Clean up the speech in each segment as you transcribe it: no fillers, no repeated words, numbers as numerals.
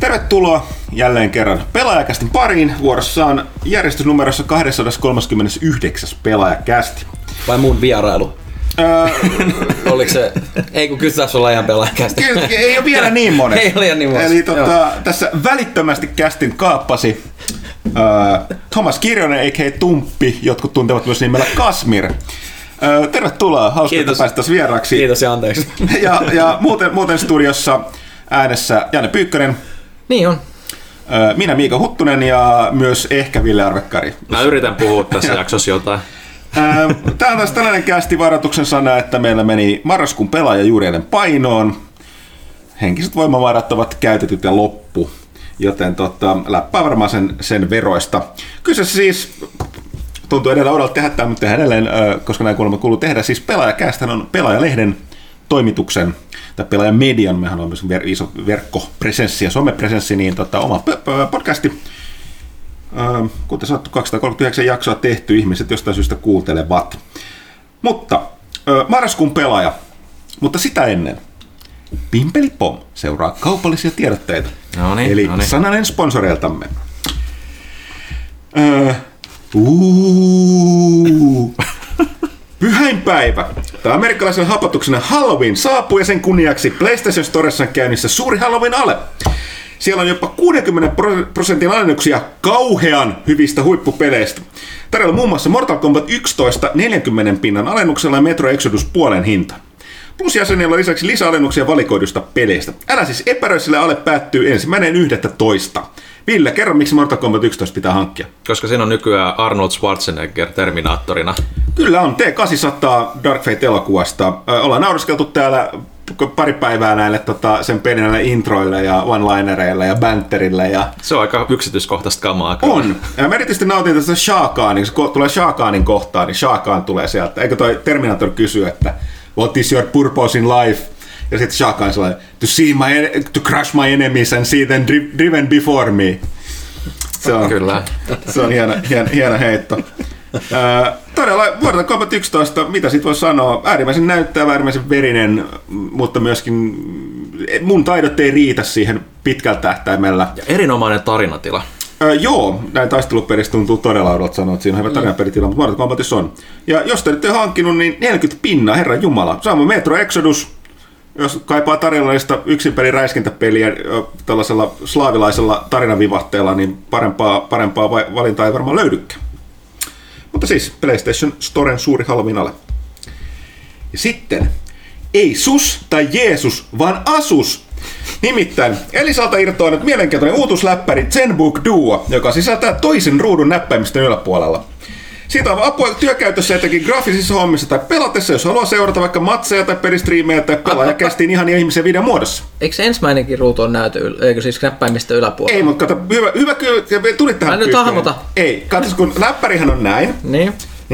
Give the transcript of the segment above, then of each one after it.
Tervetuloa jälleen kerran Pelaajakästin pariin. Vuorossa on järjestysnumerossa 239. Pelaajakästi. Vai mun vierailu? Oliko se? Ei kun kyllä tässä ollaan ihan Pelaajakästi. Ei ole vielä niin monessa. Ei ole ihan niin monessa. Eli tässä välittömästi kästin kaappasi Thomas Kirjonen a.k.a. Tumppi. Jotkut tuntevat myös nimellä Kasmir. Tervetuloa, hauska, että pääsit taas vieraksi. Kiitos ja anteeksi. Ja muuten studiossa äänessä Janne Pyykkönen. Niin on. Minä Miika Huttunen ja myös ehkä Ville Arvekkari. Mä yritän puhua tässä jaksossa jotain. Tämä on taas tällainen kästi varoituksen sana, että meillä meni marraskuun pelaaja juuri ennen painoon. Henkiset voimavarat ovat käytetyt ja loppu, joten läppää varmaan sen veroista. Kyseessä siis... Tuntuu edellä odolta tehdä tämä, mutta tehdään edelleen, koska näin kuulemma kuuluu tehdä. Siis Pelaajakästähän on Pelaajalehden toimituksen, tai Pelaajamedian, mehän on myös iso verkkopresenssi ja somepresenssi, niin oma podcasti. Kuten sanottu, 239 jaksoa tehty, ihmiset jostain syystä kuuntelevat. Mutta marraskuun pelaaja, mutta sitä ennen. Pimpelipom seuraa kaupallisia tiedotteita. Noniin, eli sananen sponsoreiltamme. Pyhäinpäivä. Tämä amerikkalaisen hapotuksena Halloween saapuu ja sen kunniaksi PlayStation Storessa on käynnissä suuri Halloween-ale. Siellä on jopa 60% alennuksia kauhean hyvistä huippupeleistä. Tarjolla muun muassa Mortal Kombat 11 40% alennuksella ja Metro Exodus puolen hinta. Plus jäsenillä on lisäksi lisäalennuksia valikoidusta peleistä. Älä siis epäröi, sillä ale päättyy 1.11. Ville, kerro miksi Mortal Kombat 11 pitää hankkia. Koska siinä on nykyään Arnold Schwarzenegger Terminaattorina. Kyllä on, T-800 Dark Fate-elokuvasta. Ollaan nauriskeltu täällä pari päivää näille sen pelin introille ja one-linereille ja banterille. Ja... Se on aika yksityiskohtaista kamaa. Kyllä. On. Ja mä erityisesti nautin tästä Sha-Kaanin, kun tulee Sha-Kaanin kohtaan, niin Sha-Kaan tulee sieltä. Eikö toi Terminaattor kysy, että what is your purpose in life? Ja sitten Sha-Kaan sellainen, to crush my enemies and see them driven before me. Kyllä. Se on hieno heitto. Todella Mortal Kombat 11, mitä sit voi sanoa, äärimmäisen näyttävä, äärimmäisen verinen, mutta myöskin mun taidot ei riitä siihen pitkällä tähtäimellä. Ja erinomainen tarinatila. Joo, näin taistelupelissä tuntuu todella odolta sanoa, että siinä on hyvä tarinapelitila, mutta Mortal Kombatissa on. Ja jos te nyt ei hankkinut, niin 40%, herran jumala. Samoin Metro Exodus. Jos kaipaa tarinallista yksinpelin räiskintäpeliä tällaisella slaavilaisella tarinavivahteella, niin parempaa valintaa ei varmaan löydykään. Mutta siis PlayStation Storen suuri Halloween ale. Ja sitten, ei sus tai Jeesus, vaan Asus. Nimittäin Elisalta irtoaa nyt mielenkiintoinen uutuusläppäri Zenbook Duo, joka sisältää toisen ruudun näppäimistön yläpuolella. Siitä on apua työkäytössä etenkin graafisissa hommissa tai pelatessa, jos haluaa seurata vaikka matseja tai pelistriimejä tai pelaajakästiin ihania ihmisiä videon muodossa. Eikö se ensimmäinenkin ruutu on näyty, eikö siis näppäimistä yläpuolella? Ei, mutta kato, hyvä kyllä, tulit tähän pyykkään. Ei, katso, kun läppärihän on näin, niin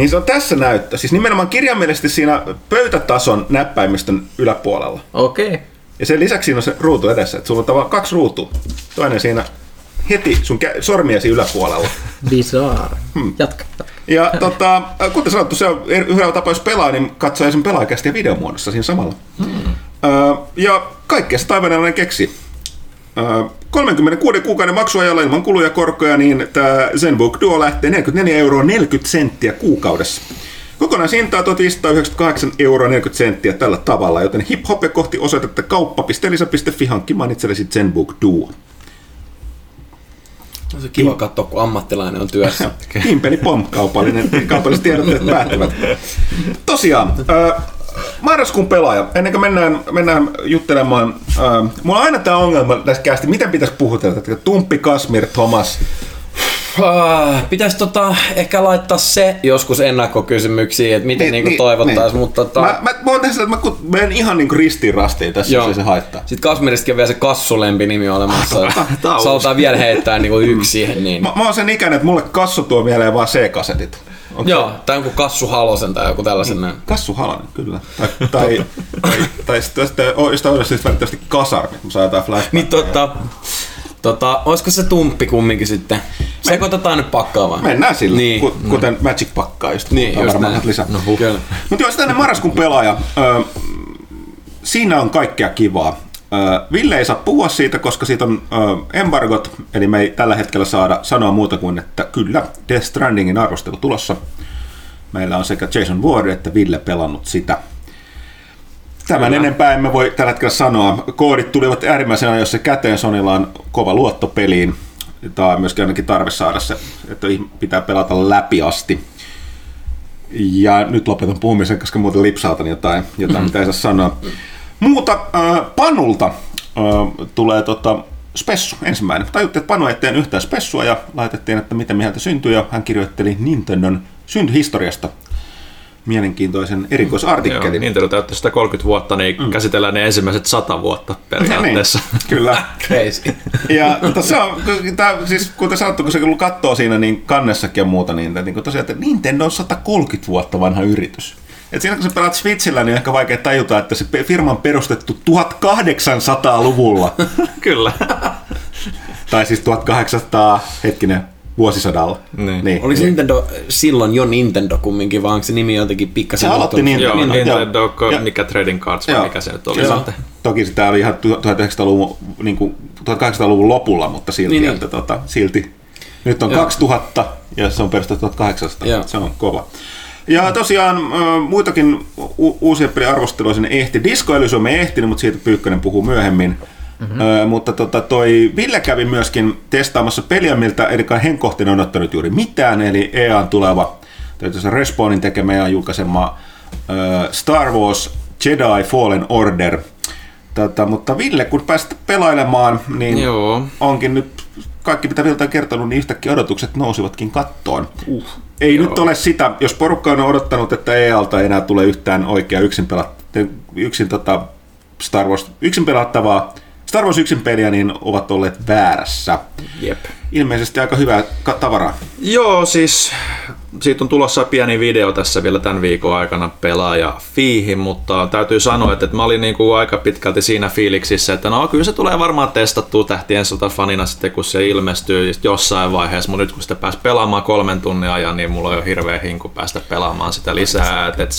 se on tässä näyttö. Siis nimenomaan kirjaimellisesti siinä pöytätason näppäimistön yläpuolella. Okei. Okay. Ja sen lisäksi siinä on se ruutu edessä, että sulla on tavallaan kaksi ruutua. Toinen siinä heti sun sormiesi yläpuolella. Bizarre. Jatka. Ja kuten sanottu, se on hyvä tapa, jos pelaa, niin katsoa sen pelaajakästi ja videomuodossa siinä samalla. Ja kaikkea se taivaanalainen keksi. 36 kuukauden maksuajalla ilman kuluja korkoja, niin tämä Zenbook Duo lähtee 44,40 € kuukaudessa. Kokonaishintaa 1598,40 € tällä tavalla, joten hip-hopia kohti osoitetta kauppa.elisa.fi hankkimaan itsellesi Zenbook Duo. On se kiva katsoa, kun ammattilainen on työssä. Kimpeli pom, kaupalliset tiedotteet päättävät. Tosiaan, marraskuun pelaaja, ennen kuin mennään juttelemaan, mulla on aina tämä ongelma tässä kästi, miten pitäisi puhutella, että Tumppi, Kasmir, Thomas. Pitäisi ehkä laittaa se joskus ennakkokysymyksiin, että miten niin toivottaisiin, mutta... Mä oon tässä, että mä menen ihan niin ristiin rastiin tässä, jos se haittaa. Sitten Kasmiristakin on vielä se kassulempi-nimi olemassa. Salutaan vielä heittää niinku yksi. Niin. Mä oon sen ikäinen, että mulle kassu tuo mieleen vaan C-kasetit. Okay. Joo, tai joku Kassu Halosen tai joku tällaisen näin. Kassu Halonen, kyllä. Tai sitten jostain oikeasti välttämättä kasarmit, kun saa jotain flashbackia. Niin olisiko se Tumppi kumminkin sitten? Sekoitetaan nyt pakkaa vaan. Mennään sillä, niin, kuten Magic pakkaa just. Niin, just näin. No, mutta jos tänne marraskuun pelaaja, siinä on kaikkea kivaa. Ville ei saa puhua siitä, koska siitä on embargot, eli me ei tällä hetkellä saada sanoa muuta kuin, että kyllä, Death Strandingin arvostelu tulossa. Meillä on sekä Jason Ward että Ville pelannut sitä. Tämän enempää emme voi tällä hetkellä sanoa. Koodit tulivat äärimmäisen ajoissa käteen, Sonylla on kova luotto peliin. Tämä on myöskin ainakin tarve saada se, että pitää pelata läpi asti. Ja nyt lopetan puhumisen, koska muuten lipsaatan jotain mitä ei saa sanoa. Muuta Panulta tulee spessu ensimmäinen. Tajuttiin, että Panu ei tee yhtään spessua ja laitettiin, että miten mieltä syntyi. Ja hän kirjoitteli Nintendon syntyhistoriasta mielenkiintoisen erikoisartikkelin. Joo, Nintendo täytti 130 vuotta, niin käsitellään ne ensimmäiset 100 vuotta periaatteessa. Niin, kyllä. Crazy. Ja siis, kuten sanottu, kun se katsoo siinä niin kannessakin ja muuta, niin tosiaan, että Nintendo on 130 vuotta vanha yritys. Et siinä kun sä pelaat Switchillä, niin on ehkä vaikea tajuta, että se firma on perustettu 1800-luvulla. Kyllä. Tai siis 1800 vuosisadalla. Niin. Oliko Nintendo silloin jo Nintendo kumminkin, vaan se nimi jotenkin pikkasen muuttunut? Nintendo, mikä Trading Cards, vai mikä se nyt oli. Toki sitä oli ihan 1800-luvun lopulla, mutta silti. Niin. Että, silti. Nyt on 2000 ja se on perustettu 1800. Joo. Se on kova. Ja tosiaan muitakin uusia peliarvosteluja sinne ehti. Disco Elysium ei ehtinyt, mutta siitä Pyykkönen puhuu myöhemmin. Mm-hmm. Mutta toi Ville kävi myöskin testaamassa peliä, miltä erikaan henkohteen on ottanut juuri mitään. Eli EA:n tuleva, Respawnin tekemä ja julkaisema Star Wars Jedi Fallen Order. Mutta Ville, kun pääsit pelailemaan, niin onkin nyt kaikki mitä Ville on kertonut, niin yhtäkkiä odotukset nousivatkin kattoon. Ei nyt ole sitä, jos porukka on odottanut, että EA:lta ei enää tule yhtään oikea yksin pelattavaa Star Wars yksin peliä, niin ovat olleet väärässä. Jep. Ilmeisesti aika hyvää tavaraa. Joo, siis siitä on tulossa pieni video tässä vielä tämän viikon aikana Pelaajafiihin, mutta täytyy sanoa, että mä olin niinku aika pitkälti siinä fiiliksissä, että no kyllä se tulee varmaan testattua Tähtien sota fanina sitten, kun se ilmestyy jossain vaiheessa, mutta nyt kun sitä pääsi pelaamaan 3 tunnin ajan, niin mulla on jo hirveä hinku päästä pelaamaan sitä lisää, että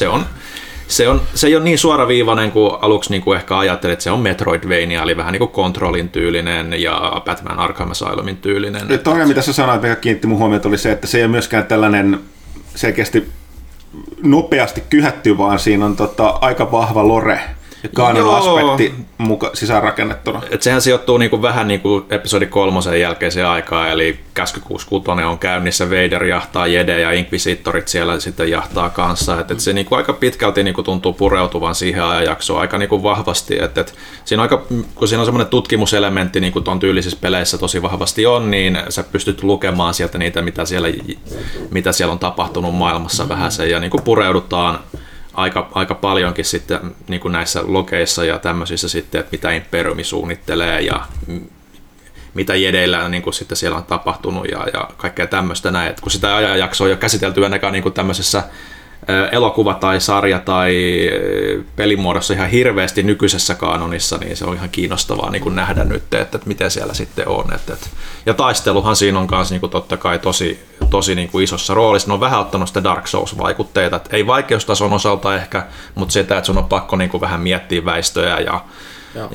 se ei ole niin suoraviivainen kuin aluksi niin kuin ehkä ajattelin, että se on Metroidvania, eli vähän niin kuin Controlin tyylinen ja Batman Arkham Asylumin tyylinen. Nyt toinen, mitä sä sanoit, mikä kiinnitti mun huomiota, oli se, että se ei ole myöskään tällainen selkeästi nopeasti kyhätty, vaan siinä on aika vahva lore ja kaanelo-aspekti sisäänrakennettuna. Et sehän sijoittuu niinku vähän niinku episodi 3 jälkeiseen aikaan, eli Käsky 66 on käynnissä, Vader jahtaa Jedi ja Inquisitorit siellä sitten jahtaa kanssa. Et se niinku aika pitkälti niinku tuntuu pureutuvan siihen ajanjaksoon aika niinku vahvasti. Et siinä aika, kun siinä on semmoinen tutkimuselementti, niin kuin tuon tyylisissä peleissä tosi vahvasti on, niin sä pystyt lukemaan sieltä niitä, mitä siellä on tapahtunut maailmassa vähän sen, ja niinku pureudutaan aika paljonkin sitten niin kuin näissä lokeissa ja tämmöisissä sitten, että mitä imperiumi suunnittelee ja mitä jedeillä niin kuin sitten siellä on tapahtunut ja kaikkea tämmöistä näin. Et kun sitä ajanjaksoa ei ole käsitelty ainakaan niin kuin tämmöisessä elokuva- tai sarja- tai pelimuodossa ihan hirveästi nykyisessä kanonissa, niin se on ihan kiinnostavaa niin kuin nähdä nyt, että miten siellä sitten on. Ja taisteluhan siinä on kanssa niin kuin totta kai tosi niin kuin isossa roolissa. Ne on vähän ottanut sitä Dark Souls-vaikutteita. Et ei vaikeustason osalta ehkä, mutta sitä, että sun on pakko niin kuin vähän miettiä väistöjä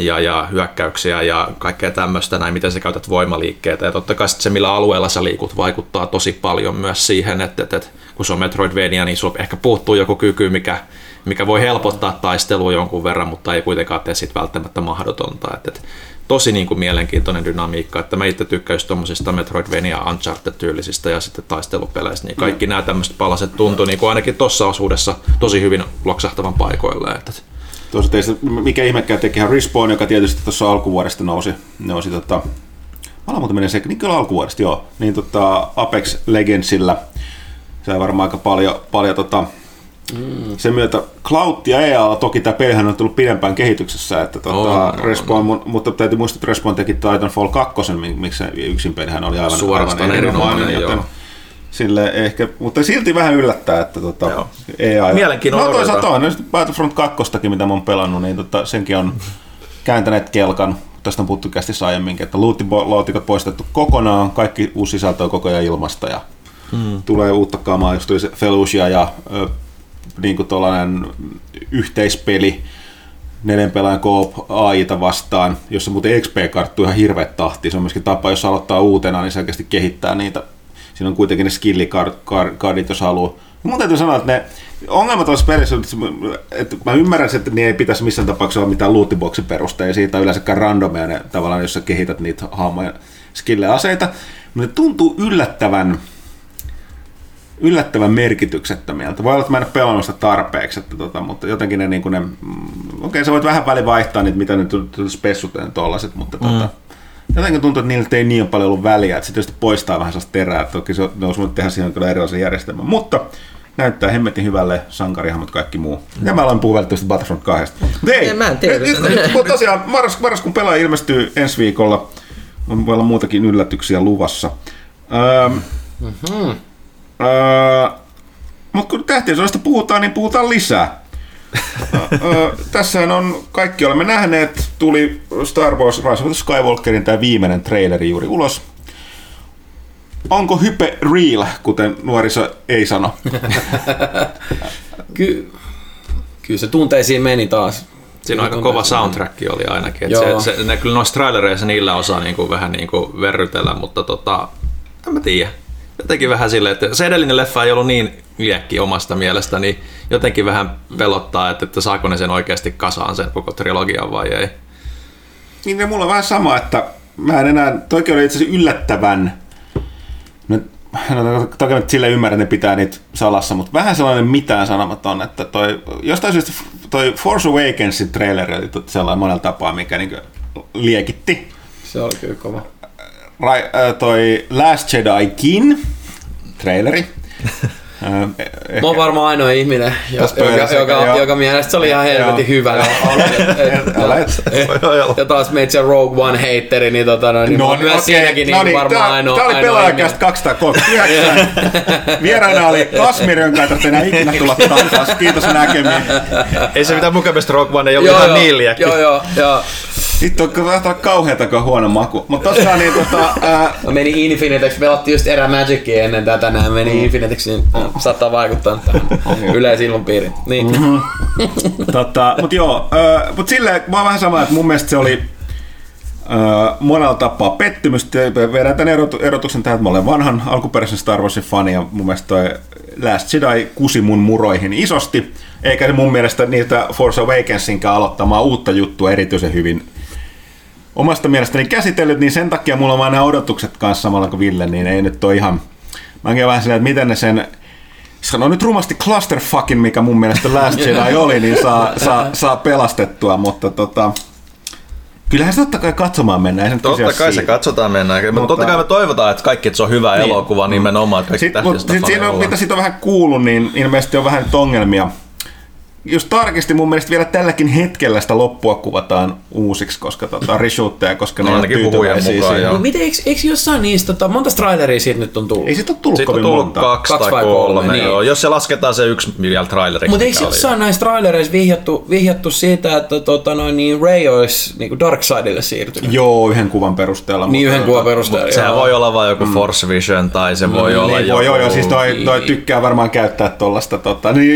ja hyökkäyksiä ja kaikkea tämmöistä, näin, miten sä käytät voimaliikkeitä. Ja totta kai se, millä alueella sä liikut, vaikuttaa tosi paljon myös siihen, että kun se on Metroidvania, niin sulla ehkä puuttuu joku kyky, mikä voi helpottaa taistelua jonkun verran, mutta ei kuitenkaan tee siitä välttämättä mahdotonta. Et tosi niin kuin mielenkiintoinen dynamiikka, että mä itse tykkäys tuommoisista Metroidvania Uncharted-tyylisistä ja sitten taistelupeleistä, niin kaikki nämä tämmöiset palaset tuntuu niin kuin ainakin tuossa osuudessa tosi hyvin loksahtavan paikoilleen. Toisaalta mikä ihmekään tekihän Respawn, joka tietysti tuossa alkuvuodesta nousi Apex Legendsillä. Se on varmaan aika paljon sen myötä Cloud ja EA, toki tämä pelihän on tullut pidempään kehityksessä, että Respawn, mutta täytyy muistaa, että Respawn teki Titanfall 2, miksi yksin pelihän oli aivan erinomainen, joten sille ehkä, mutta silti vähän yllättää, että EA. Mielenkiinnolla odotetaan. No toisaalta Battlefront 2:stakin, mitä mä oon pelannut, niin senkin on kääntäneet kelkan. Tästä on puhuttu kästissä aiemminkin, että lootikot poistettu kokonaan, kaikki uusi sisältö on koko ajan ilmasta ja tulee uutta kamaa, just tuli se Felucia ja niin kuin yhteispeli, 4 pelaajan co-op AI:ta vastaan, jossa muuten XP karttuu ihan hirveät tahtiin. Se on myöskin tapa, jos aloittaa uutena, niin selkeästi kehittää niitä. Siinä on kuitenkin ne skillikaardit, jos haluaa. Mun täytyy sanoa, että ne ongelmat on pelissä, että mä ymmärrän, että ne ei pitäisi missään tapauksessa olla mitään lootboxin perusteja, siitä on yleensäkään randomeja ne, tavallaan, jos sä kehität niitä haamoja skille-aseita, mutta ne tuntuu yllättävän merkityksettömältä. Voi olla, että mä en ole pelannut sitä tarpeeksi, että mutta jotenkin ne, niin kuin ne okei, sä voit vähän väliin vaihtaa niitä, mitä ne spessut ja tollaset, mutta jotenkin tuntuu, että niiltä ei niin paljon ollut väliä, että se tietysti poistaa vähän sellaista terää, että toki se olisi voinut tehdä siihen kyllä erilaisen järjestelmän, mutta näyttää hemmetin hyvälle, sankarihahmot kaikki muu. Ja mä aloin puhua välttämättä Battlefront 2. Ei, mä en tiedä. Tosiaan, marraskuun pelaaja ilmestyy ensi viikolla, voi olla muutakin yllätyksiä luvassa. Mutta kun tähtiensoista puhutaan, niin puhutaan lisää. Tässähän on kaikki olemme nähneet, tuli Star Wars Rise of Skywalkerin tämä viimeinen traileri juuri ulos. Onko hype real, kuten nuoriso ei sano? Kyllä se tunteisiin meni taas. Siinä aika kova soundtrack oli ainakin. Se, kyllä noissa trailereissa niillä osaa niinku vähän niinku verrytellä, mutta en mä tiedä. Jotenkin vähän silleen, että se edellinen leffa ei ollut niin liekki omasta mielestäni, niin jotenkin vähän pelottaa, että saako ne sen oikeasti kasaan sen koko trilogian vai ei. Niin ja mulla on vähän sama, että mä en enää, toki oli itse asiassa yllättävän, toki nyt silleen ymmärrän, että ne pitää niitä salassa, mutta vähän sellainen mitään sanomaton, että jostain syystä toi Force Awakensin traileri oli sellainen monella tapaa, mikä niin liekitti. Se oli kyllä kova. Toi Last Jedikin traileri. Mä oon varmaan ainoa ihminen, joka mielestä se oli ihan helvetin hyvä. Ja taas meitä se Rogue One -heitteri, niin mä myös siinäkin varmaan ainoa. Tää oli Pelaajakästä 239. Vieraana oli Kasmir, jonka ei tarvitse enää ikinä tulla taas. Kiitos näkemiin. Ei se mitään mukavista, Rogue One ei ole ihan niin liekki. Sitten on vähän kauheatakaan huono maku. Mutta tosiaan niin meni Infinitex, pelattiin just erää Magicia ennen tätä, tänään meni Infinitex, niin saattaa vaikuttaa tähän yleisilmapiiriin. Niin. Mut joo, mut silleen mä oon vähän sama, että mun mielestä se oli monella tapaa pettymys. Vedän tämän erotuksen tähän, että mä olen vanhan alkuperäisen Star Warsin fani ja mun mielestä toi Last Jedi kusi mun muroihin isosti. Eikä se mun mielestä niitä Force Awakensinkään aloittamaan uutta juttua erityisen hyvin omasta mielestäni käsitellyt, niin sen takia mulla on vaan nämä odotukset kanssa samalla kuin Ville, niin ei nyt ole ihan... Mä enkin vähän silleen, että miten ne sen... Sano nyt rumasti clusterfuckin, mikä mun mielestä Last Jedi oli, niin saa pelastettua, mutta kyllähän se totta kai katsomaan mennään. Totta kai se katsotaan mennään, mutta totta kai me toivotaan, että kaikki, että se on hyvä niin, elokuva nimenomaan. Sitten siinä, mitä siitä on vähän kuullut, niin ilmeisesti on vähän ongelmia. Jos tarkasti, mun mielestä vielä tälläkin hetkellä sitä loppua kuvataan uusiksi, koska reshootteja, koska ne on tyytyväisiä. Miten, eikö jossain niistä, monta traileria siitä nyt on tullut? Ei siitä ole tullut siitä kovin monta. 2 tai 3, niin. Joo, jos se lasketaan se yksi vielä traileriksi. Mutta eikö jossain näissä trailereissa vihjattu siitä, että Rey olisi niin Darksidelle siirtynyt? Joo, yhden kuvan perusteella. Niin, yhden kuvan perusteella. Sehän voi olla vain joku Force Vision tai se voi olla joku... Joo, siis toi tykkää varmaan käyttää tuollaista.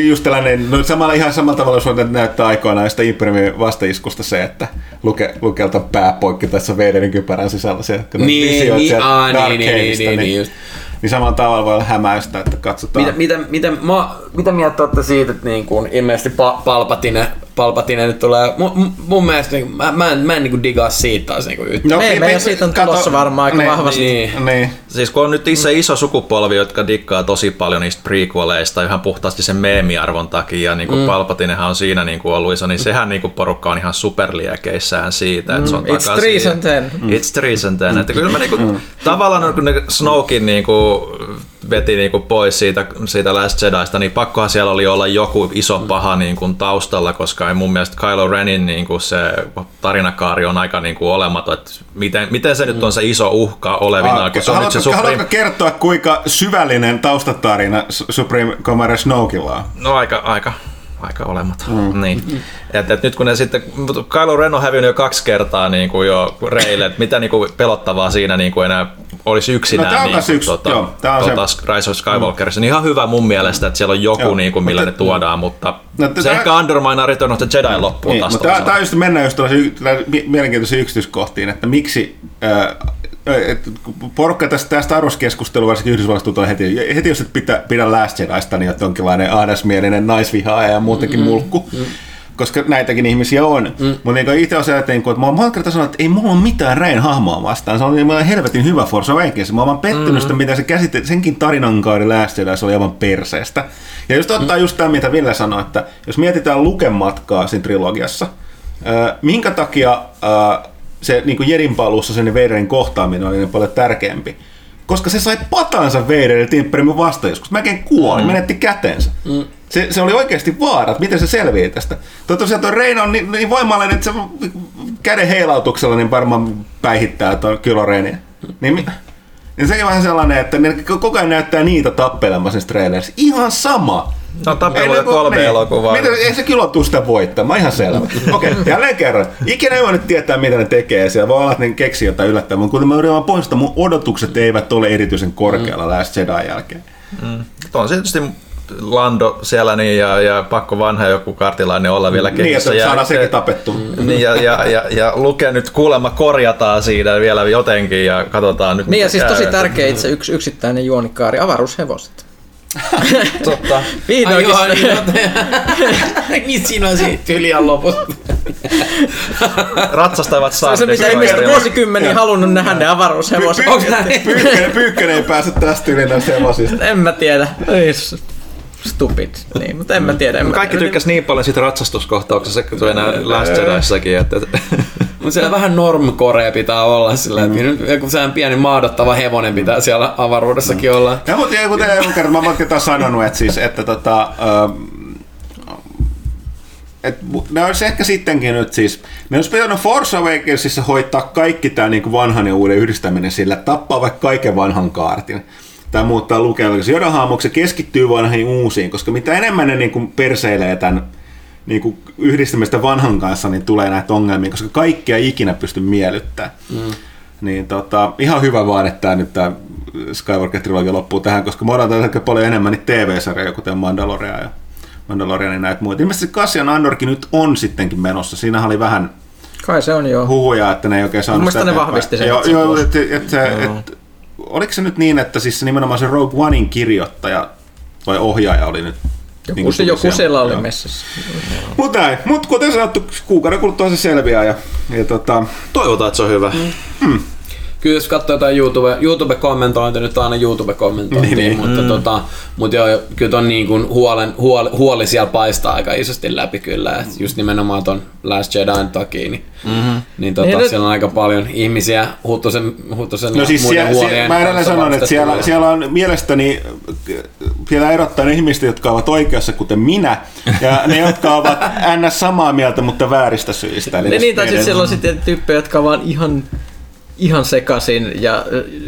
Just tällainen, samalla ihan samalla tavalla, jos näyttää aikoinaan sitä imperiumin vastaiskusta se, että lukelta pääpoikki tässä Vaderin kypärän sisällä se, että niin samalla tavalla voi olla hämäystä, että katsotaan. Mitä mieltä olette siitä, että niin kuin ilmeisesti Palpatine nyt tulee? Mun mielestä niin, mä en niin kuin digaa siitä taas niin kuin yhtään. No, meidän siitä on tulossa varmaan aika vahvasti. Niin. Siis kun on nyt iso sukupolvi, jotka diggaa tosi paljon niistä prequeleista ihan puhtaasti sen meemiarvon takia, niin kuin Palpatinehan on siinä niin kuin ollut iso, niin sehän niin kuin porukka on ihan superliekeissään siitä, että se on takaisin. It's 3 and 10. It's 3 and 10. Että kyllä mä niin kuin, tavallaan kun ne Snowkin niin kuin veti niinku pois siitä Last Jedistä, niin pakkohan siellä oli olla joku iso paha niinku taustalla, koska ei mun mielestä Kylo Renin niinku se tarinakaari on aika niinku olematon, että miten se nyt on se iso uhka olevina. Haluatko kertoa, kuinka syvällinen taustatarina Supreme Commander Snowkilla on? No aika olematon. Niin. Et nyt kun ne sitten, Kylo Ren on hävinnyt jo 2 kertaa niinku jo Reylle, mitä niinku pelottavaa siinä niinku enää olisi yksinään no, niin kuin, Rise of Skywalkerissa. Niin ihan hyvä mun mielestä, että siellä on joku, niin kuin, millä ne tuodaan, mutta se ehkä Andor Mainaa Return of the Jedi loppuun niin, taas. Tämä just mennään mielenkiintoisiin yksityiskohtiin, että miksi... porukka tästä Star Wars-keskustelua varsinkin Yhdysvallasta tulee heti, jos et pidä Last Jedista, niin olet jonkinlainen ahdasmielinen naisvihaaja ja muutenkin mulkku, koska näitäkin ihmisiä on. Mutta niin kuin itse asiassa ajattelin, että mä oon monta sanonut, että ei mulla ole mitään Reyn hahmoa vastaan, se on helvetin hyvä Force Awakens. Mä oon vaan pettynyt sitä, mitä se käsitteli, senkin tarinankaari Last Jedissa oli aivan perseestä. Ja just ottaa just tämä, mitä Ville sanoi, että jos mietitään lukematkaa siinä trilogiassa, minkä takia... se niin kuin Jedin paluussa sen Vaderin kohtaaminen oli niin paljon tärkeämpi. Koska se sai patansa Vaderin Timperin vastaan joskus. Mäkin kuoli, menetti kätensä. Se oli oikeasti vaara, että miten se selviää tästä. Toivottavasti tuo Reina on niin voimallinen, että se käden heilautuksella niin varmaan päihittää tuon Kylo Renin. Niin sekin vähän sellainen, että ne koko ajan näyttää niitä tappelemassa niissä trailerissa. Ihan sama. No tappeluja 3 elokuvaa. Ei se kilotu sitä voittamaan, ihan selvä. Okei, jälleen kerran. Ikinä ei voi nyt tietää, mitä ne tekee siellä. Voi olla, että ne keksii jotain yllättävää, mutta kun mä yritän pois, mun odotukset eivät ole erityisen korkealla Last Jedin jälkeen. On tietysti Lando siellä niin, ja pakko vanha joku kartilainen olla vielä kehissä. Niin, että saadaan sekin tapettu. Niin, ja Luke nyt kuulemma korjataan siinä vielä jotenkin ja katsotaan nyt. Niin ja siis käy. Tosi tärkeä itse yksittäinen juonikaari, avaruushevoset. Totta. Vihdoinkin. Niin siinä on se tylian lopussa. Ratsastavat saa. Se mitä ei vuosikymmeniä halunnut nähdä ne avaruushevoset. Pyykkönen ei pääse tästä yli näistä hevosista. En mä tiedä. Stupid. Niin, mutta en mä tiedä. Kaikki tykkäs niin paljon siitä ratsastuskohtauksessa, kun tulee näin Last Jedissäkin. Mutta siellä vähän normkorea pitää olla sillä, että joku sehän pieni maadottava hevonen pitää siellä avaruudessakin olla. Ja mutta joku kerran, mä oon taas sanonut, että siis, että ne olisi ehkä sittenkin nyt siis, ne olisi pitänyt Force Awakensissa hoitaa kaikki tää niinku vanhan ja uuden yhdistäminen sillä, tappaa vaikka kaiken vanhan kaartin. Tai muuttaa lukeelliseksi jodan haamuksi, keskittyy vanhiin uusiin, koska mitä enemmän ne niinku perseilee tämän niinku yhdistämistä vanhan kanssa, niin tulee näitä ongelmia, koska kaikkia ei ikinä pysty miellyttämään. Niin ihan hyvä vaan, että nyt tämä Skywalker-trilogia loppuu tähän, koska mä odotan aika paljon enemmän niitä TV-sarjoja, kuten Mandalorian ja Mandalorianin näitä muita. Ilmeisesti Cassian Andorkin nyt on sittenkin menossa. Siinähän oli vähän kai se on, joo. Huhuja, että ne ei oikein saanut sitä. Mielestäni ne vahvisti sen. Joo, oliko se nyt niin, että siis nimenomaan se Rogue Onein kirjoittaja vai ohjaaja oli nyt joku siellä oli messissä. Mutta kuten sanottu, kuukauden kuluttua se selviää. Toivotaan, että se on hyvä. Kyllä jos katsoo jotain YouTube-kommentointia, nyt on aina YouTube-kommentointia, niin. Mutta joo, kyllä ton niin kuin huoli siellä paistaa aika isosti läpi kyllä. Et just nimenomaan ton Last Jedin takia, niin siellä on aika paljon ihmisiä Huttusen ja muiden huolien. Mä edelleen sanon, että siellä on mielestäni, siellä erottaa ne ihmistä, jotka ovat oikeassa kuten minä, ja ne, jotka ovat ns. Samaa mieltä, mutta vääristä syistä. Eli niin, tai siellä on sitten tyyppejä, jotka vaan ihan sekaisin ja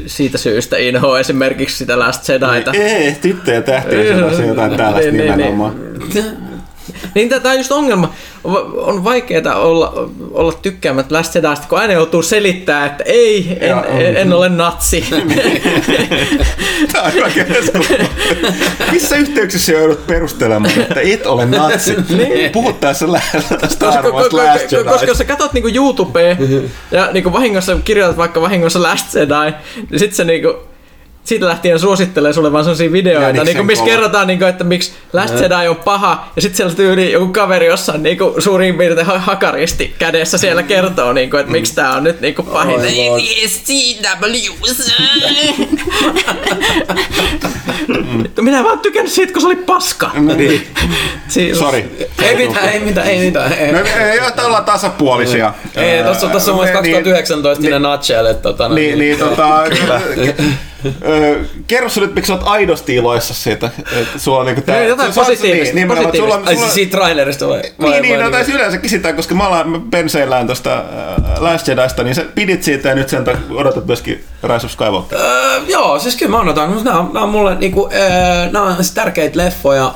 siitä syystä inhoa esimerkiksi sitä Last Jedita. Ei, tyttöjä tähtiä sellaisia jotain tällaista nimenomaan. Niin tämä on just ongelma. On vaikeaa olla tykkäämättä Last Jedista, kun aina joutuu selittämään, että ei, en ole natsi. Tämä on hyvä keskustelu. Missä yhteyksissä joudut perustelemaan, että et ole natsi? Puhuttaessa Star Wars Last Jedi. Koska jos sä katsot niinku YouTubea ja niinku vahingossa kirjoitat vaikka vahingossa Last Jedi, niin sit se niinku... Siitä lähtien suosittelee sulle vaan sellaisia videoita, niin missä kerrotaan, niin kuin, että miksi Last Jedi on paha, ja sitten siellä tyyli joku kaveri jossain niin suurin piirtein hakaristi kädessä siellä kertoo, niin kuin, että miksi tämä on nyt niin pahin. Minä vaan tykännyt siitä, kun se oli paska. Sori. Ei mitään. Ei olla tasapuolisia. Ei, tuossa on myös 2019 sinne nutshell. Kerro sinä nyt, miksi olet aidosti iloissa siitä, että sulla on niinku tää... Jotain positiivista. Ai siis siitä trailerista vai? Niin, taisi yleensäkin sitä, koska mä ollaan penseillään tuosta Last Jedista, niin sä pidit siitä ja nyt sen odotat myöskin Rise of Skywalker. Joo, siis kyllä mä odotan, mutta nämä on mulle niinku, nämä on tärkeitä leffoja,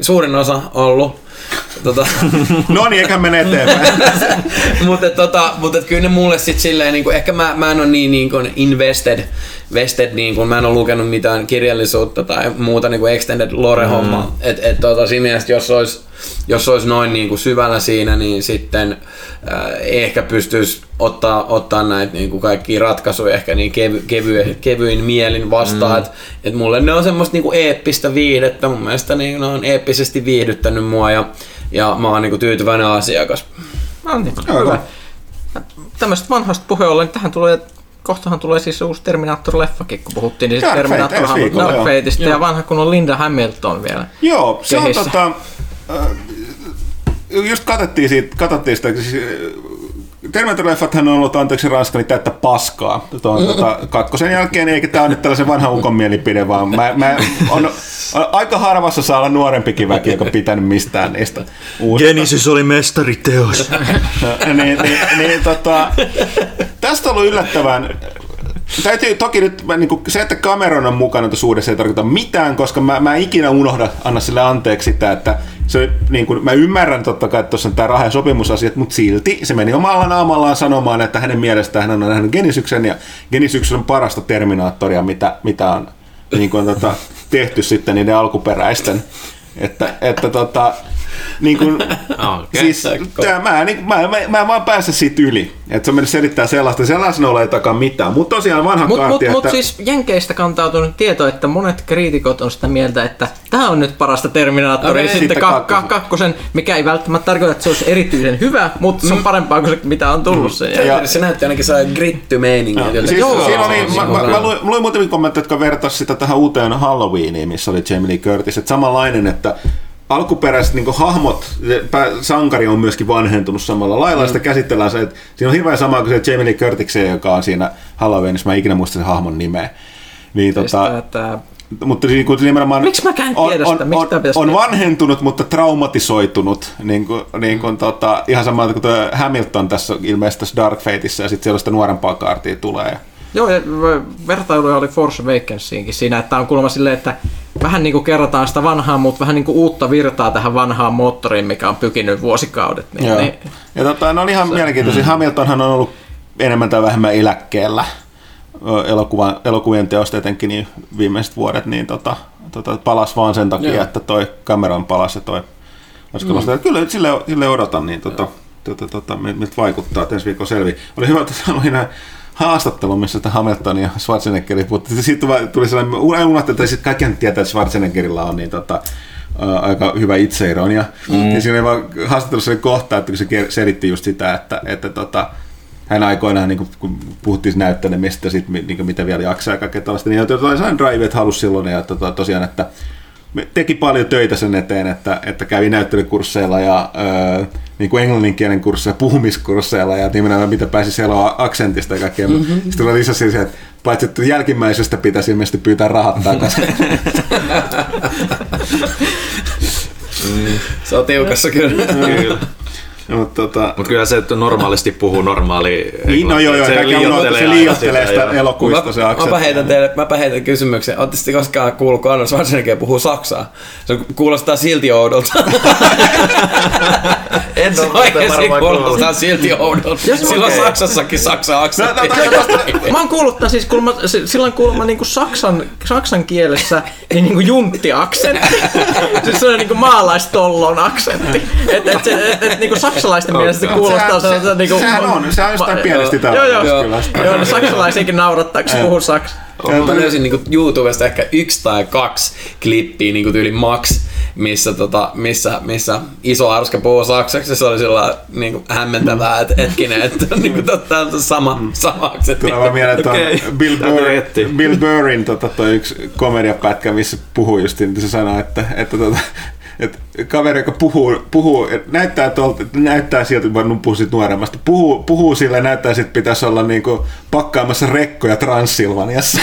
suurin osa on ollut. No niin, eikä mene eteenpäin. Mutta kyllä ne mulle sit silleen, niin kuin, ehkä mä en ole niin kuin invested, niin kuin, mä en ole lukenut mitään kirjallisuutta tai muuta niin kuin extended lore-hommaa. Siinä mielessä, jos olisi noin niin kuin syvällä siinä, niin sitten ehkä pystyisi ottaa näitä niin kuin kaikkia ratkaisuja ehkä niin kevyin mielin vastaan. Et mulle ne on semmoista niin kuin eeppistä viihdettä, mun mielestä niin, ne on eeppisesti viihdyttänyt mua ja mä oon niin kuin tyytyväinen asiakas. No niin, hyvä. Tämmöisestä vanhasta puheen ollen, niin kohtahan tulee siis uusi Terminaattori-leffakin, kun puhuttiin, niin siis Terminaattori Dark Fateista ja vanha kun on Linda Hamilton vielä. Joo, se kehissä. On just katsottiin sitä, siis Terminaattori-leffathan on ollut, anteeksi ranska, niin täyttä paskaa. Kakkosen jälkeen, eikä tää on nyt tällaisen vanhan ukon mielipide, vaan mä on aika harvassa saa olla nuorempikin väki, joka pitänyt mistään niistä uusista. Genesis oli mestariteos. Tästä on ollut yllättävän. Täytyy toki nyt, niin se, että Cameron on mukana tuossa uudessa ei tarkoita mitään, koska mä en ikinä anna sille anteeksi sitä, että se, niin kuin, mä ymmärrän totta kai, että tuossa on tämä raha- ja sopimusasiat, mutta silti se meni omalla naamallaan sanomaan, että hänen mielestään hän on nähnyt Genesyksen, ja Genesyksen on parasta Terminaattoria, mitä on niin kuin, tehty sitten niiden alkuperäisten. Että niin kuin, okay, siis, mä en vaan pääse siitä yli, että se on mennyt selittää sellaisena ole takaa mitään, mutta tosiaan vanha kaarti. Mutta siis Jenkeistä kantautunut tieto, että monet kriitikot on sitä mieltä, että tämä on nyt parasta Terminaattoria, sitten kakkosen, mikä ei välttämättä tarkoita, että se olisi erityisen hyvä, mutta se on parempaa kuin se, mitä on tullut sen. Ja se näytti ainakin sellainen gritty-meininkiä. Mä luin muutamia kommentteja, jotka vertasivat sitä tähän uuteen Halloweeniin, missä oli Jamie Lee Curtis, että samanlainen, että alkuperäiset niin kuin hahmot, sankari on myöskin vanhentunut samalla lailla, sitä käsitellään se, että siinä on hirveän sama kuin se Jamie Lee Curtis, joka on siinä Halloweenissa, mä en ikinä muista sen hahmon nimeä. Niin, mutta niin kuin nimenomaan miksi mä kään tiedä sitä? On vanhentunut, mutta traumatisoitunut, ihan samalla kuin tuo Hamilton tässä ilmeisesti tässä Dark Fateissa, ja sitten siellä sitä nuorempaa kaartia tulee. Joo, ja vertailuja oli Force Awakensinkin siinä, että on kuulemma silleen, että vähän niin kuin kerrotaan sitä vanhaa, mutta vähän niin kuin uutta virtaa tähän vanhaan moottoriin, mikä on pykinyt vuosikaudet. Niin. Ja ne on ihan mielenkiintoisia. Hamiltonhan on ollut enemmän tai vähemmän eläkkeellä elokuvien teosta etenkin niin viimeiset vuodet, niin palasi vaan sen takia, että toi Cameron palasi ja toi laskemasta. Kyllä sille odotan, niin miltä vaikuttaa, että ensi viikon selviää. Oli hyvä, että sanoin näin haastattelu, missä sitä Hamilton ja Schwarzeneggerin puhuttiin. Siitä tuli sellainen, unohtelta, että kaikkihan tietää, että Schwarzeneggerilla on niin, aika hyvä itseironia. Ja siinä oli vaan haastattelussa oli kohta, että kun se selitti just sitä, että hän aikoinaan, niin kun puhuttiin näyttelemistä, niin mitä vielä jaksaa ja kaikkea tällaista, niin sellainen drive, että halusi silloin, ja tosiaan, että teki paljon töitä sen eteen, että kävi näyttelykursseilla ja niin kuin englanninkielen kursseilla, puhumiskursseilla ja nimenomaan mitä pääsi eloon aksentista ja kaikkea. Sitten oli lisäsi se, että paitsi että jälkimmäisestä pitäisi ilmeisesti pyytää rahat takaisin. Se on tiukassa kyllä. Mutta kyllä se, että normaalisti puhuu normaali englantia. No joo, se liioittelee sitä elokuvista se aksentti. Mäpä heitän kysymyksen. Ootte sitten koskaan kuullut, kun Arnold Schwarzenegger puhuu saksaa? Se kuulostaa silti oudolta. En oikeasti kuulostaa silti oudolta. Silloin Saksassakin saksa-aksentti. Mä oon kuullut tämän siis, silloin kuulemma niinku saksan kielessä niinku juntti-aksentti. Siis se on niinku maalaistollon aksentti. Et niinku saksalaisten mielestä se kuulostaa sellaiselta niinku se on jostain pienesti tällaista. Joo, saksalaisiakin naurattaa, kun puhuu saksaa. Mä löysin niinku YouTubesta ehkä 1 tai 2 klippiä niinku tyyli max, missä iso arska puhuu saksaksi. Se oli sillä niinku hämmentävää, että hetkinen, että niinku totta sama aksentti. Tulee vaan mieleen Bill Burrin yksi komediapätkä, missä puhuu justiin, että se sanoo, että kaveri, joka puhuu näyttää sieltä, vaan nuppuu sit nuoremmasta, puhuu sillä ja näyttää sit pitäisi olla niinku pakkaamassa rekkoja Transsilvaniassa.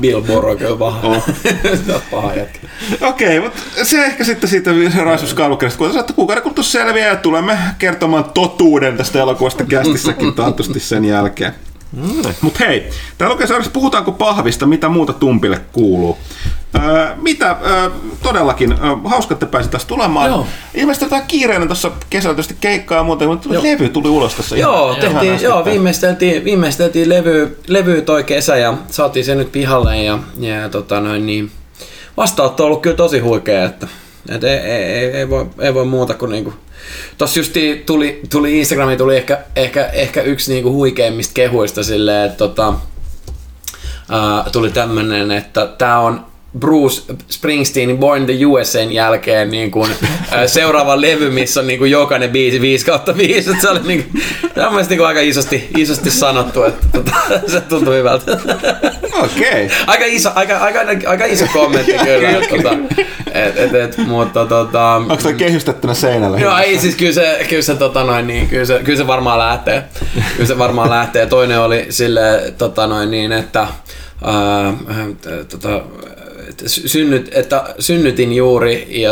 Bill Morroke on paha. Paha jätkä. Okei, mutta se ehkä sitten siitä Rise of Skywalkerista, kun saatte kuukauden kuluttua selviää ja tulemme kertomaan totuuden tästä elokuvasta kästissäkin taatusti sen jälkeen. Mut hei, täällä oikein saadaan, puhutaanko pahvista, mitä muuta Tumpille kuuluu? Todellakin, hauska, että pääsit taas tulemaan. Joo. Ilmeisesti jotain kiireinen tuossa kesällä tietysti keikkaa ja muuta, mutta levy tuli ulos tässä. Joo, viimeisteltiin levy toi kesä ja saatiin sen nyt pihalle ja niin vastaanotto on ollut kyllä tosi huikea, että ei voi muuta kuin niinku. Tossa justi tuli Instagramiin tuli ehkä yksi niinku huikeimmista kehuista silleen, että tuli tämmönen, että tää on Bruce Springsteenin Born the USA:n jälkeen niin kuin, seuraava levy, missä on niin kuin jokainen biisi 5/5. Se oli niin kuin, niin aika isosti sanottu, että se tuntui hyvältä. Okei. Aika iso kommentti kyllä. Mutta onko toi kehystettynä seinällä? No ei siis kyllä se varmaan lähtee. Kyllä se varmaan lähtee. Toinen oli sille että synnytin juuri ja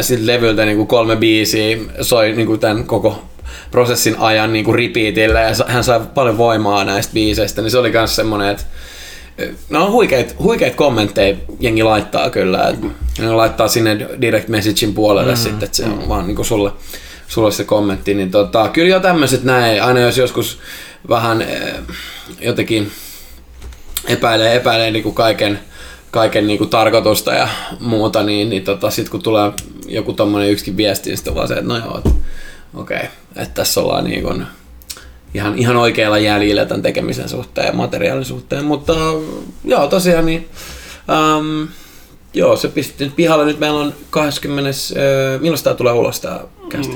siltä levyltä niinku 3 biisiä soi niinku tän koko prosessin ajan niinku repeatillä ja hän sai paljon voimaa näistä biiseistä, niin se oli kans semmonen, että no huikeet kommentteja jengi laittaa kyllä, että ne laittaa sinne direct messagein puolelle sitten, että se on vaan niinku sulle se kommentti, niin kyllä jo tämmöiset näin, aina jos joskus vähän jotenkin epäilee niinku kaiken niinku tarkoitusta ja muuta, niin sit kun tulee joku tommonen yksikin viesti, niin sit on vaan se, että no joo, okei, että tässä ollaan niinku ihan oikealla jäljellä tämän tekemisen suhteen ja materiaalin suhteen, mutta joo tosiaan niin joo, se pistettiin pihalle. Nyt meillä on 20. Milloin tää tulee ulos tää kästi?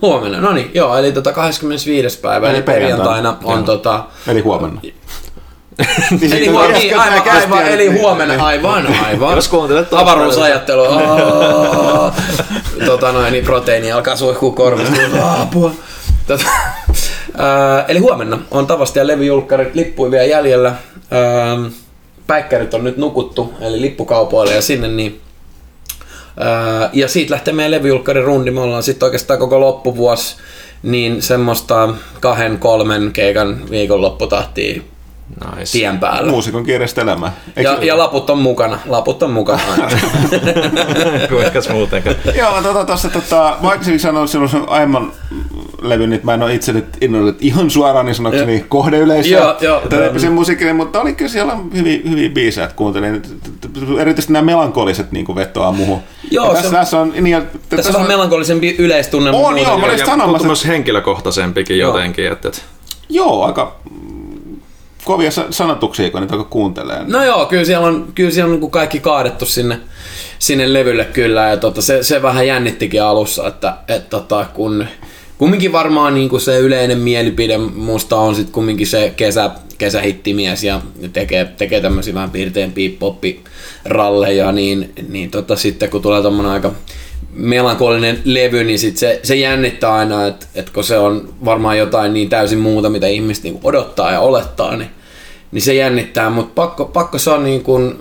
Huomenna, no niin, joo, eli 25. päivä eli perjantaina on eli huomenna. Eli huomenna. Jos kuuntelet avaruusajattelua. Niin proteiini alkaa suihkua korvista. Apua. Eli huomenna on Tavasti ja levyjulkkarit, lippuja vielä jäljellä. Päikkärit on nyt nukuttu, eli lippukaupoille ja sinne niin. Ja siitä lähtee meidän levyjulkkarin rundi. Me ollaan sitten oikeastaan koko loppuvuosi niin semmoista 2-3 keikan viikonlopputahtia. Nice. Tien päällä. Muusikon kiireistä elämää. Ja laput on mukana. Kuinkas muutenkaan. Joo, mä aikaisemmin sanoin silloin aiemman levyn, että mä en ole itse nyt innoillut ihan suoraan niin sanokseni kohdeyleisöä. Tällaisen musiikin, mutta oli kyllä siellä hyviä biisejä, että kuuntelin. Erityisesti nämä melankoliset vetoaa muuhun. Tässä on vähän melankolisempi yleistunne. On joo, mä olin sanomassa. Mutta myös henkilökohtaisempikin jotenkin. Joo, aika kovia sanotuksia, kun niitä alkoi kuuntelee. No joo, kyllä siellä on niin kuin kaikki kaadettu sinne levylle kyllä, ja se vähän jännittikin alussa, että kun kumminkin varmaan niin kuin se yleinen mielipide musta on sit kumminkin se kesähittimies ja tekee tämmöisiä vähän piirteempiä pop-ralleja, niin sitten kun tulee tommonen aika melankolinen levy, niin sit se jännittää aina, että kun se on varmaan jotain niin täysin muuta, mitä ihmiset niin kuin odottaa ja olettaa, niin se jännittää, mutta pakko se on niin kuin,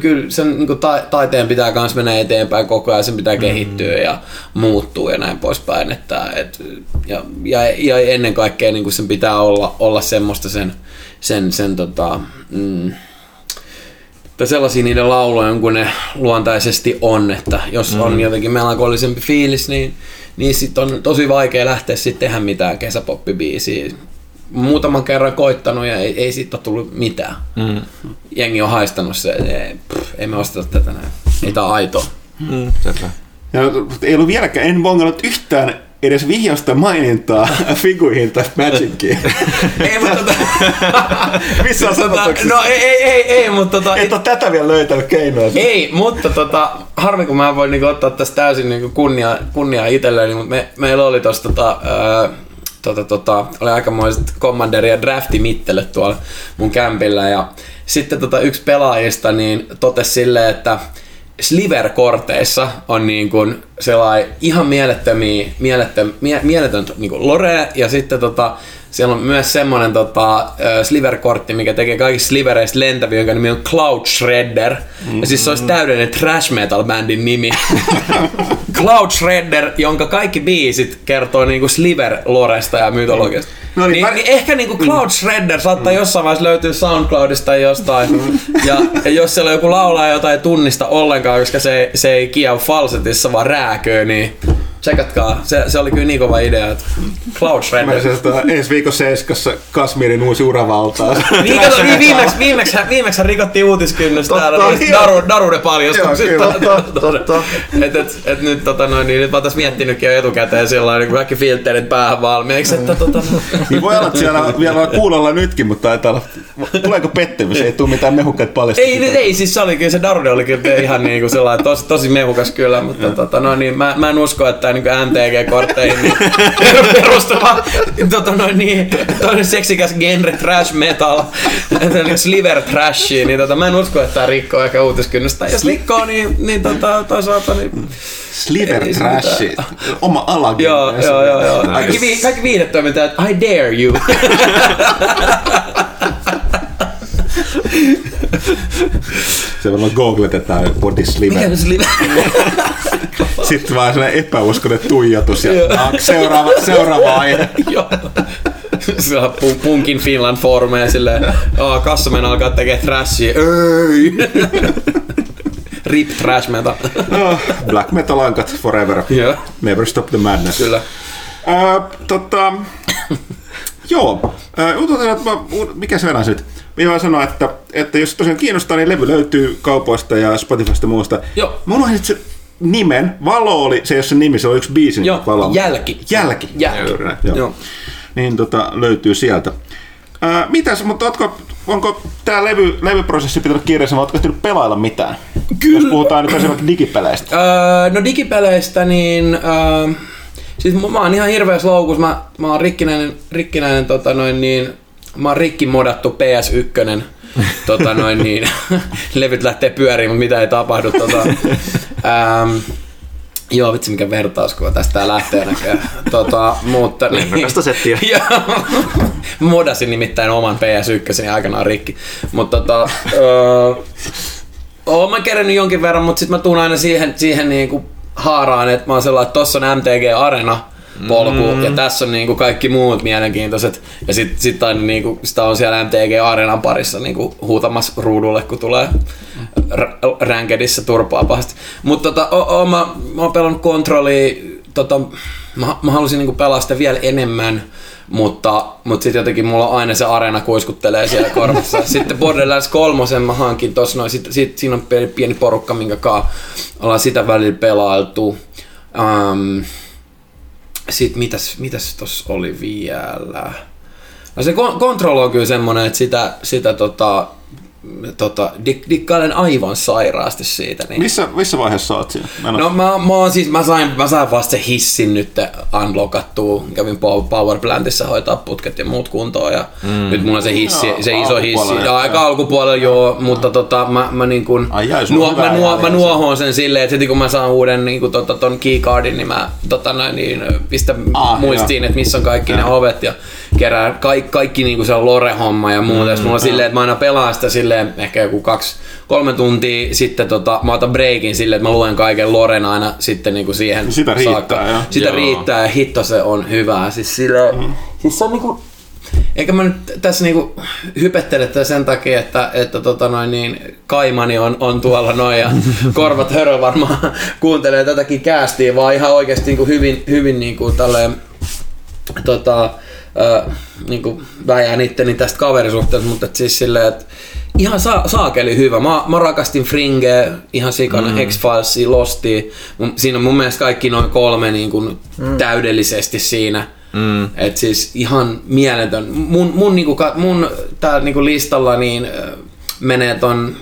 kyllä sen niin kuin taiteen pitää myös mennä eteenpäin koko ajan, sen pitää kehittyä ja muuttua ja näin poispäin, ja ennen kaikkea niin kuin sen pitää olla semmoista sellaisia niiden lauloja, kun ne luontaisesti on, että jos on jotenkin melankolisempi fiilis, niin sit on tosi vaikea lähteä sit tehdä mitään kesäpoppibiisiä. Muutaman kerran koittanut ja ei siitä ole tullut mitään. Jengi on haistanut se, ei me osteta tätä näin. Ei tää aitoa. Ei ollut vieläkään, en bongallut yhtään edes vihjausta mainintaa figuihin tai Magickiin. Ei, mutta missä on sanotuksessa? No ei, mutta et ole tätä vielä löytänyt keinoa. Ei, mutta harmi kun mä voin niinku ottaa tästä täysin niinku kunniaa itselleni, mutta meillä oli tossa oli aikamoiset Commanderin ja draftimittelyt tuolla mun kämpillä, ja sitten yksi pelaajista niin totesi silleen, että Sliver-korteissa on niin kuin sellainen ihan mieletön niinku lore, ja sitten siellä on myös semmoinen sliver-kortti, mikä tekee kaikista slivereistä lentäviä, jonka nimi on Cloud Shredder. Mm-hmm. Ja siis se olisi täydellinen trash metal-bändin nimi. Cloud Shredder, jonka kaikki biisit kertoo niinku sliver-loresta ja mytologiasta. No niin, niin ehkä niinku Cloud Shredder saattaa jossain vaiheessa löytyä SoundCloudista tai jostain. Ja jos siellä joku laulaa jotain tunnista ollenkaan, koska se ei kiau falsetissa vaan rääköö, niin tsekatkaa. Se oli kyllä niin kova idea, että Cloud Shredder. Ensi viikon Seiskassa Kasmirin uusi uravaltaus. Viimeksi rikottiin uutiskynnystä täällä Darude paljastuksista. Nyt mä oon tässä miettinytkin jo etukäteen sellainen, kun kaikki filterit päähän valmiiksi. Niin voi olla, että siellä vielä kuulolla nytkin, mutta taitaa olla. Tuleeko pettymys? Ei tule mitään mehukkaita paljastuksia. Ei, siis se Darude oli kyllä ihan tosi mehukas kyllä, mutta mä en usko, että niinku MTG-kortteihin niin perustuva toinen seksikäs genre trash metal, niin sliver trashia, niin mä en usko, että tää rikkoo ehkä uutiskynnystä. Jos rikkoo, niin toisaalta niin sliver trashi, oma ala. Joo. Kaikki viidet toimintaa, että I dare you. Se varmaan googletetaan body sliver. Sitten vaan sellainen epäuskoinen tuijotus ja seuraava aihe. Joo. Se on punkin Finland foorumeja silleen, Kassamen alkaa tekee thrashia. Ei. Rip trash metal. Black metal ankat forever. Yeah. Never stop the madness. Kyllä. Joo. Mikä se venäisi nyt? Minä vaan sanoa, että jos tosiaan kiinnostaa, niin levy löytyy kaupoista ja Spotifysta muusta. Joo. Mä unohdin se nimen. Valo oli se, jos se nimi, se oli yksi biisin. Joo, Valo. Jälki. Joo. Niin löytyy sieltä. Mitäs, mutta onko tää levyprosessi pitänyt kirjassa, vai ootko pitänyt pelailla mitään? Kyllä. Jos puhutaan nyt esimerkiksi digipeleistä. Digipeleistä, niin siis mä oon ihan hirveässä loukussa. Mä oon rikkinäinen mä oon rikki-modattu PS1, levyt lähtee pyöriin, mutta mitä ei tapahdu. Joo, vitsi mikä vertauskuva tästä lähtee näköjään. Mutta lennokasta settiä. Modasin nimittäin oman PS1 aikanaan rikki. Mutta oon mä kerännyt jonkin verran, mutta sit mä tuun aina siihen niinku haaraan, että mä oon sellainen, että tossa on MTG Arena. Polku, ja tässä on niinku kaikki muut mielenkiintoiset, ja sit niinku, sitä on siellä MTG Areenan parissa niinku huutamassa ruudulle, kun tulee rankedissä turpaa pahasti. Mutta mä oon pelannut kontrollia, mä halusin niinku pelaa sitä vielä enemmän, mutta sit jotenkin mulla aina se areena kuiskuttelee siellä korvassa. Sitten Borderlands 3 mä hankin tossa noin, siinä on pieni porukka, minkä kaa ollaan sitä välillä pelailtu. Sitten mitäs tossa oli vielä? No se Control on kyllä semmonen, että sitä dikkailen aivan sairaasti siitä. Niin. Missä vaiheessa oot siinä? No mä sain vasta se hissin nyt unlockattua. Kävin Powerplantissa hoitaa putket ja muut kuntoon, ja nyt mulla on se hissi, se iso hissi. Aika alkupuolella joo, mutta mä niin kuin nuohoon sen silleen, että heti kun mä saan uuden niin kuin ton keycardin, niin mä pistän muistiin, että missä on kaikki ne ovet ja kerään kaikki niin kuin se lore-homma ja muuta. Mulla on silleen, että mä aina pelaan sitä silleen, ehkä joku 2-3 tuntia, sitten mä otan breikin silleen, että mä luen kaiken loren aina sitten niinku siihen sitä saakka. Riittää ja hitto se on hyvää. Siis silleen, siis se on niinku, eikä mä nyt tässä niinku hypettele sen takia, että kaimani on tuolla noin ja korvat hörö varmaan kuuntelee tätäkin käästiä, vaan ihan oikeesti niinku hyvin niinku tälleen niinku väjään itteni tästä kaverisuhteesta, mutta siis silleen, että ihan saakeli hyvä. Mä rakastin Fringeä ihan sikana, X-Filesia, Lostia. Siinä on mun mielestä kaikki noin kolme niin kuin täydellisesti siinä. Et siis ihan mieletön. Mun täällä niin kuin listalla niin menee ton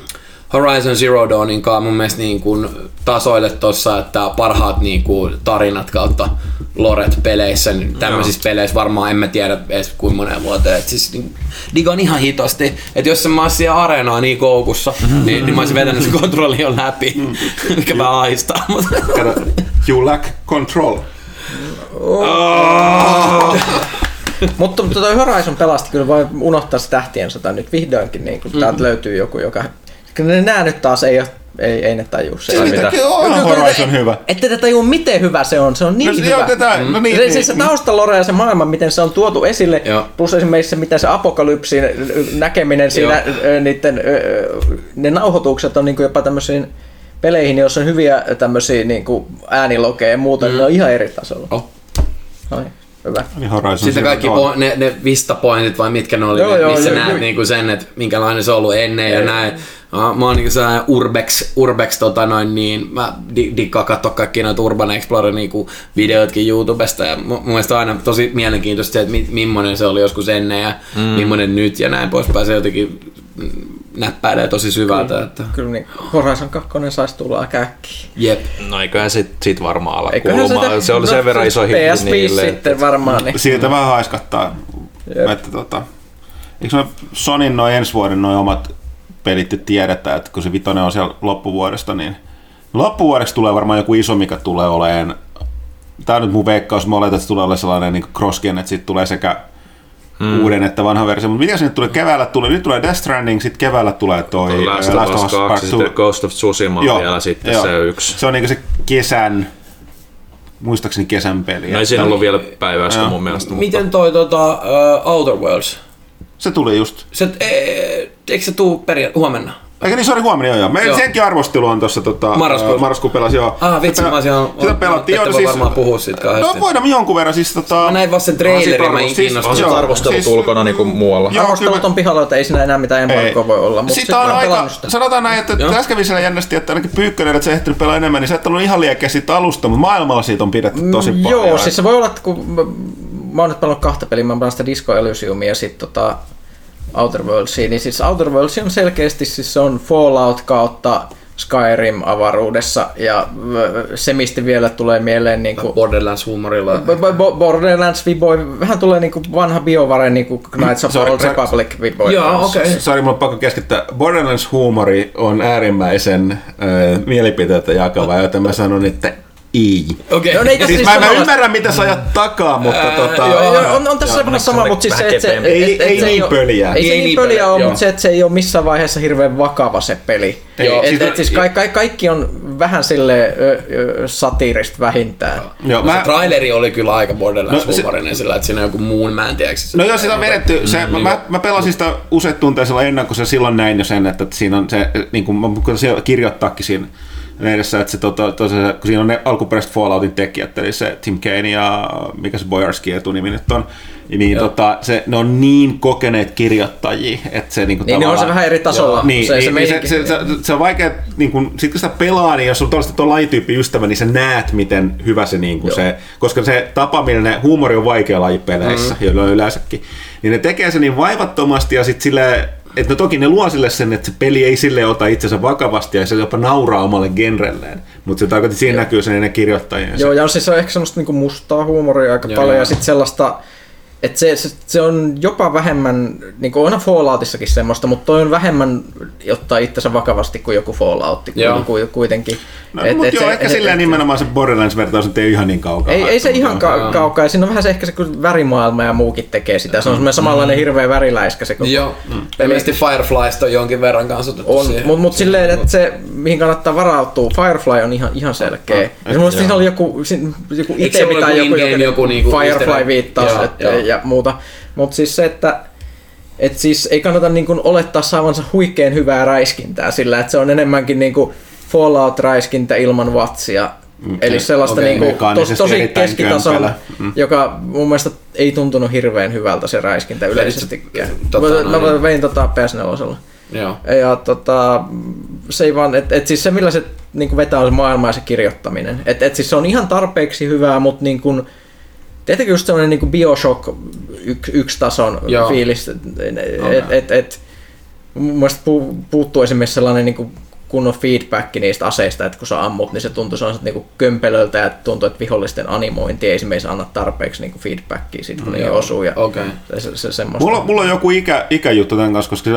Horizon Zero Dawninkaan mun mielestä niin kuin tasoille tossa, että parhaat niin kuin tarinat kautta loret peleissä, niin tämmöisissä peleissä varmaan emme tiedä edes kuinka moneen vuoteen. Et siis niin, digan ihan hitosti, että jos mä olisin siellä areenaa niin koukussa, niin mä olisin vetänyt sen kontrollin jo läpi, mikä vähän ahistaa. You lack control. Mutta tuota Horizon pelasti kyllä vaan unohtaa se tähtien sota nyt vihdoinkin, niin kun täältä löytyy joku, joka... Kyllä nää nyt taas ei ne tajuu se. Onhan Horizon hyvä. Ette te tajuu miten hyvä se on, se on niin hyvä. Siis se taustalore ja se maailma, miten se on tuotu esille, plus esimerkiksi se, miten se apokalypsin näkeminen siinä, niiden, ne nauhoitukset on niinku jopa tämmöisiin peleihin, joissa on hyviä tämmöisiä niinku äänilogeja ja muuta, ne on ihan eri tasolla. Noin. Hyvä. Sitten kaikki ne vistapointit vai mitkä ne oli, missä näet niinku sen, että minkälainen se on ollut ennen ja näin. Mä oon niinku sellainen urbex mä digkaan katsoa kaikki noita Urban Explorer niinku videotkin YouTubesta ja mun mielestä aina tosi mielenkiintoista se, että millainen se oli joskus ennen ja millainen nyt ja näin poispäin, se jotenkin näppäilee tosi syvältä. Kyllä niin, Horizon 2 saisi tulla käkkiin. Jep. No eiköhän sit varmaan ala kuulumaan. Se oli sen verran iso hitti niille. PS5 sitten varmaan. Niin. Siitä vähän haiskattaa. Että, eikö me Sonyn noin ensi vuoden noin omat pelit jo tiedetä, että kun se vitonen on siellä loppuvuodesta, niin loppuvuodeksi tulee varmaan joku iso, mikä tulee oleen. Tää on nyt mun veikkaus, mä oletan, että se tulee olemaan sellainen niin cross-gen, että siitä tulee sekä uuden että vanha versio, mutta mitä se nyt tulee keväällä? Nyt tulee Death Stranding, sitten keväällä tulee toi Last of Us 2, sitten Ghost of Tsushima vielä sitten se yksi. Se on niinku se kesän, muistaakseni kesän peli. No ei siinä ollut vielä päivästä mun mielestä. Miten toi Outer Worlds? Se tuli just. Eikö se tuu huomenna? Eikä niin, sori, huomenna joo. Meillä senkin arvostelu on tuossa marraskuun pelasi joo. Ah vitsi, mä siellä ette voi varmaan puhua siitä kahdesta. No voidaan jonkun verran siis Mä näin vaan sen trailerin, mä en kiinnostunut arvostelut ulkona niin kuin muualla. Arvostelut on pihalla, että ei siinä enää mitään embargoa voi olla. Sitä on aika, sanotaan näin, että äsken vielä jännästi, että ainakin Pyykkönen, että se ehtinyt pelaa enemmän, niin sä et ollut ihan liekeä siitä alusta, mutta maailmalla siitä on pidetty tosi paljon. Joo, siis se voi olla, että kun mä oon nyt pelannut kahta peliä, mä oon pelannut sitä Disco Elysiumia ja sit Outer Worldsiin, niin siis Outer Worlds on selkeästi siis se on Fallout kautta Skyrim avaruudessa ja se mistä vielä tulee mieleen niinku Borderlands humorilla. Borderlands viboi vähän tulee niinku vanha BioWare niinku Knights of the Old Republic viboi. Joo, okei. Sori, mulla on pakko keskittää. Borderlands humori on äärimmäisen mielipiteitä jakava, joten mä sanon, että ei. Okay. No, siis siis mä ymmärrän, mitä sä ajat takaa, mutta on tässä semmoinen sama, mutta siis ei niin pöliä. Ei niin pöliä ole, mutta se, että se ei ole missään vaiheessa hirveän vakava se peli. Kaikki on vähän silleen satiirista vähintään. Joo, se traileri oli kyllä aika Borderlands-huumarinen sillä, että siinä on joku muun, mä en tiedä. No joo, sitä on vedetty. Mä pelasin sitä useat tunteisella ennen, kun se silloin näin jo sen, että siinä on se, niin kuin mä kirjoittaakin siinä lehdessä, että se, kun siinä on ne alkuperäiset Falloutin tekijät, eli se Tim Cain ja mikä se Boyarskin etunimi nyt on, niin ne on niin kokeneet kirjoittajia, että se niinku niin tavallaan... Niin on se vähän eri tasolla. Niin, se on vaikea, niin kun, sit kun sitä pelaa, niin jos sulla on tuon lajityyppi ystävä, niin sä näet, miten hyvä se, niin se koska se tapa, millä ne huumori on vaikea lajipeleissä, joilla on yleensäkin, niin ne tekee se niin vaivattomasti ja sitten silleen, että no toki ne luo sille sen, että se peli ei sille ota itsensä vakavasti ja se jopa nauraa omalle genrelleen. Mutta se tarkoitti, siinä näkyy sen ennen kirjoittajien. Joo, ja siis on ehkä semmoista niinku mustaa huumoria aika paljon ja sitten sellaista, että se on jopa vähemmän, niin kuin aina Falloutissakin semmoista, mutta toi on vähemmän ottaa itsensä vakavasti kuin joku Fallout kuitenkin. No, mutta ehkä silleen nimenomaan se Borderlands-vertaus ei ihan niin kaukaa. Ei se ihan kaukaa, ja siinä on vähän se ehkä se värimaailma ja muukin tekee sitä. Se on semmoinen samanlainen hirveä väriläiskä se koko. Joo, ilmeisesti Fireflysta on jonkin verran kanssa otettu siihen. Mutta silleen, että se, mihin kannattaa varautua, Firefly on ihan selkeä. Ja mun siinä oli joku itemi tai joku Firefly-viittaus ja muuta. Mutta siis se, että et siis ei kannata niinku olettaa saavansa huikein hyvää räiskintää sillä, että se on enemmänkin niinku Fallout-räiskintä ilman vatsia. Eli sellaista niinku tosi keskitasolla, joka mun mielestä ei tuntunut hirveän hyvältä se räiskintä yleisesti. Mä vein PS4:lla. Ja se ei vaan, että siis se millä se niinku vetää on se maailma ja se kirjoittaminen. Että siis se on ihan tarpeeksi hyvää, mutta niinku tietenkin just semmoinen niinku Bioshock 1 tason fiilis, että Mun mielestä puuttuu esimerkiksi sellainen niin kuin kunnon feedback niistä aseista, että kun sä ammut, niin se tuntuu sellaiset niin kuin kömpelöltä ja tuntuu, että vihollisten animointi ei esimerkiksi anna tarpeeksi niin kuin feedbackia siitä, kun niihin osuu. Ja okay. Mulla on joku ikäjuttu tämän kanssa, koska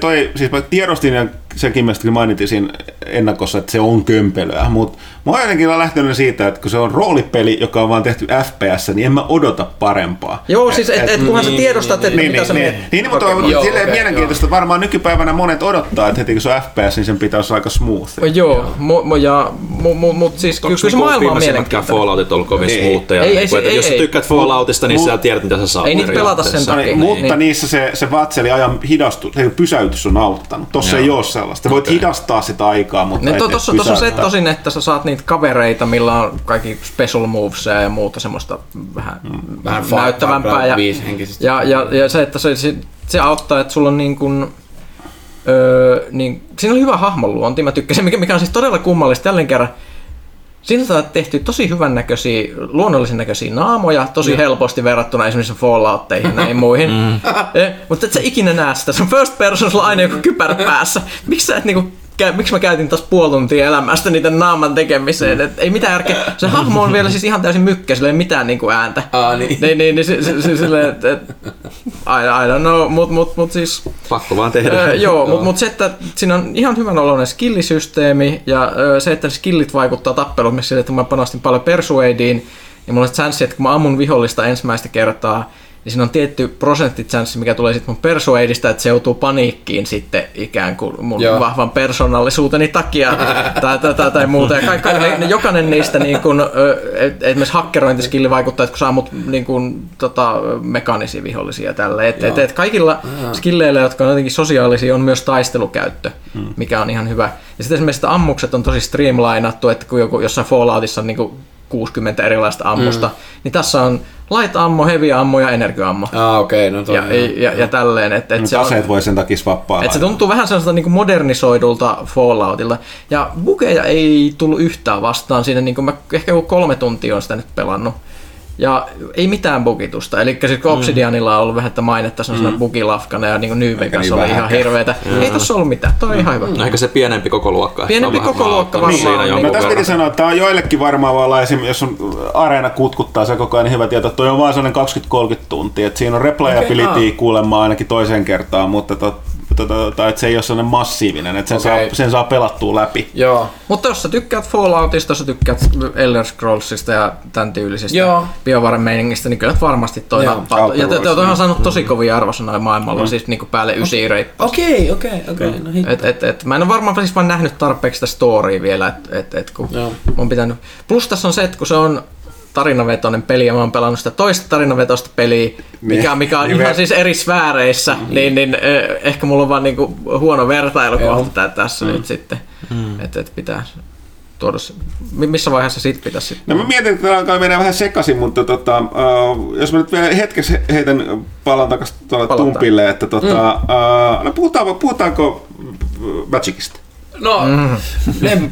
toi, siis mä tiedostin ja senkin mielestä mainitin siinä ennakossa, että se on kömpelöä, mutta mä oon ainakin lähtenyt siitä, että kun se on roolipeli, joka on vaan tehty FPS, niin en mä odota parempaa. Joo, siis et kunhan sä tiedostat, että mitä sä mietit. Niin, mutta silleen mielenkiintoista, varmaan nykypäivänä monet odottaa, että heti kun se on FPS, niin sen pitää olla aika smooth. Joo, mutta siis kyllä se maailma on mielenkiintoinen. Falloutit on kovin smoothia. Jos sä tykkäät Falloutista, niin sä tiedät, mitä sä saat. Ei niitä pelata sen takia. Mutta niissä se vatseli ajan hidastus, pysäytys on auttanut. Tossa ei oo sellaista. Voit hidastaa sitä aikaa, mutta ei pysäyttää. Tossa on se tosin, että sä saat niitä kavereita, millä on kaikki special movesia ja muuta semmoista vähän näyttävämpää. Ja se, että se auttaa, että sulla on niin kuin... niin, siinä on hyvä hahmonluonti, mä tykkäsin, mikä on siis todella kummallista jälleen kerran. Siinä on tehty tosi hyvän näköisiä, luonnollisen näköisiä naamoja, tosi helposti verrattuna esimerkiksi Falloutteihin ja muihin. Mutta et sä ikinä näe sitä, se on first person, sulla on aina joku kypärä päässä. Miksi mä käytin taas puoli tuntia elämästä niiden naaman tekemiseen? Et ei mitään järkeä. Se hahmo on vielä siis ihan täysin mykkä, sillä ei mitään niinku ääntä. I don't know, mut siis... Pakko vaan tehdä. Joo, mut se, että siinä on ihan hyvän oloinen skillisysteemi, ja se, että skillit vaikuttaa tappeluun, myös sille, että mä panostin paljon persuadeen, niin mulla on chanssi, että kun mä ammun vihollista ensimmäistä kertaa, niin siinä on tietty prosenttitsanssi, mikä tulee sitten mun persuadista, että se joutuu paniikkiin sitten ikään kuin mun vahvan persoonallisuuteni takia tai muuta. Ja jokainen niistä, niin kun, esimerkiksi hakkerointiskilli vaikuttaa, että kun saa mut niin kun, mekaanisia vihollisia tälle. Et kaikilla skilleillä, jotka on jotenkin sosiaalisia, on myös taistelukäyttö, mikä on ihan hyvä. Ja sitten esimerkiksi ammukset on tosi streamlainattu, että kun jossain Falloutissa on niin kun 60 erilaista ammusta, niin tässä on light ammo, heavy ammo ja energia ammo. Ja tälleen. Aseet voi sen takia swappaa. Se tuntuu vähän sellaiselta niin kuin modernisoidulta Falloutilta. Ja bugeja ei tullut yhtään vastaan siinä, niin kuin mä ehkä 3 tuntia on sitä nyt pelannut. Ja ei mitään bugitusta. Eli siis Obsidianilla on ollut vähän mainetta sellaisena bugilafkana ja niin Nyven kanssa oli ihan hirveetä. Ei tossa ollut mitään. Toi on ihan hyvä. Ehkä se pienempi kokoluokka. Pienempi kokoluokka varmaan. Mä tästä piti sanoa, että tää on joillekin varmaan vaan esimerkiksi, jos sun areena kutkuttaa se koko ajan, niin hyvä tieto, että toi on vaan sellainen 20-30 tuntia. Et siinä on replayability kuulemma ainakin toiseen kertaan, mutta että se ei ole sellainen massiivinen, että sen saa pelattua läpi. Joo. Mutta jos sä tykkäät Falloutista, jos sä tykkäät Elder Scrollsista ja tämän tyylisistä BioWare-meiningistä, niin kyllä varmasti toi hampaa. Ja toi on saanut tosi kovia arvosanoja maailmalla, siis niinku päälle 9 reippaasti. Okei. No hitto. Mä en ole varmaan siis vaan nähnyt tarpeeksi sitä storya vielä, kun mun pitänyt... Plus tässä on se, että kun se on tarinavetoinen peli ja mä oon pelannut sitä toista tarinavetoista peliä, mikä on ihan siis eri sfääreissä, niin ehkä mulla on vaan niinku huono vertailukohta tässä nyt sitten, että pitää tuoda se. Missä vaiheessa sit pitäisi sitten? No mä mietin, että alkaa mennä vähän sekaisin, mutta jos mä nyt vielä hetkeksi heitän palan takaisin tuolla Tumpille, että puhutaanko Magicista? No,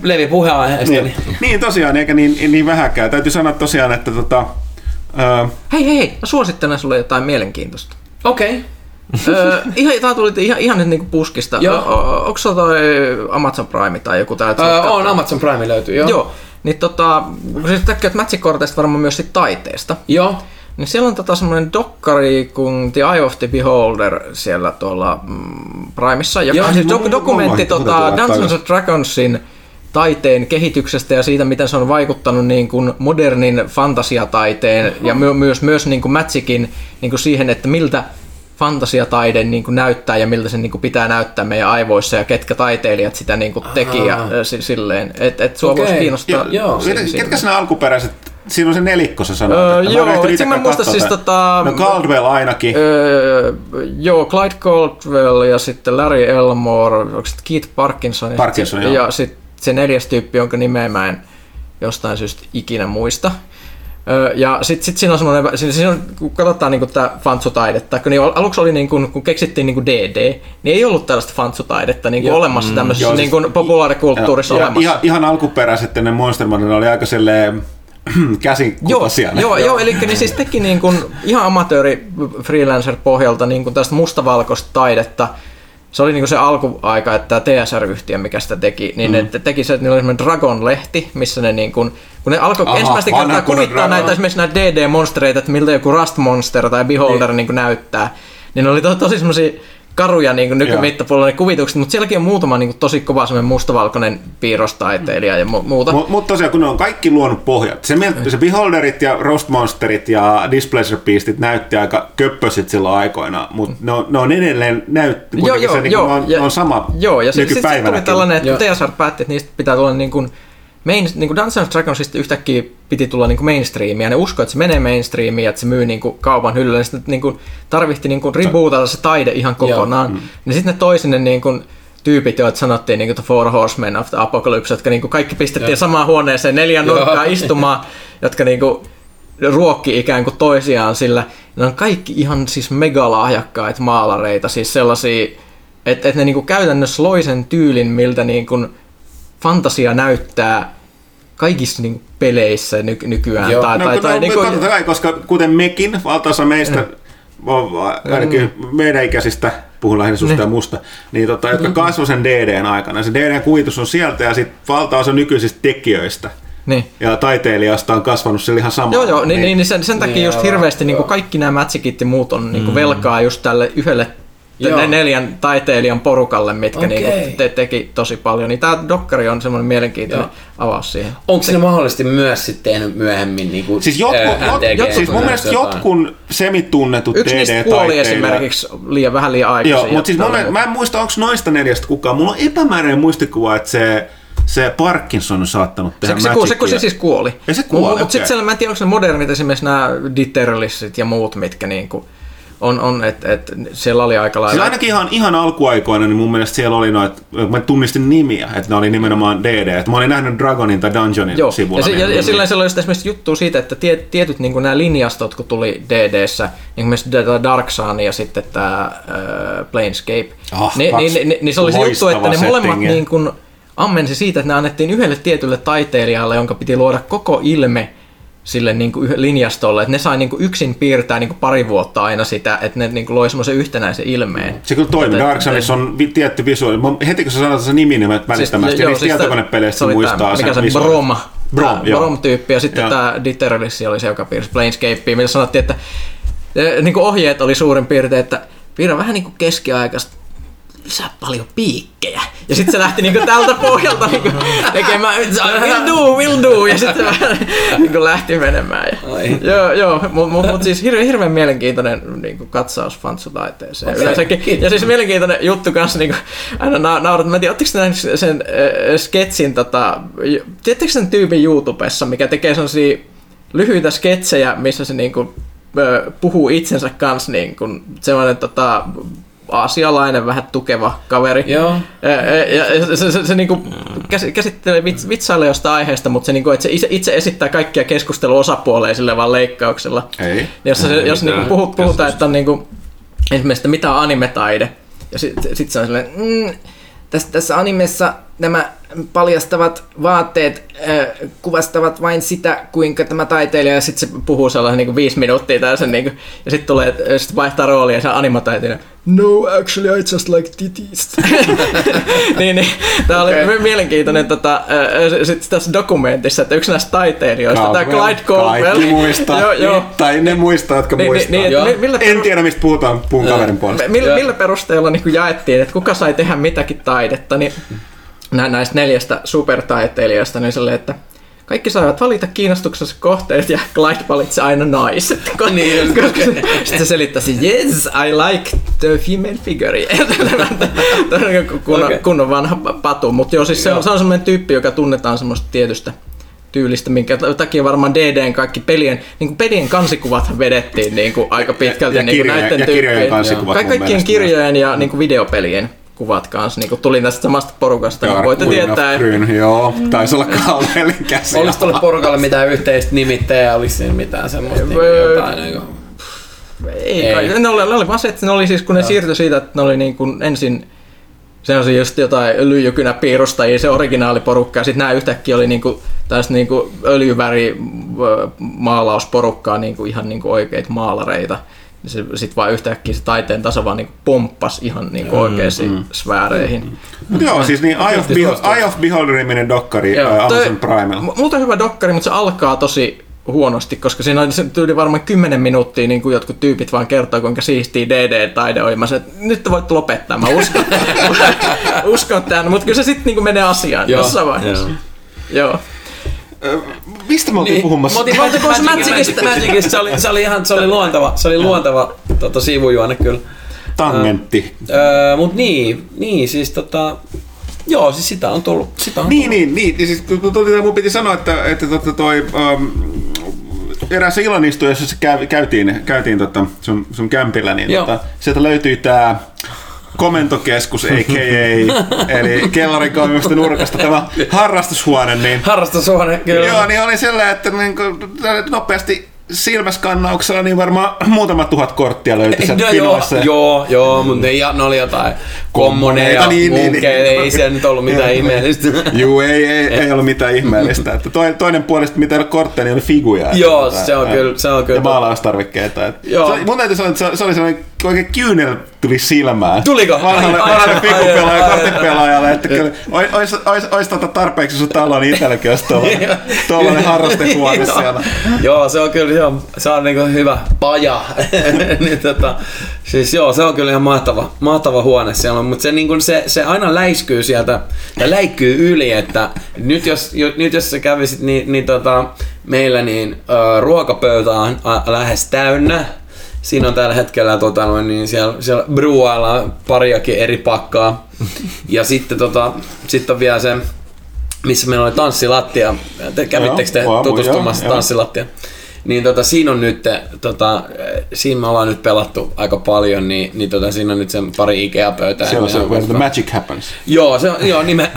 levi puheenaiheesta. Niin tosiaan, eikä niin vähäkään. Täytyy sanoa tosiaan, että Hei, mä suosittelen sulle jotain mielenkiintoista. Okei. Tää tuli ihan nyt niinku puskista. Onko se toi Amazon Prime tai joku tää? On, Amazon Prime löytyy, joo. Niin siis täkkiä matchikorteista varmaan myös sit taiteesta. Joo. Niin siellä on semmoinen dokkari kuin The Eye of the Beholder siellä tuolla Primeissa, joka on siis dokumentti Dungeons & Dragonsin taiteen kehityksestä ja siitä, miten se on vaikuttanut niin kuin modernin fantasiataiteen ja myös niin kuin Magicin niin kuin siihen, että miltä fantasiataide niin kuin näyttää ja miltä se niin kuin pitää näyttää meidän aivoissa ja ketkä taiteilijat sitä niin kuin teki ja silleen, että sua voisi kiinnostaa. Ketkä sinä alkuperäiset? Siinä on se nelikko, sä sanoit. Mä muistan siis no Caldwell ainakin. Joo, Clyde Caldwell ja sitten Larry Elmore, onko se Keith Parkinson? Ja sitten se 4. tyyppi, jonka nimeä mä en jostain syystä ikinä muista. Ja sitten siinä on semmoinen, kun katsotaan niinku tää fantsutaidetta, niin aluksi oli niinku, kun keksittiin niinku DD, niin ei ollut tällaista fantsutaidetta niinku olemassa tämmöisessä niinku populaarikulttuurissa olemassa. Ihan alkuperäiset ne Monster Manual oli aika silleen... käsikuvasiaan. Joo, eli ne siis teki niin kuin ihan amatööri freelancer pohjalta niin kuin tästä mustavalkoista taidetta se oli niinku se alkuaika, että tämä TSR-yhtiö, mikä sitä teki, niin ne teki se, että niillä oli semmoinen Dragon-lehti, missä ne niin kun ne alkoi ensimmäistä kertaa kuvittaa näitä esimerkiksi näitä DD-monstereita, että miltä joku Rust Monster tai Beholder niin kuin näyttää, niin ne oli tosi semmoisia karuja niin nykymittapuolella ne kuvitukset, mutta sielläkin on muutama niin tosi kova semmoinen mustavalkoinen piirrostaiteilija ja muuta. Mutta tosiaan, kun ne on kaikki luonut pohjat, se Beholderit ja Roast Monsterit ja Displeasure Beastit näytti aika köppösit silloin aikoina, mutta ne on edelleen näytti, kun ne on sama nykypäivänäkin. Sitten tuli tällainen, että TSR päätti, että niistä pitää tulla niin kuin niin Dungeons & Dragonsista yhtäkkiä piti tulla niin mainstreamia, ne uskoi, että se menee mainstreamiin, että se myy niin kuin kaupan hyllylle, niin sitten niin tarvittiin niin rebootata se taide ihan kokonaan. Niin sitten ne toi sinne niin kuin tyypit, joita sanottiin niin kuin The Four Horsemen of the Apocalypse, jotka niin kuin kaikki pistettiin samaan huoneeseen 4 nurkkaa istumaan, jotka niin kuin ruokki ikään kuin toisiaan sillä. Ne on kaikki ihan siis megalahjakkaita maalareita, siis sellaisia, että ne niin kuin käytännössä loi sen tyylin, miltä niin kuin fantasia näyttää kaikissa niin peleissä nykyään. Tai koska kuten mekin, valtaosa meistä, ainakin meidän ikäisistä, puhun lähinnä susta ja musta, niin jotka kasvoi sen DD:n aikana. Se DD-kuvitus on sieltä ja sitten valtaosa nykyisistä tekijöistä ja taiteilijasta on kasvanut sillä ihan samalla. Sen takia just hirveästi niin kaikki nämä matchikit ja muut on niin velkaa just tälle yhdelle ne 4 taiteilijan porukalle, mitkä niinku teki tosi paljon. Niin tää dokkari on semmoinen mielenkiintoinen avaus siihen. Onko ne mahdollisesti myös sitten tehnyt myöhemmin niinku siis mun mielestä jotkun semitunnetut DD-taiteilijat. Yksi kuoli esimerkiksi vähän liian aikaisin. Joo, mutta siis mä en muista, onko noista 4 kukaan. Mulla on epämääräinen muistikuva, että se Parkinson on saattanut tehdä magicia. Se siis kuoli. Ja se kuoli, mutta sitten siellä mä en tiedä, onko ne modernit esimerkiksi nämä Ditterlissit ja muut, mitkä niinku on että siellä oli aika lailla. Sillä ainakin ihan alkuaikoina, niin mun mielestä siellä oli noita, mä tunnistin nimiä, että ne oli nimenomaan DD, että mä olin nähnyt Dragonin tai Dungeonin sivulla. Ja silloin siellä oli just esimerkiksi juttua siitä, että tietyt niin nämä linjastot, kun tuli DD:ssä, niin kuin myös Dark Sun ja sitten tämä Planescape, niin se oli se juttu, että ne molemmat niin kuin ammensi siitä, että ne annettiin yhdelle tietylle taiteilijalle, jonka piti luoda koko ilme sille niin kuin linjastolle, että ne sai niin kuin yksin piirtää niin kuin pari vuotta aina sitä, että ne niin kuin loi semmoisen yhtenäisen ilmeen. Se kyllä toimi. Dark Sunissa on tietty visuaali. Heti kun sä sanot sen nimi, niin mä välistämästi. Siis, niistä tietokonepeleistä muistaa tämän, sen mikä visuaali. Brom-tyyppi. Ja sitten tämä Ditterlissi oli se, joka piirsi Planescapea, millä sanottiin, että niin kuin ohjeet oli suurin piirtein, että piirrä vähän niin kuin keskiaikaista. Lisää paljon piikkejä. Ja sitten se lähti niinku tältä pohjalta niinku tekemään will do ja sitten niinku lähti menemään. Mutta siis hirveän mielenkiintoinen niinku katsaus fantsutaiteeseen. Ja siis mielenkiintoinen juttu kanssa niinku aina naurat. Mä en tiedä, ottiko näin sen sketsin tiedättekö sen tyypin YouTubessa, mikä tekee sellaisia lyhyitä sketsejä, missä se niinku puhuu itsensä kanssa niinku semmoinen aasialainen vähän tukeva kaveri. Joo. Se niinku käsittelee vitsailee jostain aiheesta, mutta se niinku, että se itse esittää kaikkia keskusteluosapuoleja sille vaan leikkauksella. Ei. Jos niinku puhutaan, että on niinku esimerkiksi mitä on anime-taide. Ja sit se on silleen, tässä animessa nämä paljastavat vaatteet kuvastavat vain sitä, kuinka tämä taiteilija, ja sitten se puhuu sellaisen niin 5 minuuttia täysin, niin kuin, ja sitten sit vaihtaa roolia, ja se on animataiteilija. No, actually I just like titties. niin, tämä oli mielenkiintoinen sit tässä dokumentissa, että yksi näistä taiteilijoista, tämä Clyde Caldwell. Kaikki muistaa, tai ne muistaa, jotka muistaa. En tiedä, mistä puhutaan puun kaverin puolesta. Millä perusteella niin jaettiin, että kuka sai tehdä mitäkin taidetta, niin näistä 4 supertaiteilijasta, niin silleen, että kaikki saivat valita kiinnostuksensa kohteet ja Clyde valitsi aina naiset. Sitten se selittäisi, yes, I like the female figure. Kunnon vanha patu. Mutta joo, siis se on semmoinen tyyppi, joka tunnetaan semmoista tietystä tyylistä, minkä takia varmaan DD:n kaikki pelien kansikuvat vedettiin niin kuin aika pitkälti. Ja kirjojen kansikuvat. Kaikkien kirjojen ja niin kuin videopelien kuvat kanssa, niin kun tulin tästä samasta porukasta, niin voitte tietää. Joo, taisi olla Kalvelin käsi. Olis tuolle porukalle mitään yhteistä nimittäjää, olis siinä mitään semmoista jotain? Ei kai, ne oli vaan se, että ne oli siis, kun ne siirtyi siitä, että ne oli niin kuin ensin sellaisia just jotain lyijykynäpiirustajia, se originaaliporukka, ja sitten nämä yhtäkkiä oli niin kuin tällaista niin kuin öljyvärimaalausporukkaa, niin kuin ihan niin kuin oikeita maalareita. se sit vaan yhtäkkiä se taiteen taso vaan niinku pomppasi ihan niinku oikeisiin sfääreihin. Joo, siis niin Eye of Beholderin menen dokkari Amazon Primella. Mulla on hyvä dokkari, mutta se alkaa tosi huonosti, koska siinä on tyyli varmaan 10 minuuttia niin kuin jotkut tyypit vaan kertoo, kuinka siistiä DD-taide on. Mä sanoin, että nyt te voitte lopettaa, mä uskon tämän, mutta kyllä se sitten niin menee asiaan jossain vaiheessa. Joo. Mistä me oltiin puhumassa? Me oltiin Magicista. Se oli luontava sivujuone kyllä. Tangentti. Mut niin siis joo, siis sitä on tullut. Niin. Siis, mun piti sanoa, että eräässä illanistuja, jossa käytiin sun kämpillä, niin sieltä löytyi tää komentokeskus, a.k.a. eli kellarin koimista nurkasta tämä harrastushuone. Niin, harrastushuone, kyllä. Joo, niin oli sellainen, että niin nopeasti silmäskannauksella niin varmaan muutama 1000 korttia löytyi sieltä pinoissa. Joo, mutta ne oli jotain kommoneja, munkeja, ei siellä nyt ollut mitään ihmeellistä. Joo, ei ollut mitään ihmeellistä. Että toinen puolesta, mitä ei ollut kortteja, niin oli figuja. Joo, se on kyllä. Ja maalaustarvikkeita. Mun täytyy sanoa, että se oli sellainen oikein kyynel tuli silmään. Tuliko? Vanhalle pikupelaajalle, kortipelaajalle, että kyllä olisi tarpeeksi sun talo, niin itselläkin olisi tuollainen harrastehuone siellä. Joo, se on kyllä se on niinku hyvä paja. Niin, siis joo, se on kyllä ihan mahtava huone siellä, mutta se, niinku, se aina läiskyy sieltä ja läikkyy yli, että nyt jos sä kävisit niin meillä, niin ruokapöytä on lähes täynnä. Siinä on tällä hetkellä siellä bruaillaan pariakin eri pakkaa. Ja sitten sitten on vielä se, missä meillä oli tanssilattia. Kävittekö te tutustumassa tanssilattia? Niin siinä on nyt siinä me ollaan nyt pelattu aika paljon, niin siinä on nyt sen pari IKEA-pöytää. Siellä on se, where the magic happens. Joo, se on, joo, nime.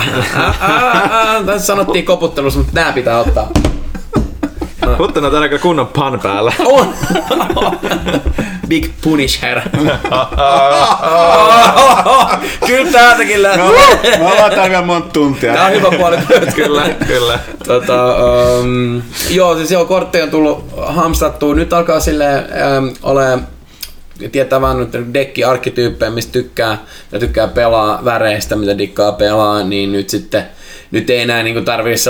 Tässä sanottiin koputtelussa, mutta nää pitää ottaa. Huttuna on aika kunnon pan päällä. On! Big Punisher. Kyllä täältäkin lähtee. Me ollaan täällä vielä monta tuntia. Tää on hyvä puoli. Kyllä. Joo, siis joo, kortteja on tullut hamstattua. Nyt alkaa silleen olemaan tietävän nyt dekki-arkkityyppejä, mistä tykkää pelaa väreistä, mitä dikkaa pelaa, niin nyt sitten nyt ei enää niinku tarvitse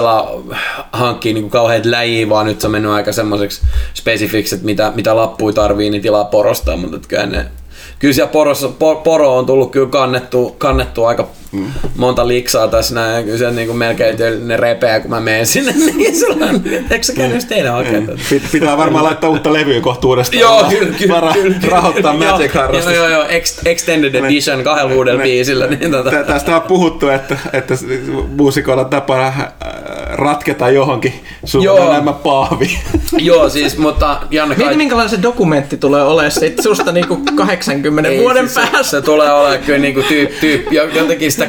hankkia niinku kauheat läjiä, vaan nyt se on mennyt aika semmoiseksi spesifiksi, että mitä lappuja tarvii, niin tilaa porostaa. Mutta kyllä siellä poro on tullut kyllä kannettu aika monta liksaa tässä näin. Kyllä siellä niinku melkein ne repeää, kun mä menen sinne. Eikö sä käynyt teidän oikein? Pitää varmaan laittaa uutta levyä kohta uudestaan. Joo, kyllä. Rahoittaa Magic-harrastus. Joo, Extended Edition 2 uudella biisillä. Tästä on puhuttu, että muusikoilla tapana ratketa johonkin sun elämä pahvi. Joo, siis, mutta Janne... Mieti, minkälainen se dokumentti tulee olemaan sitten susta niinku 80 vuoden päästä. Se tulee olemaan kyllä niinku tyyppi. Jotenkin sitä,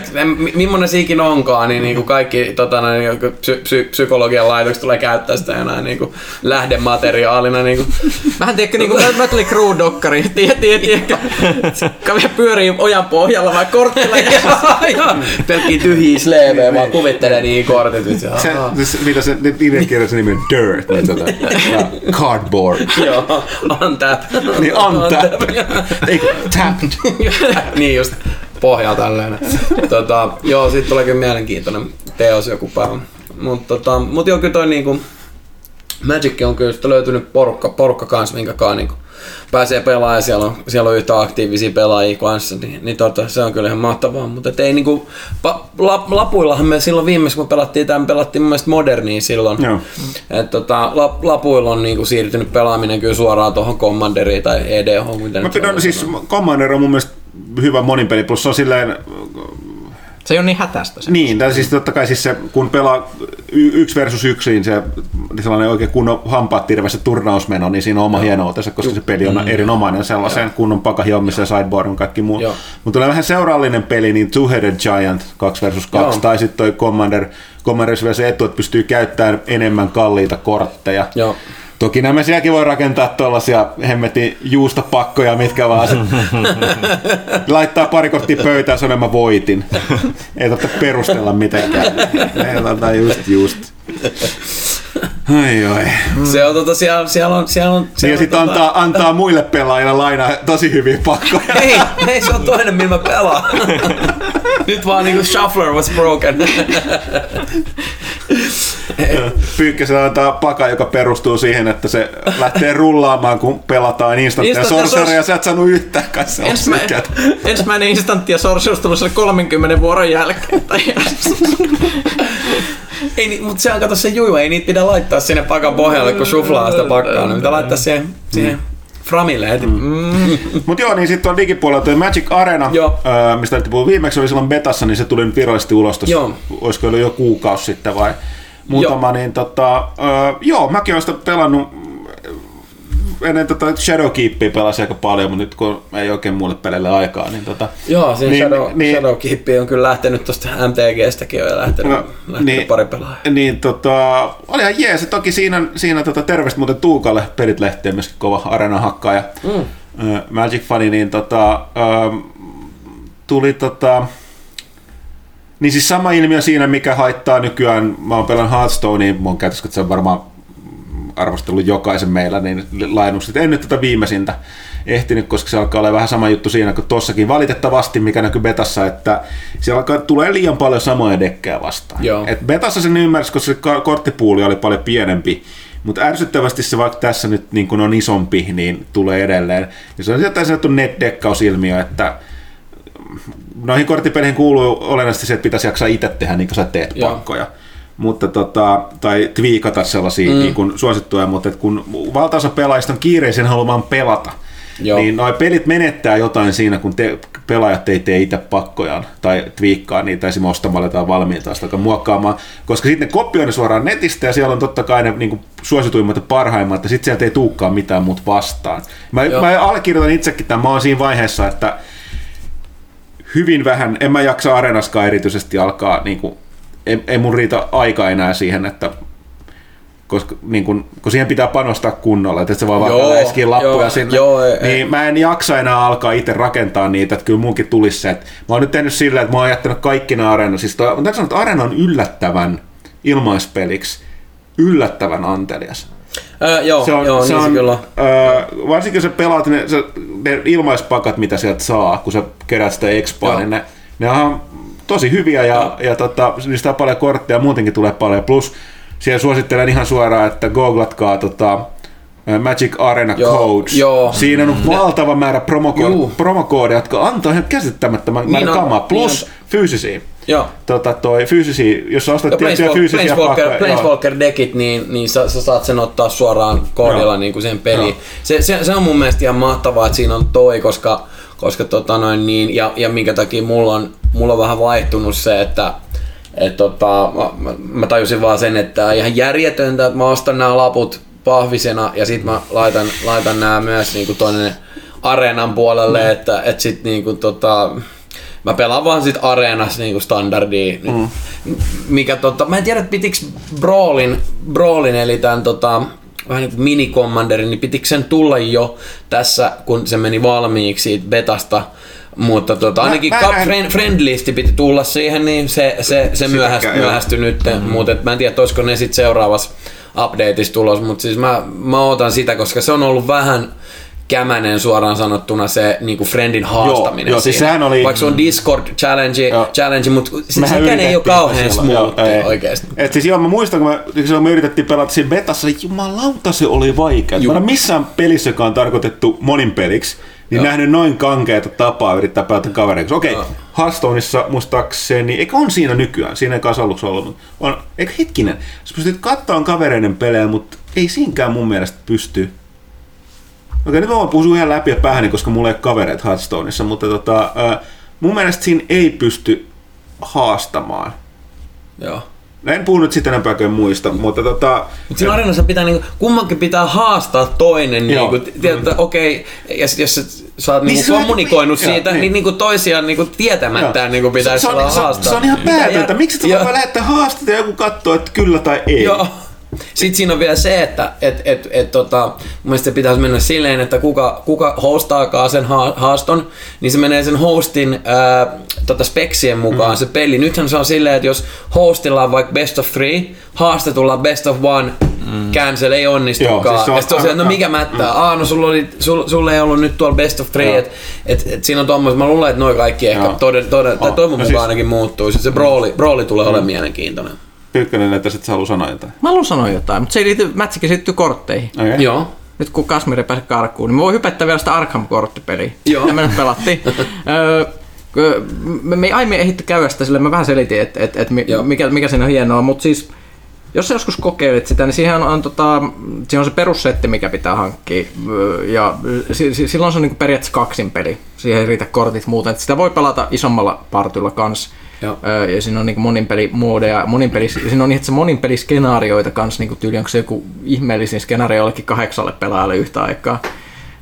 millainen se ikinä onkaan, niin niinku kaikki psykologian laitokset tulee käyttää sitä enää niinku lähdemateriaalina. Niinku. Vähän tiedätkö, niinku Mötley Crüe-dokkari. Tiedätkö, kaveri pyörii ojan pohjalla vaan kortilla. Pelkkiä tyhjiä sleevejä, vaan kuvittelee niin kortit. Se, mitä se kirjoittaa nimi on Dirt, niin Cardboard. Joo, Untap. Ei, Tapped. Niin just, pohjaa tällainen. Joo, siitä tulee kyllä mielenkiintoinen teos joku päivä. Mutta joo, kyllä toi niinku Magic on kyllä löytynyt porukka kanssa, minkäkaan niinku pääsee pelaamaan, siellä on yhtä aktiivisia pelaajia kanssa, niin se on kyllä ihan mahtavaa, mutta ei niinku lapuillahan me silloin viimeksi kun pelattiin mun mielestä moderniin silloin. Et lapuilla on niinku siirtynyt pelaaminen kyllä suoraan tuohon Commanderiin tai EDH:hon. Mä pidän siis Commander on mun mielestä hyvä moninpeli, plus se on silleen... Se ei ole niin hätäistä. Niin, tai siis totta kai siis se, kun pelaa 1 vs 1, niin se sellainen oikein kunnon hampaat tirvessä turnausmeno, niin siinä on oma hienoutensa, koska se peli on erinomainen sellaisen kunnon pakahiommisen ja sideboardin ja kaikki muu. Mutta tulee vähän seuraallinen peli, niin Two-Headed Giant 2 vs 2, tai sitten toi Commander vielä se etu, että pystyy käyttämään enemmän kalliita kortteja. Joo. Toki nämä sielläkin voi rakentaa tuollaisia hemmetin juustapakkoja, mitkä vaan se laittaa pari korttia pöytään, se on mä voitin. Ei tarvitse perustella mitenkään. Ei tarvitse just. Ai ai. Se on siellä on niin ja sitten antaa muille pelaajille lainaa tosi hyviä pakkoja. Ei, se on toinen millä mä pelaan. Nyt vaan niinku shuffler was broken. Pyykkösellä antaa paka, joka perustuu siihen, että se lähtee rullaamaan, kun pelataan instantti ja sorceria, ja sä et saanut yhtään kai se ensimmäinen instantti ja sorceria tullut sille 30 vuoron jälkeen. Ei, mutta se on kato se juju, ei niitä pidä laittaa sinne pakan pohjalle, kun suflaa sitä pakkaa, niin pitää laittaa siihen framille heti. Mut joo, niin sitten on digipuolella tuo Magic Arena, mistä nyt puhuin viimeksi, oli silloin betassa, niin se tuli nyt virallisesti ulos tossa, olisiko jo kuukausi sitten vai muutama, niin joo, mäkin olen sitä pelannut, ennen Shadowkeepia pelasi aika paljon, mutta nyt kun ei oikein muulle peleille aikaa, niin joo, siinä Shadowkeep on kyllä lähtenyt tuosta MTG:stäkin on lähtenyt pari pelaajaa. Niin olihan jees, toki siinä terveistä muuten Tuukalle Pelit-lehteen myöskin kova areenahakkaaja. Magic-fani, niin tuli niin siis sama ilmiö siinä, mikä haittaa nykyään, mä oon pelannut Hearthstonea, mun käytössä, että se on varmaan arvostellut jokaisen meillä, niin lainukset en nyt tätä viimeisintä ehtinyt, koska se alkaa olla vähän sama juttu siinä kuin tossakin valitettavasti, mikä näkyy betassa, että siellä tulee liian paljon samoja dekkejä vastaan. Joo. Et betassa sen ymmärsi, koska se korttipuuli oli paljon pienempi, mutta ärsyttävästi se vaikka tässä nyt niin kun on isompi, niin tulee edelleen. Ja se on sieltä sanottu net-dekkausilmiö, että noihin korttipeleihin kuuluu olennaisesti se, että pitäisi jaksaa itse tehdä niin kuin sä teet pakkoja. Mutta tai twiikata sellaisia niin kuin suosittuja, mutta kun valtaosa pelaajista on kiireisen haluamaan pelata, niin noi pelit menettää jotain siinä, kun pelaajat ei tee itse pakkojaan tai twiikkaa niitä esimerkiksi ostamalla tai valmiiltaan sitä muokkaamaan, koska sitten ne kopioidaan suoraan netistä ja siellä on totta kai ne niin kuin suosituimmat ja parhaimmat, että sitten sieltä ei tulekaan mitään muut vastaan. Mä allekirjoitan itsekin tämän, mä oon siinä vaiheessa, että hyvin vähän, en mä jaksa Arenaskaan erityisesti alkaa niin kuin, ei mun riitä aikaa enää siihen, että koska niin kun siihen pitää panostaa kunnolla, että se vaan läiskii lappuja sinne. Niin mä en jaksa enää alkaa itse rakentaa niitä, että kyllä munkin tulisi se, että mä oon nyt tehnyt sillä, että mä oon jättänyt kaikki nämä Areena. Siis mä sanon, että Areena on yllättävän ilmaispeliksi, yllättävän antelias. Kyllä. Varsinkin jos sä pelaat ne ilmaispakat, mitä sieltä saa, kun sä kerät sitä expaa, niin ne on tosi hyviä ja niistä on paljon kortteja, muutenkin tulee paljon. Plus siellä suosittelen ihan suoraan, että googlatkaa Magic Arena Codes. Siinä on valtava määrä promokoodeja, jotka antaa ihan käsittämättömän määrä kamaa. Plus fyysisiä. Jos ostat tiettyjä fyysisiä pakkoja. Planeswalker-dekit, niin sä saat sen ottaa suoraan koodilla niin kuin sen peliin. Se on mun mielestä ihan mahtavaa, että siinä on toi, koska ja minkä takia mulla on vähän vaihtunut se, että mä tajusin vaan sen, että ihan järjetöntä, että mä ostan nämä laput pahvisena ja sit mä laitan nämä myös niinku tonne areenan puolelle, että sit niinku mä pelaan vaan sit areenassa niinku standardia. Mikä mä en tiedä, että pitiks Brawlin eli tän vähän niin kuin mini-commanderin, niin pitikö sen tulla jo tässä, kun se meni valmiiksi siitä betasta, mutta ainakin friendlisti piti tulla siihen, niin se myöhästyi nyt, mutta mä en tiedä, olisiko ne sitten seuraavassa updateissa tulos, mutta siis mä odotan sitä, koska se on ollut vähän kämänen suoraan sanottuna se niinku friendin haastaminen. Siis sehän oli, vaikka se on Discord challenge, mutta sekään ei ole kauhean smoothia oikeesti. Et siis mä muistan, kun me yritettiin pelata siinä betassa, jumalauta se oli vaikea. Mä en missään pelissä, joka on tarkoitettu monin peliksi, niin nähnyt noin kankeita tapaa yrittää pelata kavereiksi. Okei, Hearthstoneissa muistaakseni, eikä on siinä nykyään, siinä ei kanssa aluksi ollut, on, eikä hetkinen, sä pystyt kattoon kavereiden pelejä, mutta ei siinkään mun mielestä pysty. Okei, nyt mä voin puhua ihan läpi ja päähän, koska mulla ei ole kavereita Hearthstoneissa, mutta mun mielestä siinä ei pysty haastamaan. Joo. En puhu nyt sitä enempää kuin muista, mutta Mut siinä areenassa pitää niinku, kummankin pitää haastaa toinen, niinku, että okei, ja jos sä oot niinku kommunikoinut siitä, niin toisiaan niinku tietämättään niinku pitäisi olla haastaa. Se on ihan päätöntä, miksi sä voi lähettää haastaa ja joku katsoo, että kyllä tai ei. Joo. Sitten siinä on vielä se, että mun mielestä pitäisi mennä silleen, että kuka hostaakaan sen haaston, niin se menee sen hostin speksien mukaan se peli. Nythän se on silleen, että jos hostilla on vaikka best of 3, haastetulla best of 1, cancel ei onnistukaan. Siis tosiaan, no mikä mättää? No sulla ei ollut nyt tuolla best of three, et siinä on tommoista. Mä luulen, että noi kaikki ehkä toivon mukaan siis, ainakin muuttuu. Se brooli tulee olemaan mielenkiintoinen. Pyykkönen, että sit sä haluun sanoa jotain. Mä haluun sanoa jotain, mutta se ei liity, mätsikin se liittyy kortteihin. Okay. Joo. Nyt kun Kasmir ei pääse karkuun, niin mä voin hypättää vielä sitä Arkham-korttipeliä. Joo. Ja me nyt pelattiin. Me ei aiemmin ehditty käydä sitä, sillä mä vähän selitin, mikä siinä on hienoa, mutta siis jos sä joskus kokeilet sitä, niin siihen on se perussetti, mikä pitää hankkia. Ja silloin se on niin periaatteessa kaksin peli. Siihen ei riitä kortit muuten. Et sitä voi pelata isommalla partilla kanssa. Ja siinä on niin moninpelimuodeja, siinä on itse moninpeliskenaarioita kanssa, niin tyyli onko se joku ihmeellisin skenaario jollekin 8 pelaajalle yhtä aikaa.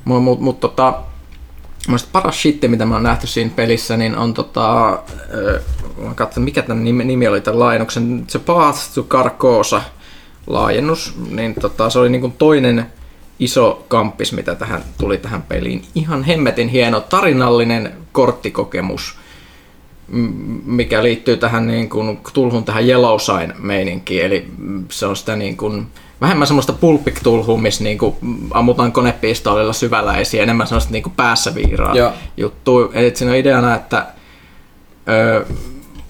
Mutta paras shitti, mitä mä oon nähty siinä pelissä, niin on mikä tämän nimi oli tämän laajennuksen, se Path to Carcosa laajennus, niin se oli niin toinen iso kamppis, mitä tuli tähän peliin. Ihan hemmetin hieno tarinallinen korttikokemus, mikä liittyy tähän niin kuin tulhun tähän Yellow Sign-meininkiin, eli se on sitä niin kuin vähemmän semmoista pulpik-tulhua, missä niin kuin ammutaan konepistoolilla syvällä esiin, enemmän semmoista niin kuin päässä viiraa juttua. Eli siinä on ideana, että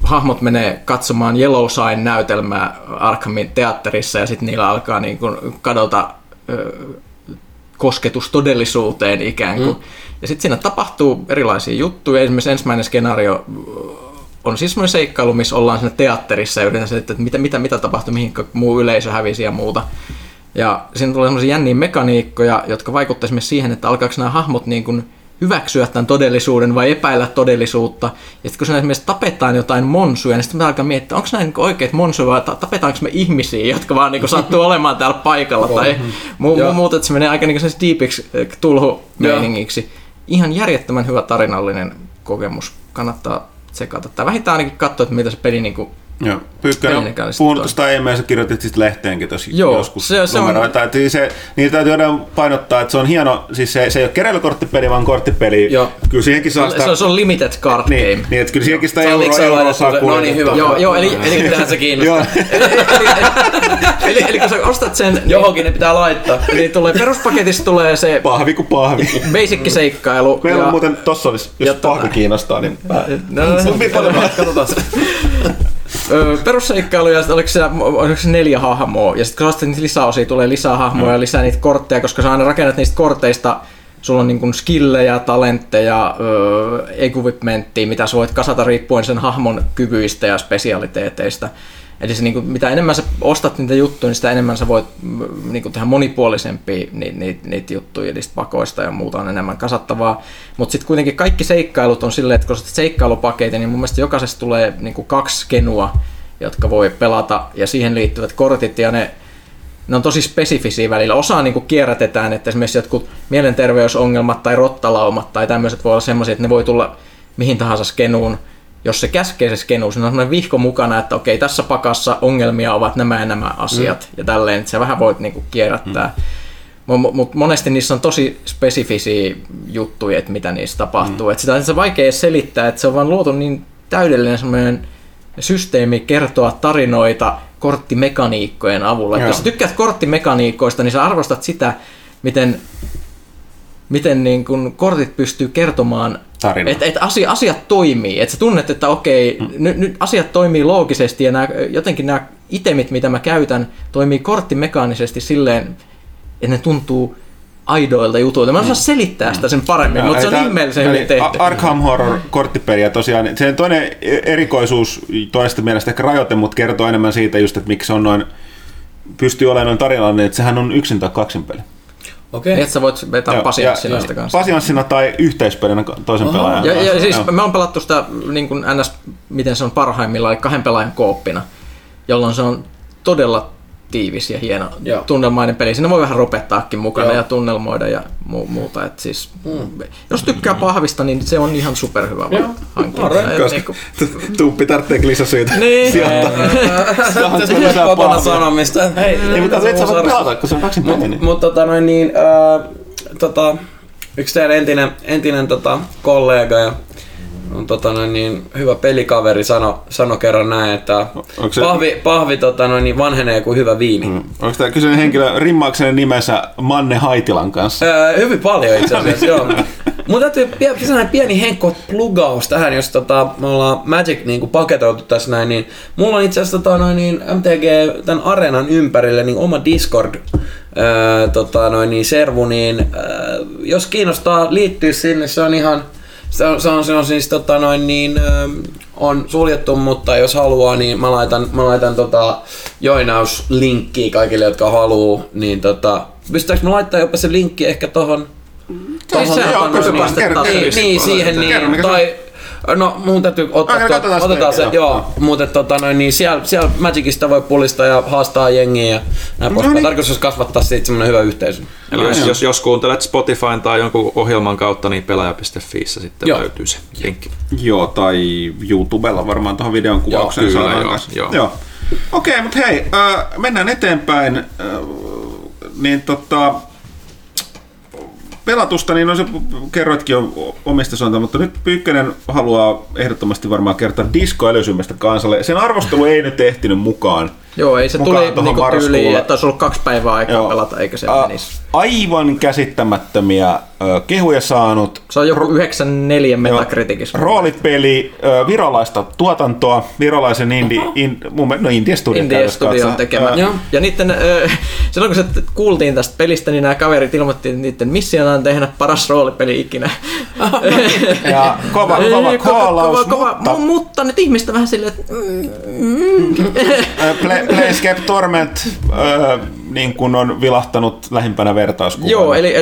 hahmot menee katsomaan Yellow Sign-näytelmää Arkhamin teatterissa ja sitten niillä alkaa niin kuin kadota kosketus todellisuuteen ikään kuin. Ja sitten siinä tapahtuu erilaisia juttuja. Esimerkiksi ensimmäinen skenaario on siis semmoinen seikkailu, missä ollaan siinä teatterissa ja yritetään selittää, että mitä tapahtui, mihin muu yleisö hävisi ja muuta. Ja siinä tulee semmoisia jänniä mekaniikkoja, jotka vaikuttavat esimerkiksi siihen, että alkaako nämä hahmot niin kuin hyväksyä tämän todellisuuden vai epäillä todellisuutta. Ja sitten kun siinä esimerkiksi tapetaan jotain monsuja, niin sitten me alkaa miettiä, onko nämä oikeat monsuja vai tapetaanko me ihmisiä, jotka vaan niin sattuu olemaan täällä paikalla. Tai muuta, että se menee aika niin kuin diipiksi tulhu-meiningiksi. Ihan järjettömän hyvä tarinallinen kokemus. Kannattaa tsekata. Tai vähintään ainakin katsoa, että mitä se peli niinku... Joo, Pyykkönen puhunut tuosta aiemmin, sä kirjoitit siis lehteenkin tuossa joskus numeroita. Niitä täytyy painottaa, että se on hieno, siis se ei ole keräilykorttipeli, vaan korttipeli. Kyllä siihenkin saa sitä... Se on limited card game. Niin, että kyllä siihenkin sitä euroa saa kuulla. No niin, hyvä. Joo, eli tähän se kiinnostaa. Eli kun sä ostat sen... Johonkin ne pitää laittaa. Peruspaketissa tulee se... Pahvi kuin pahvi. Basic-seikkailu. Meillä on muuten, tossa olisi, jos pahvi kiinnostaa, niin... Katsotaan se. Perusseikkailu ja oliko se 4 hahmoa ja sitten kun sä niitä lisäosia, tulee lisää hahmoja ja lisää niitä kortteja, koska sä aina rakennat niistä korteista, sulla on niin kuin skillejä, talentteja, equipmenttia, mitä sä voit kasata riippuen sen hahmon kyvyistä ja spesialiteeteista. Eli se, niin kuin, mitä enemmän sä ostat niitä juttuja, niin sitä enemmän sä voit niin kuin tehdä monipuolisempia niitä juttuja, niistä pakoista ja muuta on enemmän kasattavaa. Mutta sitten kuitenkin kaikki seikkailut on silleen, että kun sä seikkailupaketin, niin mun mielestä jokaisesta tulee niin kuin 2 genua, jotka voi pelata ja siihen liittyvät kortit ja ne on tosi spesifisiä välillä. Osaa niin kuin kierrätetään, että esimerkiksi jotkut mielenterveysongelmat tai rottalaumat tai tämmöiset voi olla semmoisia, että ne voi tulla mihin tahansa skenuun. Jos se käskee se skenu, niin on sellainen vihko mukana, että okei, tässä pakassa ongelmia ovat nämä ja nämä asiat ja tälleen, että sä vähän voit niinku kierrättää. Mutta monesti niissä on tosi spesifisiä juttuja, että mitä niissä tapahtuu. Et sitä on vaikea selittää, että se on vaan luotu niin täydellinen semmoinen systeemi kertoa tarinoita korttimekaniikkojen avulla. Jos sä tykkäät korttimekaniikoista, niin sä arvostat sitä, miten niin kun kortit pystyy kertomaan, että et asiat toimii, että sä tunnet, että okei, nyt asiat toimii loogisesti ja jotenkin nämä itemit, mitä mä käytän, toimii korttimekaanisesti silleen, että ne tuntuu aidoilta jutuilta. Mä en osaa selittää sitä sen paremmin, mutta se on ihmeellisen hyvin tehty. Arkham Horror-korttipeliä tosiaan, sen toinen erikoisuus, toista mielestä ehkä rajoite, mutta kertoo enemmän siitä just, että miksi se on noin, pystyy olemaan noin tarinallinen, että sehän on yksin tai kaksin peli. Okei. Niin, että sä voit vetää pasianssina sitä kanssa. Pasianssina tai yhteispelinä toisen pelaajan kanssa. Ja siis me on pelattu sitä niin kuin NS, miten se on parhaimmillaan, eli 2 pelaajan kooppina, jolloin se on todella tiivis ja hieno tunnelmainen peli. Siinä voi vähän ropettaakin mukana ja tunnelmoida ja muuta. Et siis, jos tykkää pahvista, niin se on ihan superhyvä hankinta. Tumppi tarvitseekin lisäsyitä. Niin. Se on papana sanomista. Ei, mutta se et saa pelata, kun se on kaksin pelini. Yksi teidän entinen kollega ja hyvä pelikaveri sano kerran näin, että pahvi vanhenee kuin hyvä viini. Mm. Onko tämä kyseinen henkilö rimmaakseen nimensä Manne Haitilan kanssa? Hyvin paljon itse asiassa, joo. Mun täytyy pieni henkko plugaus tähän, jos me ollaan Magic niin paketoitu tässä näin, niin mulla on itse asiassa MTG tämän areenan ympärille niin oma Discord servu, niin jos kiinnostaa liittyä sinne, se on ihan on suljettu, mutta jos haluaa, niin mä laitan joinauslinkkiä kaikille, jotka haluaa, niin pystytäänkö mä laittaa jopa se linkki ehkä siihen. No, mun täytyy otetaan se, joo, mutta siellä Magicista voi pulistaa ja haastaa jengiä ja näin poispäin. Niin. Tarkoitus kasvattaa siitä semmoinen hyvä yhteisö. Eli jos kuuntelet Spotifyn tai jonkun ohjelman kautta, niin pelaaja.fiissä sitten löytyy se linkki. Joo, tai YouTubella varmaan tuohon videon kuvaukseen saadaan kanssa. Joo. Okei, mutta hei, mennään eteenpäin. Pelatusta, niin se kerroitkin jo omista suuntaan, mutta nyt Pyykkönen haluaa ehdottomasti varmaan kertoa Disco Elysiumista kansalle. Sen arvostelu ei nyt ehtinyt mukaan. Joo, ei se tuli niinku tyyliin, että olisi ollut 2 päivää aikaa pelata, eikä se menisi. Aivan käsittämättömiä kehuja saanut. Se on joku 94 Metacriticissa. Roolipeli, virolaista tuotantoa, virolaisen Indie Studion tekemä. Ja niitten, silloin kun se kuultiin tästä pelistä, niin nämä kaverit ilmoittiin, että niitten missiona on tehdä paras roolipeli ikinä. Ja kova koolaus, mutta nyt ihmistä vähän silleen, että Planescape Torment niin kuin on vilahtanut lähimpänä vertauskuvana. Joo, eli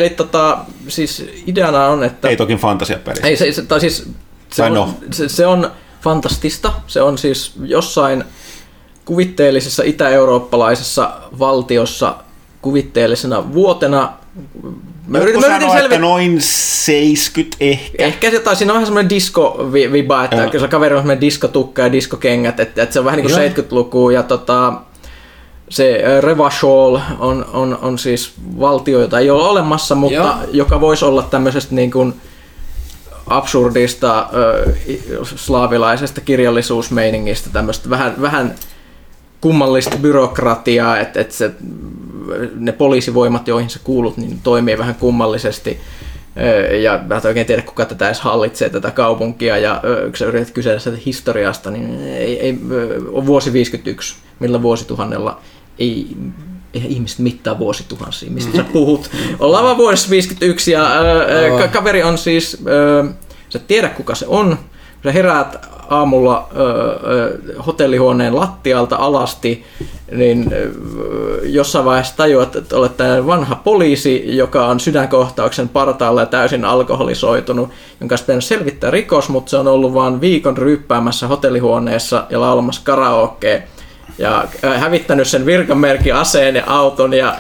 siis ideana on, että ei toki fantasiapeli. Ei se tai siis se on fantastista. Se on siis jossain kuvitteellisessa itä-eurooppalaisessa valtiossa kuvitteellisena vuotena. Mä yritin selvittää noin 70 ehkä. Ehkä se, tai siinä on vähän semmoinen disco-viba, että kyllä kaveri on semmoinen diskotukka ja diskokengät, että se on vähän niin kuin 70-lukua ja se Revachol on siis valtio, jota ei ole olemassa, mutta joka voisi olla tämmöisestä niin kuin absurdista slaavilaisesta kirjallisuusmeiningistä, tämmöistä vähän kummallista byrokratiaa, että se ne poliisivoimat, joihin sä kuulut, niin toimii vähän kummallisesti ja mä en oikein tiedä, kuka tätä edes hallitsee tätä kaupunkia, ja kun sä yrität kyseessä historiasta, niin ei on vuosi 51, millä vuosituhannella ei ihmiset mittaa vuosituhansia, mistä sä puhut. Ollaan vaan vuodessa 51 ja kaveri on siis, sä tiedä kuka se on, kun sä heräät aamulla hotellihuoneen lattialta alasti, niin jossain vaiheessa tajuat, että olet tällainen vanha poliisi, joka on sydänkohtauksen partaalla ja täysin alkoholisoitunut, jonka sitten selvittää rikos, mutta se on ollut vain viikon ryyppäämässä hotellihuoneessa ja laulamassa karaokea ja hävittänyt sen virkamerkin, aseen ja auton, ja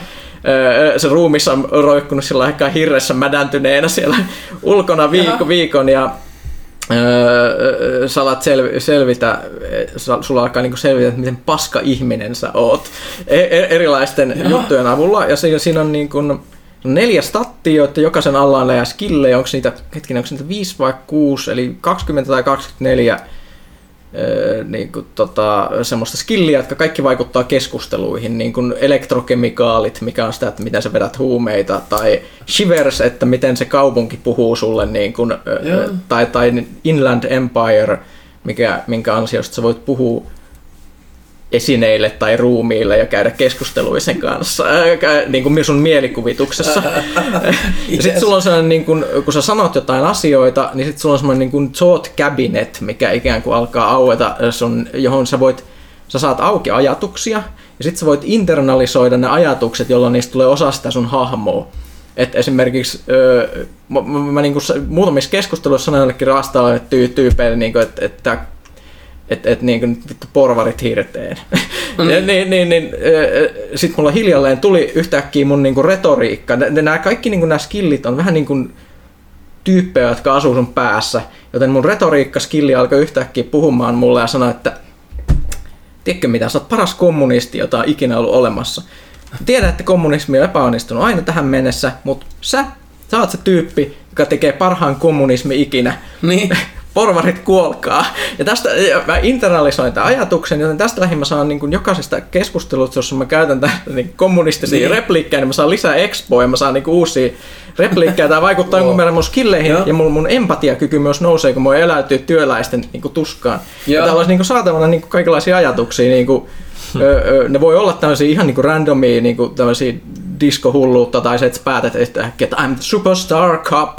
se ruumissa on roikkunut sillä aikaa hirressä mädäntyneenä siellä ulkona viikon ja sä alat sulla alkaa niinku selvitä, että miten paska ihminen sä oot erilaisten juttujen avulla, ja siinä on niinku 4 stattia, että jokaisen alla on läjä skillejä, onko niitä 5 vai 6, eli 20 tai 24 niinku semmoista skilliä, jotka kaikki vaikuttaa keskusteluihin, niin kuin elektrokemikaalit, mikä on sitä, että miten sä vedät huumeita, tai shivers, että miten se kaupunki puhuu sulle, niin kuin, tai Inland Empire, minkä ansiosta sä voit puhua esineille tai ruumiille ja käydä keskustelua sen kanssa, niin kuin sun mielikuvituksessa. Ja sitten sulla on sellainen, niin kun sä sanot jotain asioita, niin sitten sulla on sellainen niin kuin thought cabinet, mikä ikään kuin alkaa aueta sun, johon sä saat auki ajatuksia, ja sitten sä voit internalisoida ne ajatukset, jolloin niistä tulee osa sitä sun hahmoa. Et esimerkiksi mä niin kuin muutamissa keskusteluissa sanoin jollekin raastaavalle tyypeille, niin kuin, että niin kuin vittu porvarit hirteen. Sitten mulla hiljalleen tuli yhtäkkiä mun niin kuin retoriikka. Nämä kaikki niin kuin nämä skillit on vähän niin kuin tyyppejä, jotka asuu sun päässä. Joten mun retoriikkaskilli alkoi yhtäkkiä puhumaan mulle ja sanoi, että tiedätkö mitä, sä oot paras kommunisti, jota on ikinä ollut olemassa. Tiedän, että kommunismi on epäonnistunut aina tähän mennessä, mutta sä oot se tyyppi, joka tekee parhaan kommunismi ikinä. Niin. porvarit kuolkaa. Ja tästä mä internalisoin tämän ajatuksen, joten tästä lähin mä saan niin kuin jokaisesta keskustelusta, jossa mä käytän tämän niin kommunistisia repliikkejä, niin mä saan lisää expoa ja mä saan niin kuin uusia repliikkejä. Tämä vaikuttaa jonkun verran mun skilleihin ja mun empatiakyky myös nousee, kun mä eläytyy työläisten niin kuin tuskaan. Ja täällä olisi niin kuin saatavana niin kuin kaikenlaisia ajatuksia. Niin kuin, ne voi olla tämmöisiä ihan niin kuin randomia niin kuin tämmöisiä diskohulluutta tai se, että päätät, että I'm the superstar cup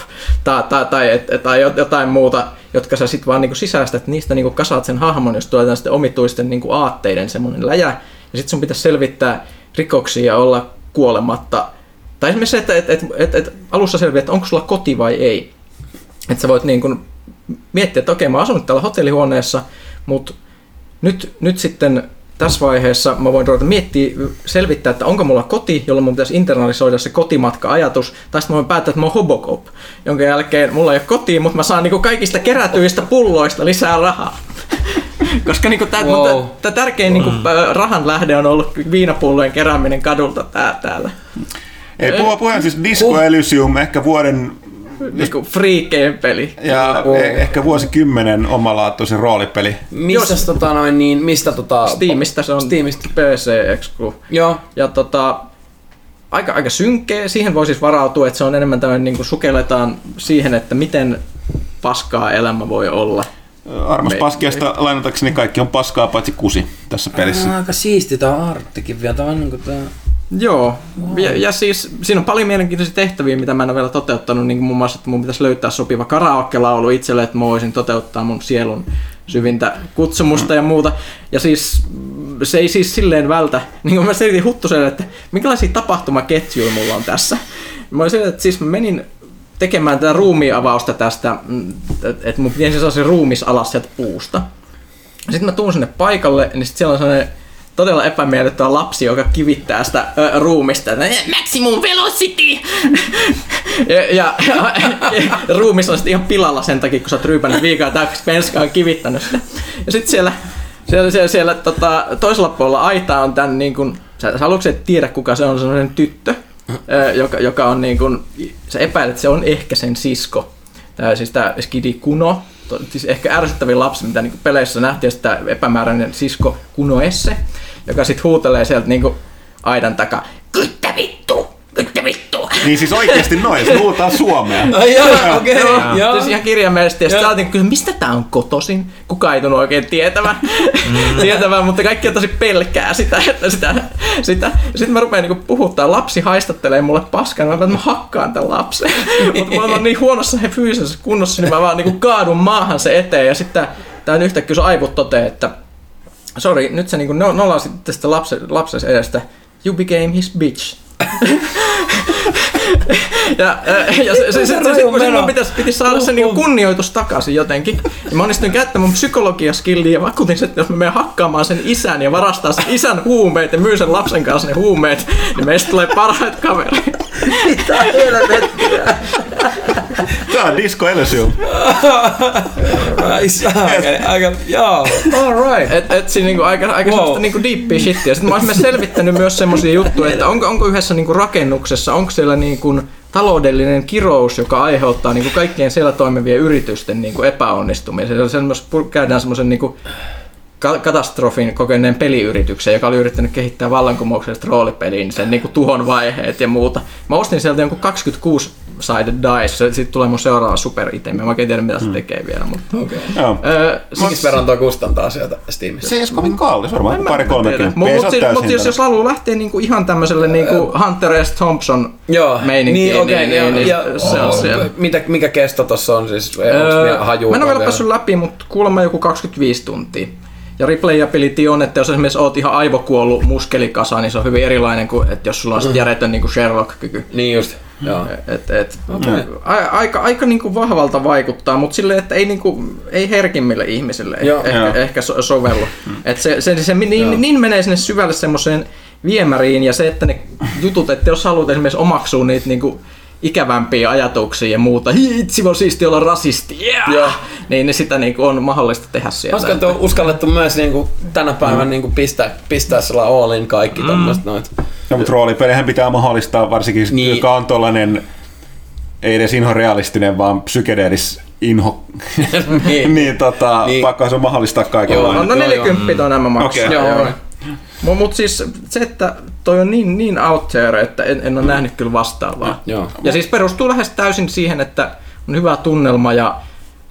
tai jotain muuta, jotka sä sit vaan niinku sisäistät, että niistä niinku kasaat sen hahmon, jos tulee sitten omituisten niinku aatteiden semmoinen läjä, ja sit sun pitäisi selvittää rikoksia ja olla kuolematta. Tai esimerkiksi se, että alussa selviää, että onko sulla koti vai ei. Että sä voit niinku miettiä, että okei, mä oon asunut täällä hotellihuoneessa, mutta nyt sitten tässä vaiheessa mä voin ruveta selvittää, että onko mulla koti, jolloin mun pitäisi internalisoida se kotimatka-ajatus, tai sitten mä voin päättää, että mä oon Hobocop, jonka jälkeen mulla ei ole kotia, mutta mä saan niinku kaikista kerätyistä pulloista lisää rahaa. Koska niinku tää tärkein niinku rahan lähde on ollut viinapullojen kerääminen kadulta täällä. Ei puhutaan siis Disco Elysium, ehkä vuoden... Niinku friikkeen peli. Ja ehkä vuosikymmenen omalaatuisen roolipeli. Mistä Steamista se on. Steamista PC-exclu. Joo. Ja aika synkkeä. Siihen voi siis varautua, että se on enemmän tämmöinen niinku sukelletaan siihen, että miten paskaa elämä voi olla. Armas paskiasta lainatakseni kaikki on paskaa paitsi kusi tässä pelissä. Aika siisti tää arttikin vielä. Joo, ja siis siinä on paljon mielenkiintoisia tehtäviä, mitä mä en ole vielä toteuttanut, niin kuin muun muassa, että mun pitäisi löytää sopiva karaoke-laulu itselle, että mä voisin toteuttaa mun sielun syvintä kutsumusta ja muuta. Ja siis se ei siis silleen vältä, niin kuin mä selitin Huttuselle, että minkälaisia tapahtumaketjuja mulla on tässä. Mä olin silleen, että siis mä menin tekemään tätä ruumiinavausta tästä, että mun pitäisi saada se ruumis alas sieltä puusta. Sitten mä tuun sinne paikalle, niin sit siellä on sellainen todella epämiellyttävä lapsi, joka kivittää sitä ruumista. Maximum velocity! ja ruumis on sitten ihan pilalla sen takia, kun sä oot ryypännyt viikaa täyksi penskaa on kivittänyt sitä. Ja sitten siellä toisella puolella aitaa on tämän, niin kun, sä aluksi et tiedä kuka se on, semmoinen tyttö, joka on niin kun, sä epäilet, että se on ehkä sen sisko. Tää, siis tää Skidi Kuno. Siis ehkä ärsyttävin lapsi, mitä niinku peleissä nähtiin, sitä epämääräinen sisko Kunoesse, joka sitten huutelee sieltä niinku aidan takaa, kyttä vittu, kyttä vittu. Niin siis oikeesti noin, se huutaa suomea. Joo. Siis ihan kirjaimellisesti. Ja sitten saatiin kysyä, mistä tää on kotoisin? Kuka ei tunnu oikein tietävän, mutta kaikki on tosi pelkää sitä. Sitten mä rupean niinku puhuttaa, lapsi haistattelee mulle paskaa, niin mä hakkaan tämän lapsen. Mutta mulla on niin huonossa he fyysisessä kunnossa, niin mä vaan niinku kaadun maahan se eteen. Ja sitten tää yhtäkkiä sun aivot toteaa, että sori, nyt sä niinku nolasit tästä lapsesi edestä. You became his bitch. ja se mun piti saada sen niinku kunnioitus takaisin jotenkin. Ja mä onnistuin käyttämään mun psykologiaskilliä ja vakuutin, että jos mä menen hakkaamaan sen isän ja varastaa sen isän huumeet ja myy sen lapsen kanssa ne huumeet, niin meistä tulee parhaita kavereita. Mitä helvettiä? Tää on Disco Elysium. Alright. Et siinä niinku aika semmoista niinku deeppia shittiä. Sitten mä oon selvittänyt myös semmosia juttuja, että onko yhdessä niinku rakennuksessa, onko siellä niinku taloudellinen kirous, joka aiheuttaa niinku kaikkien siellä toimivien yritysten niinku epäonnistumisen. Käydään semmoisen niinku katastrofin kokeneen peliyrityksen, joka oli yrittänyt kehittää vallankumouksellista roolipeliin, sen niinku tuhon vaiheet ja muuta. Mä ostin sieltä jonkun 26-sided dice, sitten tulee mun seuraava superitemi. Mä oikein tiedä, mitä se tekee vielä, mutta... Minkä verran toi kustantaa sieltä Steamista? Se ei edes kovin kallis, varmaan pari-kolmekin. Mutta jos haluaa lähteä niinku ihan tämmöiselle niinku Hunter S. Thompson meininkiin, niin se on siellä. Mikä kesto tossa on siis? Mä en ole vielä päässyt läpi, mutta kuulemma joku 25 tuntia. Ja replayability on, että jos esimerkiksi oot ihan aivokuollut muskelikasa, niin se on hyvin erilainen kuin että jos sulla on järjetön niin kuin Sherlock-kyky. Niin just, joo. Aika niin kuin vahvalta vaikuttaa, mutta silleen, että ei, niin kuin, ei herkimmille ihmisille ehkä sovellu. Että se menee sinne syvälle semmoiseen viemäriin ja se, että ne jutut, että jos haluat esimerkiksi omaksua niitä niin kuin ikävämpiä ajatuksia ja muuta. Hitsi, voi siistiä olla rasisti. Yeah! Niin sitä niinku on mahdollista tehdä siellä. Olisiko että on uskallettu myös niinku tänä päivänä niinku pistää sillä all in kaikki tommoista noita. Ja mutta roolipelihän pitää mahdollistaa varsinkin, joka on tollainen ei edes inhorealistinen, vaan psykedeelis inho. Niin pakkohan se on mahdollistaa kaikenlainen. Joo, no 40 on nämä maksaa. Okay. Joo. Mutta siis se, että toi on niin out there, että en ole nähnyt kyllä vastaavaa. Ja siis perustuu lähes täysin siihen, että on hyvä tunnelma ja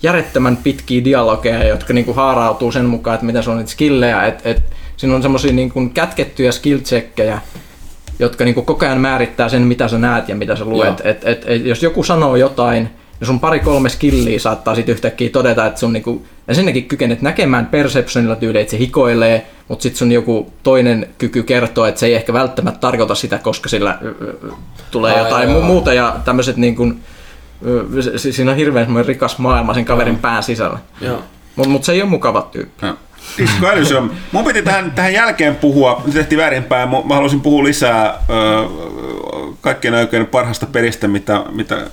järjettömän pitkiä dialogeja, jotka niinku haarautuu sen mukaan, että mitä se on niitä skillejä. Et siinä on semmosia niinku kätkettyjä skill-tsekkejä, jotka niinku koko ajan määrittää sen, mitä sä näet ja mitä sä luet. Et jos joku sanoo jotain, niin sun 2-3 skilliä saattaa sitten yhtäkkiä todeta, että sun niinku ensinnäkin kykenet näkemään perceptionilla tyyliä, että se hikoilee, mutta sitten sun joku toinen kyky kertoo, että se ei ehkä välttämättä tarkoita sitä, koska sillä tulee jotain muuta ja tämmöiset niinku, siinä on hirveän semmoinen rikas maailma sen kaverin pään sisällä. Mutta se ei ole mukava tyyppi. Disco Elysium. Mun piti tähän jälkeen puhua, nyt tehtiin väärinpäin, mä haluaisin puhua lisää kaikkien oikein parhaasta pelistä, mitä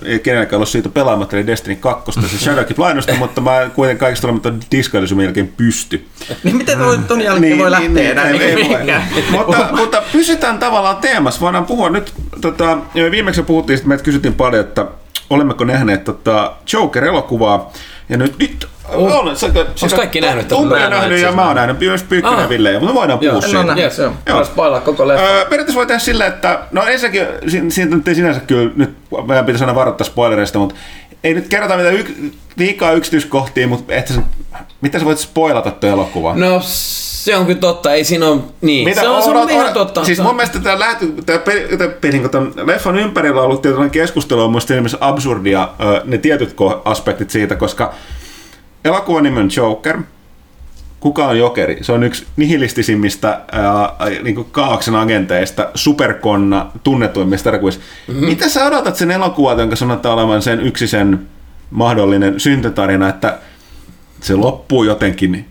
ei kenelläkään ollut siitä pelaamatta, eli Destiny 2, se Shadowkeep -lainosta, mutta mä kuitenkin kaikista olematta Disco Elysiumin jälkeen pysty. Niin miten ton jälkeen voi lähteä enää? Mutta pysytään tavallaan teemassa, voidaan puhua nyt, viimeksi puhuttiin, että meitä kysyttiin paljon, että olemmeko nähneet Joker-elokuvaa, ja nyt Onko kaikki nähnyt? Tumppi nähnyt ja mä oon nähnyt myös Pyykkönen ja Ville, mutta me voidaan puhua siitä. Yes, joo, spoilaa koko leffa. Periaatteessa voi tehdä sillä, että ensinnäkin, siitä nyt ei sinänsä kyllä, nyt meidän pitäisi aina varoittaa spoilereista, mutta ei nyt kerrota mitään liikaa yksityiskohtia, mutta mitä sä voit spoilata tuon elokuvan? No se on kyllä totta, ei siinä ole niin. Se on ihan totta. Siis mun mielestä tämän leffan ympärillä on ollut tietynlainen keskustelu, on musta esimerkiksi absurdia ne tietyt aspektit siitä, koska elokuvan nimi on Joker. Kuka on Jokeri? Se on yksi nihilistisimmistä niin kaaoksen agenteista, superkonna, tunnetuimmista elokuvista. Mitä sä odotat sen elokuvat, jonka sanotaan olevan sen yksi sen mahdollinen syntytarina, että se loppuu jotenkin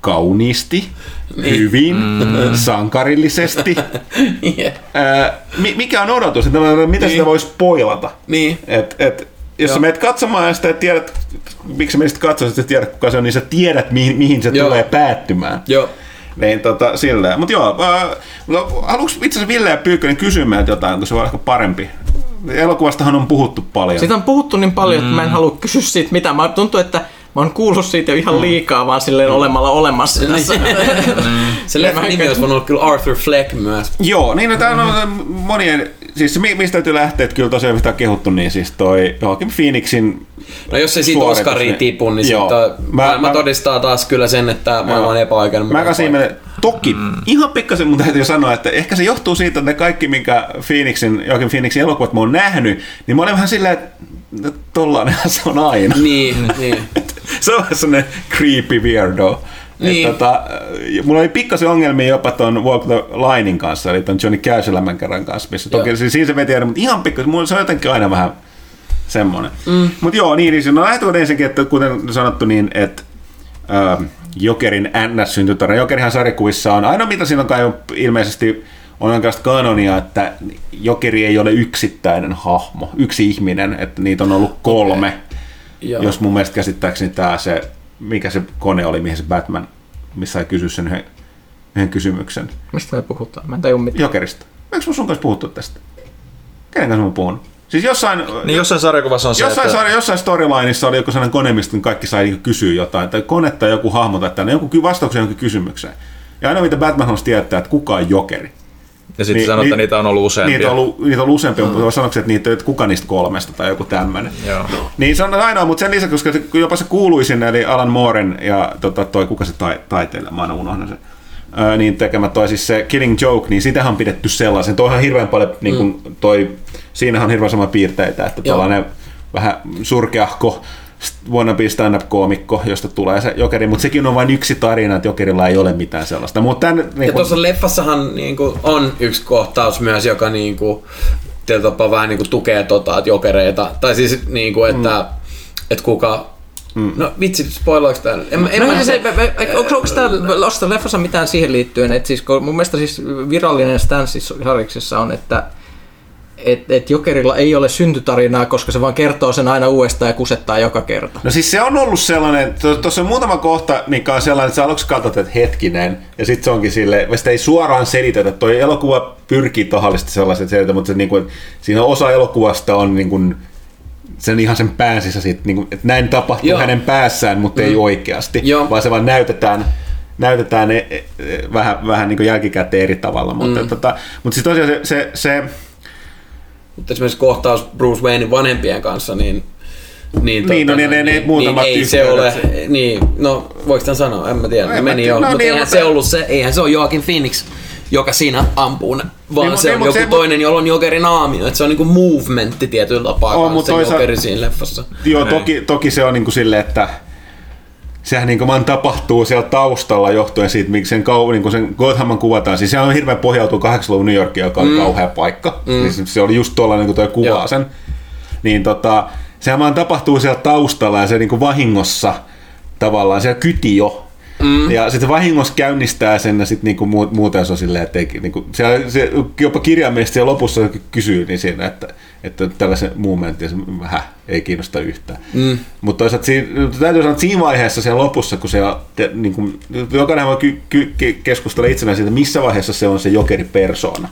kauniisti, hyvin, sankarillisesti. Yeah. Mikä on odotus? Mitä sitä voisi spoilata? Niin. Jos sä menet katsomaan ja sitä tiedät, miksi sä menisit katsoa, että sä tiedät kuka se on, niin sä tiedät mihin se tulee päättymään. Joo. Niin sillä. Mut joo, haluuks itse asiassa Ville ja Pyykkönen kysymään jotain, kun se voi olla ehkä parempi. Elokuvastahan on puhuttu paljon. Siitä on puhuttu niin paljon, että mä en halua kysyä siitä mitään. Mä tuntuu, että mä oon kuullut siitä jo ihan liikaa, vaan silleen olemalla olemassa. Se leffan nimi olisi voinut olla kyllä Arthur Fleck myös. Joo, niin täällä on monien... Siis mistä täytyy lähteä, että kyllä tosiaan mitä on kehuttu, niin siis toi Joaquin Phoenixin... No jos ei siitä Oscariin tipu, niin mä todistaa taas kyllä sen, että maailma on epäoikeudenmukainen. Mä siinä toki ihan pikkasen mun täytyy sanoa, että ehkä se johtuu siitä, että kaikki minkä Joaquin Phoenixin elokuvat mä oon nähnyt, niin mä olin vähän silleen, että tollainenhan se on aina. Niin. Se on vähän sellainen creepy weirdo. Niin. Mulla oli pikkasen ongelmia jopa ton Walk the Linein kanssa, eli ton Johnny Cash-elämän kerran kanssa, missä toki siinä se veti aina, mutta ihan pikkasen, mulla se on jotenkin aina vähän semmoinen. Mutta joo, niin lähtökohta ensinnäkin, että kuten sanottu, niin että Jokerin NS-syntytarina, Jokerihan sarjakuvissa on, aina mitä siinä on kai ilmeisesti on oikeastaan kanonia, että Jokeri ei ole yksittäinen hahmo, yksi ihminen, että niitä on ollut 3, jos mun mielestä käsittääkseni tää se mikä se kone oli, mihin se Batman, missä ei kysy sen yhden kysymyksen. Mistä me puhutaan? Mä en tajua mitään. Jokerista. Eikö sun kanssa puhuttu tästä? Kenen kanssa mä puhun? Siis jossain sarjakuvassa on se, jossain storylineissa oli joku sellainen kone, mistä kaikki sai kysyä jotain, tai kone tai joku hahmo tai tällainen, joku vastauksen jonkin kysymykseen. Ja aina mitä Batman haluaisi tietää, että kuka on Jokeri. Ja sitten sanotaan, että niitä on ollut useampia. Niitä on ollut useampia, mutta sanoksi, että niitä ei kuka niistä 3 tai joku tämmöinen. Niin se on ainoa, mutta sen lisäksi, koska se, jopa se kuuluisin, eli Alan Mooren ja toi, kuka se taiteilija, mä aina unohdan sen, niin tekemä toi siis se Killing Joke, niin sitähän on pidetty sellaisen. Toihan hirveän paljon, niin kuin toi, siinähän on hirveän sama piirteitä, että tällainen vähän surkeahko, wannabe stand-up-koomikko, josta tulee se Jokeri, mutta sekin on vain yksi tarina, että Jokerilla ei ole mitään sellaista. Ja tuossa leffassahan niinku on yksi kohtaus myös, joka niinku, tietysti vähän niinku tukee jokereita, tai siis niinku, että et kuka... No vitsi, spoilaaks tää? Onko tää leffassa mitään siihen liittyen? Et siis, mun mielestä siis virallinen stanssi sarjiksessa on, että Et Jokerilla ei ole syntytarinaa, koska se vaan kertoo sen aina uudestaan ja kusettaa joka kerta. No siis se on ollut sellainen, tuossa on muutama kohta, mikä on sellainen, että sä aluksi katsot, että hetkinen, ja sitten se onkin silleen, sitä ei suoraan selitetä, toi elokuva pyrkii tahallisesti sellaiset selitä, mutta se, niin kuin, siinä osa elokuvasta on niin kuin, sen ihan sen pään sisällä, niin että näin tapahtuu joo. hänen päässään, mutta ei oikeasti, joo. vaan se vaan näytetään vähän niin kuin jälkikäteen eri tavalla. Mutta siis tosiaan se... Mutta esimerkiksi kohtaus Bruce Waynein vanhempien kanssa, Niin, voiko tämän sanoa? En mä tiedä, eihän se ole Joaquin Phoenix, joka siinä ampuu, vaan niin, se on joku toinen, jolla on Jokerin aamio, että se on niinku movementti tietyllä tapaa kanssa Jokeri siinä leffassa. Joo, toki se on niinku silleen, että sehän niinku vaan tapahtuu siellä taustalla johtuen siitä, miksi sen Gothaman kuvataan. Siis sehän on hirveän pohjautuu 80-luvun New Yorkia, joka on kauhea paikka. Niin se oli just tuolla, niin kuin toi kuvaa joo. sen. Niin sehän vaan tapahtuu siellä taustalla ja se niinku vahingossa tavallaan siellä kyti jo. Ja sitten vahingossa käynnistää sen ja sitten niinku muuten se on silleen, että niinku, se jopa kirjaimellisesti ja lopussa kysyy niin siinä, että tällaisen momentin se vähän ei kiinnosta yhtään. Mutta toisaalta täytyy sanoa, että siinä vaiheessa siellä lopussa, kun siellä, niinku, jokainen voi keskustella itsenään siitä, missä vaiheessa se on se jokeripersoona.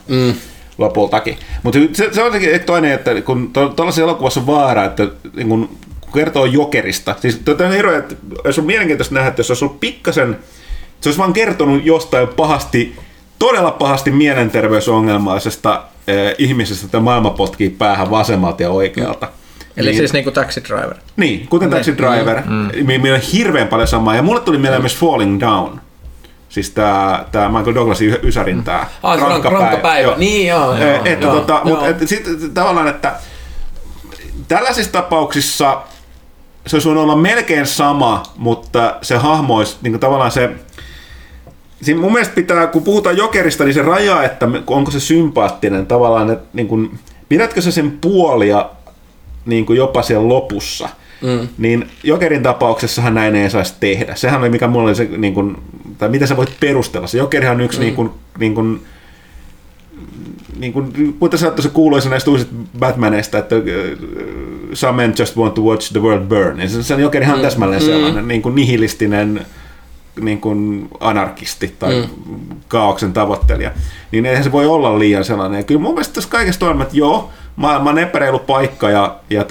Lopultakin. Mutta se on toinen, että kun tuollaisessa elokuvassa on vaara, että niin kun kertoo jokerista, siis eroja, että jos on mielenkiintoista nähdä, että jos olisi ollut pikkasen, se olisi vaan kertonut jostain pahasti, todella pahasti mielenterveysongelmaisesta ihmisestä, että maailma potkii päähän vasemmalta ja oikealta. Eli niin, siis niin kuin Taxi Driver. Niin, kuten Taxi Driver. Meillä on hirveän paljon samaa, ja mulle tuli mieleen myös Falling Down. Siis tää Michael Douglasin ysärin tää rankkapäivä. Joo. Niin joo. Että mut sitten tavallaan, että tällaisissa tapauksissa se olisi olla melkein sama, mutta se hahmo olisi niin kuin tavallaan se... Siinä mun mielestä pitää, kun puhutaan jokerista, niin se raja, että onko se sympaattinen tavallaan, että niin kuin, pidätkö sä sen puolia niin kuin jopa siellä lopussa? Niin Jokerin tapauksessahan näin ei saisi tehdä. Sehän oli mikä mulla oli se, niin kun, tai mitä sä voit perustella. Se Jokerihan on yksi kuten saattaa se kuuluisa näistä uusista Batmaneista, että some men just want to watch the world burn. Ja sen Jokerihan on täsmälleen sellainen niin kun nihilistinen niin kun anarkisti tai kaaoksen tavoittelija. Niin eihän se voi olla liian sellainen. Ja kyllä mun mielestä tässä kaikessa toimii, että joo, maailma on epäreilu paikka ja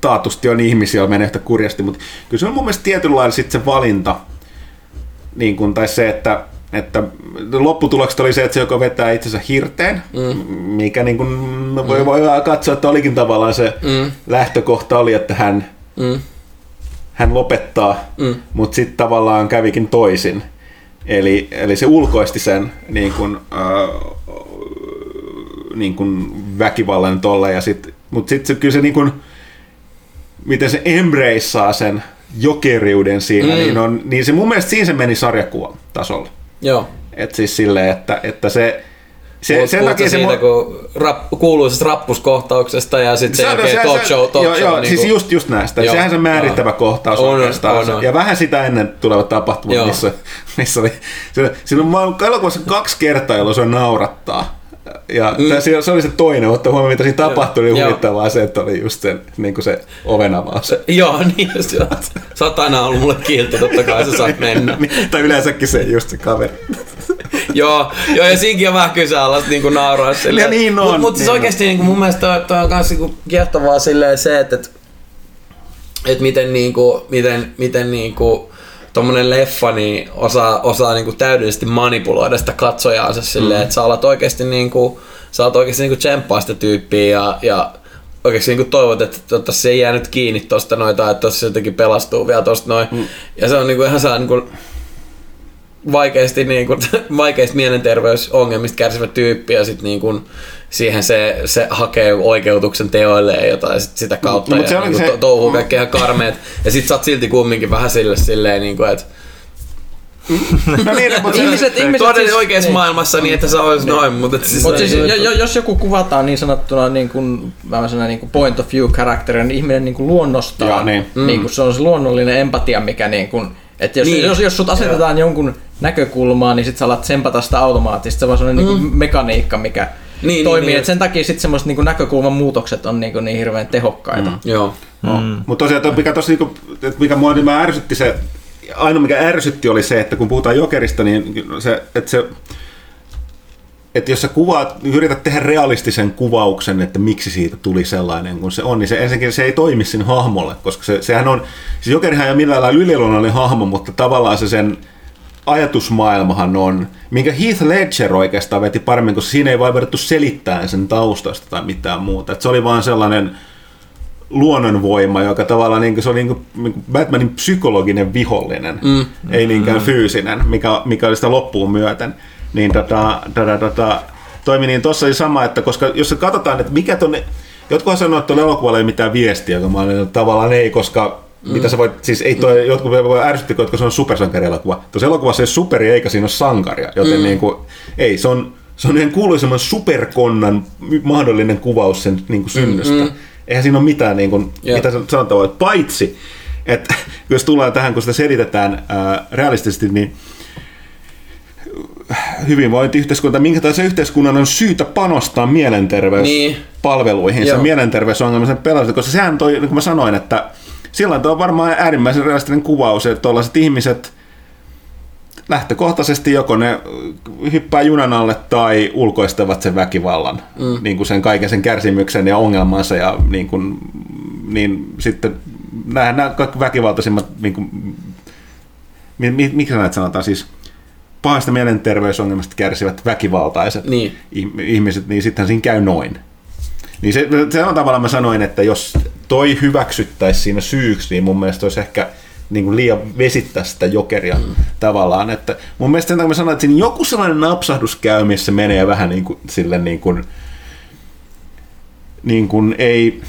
taatusti on ihmisiä, menee yhtä kurjasti, mutta kyllä se on mun mielestä tietynlailla sitten se valinta, niin kun, tai se, että lopputulokset oli se, että se joka vetää itsensä hirteen, mikä niin kun voi katsoa, että olikin tavallaan se lähtökohta oli, että hän lopettaa, mutta sitten tavallaan kävikin toisin. Eli se ulkoisti sen niin kun, väkivallan tolle, mutta sitten kyllä se niin kun, miten se embraceaa sen jokeriuden siinä, niin se mun mielestä siinä se meni sarjakuvan tasolla. Joo. Et siis silleen, että sen takia se siitä, kun kuuluisesta rappuskohtauksesta ja sitten se oikein talk show. Joo, siis just näistä. Joo. Sehän se määrittävä kohtaus on. Ja vähän sitä ennen tulevat tapahtumat, missä oli... Silloin elokuvassa 2 kertaa, jolloin se naurattaa. Ja se oli se toinen, mutta huomioon mitä siinä tapahtui, niin huvittavaa se, että oli just sen, niin kuin se oven avaus. Joo, niin just. Satana on ollut mulle kiltti, totta kai sä saat mennä. Tai yleensäkin se just se kaveri. Joo, ja siinkin on vähän kysealasta niin kuin nauraa silleen. Ja niin on. Mutta siis oikeasti niin kuin mun mielestä toi on kanssa kiehtovaa silleen se, että miten niinku... Tuommoinen leffa niin osaa niinku täydellisesti manipuloida sitä katsojaansa silleen, että sä alat oikeasti niinku tsemppaa sitä tyyppiä ja oikeasti niinku toivot, että se ei jää nyt kiinni tosta noita, että se jotenkin pelastuu vielä tosta noin. Ja se on niinku ihan saa niinku vaikeasti mielenterveysongelmista kärsivä tyyppi ja sitten niinku siihen se hakee oikeutuksen teoilleen jotain sitä kautta ja niin se... touhuu kaikki ihan karmeet. Ja sit sä oot silti kumminkin vähän silleen niin kuin, että... No niin, ihmiset siis... oikeassa niin. maailmassa niin, että sä olis noin, mutta... Jos joku kuvataan niin sanottuna niin kuin point of view -karakteria, niin ihminen niin kuin luonnostaan. Joo, niin kuin se on se luonnollinen empatia, mikä niin kuin... Että jos sut asetetaan jonkun näkökulmaa, niin sit sä alat tsempata sitä automaattisesti. Se on sellainen niin kuin mekaniikka, mikä... Niin, toimii, että sen takia sitten semmoiset niinku näkökulman muutokset on niinku niin hirveän tehokkaita. Joo. Mutta tosiaan, mikä tossa niinku, mikä mua niin ärsytti se, ainoa mikä ärsytti oli se, että kun puhutaan jokerista, niin se, että se että jos sä kuvaat, yrität tehdä realistisen kuvauksen, että miksi siitä tuli sellainen kuin se on, niin se ensinnäkin se ei toimi sinne hahmolle, koska sehän on, siis Jokerihän ei ole millään lailla yliluonnollinen hahmo, mutta tavallaan se sen ajatusmaailmahan on, minkä Heath Ledger oikeastaan veti paremmin, koska siinä ei vaan vedetty selittämään sen taustasta tai mitään muuta. Että se oli vaan sellainen luonnonvoima, joka tavallaan niin kuin, se oli niin kuin Batmanin psykologinen vihollinen, ei niinkään fyysinen, mikä oli sitä loppuun myöten. Niin toimi niin tuossa oli sama, että koska jos se katsotaan, että mikä tonne, jotkuhan sanoo, että tuolla elokuvalla ei mitään viestiä, joka tavallaan ei, koska mitä sä voit, siis ei toi, jotkut voi ärsyttää, koska se on supersankarielokuva. Tuossa elokuvassa ei ole superi eikä siinä ole sankaria, joten niin kuin, ei, se on yhden kuuluisemman superkonnan mahdollinen kuvaus sen niin kuin synnystä. Eihän siinä ole mitään, niin kuin, mitä sanotaan, että paitsi, että jos tullaan tähän, kun sitä selitetään realistisesti, niin hyvinvointiyhteiskunta, minkä tahansa yhteiskunnan on syytä panostaa mielenterveyspalveluihin, sen mielenterveysongelmisen pelastamiseen, koska sehän toi, niin kuin mä sanoin, että silloin tuo on varmaan äärimmäisen realistinen kuvaus, että tuollaiset ihmiset lähtökohtaisesti joko ne hyppää junan alle tai ulkoistavat sen väkivallan, niin kuin sen kaiken sen kärsimyksen ja ongelmansa, ja niin kuin, niin sitten nämä kaikki väkivaltaisimmat, niin kuin, miksi näitä sanotaan siis, pahasta mielenterveysongelmasta kärsivät väkivaltaiset ihmiset, niin sittenhän siinä käy noin. Niin se on tavallaan, mä sanoin, että jos toi hyväksyttäisi siinä syyksi, niin mun mielestä olisi ehkä niin kuin liian vesittää sitä Jokeria tavallaan. Että mun mielestä sen takia mä sanoin, että siinä joku sellainen napsahdus käy, missä menee vähän niin kuin, sille niin kuin ei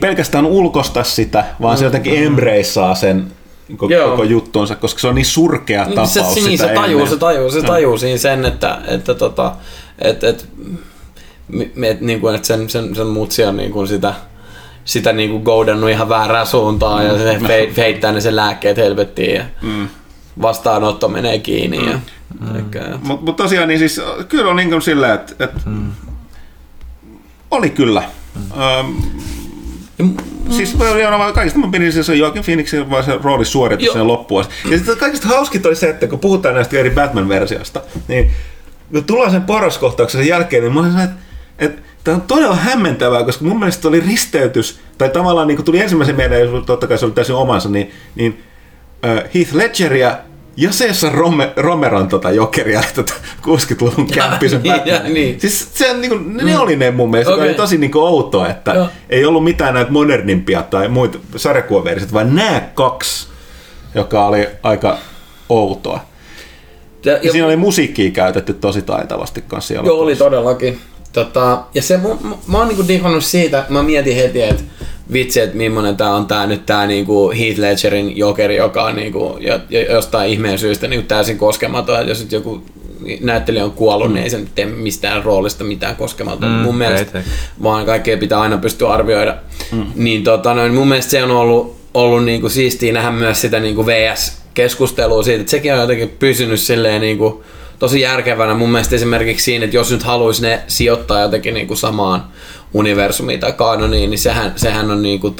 pelkästään ulkosta sitä, vaan se jotenkin embraceaa sen koko juttuunsa, koska se on niin surkea tapaus sitä ennen. Se tajuu siinä sen, että sen mutsi on niin kuin sitä niin kuin goudannut ihan väärään suuntaan ja se heittää ne sen lääkkeet helvettiin ja vastaanotto menee kiinni. Mutta tosiaan niin siis kyllä on niin kuin sillä, että oli kyllä. Siis kaikista mä pidin se Joaquin Phoenixin vaan se rooli suoritus sen loppuun. Ja sitten kaikista hauskinta oli se, että kun puhutaan näistä eri Batman-versioista, niin kun tullaan sen porraskohtauksen jälkeen, niin mä olin sanonut, että tämä on todella hämmentävää, koska mun mielestä oli risteytys, tai tavallaan niin tuli ensimmäisen mieleen, jos totta kai se oli täysin omansa, niin Heath Ledgeria ja Cesar Romeron Jokeria, 60-luvun kämppisen Batmanin. Niin. Siis se, niin kuin, ne oli ne mun mielestä, joka oli tosi niin kuin outoa, että ei ollut mitään näitä modernimpia tai muita sarjakuvaversiota, vaan nämä kaksi, joka oli aika outoa. Ja siinä oli musiikkia käytetty tosi taitavasti kanssa siellä. Joo, oli todellakin. Ja se, mä oon niinku dihonnut siitä, mä mietin heti, että vitsi, että millainen tää on tää niinku Heath Ledgerin Jokeri, joka on niinku jostain ihmeen syystä niinku täysin koskematon, että jos nyt joku näyttelijä on kuollut, niin ei se nyt tee mistään roolista mitään koskematon mun mielestä, vaan kaikkea pitää aina pystyä arvioida. Niin mun mielestä se on ollut niinku siistiä nähdä myös sitä niinku VS-keskustelua siitä, että sekin on jotenkin pysynyt silleen niinku tosi järkevänä mun mielestä esimerkiksi siinä, että jos nyt haluaisi ne sijoittaa jotenkin niin kuin samaan universumiin tai kaanoniin, niin sehän on niin kuin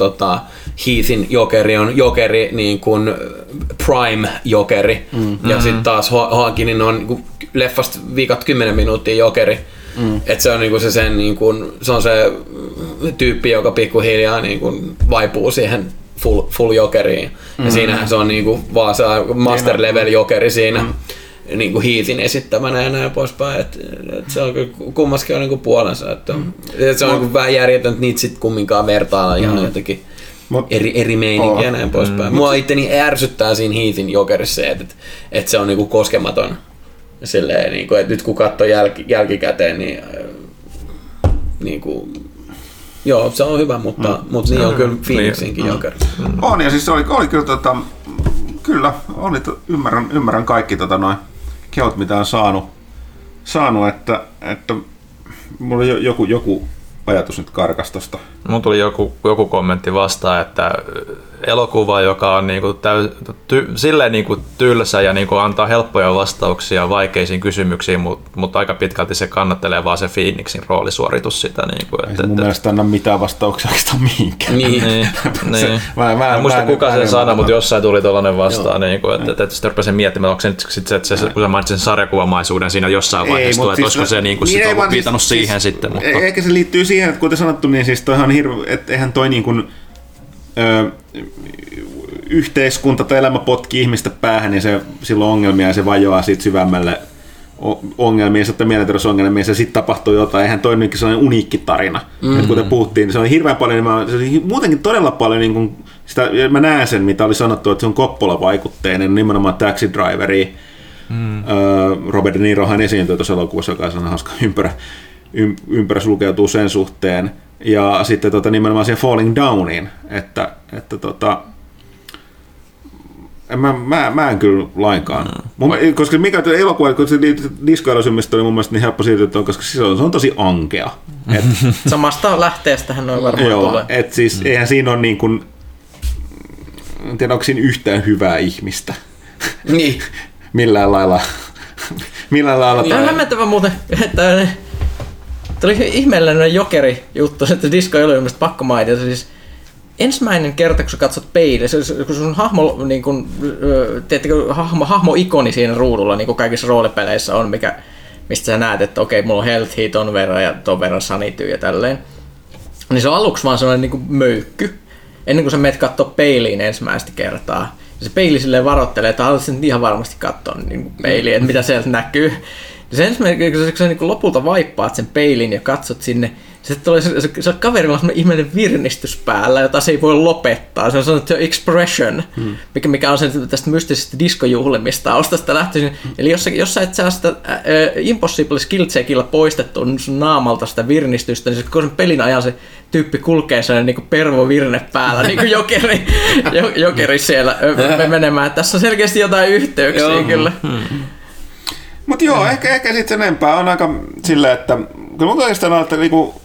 Heathin Jokeri on Jokeri niin kuin Prime Jokeri. Ja sitten taas Hankinin on niin kuin leffasta viikat 10 minuuttia Jokeri. Et se on niinku se sen niin kuin, se on se tyyppi, joka pikkuhiljaa niin kuin vaipuu siihen full Jokeriin. Ja siinähän se on niin kuin vaan se master level Jokeri siinä. Niinku Heathin esittämänä ja näin poispäin, että se on kummaskin on niinku puolensa, että se on niinku vähän järjetöntä niitä sit kumminkaan vertailla ihan jotenkin eri meininkiä ja näin poispäin. Mua itteni ärsyttää siinä Heathin Jokerissa se, että se on niinku koskematon silleen, niinku, että nyt kun katsoo jälkikäteen, niin niinku, joo, se on hyvä, mutta niin on kyllä Phoenixinkin Joker. On, ja siis oli kyllä Kyllä, oli ymmärrän kaikki noin kehot, mitä on saanut, että mulla joku ajatus nyt karkastosta? Mun tuli joku kommentti vastaan, että elokuva, joka on niinku silleen niinku tylsä ja niinku antaa helppoja vastauksia vaikeisiin kysymyksiin, mutta aika pitkälti se kannattelee vaan se Phoenixin roolisuoritus sitä. Niinku, ei mun mielestä anna mitään vastauksia mihinkään. Niin. Mä en muista kuka sen sana, mutta jossain tuli tollainen vastaan. Niinku, että sitten rupesin miettimään, onko se nyt kun sä mainitsin sarjakuvamaisuuden siinä jossain vaiheessa, että olisiko se viitannut siihen sitten. Ehkä se liittyy siihen, että kuten sanottu, niin siis toihan että eihän toi niin kuin yhteiskunta tai elämä potkii ihmistä päähän, niin se silloin ongelmia ja se vajoaa siitä syvemmälle ongelmiin, sitten mielenterveysongelmiin, ja sitten tapahtuu jotain. Eihän toi nytkin sellainen uniikki tarina. Mm-hmm. Kuten puhuttiin, niin se on hirveän paljon, niin muutenkin todella paljon, niin kuin sitä, mä näen sen, mitä oli sanottu, että se on Coppola-vaikutteinen, nimenomaan Taxi Driveria. Mm-hmm. Robert De Nirohan esiintyi tuossa elokuvassa, joka on hauska ympärä sulkeutuu sen suhteen. Ja sitten nimenomaan siihen Falling Downiin, että mä en kyllä lainkaan. Koska mikä elokuva, kun se Disco Elysiumista oli mun mielestä niin helppo siirtyä, koska sisällön se on tosi ankea. Samasta lähteestähän noin varmaan tulee. Että siis eihän siinä ole niin kuin, en tiedä onko siinä yhtään hyvää ihmistä. Niin. Millään lailla. Niin on hämmentävä muuten, että tuli ihmeellinen Jokeri-juttu, että Disco Elysiumista pakko mainita. Siis ensimmäinen kerta, kun sä katsot peilissä, kun sun hahmo, niin kun, hahmoikoni siinä ruudulla, niin kuin kaikissa roolipeleissä on, mistä sä näet, että okei, mulla on health hit ton verran ja ton verran sanityy ja tälleen. Niin se on aluksi vaan sellainen niin kuin möykky, ennen kuin sä menet kattoo peiliin ensimmäistä kertaa. Ja se peili silleen varoittelee, että haluat sen ihan varmasti katsoa niin kuin peiliin, että mitä sieltä näkyy. Sen kun sä niin lopulta vaippaat sen peilin ja katsot sinne, se kaverilla on semmoinen ihmeinen virnistys päällä, jota se ei voi lopettaa. Se on sanottu expression, mikä on sen tästä mystisestä diskojuhlimistaustasta lähtöisin. Eli jos sä et saa sitä impossible skill checkillä poistettua sun naamalta sitä virnistystä, niin kun sen pelin ajan se tyyppi kulkee sellainen niin pervovirne päällä, niin kuin jokeri siellä menemään. Tässä on selkeästi jotain yhteyksiä kyllä. Mutta joo, ehkä sitten enempää on aika silleen, että kyllä mun oikeastaan on, että niinku,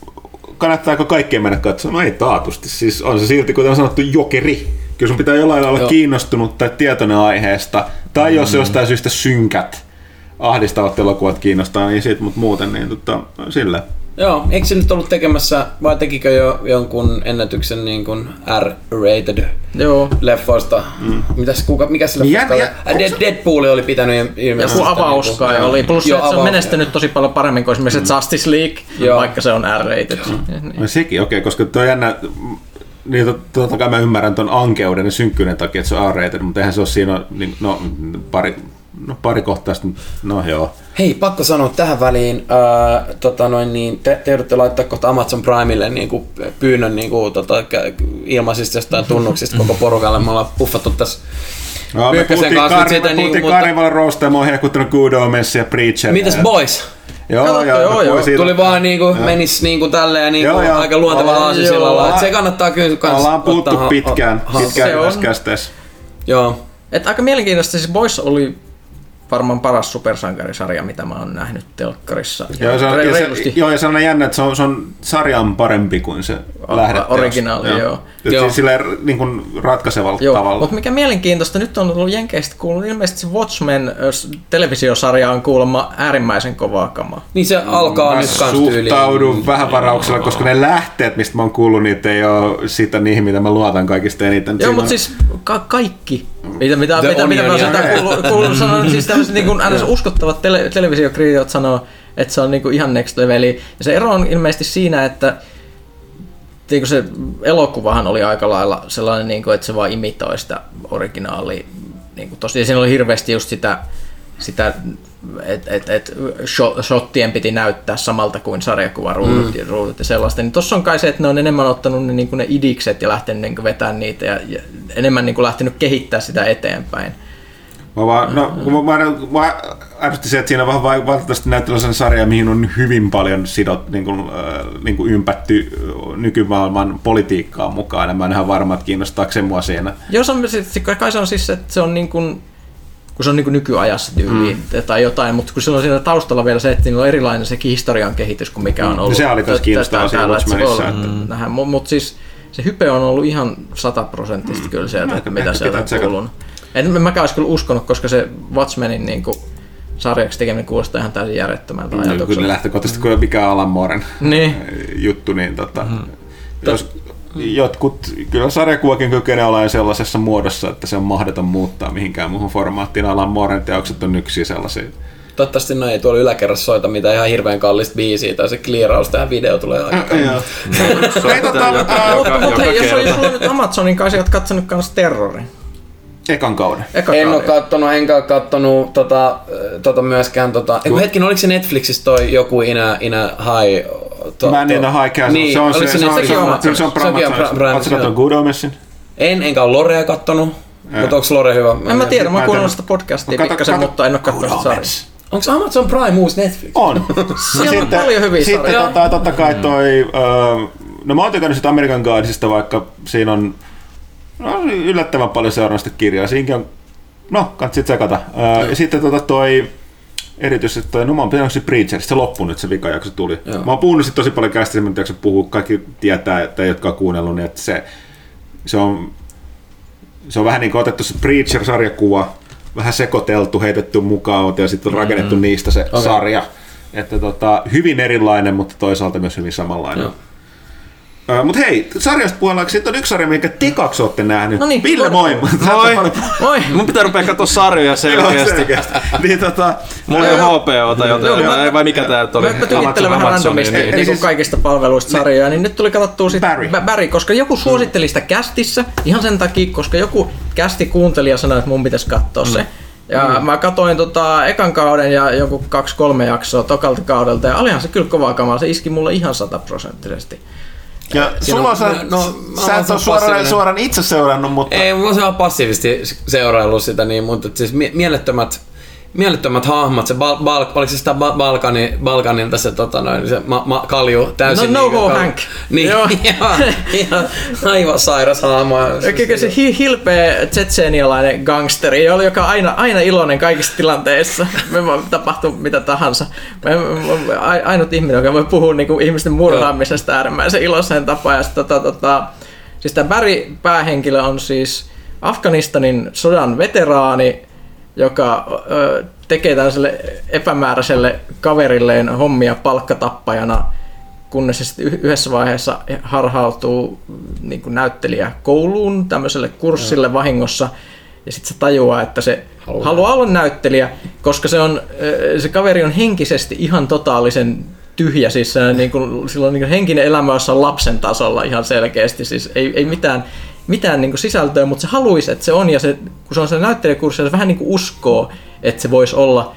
kannattaako kaikkeen mennä katsomaan? No ei taatusti, siis on se silti kuten on sanottu jokeri. Kyllä sun pitää jollain lailla olla kiinnostunut tai tietoinen aiheesta, tai jos jostain syystä synkät ahdistavat elokuvat kiinnostaa, niin sit, mut muuten niin silleen. Joo, eikö se nyt ollut tekemässä, vai tekikö jo jonkun ennätyksen niin kuin R-rated leffoista? Mikä se leffoista oli? Deadpool oli pitänyt ilmeisesti. Joku avauskai niin oli, plus se on menestynyt tosi paljon paremmin kuin esimerkiksi Justice League, vaikka se on R-rated. Niin. Sekin, okei, koska tuo jännä, niin totta kai mä ymmärrän ton ankeuden ja synkkyyden takia, että se on R-rated, mutta eihän se ole siinä niin, pari kohtaista, no joo. Hei, pakko sanoa tähän väliin, te joudutte laittaa kohta Amazon Primelle niinku pyynnön niinku ilmaisista jostain tunnuksista koko porukalle. Me ollaan puffattu tässä Pyykkösen kanssa. Me puhuttiin Karnivalan roostaa, mä oon hehkuttanut Good Omenssia ja Preacher. Mitäs boys? Joo. Tuli vaan niinku, menis niinku tälleen niinku aika luontevalla aasinsillalla. Se kannattaa kyllä kans. Ollaan puhuttu pitkään tässä kästeessä. Joo. Et aika mielenkiintoista, siis boys oli varmaan paras supersankarisarja, mitä mä oon nähnyt telkkarissa. Ja se on jännä, että se on sarjan parempi kuin se lähdeteos. Originaali, joo. Silleen niin kuin ratkaisevalla tavalla. Mutta mikä mielenkiintoista, nyt on tullut Jenkeistä kuulla, ilmeisesti Watchmen televisiosarja on kuulemma äärimmäisen kovaa kamaa. Niin se alkaa nyt kans tyyliin. Mä suhtaudun vähän varauksella, koska ne lähteet, mistä mä oon kuullut, niitä ei ole sitä niihin, mitä mä luotan kaikista eniten. Joo, mutta siis kaikki. Mitä mä oon sanonut, siis tämmöiset niin kuin uskottavat televisiokriitikot sanoo, että se on niin kuin ihan next leveli. Ja se ero on ilmeisesti siinä, että niin kuin se elokuvahan oli aika lailla sellainen, niin kuin, että se vaan imitoi sitä originaalia. Niin kuin tosi, ja siinä oli hirveästi just sitä että shottien piti näyttää samalta kuin sarjakuvaruudut ja sellaista. Niin tossa on kai se, että ne on enemmän ottanut ne idikset ja lähtenyt niin vetämään niitä ja enemmän niin lähtenyt kehittää sitä eteenpäin. Mä arvostin se, että siinä on vähän valitettavasti näyttely sen sarja, mihin on hyvin paljon niin kuin ympätty nykymaailman politiikkaa mukaan. Mä en ihan varma, että kiinnostaako se mua siinä. Joo, kai se on siis, että se on niin kuin kun se on niin nykyajassa tyyliin tai jotain, mutta kun se on siellä taustalla vielä se, että niillä on erilainen sekin historian kehitys kuin mikä on ollut. Se oli taas kiinnostavaa siinä Watchmenissa. Mutta siis se hype on ollut ihan 100% kyllä sieltä, mitä sieltä on kuulunut. En mäkään olisi kyllä uskonut, koska se Watchmenin niinku sarjaksi tekeminen kuulostaa ihan täysin järjettömältä ajatukselta. Kun ne lähtökohtaisesti, kun on mikä Alan Mooren juttu, niin jotkut, kyllä sarjakuvakin kykenee olemaan sellaisessa muodossa, että se on mahdoton muuttaa mihinkään muuhun formaattiin. Alan Mooren teokset on yksi sellaisia. Toivottavasti no ei tuolla yläkerrassa soita mitään ihan hirveän kallista biisiä tai se kliiraus tähän video tulee aika. Mutta jos on sulla nyt Amazonin kanssa, olet katsonut myös Terrorin. Ekan kauden. En ole kattonut, enkä kattonut myöskään Hetken, oliko se Netflixissä toi joku Inä High? Mä en Inä High käsin. Niin, se on Prime. Oletko kattonut Good Omensin? Enkä ole Lorea kattonut. Mutta onko Lore hyvä? En mä tiedä, mä oon kuunnellut sitä podcastia pikkasen, mutta en oo kattonut sarjaa. Onko Amazon Prime uusi Netflix? On. Siellä on paljon hyviä sarjoja. Sitten totta kai toi... No mä oon tykännyt sitä American Godsista, vaikka siinä on... No, yllättävän paljon seurannasta kirjaa. Siinkin on... No, katsit sekata. Ja sitten toi... Erityisesti toi... No mä oon pitänyt se Preacher. Se loppui nyt se vikajakso tuli. Joo. Mä oon puhunut sit tosi paljon käsistä, mitä se puhuu. Kaikki tietää, että jotka on kuunnellut, niin että se on vähän niin kuin otettu se Preacher-sarjakuva, vähän sekoiteltu, heitetty mukaan ja sitten on rakennettu niistä se sarja. Että hyvin erilainen, mutta toisaalta myös hyvin samanlainen. Joo. Mutta hei, sarjasta puolella siitä on yksi sarja, minkä te kaksi olette nähnyt. Noniin, Ville, moi! Mun pitää rupea katsoa sarjoja selkeästi. Niin, mulla ei ole HBOta, joten vai mikä tää oli? Mä tykittelen vähän randomisti niin kaikista palveluista sarjoja, niin nyt tuli katsottua sit Barry, koska joku suositteli sitä kästissä, ihan sen takia, koska joku kästi kuuntelija sanoi, että mun pitäisi katsoa se. Ja mä katoin ekan kauden ja joku 2-3 jaksoa tokalta kaudelta, ja olihan se kyllä kovaa kamaa, se iski mulle ihan 100%. Ja sulla sä et ole suoraan itse seurannut, mutta... Ei, mä oon passiivisesti seuraillut sitä, niin, mutta siis mielettömät hahmot, se oliko se sitä Balkanilta se, kalju täysin... No go Hank! Niin, ihan aivan sairas hahmo. Kyllä se hilpeä tsetseenialainen gangsteri, joka on aina iloinen kaikissa tilanteissa. Me voi tapahtua mitä tahansa. Ainut ihminen, joka voi puhua niinku ihmisten murhaamisesta äärimmäisen iloisen tapaa. Ja siis tämä Barry päähenkilö on siis Afganistanin sodan veteraani, joka tekee tällaiselle epämääräiselle kaverilleen hommia palkkatappajana, kunnes se sitten yhdessä vaiheessa harhautuu niin kuin näyttelijä kouluun tämmöiselle kurssille vahingossa. Ja sitten se tajuaa, että se haluaa olla näyttelijä, koska se kaveri on henkisesti ihan totaalisen tyhjä. Siis niin kuin, sillä on niin kuin henkinen elämä, jossa on lapsen tasolla ihan selkeästi. Siis ei mitään niin kuin sisältöä, mutta se haluaisi, että se on, ja se, kun se on se näyttelijäkurssi, se vähän niin kuin uskoo, että se voisi olla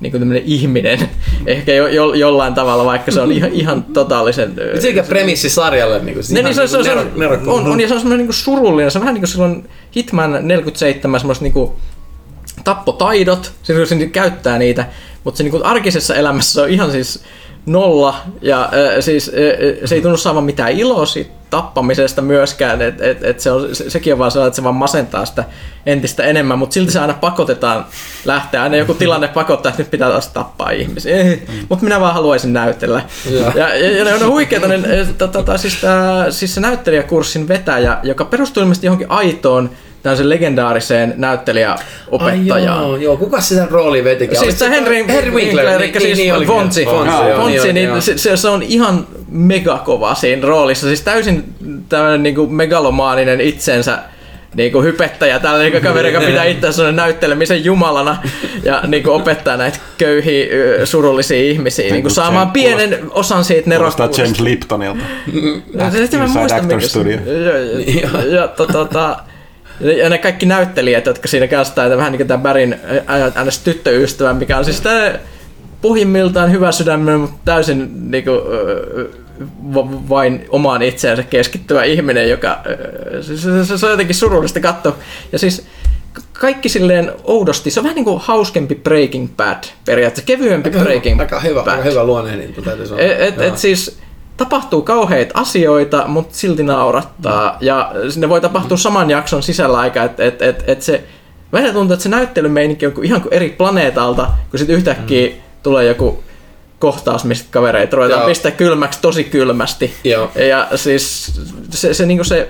niin kuin tämmöinen ihminen, ehkä jollain tavalla, vaikka se on ihan totaalisen... Sekä premissi sarjalle. Niin on, ja se on semmoinen niin kuin surullinen, se on vähän niin kuin silloin Hitman 47, semmoiset niin kuin tappotaidot, se käyttää niitä, mutta se niin kuin arkisessa elämässä on ihan siis... Nolla, ja siis se ei tunnu saavan mitään iloa siitä tappamisesta myöskään, että sekin on vaan sellainen, että se vaan masentaa sitä entistä enemmän, mutta silti se aina pakotetaan lähteä, aina joku tilanne pakottaa, että nyt pitää taas tappaa ihmisiä, mutta minä vaan haluaisin näytellä. Ja ne on huikeeta, niin, siis se näyttelijäkurssin vetäjä, joka perustuu ilmeisesti johonkin aitoon, tällaisen legendaariseen näyttelijäopettajaan. Ai joo, kukas sitä rooli vetikin? Siis tämä Henry Winkler, eli siis Fontsi, niin se on ihan megakova siinä roolissa. Siis täysin tämmöinen niinku megalomaaninen itsensä niinku hypettäjä, tällainen kaveri, joka pitää itseänsä näyttelemisen jumalana ja niinku opettaa näitä köyhiä, surullisia ihmisiä niinku saamaan pienen osan siitä nerokkuudesta. Kuulostaa James Liptonilta. Inside Actor Studio. Ja ja ne kaikki näyttelijät, jotka siinä käsitään, vähän niin kuin tämän Barryn äänestä tyttöystävä, mikä on siis pohjimmiltaan hyvä sydäminen, mutta täysin niin kuin, vain omaan itseensä keskittyvä ihminen, joka se on jotenkin surullista katsoa. Ja siis kaikki silleen oudosti, se on vähän niin kuin hauskempi Breaking Bad periaatteessa, kevyempi Breaking Bad. Aika hyvä luoneen, niin täytyy sanoa. Siis... Tapahtuu kauheita asioita, mutta silti naurattaa. Ja ne voi tapahtua saman jakson sisällä aika, että et se Välillä tuntuu, että se näyttelymeininki on ihan kuin eri planeetalta, kun sitten yhtäkkiä tulee joku kohtaus, mistä kavereita ruvetaan pistää kylmäksi tosi kylmästi. Joo. Ja siis se niinku se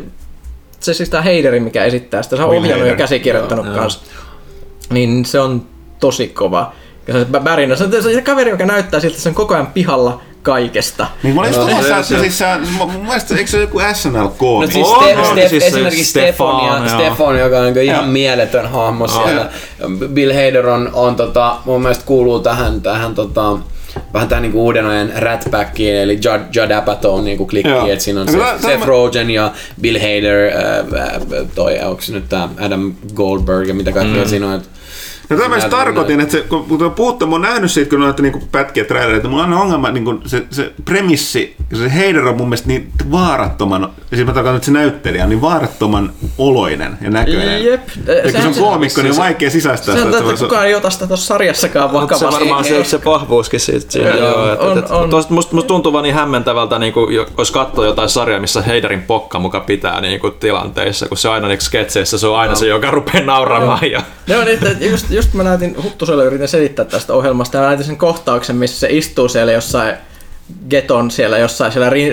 siis tää Heideri, mikä esittää sitä, se on ohjannut ja käsikirjoittanut kanssa. Niin se on tosi kova. Ja se värinä, se kaveri, joka näyttää siltä, se on koko ajan pihalla kaikesta. Niin mä olin siis eikö se joku SNLK? No siis esimerkiksi Stefan, joka on ihan mieletön hahmo siellä. Bill Hader on mun mielestä kuuluu tähän vähän tähän niinku uuden ajan Rat Packiin, eli Judd Apatow niinku klikkii, että siinä on Seth Rogen ja Bill Hader, toi onks nyt tää Adam Goldberg ja mitä kaikkea siinä on. No tämä mä tarkoitin, että se, kun puhutte, mä oon nähnyt siitä, kun näette niinku pätkiä trailereita, mulla on ongelma, niinku se premissi, se Heider on mun mielestä niin vaarattoman, siis mä tarkoitan, että se näyttelijä on niin vaarattoman oloinen ja näköinen. Jep. Ja kun se on koomikko, niin on vaikea sisäistää sitä. Sanotaan, että kukaan ei ota sitä tuossa sarjassakaan vakavasti. Se on varmaan se vahvuuskin siitä. Musta tuntuu vaan niin hämmentävältä, jos katsoo jotain sarjaa, missä Heiderin pokka muka pitää tilanteissa, kun se aina sketseissä, se on aina se, joka rupeaa nauramaan. Just mä näytin Huttuselle, yritin selittää tästä ohjelmasta, ja mä näytin sen kohtauksen, missä se istuu siellä jossain geton siellä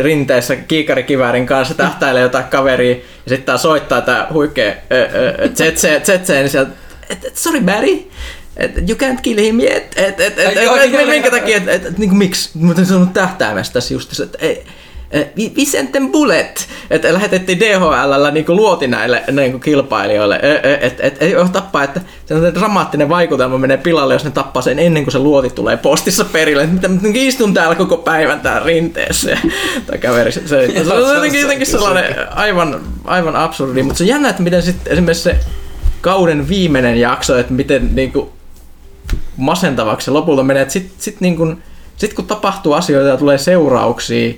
rinteessä kiikarikiväärin kanssa, tähtäilee jotain kaveria, ja sitten tää soittaa tää huikea tsetsee, niin sieltä, sorry Barry, you can't kill him yet, minkä takia, miksi, mutta en sanonut tähtäimestä tässä justissa, we sent them bullet, että lähetettiin DHL:llä niinku luoti näille niinku kilpailijoille, että ei oo tappaa, että se dramaattinen vaikutelma menee pilalle, jos ne tappaa sen ennen kuin se luoti tulee postissa perille. Mitä istun täällä koko päivän täällä rinteessä. Tämä kaveri se on jotenkin sellainen aivan absurdi, mutta se on jännä, että miten sitten esimerkiksi se kauden viimeinen jakso, että miten niinku masentavaksi lopulta menee, että sit kun tapahtuu asioita ja tulee seurauksia,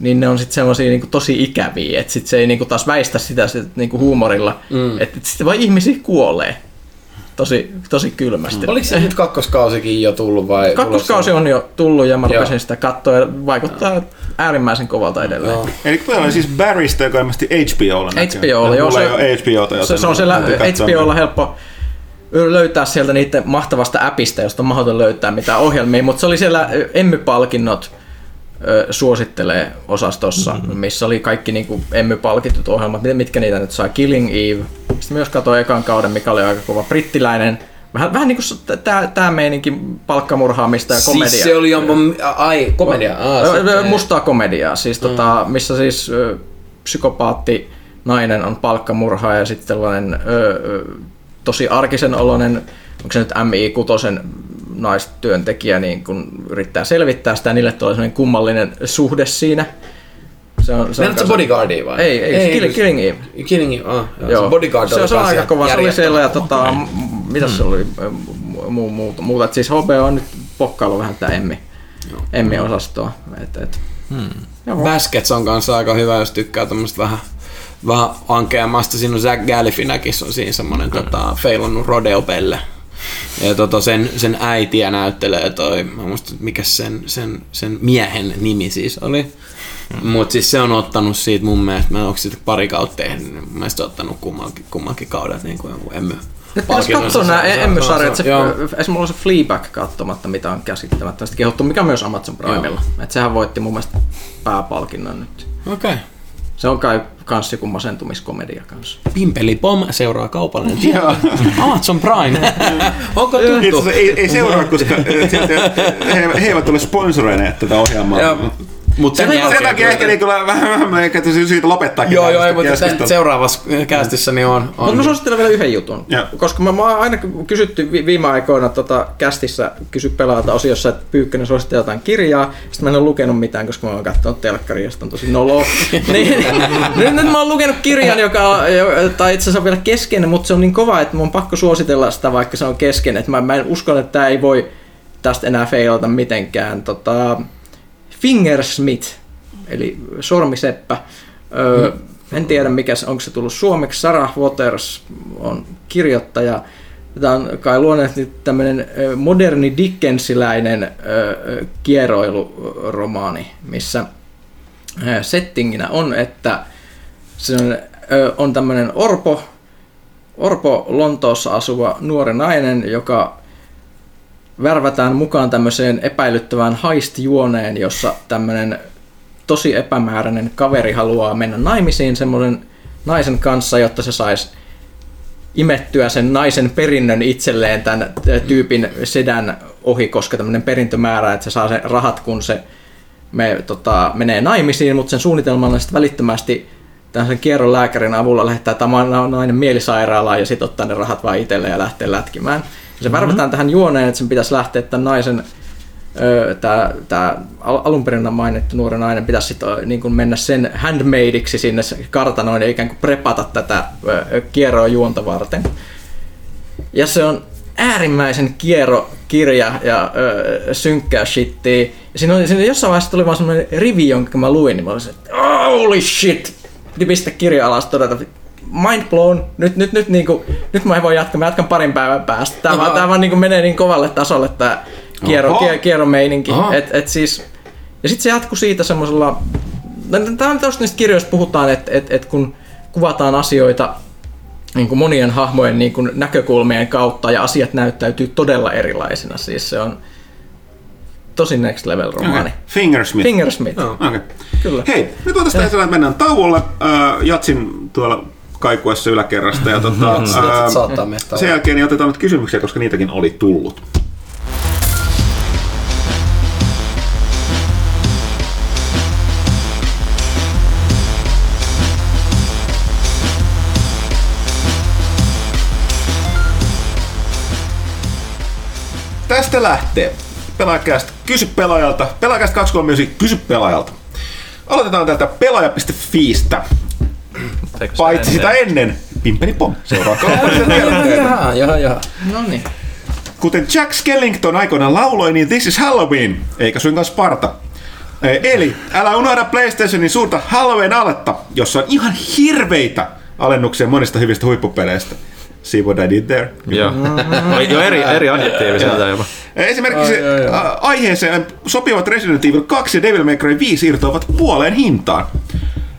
niin ne on sitten semmosia niinku tosi ikäviä, että sit se ei niinku taas väistä sitä niinku huumorilla, että sitten vaan ihmisiä kuolee tosi kylmästi. Oliko se nyt kakkoskausikin jo tullut vai? Kakkoskausi on jo tullut ja mä rupesin sitä katsoa ja vaikuttaa äärimmäisen kovalta edelleen. Eli tuo on siis Barrysta, joka on ilmeisesti HBOlla näkyy. HBOlla, joo. Se on siellä HBOlla helppo löytää sieltä niiden mahtavasta appista, josta on mahdoton löytää mitään ohjelmia, mutta se oli siellä Emmy-palkinnot suosittelee osastossa, missä oli kaikki niinku Emmy-palkitut ohjelmat, mitkä niitä nyt sai, Killing Eve. Sitten myös katsoin ekan kauden, mikä oli aika kova brittiläinen. Vähän niinku tää meininki palkkamurhaamista ja komedia. Siis se oli jompun, komedia. Mustaa komediaa, siis missä siis psykopaatti nainen on palkkamurhaaja ja sitten tällainen tosi arkisen oloinen, onko se nyt MI6 naistyöntekijä niin kun yrittää selvittää sitä, niille tulee sellainen kummallinen suhde siinä. Se on se Bodyguardia vai? Ei, Killing Eve. Killing Eve, joo. Bodyguard oli se aika kova, se oli siellä ja mitäs se oli muuta. Siis HBO on nyt pokkailu vähän tätä Emmi-osastoa. Baskets on kanssa aika hyvä, jos tykkää tämmöistä vähän ankeammasta. Siinä on Zach Galifianakis, on siinä semmoinen feilannut rodeo-pelle. Ja sen äitiä näyttelee toi, mä muistan, mikä sen miehen nimi siis oli. Mut siis se on ottanut siitä mun mielestä, mä oonko siitä pari kautta tehnyt, niin mun mielestä ottanut kummankin kaudet niin kuin joku Emmy. Nyt pitäis katsoa nää Emmy-sarjat, esimerkiksi mulla on se Fleabag katsomatta, mitä on käsittämättömästi kehottu, mikä on myös Amazon Primella. Et sehän voitti mun mielestä pääpalkinnan nyt. Okei. Se on kai kans joku masentumiskomedia kanssa. Pimpeli Pom seuraa kaupallinen. Amazon Prime. Onko tuttu? Ei seuraa, koska he eivät ole sponsoroineet tätä ohjelmaa. Mut sen takia ehkä niin kyllä vähän siitä lopettaakin. Joo, ei, mutta seuraavassa käästissä niin on. Mutta mä suosittelen vielä yhden jutun. Koska mä oon aina kysytty viime aikoina kästissä kysy pelaata osiossa, että Pyykkönen suosittelee jotain kirjaa. Sitten mä en ole lukenut mitään, koska mä oon katsonut telkkaria, josta on tosi noloa. Nyt mä oon lukenut kirjan, joka on, tai itse asiassa on vielä kesken, mutta se on niin kova, että mä oon pakko suositella sitä, vaikka se on kesken. Et mä en usko, että tää ei voi tästä enää feilata mitenkään. Fingersmith, eli sormiseppä. En tiedä, onko se tullut suomeksi. Sarah Waters on kirjoittaja. Tämä on kai luonnollisesti tämmöinen moderni Dickensiläinen kieroiluromaani, missä settinginä on, että se on tämmöinen orpo, Orpo Lontoossa asuva nuori nainen, joka värvätään mukaan tämmöiseen epäilyttävään heist-juoneen, jossa tämmöinen tosi epämääräinen kaveri haluaa mennä naimisiin semmoisen naisen kanssa, jotta se saisi imettyä sen naisen perinnön itselleen tämän tyypin sedän ohi, koska tämmöinen perintömäärä, että se saa se rahat, kun se menee naimisiin, mutta sen suunnitelmalla sitten välittömästi tämmöisen kierrolääkärin avulla lähettää tämä nainen mielisairaalaan ja sitten ottaa ne rahat vaan itselleen ja lähtee lätkimään. Ja se värvätään tähän juoneen, että sen pitäisi lähteä tämän naisen, tämä alunperin mainittu nuori nainen pitäisi sitten niin mennä sen handmaidiksi sinne kartanoin ja ikään kuin prepata tätä kierroa juonta varten. Ja se on äärimmäisen kierrokirja ja synkkää shittiä. Siinä jossain vaiheessa tuli vaan semmoinen rivi, jonka mä luin, niin mä olisin, että holy shit! Piti pistää kirja alas todeta, mind blown, nyt mä en voi jatkaa, mä jatkan parin päivän päästä. Tää vaan niin kuin menee niin kovalle tasolle tää kierromeininki. Et siis, ja sit se jatkuu siitä semmosella, tää on tosta niistä kirjoista puhutaan, että kun kuvataan asioita niin kuin monien hahmojen niin kuin näkökulmien kautta ja asiat näyttäytyy todella erilaisina, siis se on tosi next level romaani. Okay. Fingersmith. No, okay. Kyllä. Hei, nyt on tästä että mennään tauolle. Jatsin tuolla kaikuessa yläkerrasta ja sen jälkeen niin otetaan nyt kysymyksiä, koska niitäkin oli tullut. Tästä lähtee. Pelaajakästä kysy pelaajalta. Pelaajakästä 239 kysy pelaajalta. Aloitetaan täältä pelaaja.fiistä. Paitsi sitä ennen. Pimpenipom. Seuraa kaupallisen tiedotteita. Noniin. Kuten Jack Skellington aikoinaan lauloi, niin this is Halloween, eikä suinkaan Sparta. Eli älä unohda PlayStationin suurta Halloween-aletta, jossa on ihan hirveitä alennuksia monista hyvistä huippupeleistä. See what I did there? Joo. Jo eri adjektiivisia tätä jopa. Esimerkiksi aiheeseen sopivat Resident Evil 2 ja Devil May Cry 5 irtoavat puoleen hintaan.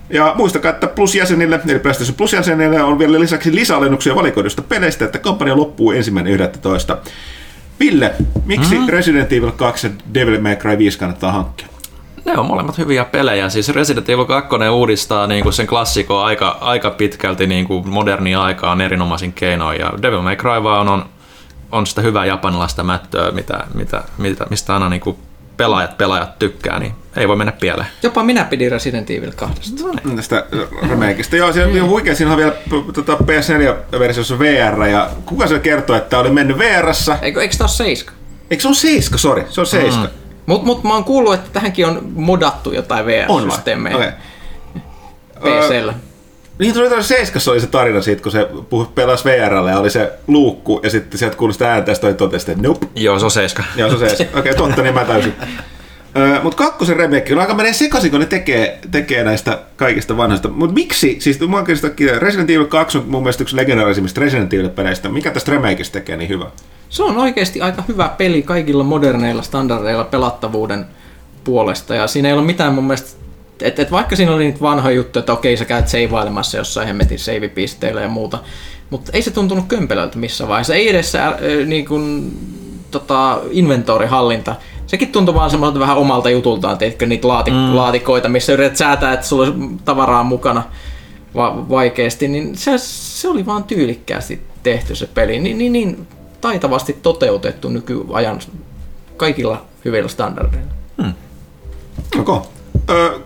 Ja muistakaa, että Plus-jäsenille, eli PlayStation Plus-jäsenille on vielä lisäksi lisäalennuksia valikoidusta peleistä, että kampanja loppuu 1.11. Ville, miksi Resident Evil 2 ja Devil May Cry 5 kannattaa hankkia? Ne on molemmat hyviä pelejä. Siis Resident Evil 2 uudistaa niinku sen klassikon aika pitkälti niinku moderniin aikaan erinomaisin keinoin. Ja Devil May Cry vaan on sitä hyvää japanilaista mättöä, mistä aina niinku pelaajat tykkää, niin ei voi mennä pieleen. Jopa minä pidin Resident Evil 2. Tästä remakesta. Joo, se on huikea. Siinä on vielä PS4-versiossa VR. Ja kuka se kertoo, että oli mennyt VR-ssa? Eikö tämä ole 7? Eikö se ole 7? Sori, se on 7. Mut mä oon kuullut, että tähänkin on modattu jotain VR-systeemejä. Okay. PC:llä. Niin tuli 7 oli se tarina siitä, kun se pelasi VR:llä ja oli se luukku ja sitten sieltä kuului sitä ääntä ja sitten totesi, että nope. Joo, se on 7. Joo, se on 7. Okei, totta, niin mä täysin. Mut kakkosen remake on aika menee sekaisin, kun ne tekee näistä kaikista vanhoista. Mut miksi? Siis mun oikeastaan Resident Evil 2 on mun mielestä yksi legendaarisimmista Resident Evil-peleistä. Mikä tästä remakeista tekee niin hyvä? Se on oikeasti aika hyvä peli kaikilla moderneilla standardeilla pelattavuuden puolesta ja siinä ei ole mitään mun mielestä, että vaikka siinä oli niitä vanhoja juttuja, että okei sä käyt seivailemassa jossain hemmetin seivipisteillä ja muuta, mutta ei se tuntunut kömpelöltä missä vaiheessa, ei edes se inventorihallinta. Sekin tuntui vaan semmoiselta vähän omalta jutultaan, teetkö niitä laatikoita, missä yrität säätää, että sulla on tavaraa mukana vaikeasti, niin se oli vaan tyylikkäästi tehty se peli, niin taitavasti toteutettu nykyajan kaikilla hyvillä standardeilla. Okay.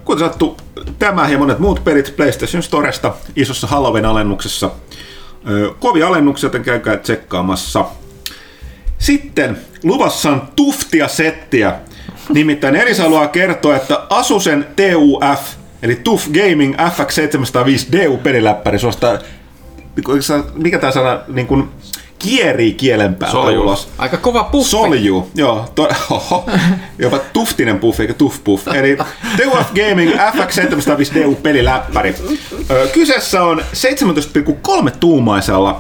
Kuten sattu, tämä ja monet muut pelit PlayStation Storesta isossa Halloween-alennuksessa. Kovia alennuksia, joten käykää tsekkaamassa. Sitten luvassa on tuftia settiä. Nimittäin Elisa haluaa kertoa, että Asusen TUF, eli TUF Gaming FX705DU-peliläppäri, mikä tämä sana, niin kuin kierii kielen päältä ulos. Aika kova puffi. Solju, joo. Jopa tuftinen puffi, eikä tuff-puff. Eli TUF Gaming FX705DU peliläppäri. Kyseessä on 17,3-tuumaisella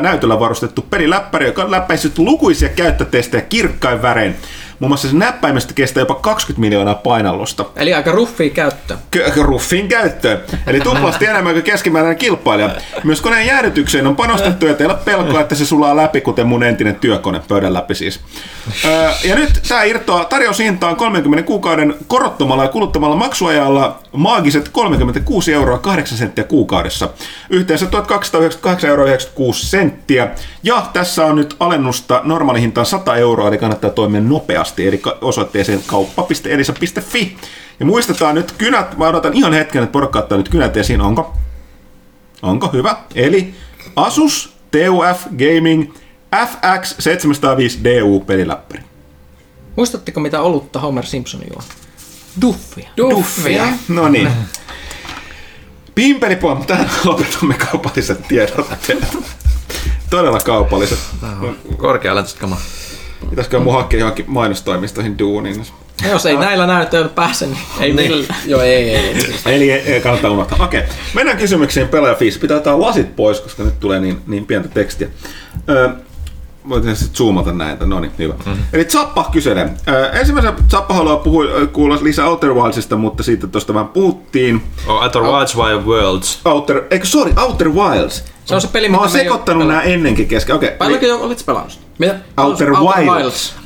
näytöllä varustettu peliläppäri, joka on läpäissyt lukuisia käyttötestejä kirkkain värein. Muun muassa se näppäimestä kestää jopa 20 miljoonaa painallusta. Eli aika ruffiin käyttöön. Ruffiin käyttöön. Eli tuplasti enemmän kuin keskimääräinen kilpailija. Myös koneen jäädytykseen on panostettu ja teillä pelkoa, että se sulaa läpi, kuten mun entinen työkone, pöydän läpi siis. Ja nyt tää irtoaa tarjoushintaan 30 kuukauden korottomalla ja kuluttamalla maksuajalla maagiset 36,08 € kuukaudessa. Yhteensä 1298,96 €. Ja tässä on nyt alennusta normaalihintaan 100 €, eli kannattaa toimia nopeasti, eli osoitteeseen kauppa.elisa.fi. Ja muistetaan nyt kynät, mä odotan ihan hetken, että porukka ottaa nyt kynät esiin, onko hyvä? Eli Asus TUF Gaming FX705DU peliläppäri. Muistatteko mitä olutta Homer Simpson juo? Duffia. No niin. Pimpelipom, tähän lopetamme kaupalliset tiedotteet. Todella kaupalliset. Korkealentoiset kamaa. Pitäisikö mun hakea johonkin mainostoimistoihin duuniin? No, jos ei näillä näytöillä pääse, niin ei millään. Joo, ei. Eli kannattaa unohtaa. Okei, mennään kysymykseen pelaajafiis. Pitää ottaa lasit pois, koska nyt tulee niin pientä tekstiä. Voitin sitten zoomata näitä, no niin, hyvä. Mm-hmm. Eli Zappa kyselee. Ensimmäisenä Zappa haluaa kuulla lisää Outer Wildsista, mutta siitä tuosta vähän puhuttiin. Outer Wilds vai Worlds? Outer Wilds. Se on se peli, mitä mä oon sekoittanut nämä ennenkin kesken. Okay, paljonko olit pelannut?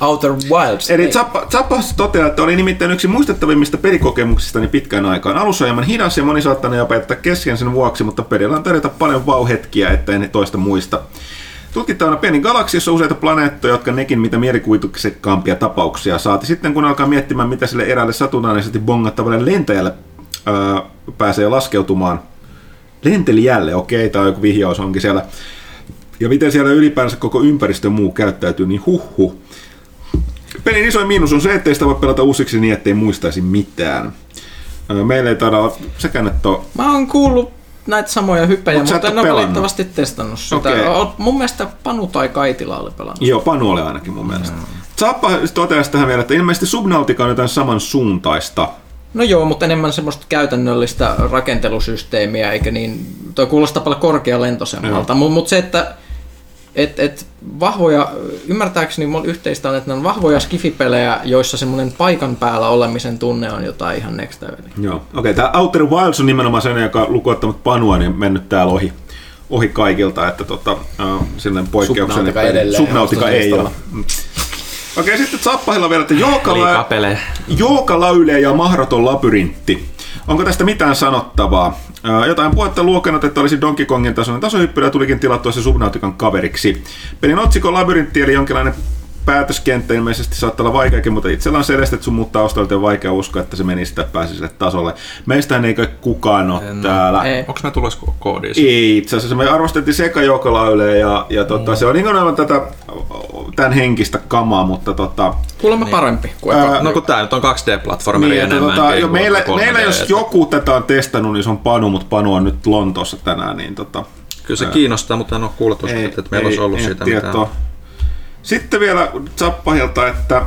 Outer Wilds. Eli Zappa toteaa, että oli nimittäin yksi muistettavimmista pelikokemuksistani pitkään aikaan. Alussa on hieman hidas ja moni saattaa jopa jättää kesken sen vuoksi, mutta pelillä on tarjota paljon vau-hetkiä, että en toista muista. Tutkittavana pieni galaksi, jossa on useita planeettoja, jotka nekin mitä mielikuvituksekampia tapauksia saati. Sitten kun alkaa miettimään, mitä sille eräälle satunnaisesti bongattavalle lentäjälle pääsee laskeutumaan. Lentelijälle, okei, tai joku vihjaus onkin siellä. Ja miten siellä ylipäänsä koko ympäristö muu käyttäytyy, niin huhhuh. Pelin isoin miinus on se, ettei sitä voi pelata uusiksi niin, ettei muistaisi mitään. Meillä ei taida sekään, että on... Mä oon kuullut näitä samoja hyppejä, mutta en ole valitettavasti testannut sitä. Okay. Mun mielestä Panu tai Kaitila oli pelannut. Joo, Panu oli ainakin mun mielestä. Zappa totesi tähän vielä, että ilmeisesti Subnautica on jotain samansuuntaista. No joo, mutta enemmän semmoista käytännöllistä rakentelusysteemiä, eikä niin... Toi kuulostaa paljon korkealentoisemmalta, mutta se, että... vahvoja, ymmärtääkseni mun yhteistä on, että ne on vahvoja skifipelejä, joissa semmoinen paikan päällä olemisen tunne on jotain ihan next level. Joo, okei, tää Outer Wilds on nimenomaan sen, joka lukuottanut Panua, niin mennyt täällä ohi kaikilta, että silleen poikkeuksena. Subnautica ei ole. Okei, sitten Zappahilla vielä, että Joukalaulee ja mahdoton labyrintti. Onko tästä mitään sanottavaa? Jotain puhetta luokenot, että olisi Donkey Kongin tasoinen tasohyppylä, tulikin tilattua se Subnautican kaveriksi. Pelin otsikon labyrintti, eli jonkinlainen päätöskenttä ilmeisesti saattaa olla vaikeakin, mutta itsellä on selestet sun muuttaa ostolta ja vaikea uskoa, että se meni sitä pääsi sille tasolle. Meistähän ei kai kukaan ole täällä. Ei. Onko me tulossa koodiin? Ei, itse asiassa me arvostettiin sekä Joukalaulee ja se on niin aivan tätä tämän henkistä kamaa, mutta kuulemma parempi kuin tää nyt on 2D-platformeri niin, enemmän. Meillä jos joku tätä on testannut, niin se on Panu, mutta Panu on nyt Lontoossa tänään. Niin kyllä se kiinnostaa, mutta en ole kuullut tuosta, että meillä olisi ollut siitä mitään. Sitten vielä Zappahilta, että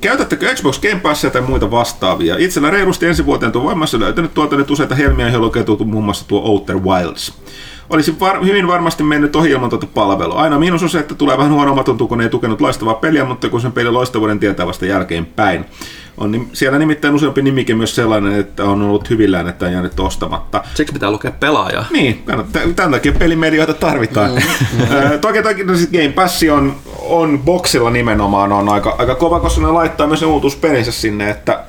käytättekö Xbox Game Passia tai muita vastaavia? Itsellä reilusti ensi vuoteen tuon voimassa löytänyt tuotannet useita helmiä, joihin lukeutuu muun muassa tuo Outer Wilds. Olisi hyvin varmasti mennyt ohi ilman tuota palvelua. Aina miinus on se, että tulee vähän huonommat tuntuu, kun ei tukenut loistavaa peliä, mutta kun sen pelin loistavuuden tietää vasta jälkeenpäin. Siellä nimittäin useampi nimikin myös sellainen, että on ollut hyvillään, että on jäänyt ostamatta. Siksi pitää lukea pelaajaa. Niin, tämän takia pelimedioita tarvitaan. Toki Game Pass on boxilla nimenomaan on aika kova, koska ne laittaa myös ne uutuuspelinsä sinne, että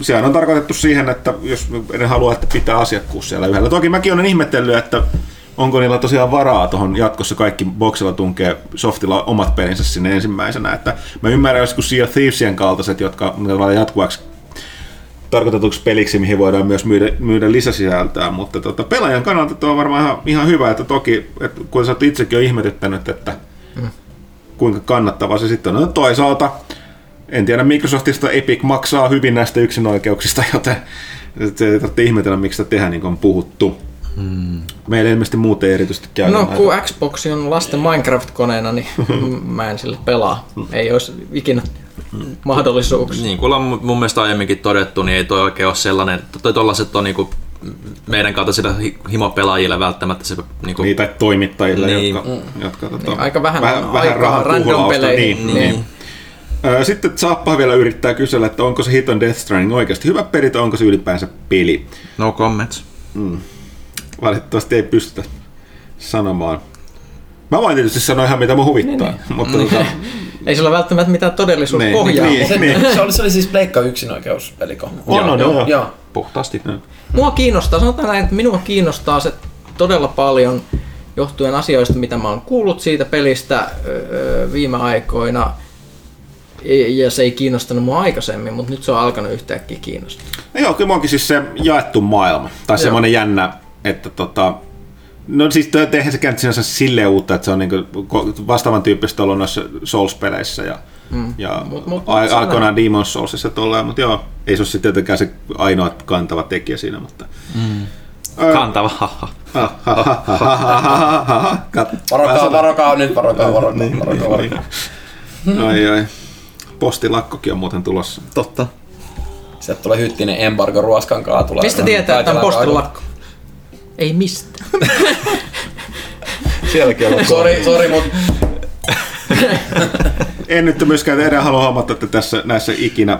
sehän on tarkoitettu siihen, että jos ne haluaa, että pitää asiakkuus siellä yhdellä. Toki mäkin olen ihmetellyt, että onko niillä tosiaan varaa tuohon jatkossa kaikki boxilla tunkee softilla omat pelinsä sinne ensimmäisenä. Että mä ymmärrän joskus Sea of Thievesien kaltaiset, jotka on jatkuvaksi tarkoitetuksi peliksi, mihin voidaan myös myydä lisäsisältöä. Mutta pelaajan kannalta tuo on varmaan ihan hyvä, että toki, kun sä oot itsekin jo ihmetyttänyt, että kuinka kannattavaa se sitten on. No, toisaalta en tiedä, Microsoftista Epic maksaa hyvin näistä yksinoikeuksista, joten se ei tarvitse ihmetellä, miksi sitä tehdään, niin kuin on puhuttu. Meillä ilmeisesti muuten erityisesti käydään. No, kun Xbox on lasten Minecraft-koneena, niin mä en sille pelaa. Ei olisi ikinä mahdollisuuksia. Niin kuin ollaan mun mielestä aiemminkin todettu, niin ei toi oikein ole sellainen, tollaset on niinku meidän kautta sitä himopelaajille välttämättä se niinku... Niin, tai toimittajille, niin, jotka niin, aika vähän random pelejä. Niin. Sitten Saappa vielä yrittää kysellä, että onko se hiton Death Stranding oikeasti hyvä peli, tai onko se ylipäänsä peli? No comments. Mm. Valitettavasti ei pystytä sanomaan. Mä voin tietysti sanoa ihan mitä mun huvittaa, niin, mutta... Ei sillä välttämättä mitään todellisuuspohjaa. Niin. Se oli siis Pleikka yksinoikeuspelikoh. On. Puhtaasti. Ja. Mua kiinnostaa, sanotaan näin, että minua kiinnostaa se todella paljon johtuen asioista, mitä mä oon kuullut siitä pelistä viime aikoina. Ja se ei kiinnostanut mua aikaisemmin, mutta nyt se on alkanut yhtäkkiä kiinnostaa. No joo, kyllä mä oonkin siis se jaettu maailma. Tai semmoinen jännä, että no siis eihän sekään sinänsä silleen uutta, että se on niinku vastaavan tyyppistä ollut noissa Souls-peleissä ja aikoinaan Demon's Soulsissa tolleen, mutta joo, ei se ole sitten tietenkään se ainoa kantava tekijä siinä, mutta... Kantava, Varokaa nyt. Ai. Postilakkokin on muuten tulossa. Totta. Sieltä tulee hyttinen embargo ruoskan kaatula. Mistä tietää, että on postilakko? Ei mistään. Sielläkin on. Sori, mutta... En nyt myöskään edelleen halua huomata, että tässä näissä ikinä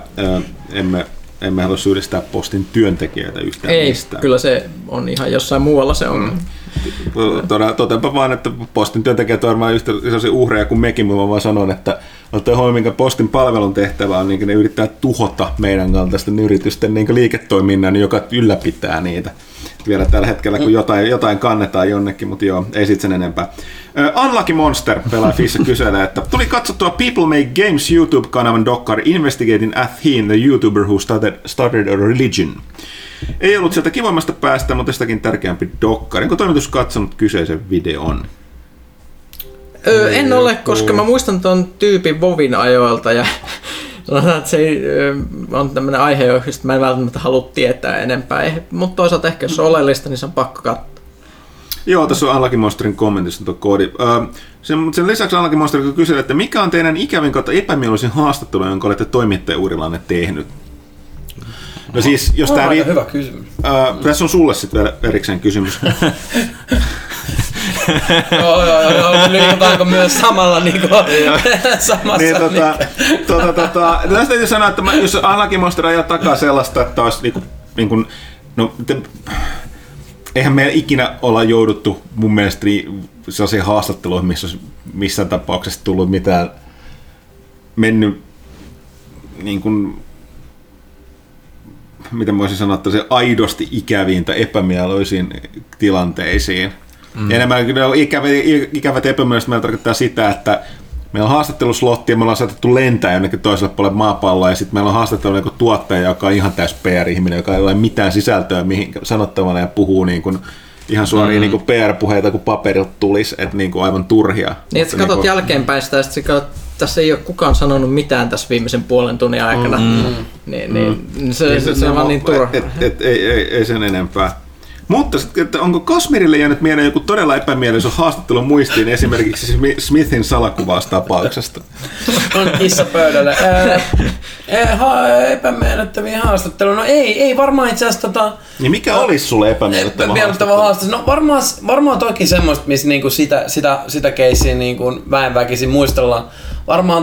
emme halua syyllistää postin työntekijöitä yhtään mistään. Ei, kyllä se on ihan jossain muualla se on. Toteanpa vaan, että postin työntekijät on varmaan yhtä uhreja kuin mekin, mutta vaan sanon, että ottaen huomioon, minkä postin palvelun tehtävä on, niin ne yrittää tuhota meidän kaltaisten yritysten niin liiketoiminnan, joka ylläpitää niitä. Vielä tällä hetkellä, kun jotain kannetaan jonnekin, mutta joo, ei sit sen enempää. Unlucky Monster pelaa Fissa kyselee, että tuli katsottua People Make Games YouTube-kanavan dokkari Investigating Athene, the YouTuber who started a religion. Ei ollut sieltä kivoimmasta päästä, mutta sitäkin tärkeämpi dokkari. Onko toimitus katsonut kyseisen videon? En ole, koska mä muistan ton tyypin Vovin ajoilta ja sanotaan, että se on tämmöinen aihe, josta mä en välttämättä halua tietää enempää, mutta toisaalta ehkä jos on oleellista, niin se on pakko katsoa. Joo, tässä on Unlucky Monsterin kommentissa tuo koodi. Sen lisäksi Unlucky Monster kyselee, että mikä on teidän ikävin kautta epämielisin haastattelu, jonka olette toimittajaurilanne tehnyt? No siis, jos tää hyvä kysymys. Tässä on sulle sitten vielä erikseen kysymys. Joo, liikutaanko myös samalla samassa? Niin, tästä täytyy sanoa, että jos Unlucky Monster ajaa takaa sellaista, että olisi niinku eihän meillä ikinä olla jouduttu mun mielestä sellaisiin haastatteluihin, missä olisi missään tapauksessa tullut mitään mennyt niin kuin, miten voisin sanoa, että se aidosti ikäviin tai epämieluisiin tilanteisiin. Enemmän ikävät epämieliset meillä tarkoittaa sitä, että meillä on haastatteluslotti ja me ollaan saatettu lentää jonnekin toiselle puolelle maapalloa ja sitten meillä on haastattelu joku tuottaja, joka on ihan täys PR-ihminen, joka ei ole mitään sisältöä mihin sanottavana ja puhuu niin kuin ihan suoria niin kuin PR-puheita, kun paperilta tulisi, että niin kuin aivan turhia. Niin, että sä katsot jälkeenpäin sitä, että tässä ei ole kukaan sanonut mitään tässä viimeisen puolen tunnin aikana, se on vaan niin turha. Ei sen enempää. Mutta että onko Kasmirille jäänyt mieleen joku todella epämielisen haastattelun muistiin esimerkiksi Smithin salakuvaustapauksesta? On kissa pöydällä. Epämiellyttäviä haastattelua. No ei varmaan itse asiassa niin mikä olisi sulle epämiellyttävä haastattelu? No varmaan toki semmoista, missä niinku sitä keissiä niinku väenväkisin muistellaan. Varmaan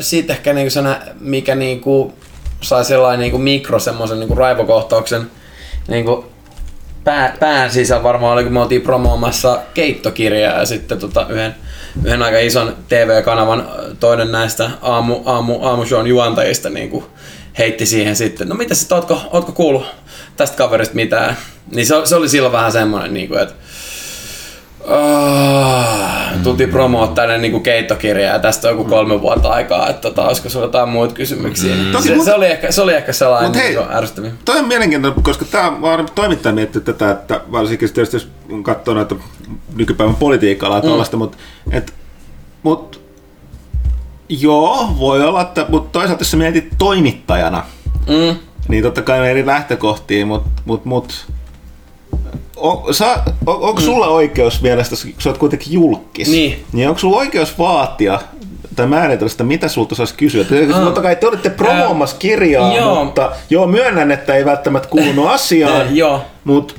siitä ehkä niinku sen, mikä niinku sai sellainen niinku mikro semmoisen niinku raivokohtauksen niinku pään sisään varmaan oli, kun me oltiin promoomassa keittokirjaa ja sitten yhden aika ison TV-kanavan toinen näistä aamushown juontajista niin heitti siihen sitten, no mitäs sitten, ootko kuullut tästä kaverista mitään? Niin se oli silloin vähän semmoinen, niin että tultiin promoa tänne niin kuin keittokirjaa ja tästä on joku 3 vuotta aikaa, että olisiko sulla jotain muita kysymyksiä. Se oli ehkä sellainen ärsyttäviä. Toi on mielenkiintoinen, koska tämä toimittaja miettii tätä, että varsinkin tietysti jos katsoo näitä nykypäivän politiikkaa tuollaista, mutta joo, voi olla, mutta toisaalta jos sä mietit toimittajana, niin totta kai on eri lähtökohtia, mutta onko sulla oikeus mielestäsi, kun sä oot kuitenkin julkkis, niin onko sulla oikeus vaatia tai määritellä sitä, mitä sulta saisi kysyä? Totta kai te olitte promoomassa kirjaa, mutta joo, myönnän, että ei välttämättä kuulunut asiaan, mutta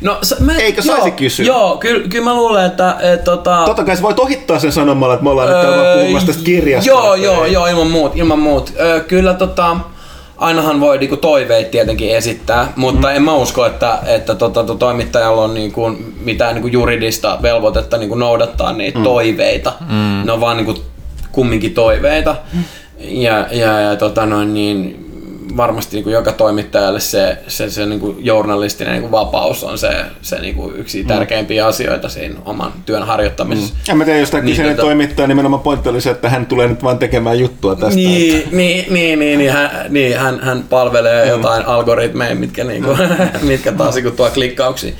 No, eikö saisi kysyä? Joo, kyllä mä luulen, että totta kai se voi ohittaa sen sanomalla, että me ollaan nyt täällä puhumassa tästä kirjasta. Joo, ilman muut. Kyllä ainahan voi niinku toiveita tietenkin esittää, mutta en mä usko, että toimittajalla on niinku mitään niinku juridista velvoitetta niinku noudattaa niitä toiveita. Ne on vaan niinku kumminkin toiveita. Ja varmasti niinku joka toimittajalle se niinku journalistinen niinku vapaus on se niinku yksi tärkeimpiä asioita siinä oman työn harjoittamisessa. Ja mä tiedän, jos tämä kyseinen toimittaja nimenomaan pointti oli se, että hän tulee nyt vaan tekemään juttua tästä. Hän palvelee jotain algoritmeja, mitkä niinku mitkä taas niinku tuo klikkauksia.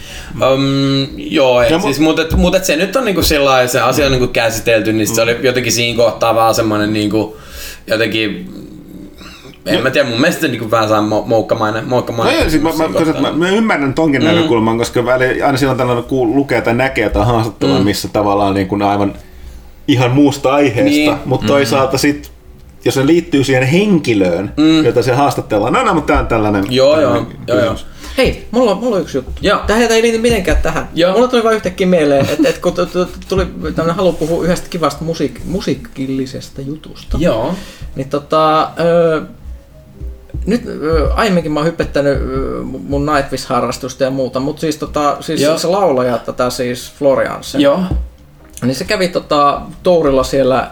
Mutta se nyt on niinku sellainen se asia on niinku käsitelty, niin se oli jotenkin siinä kohtaa vaan semmoinen niinku jotenkin en mä tiedä, mun mielestä niinku vähän saa moukkamainen. Mä ymmärrän tonkin näkökulman, koska aina silloin tällainen lukee tai näkee jotain haastattelua, missä tavallaan niin kuin aivan ihan muusta aiheesta, mutta toisaalta sit, jos se liittyy siihen henkilöön, jota se haastatellaan, mutta tää on tällainen. Joo. Hei, mulla on yksi juttu. Tähän ei liity mitenkään tähän. Mulla tuli vaan yhtäkkiä mieleen, että kun tuli tämmönen halu puhua yhdestä kivasta musiikillisesta jutusta, niin nyt aiemminkin mä oon hypettänyt mun Nightwish-harrastusta ja muuta, mutta siis se laulaja tätä siis Floriansen. Joo. Niin se kävi tourilla siellä,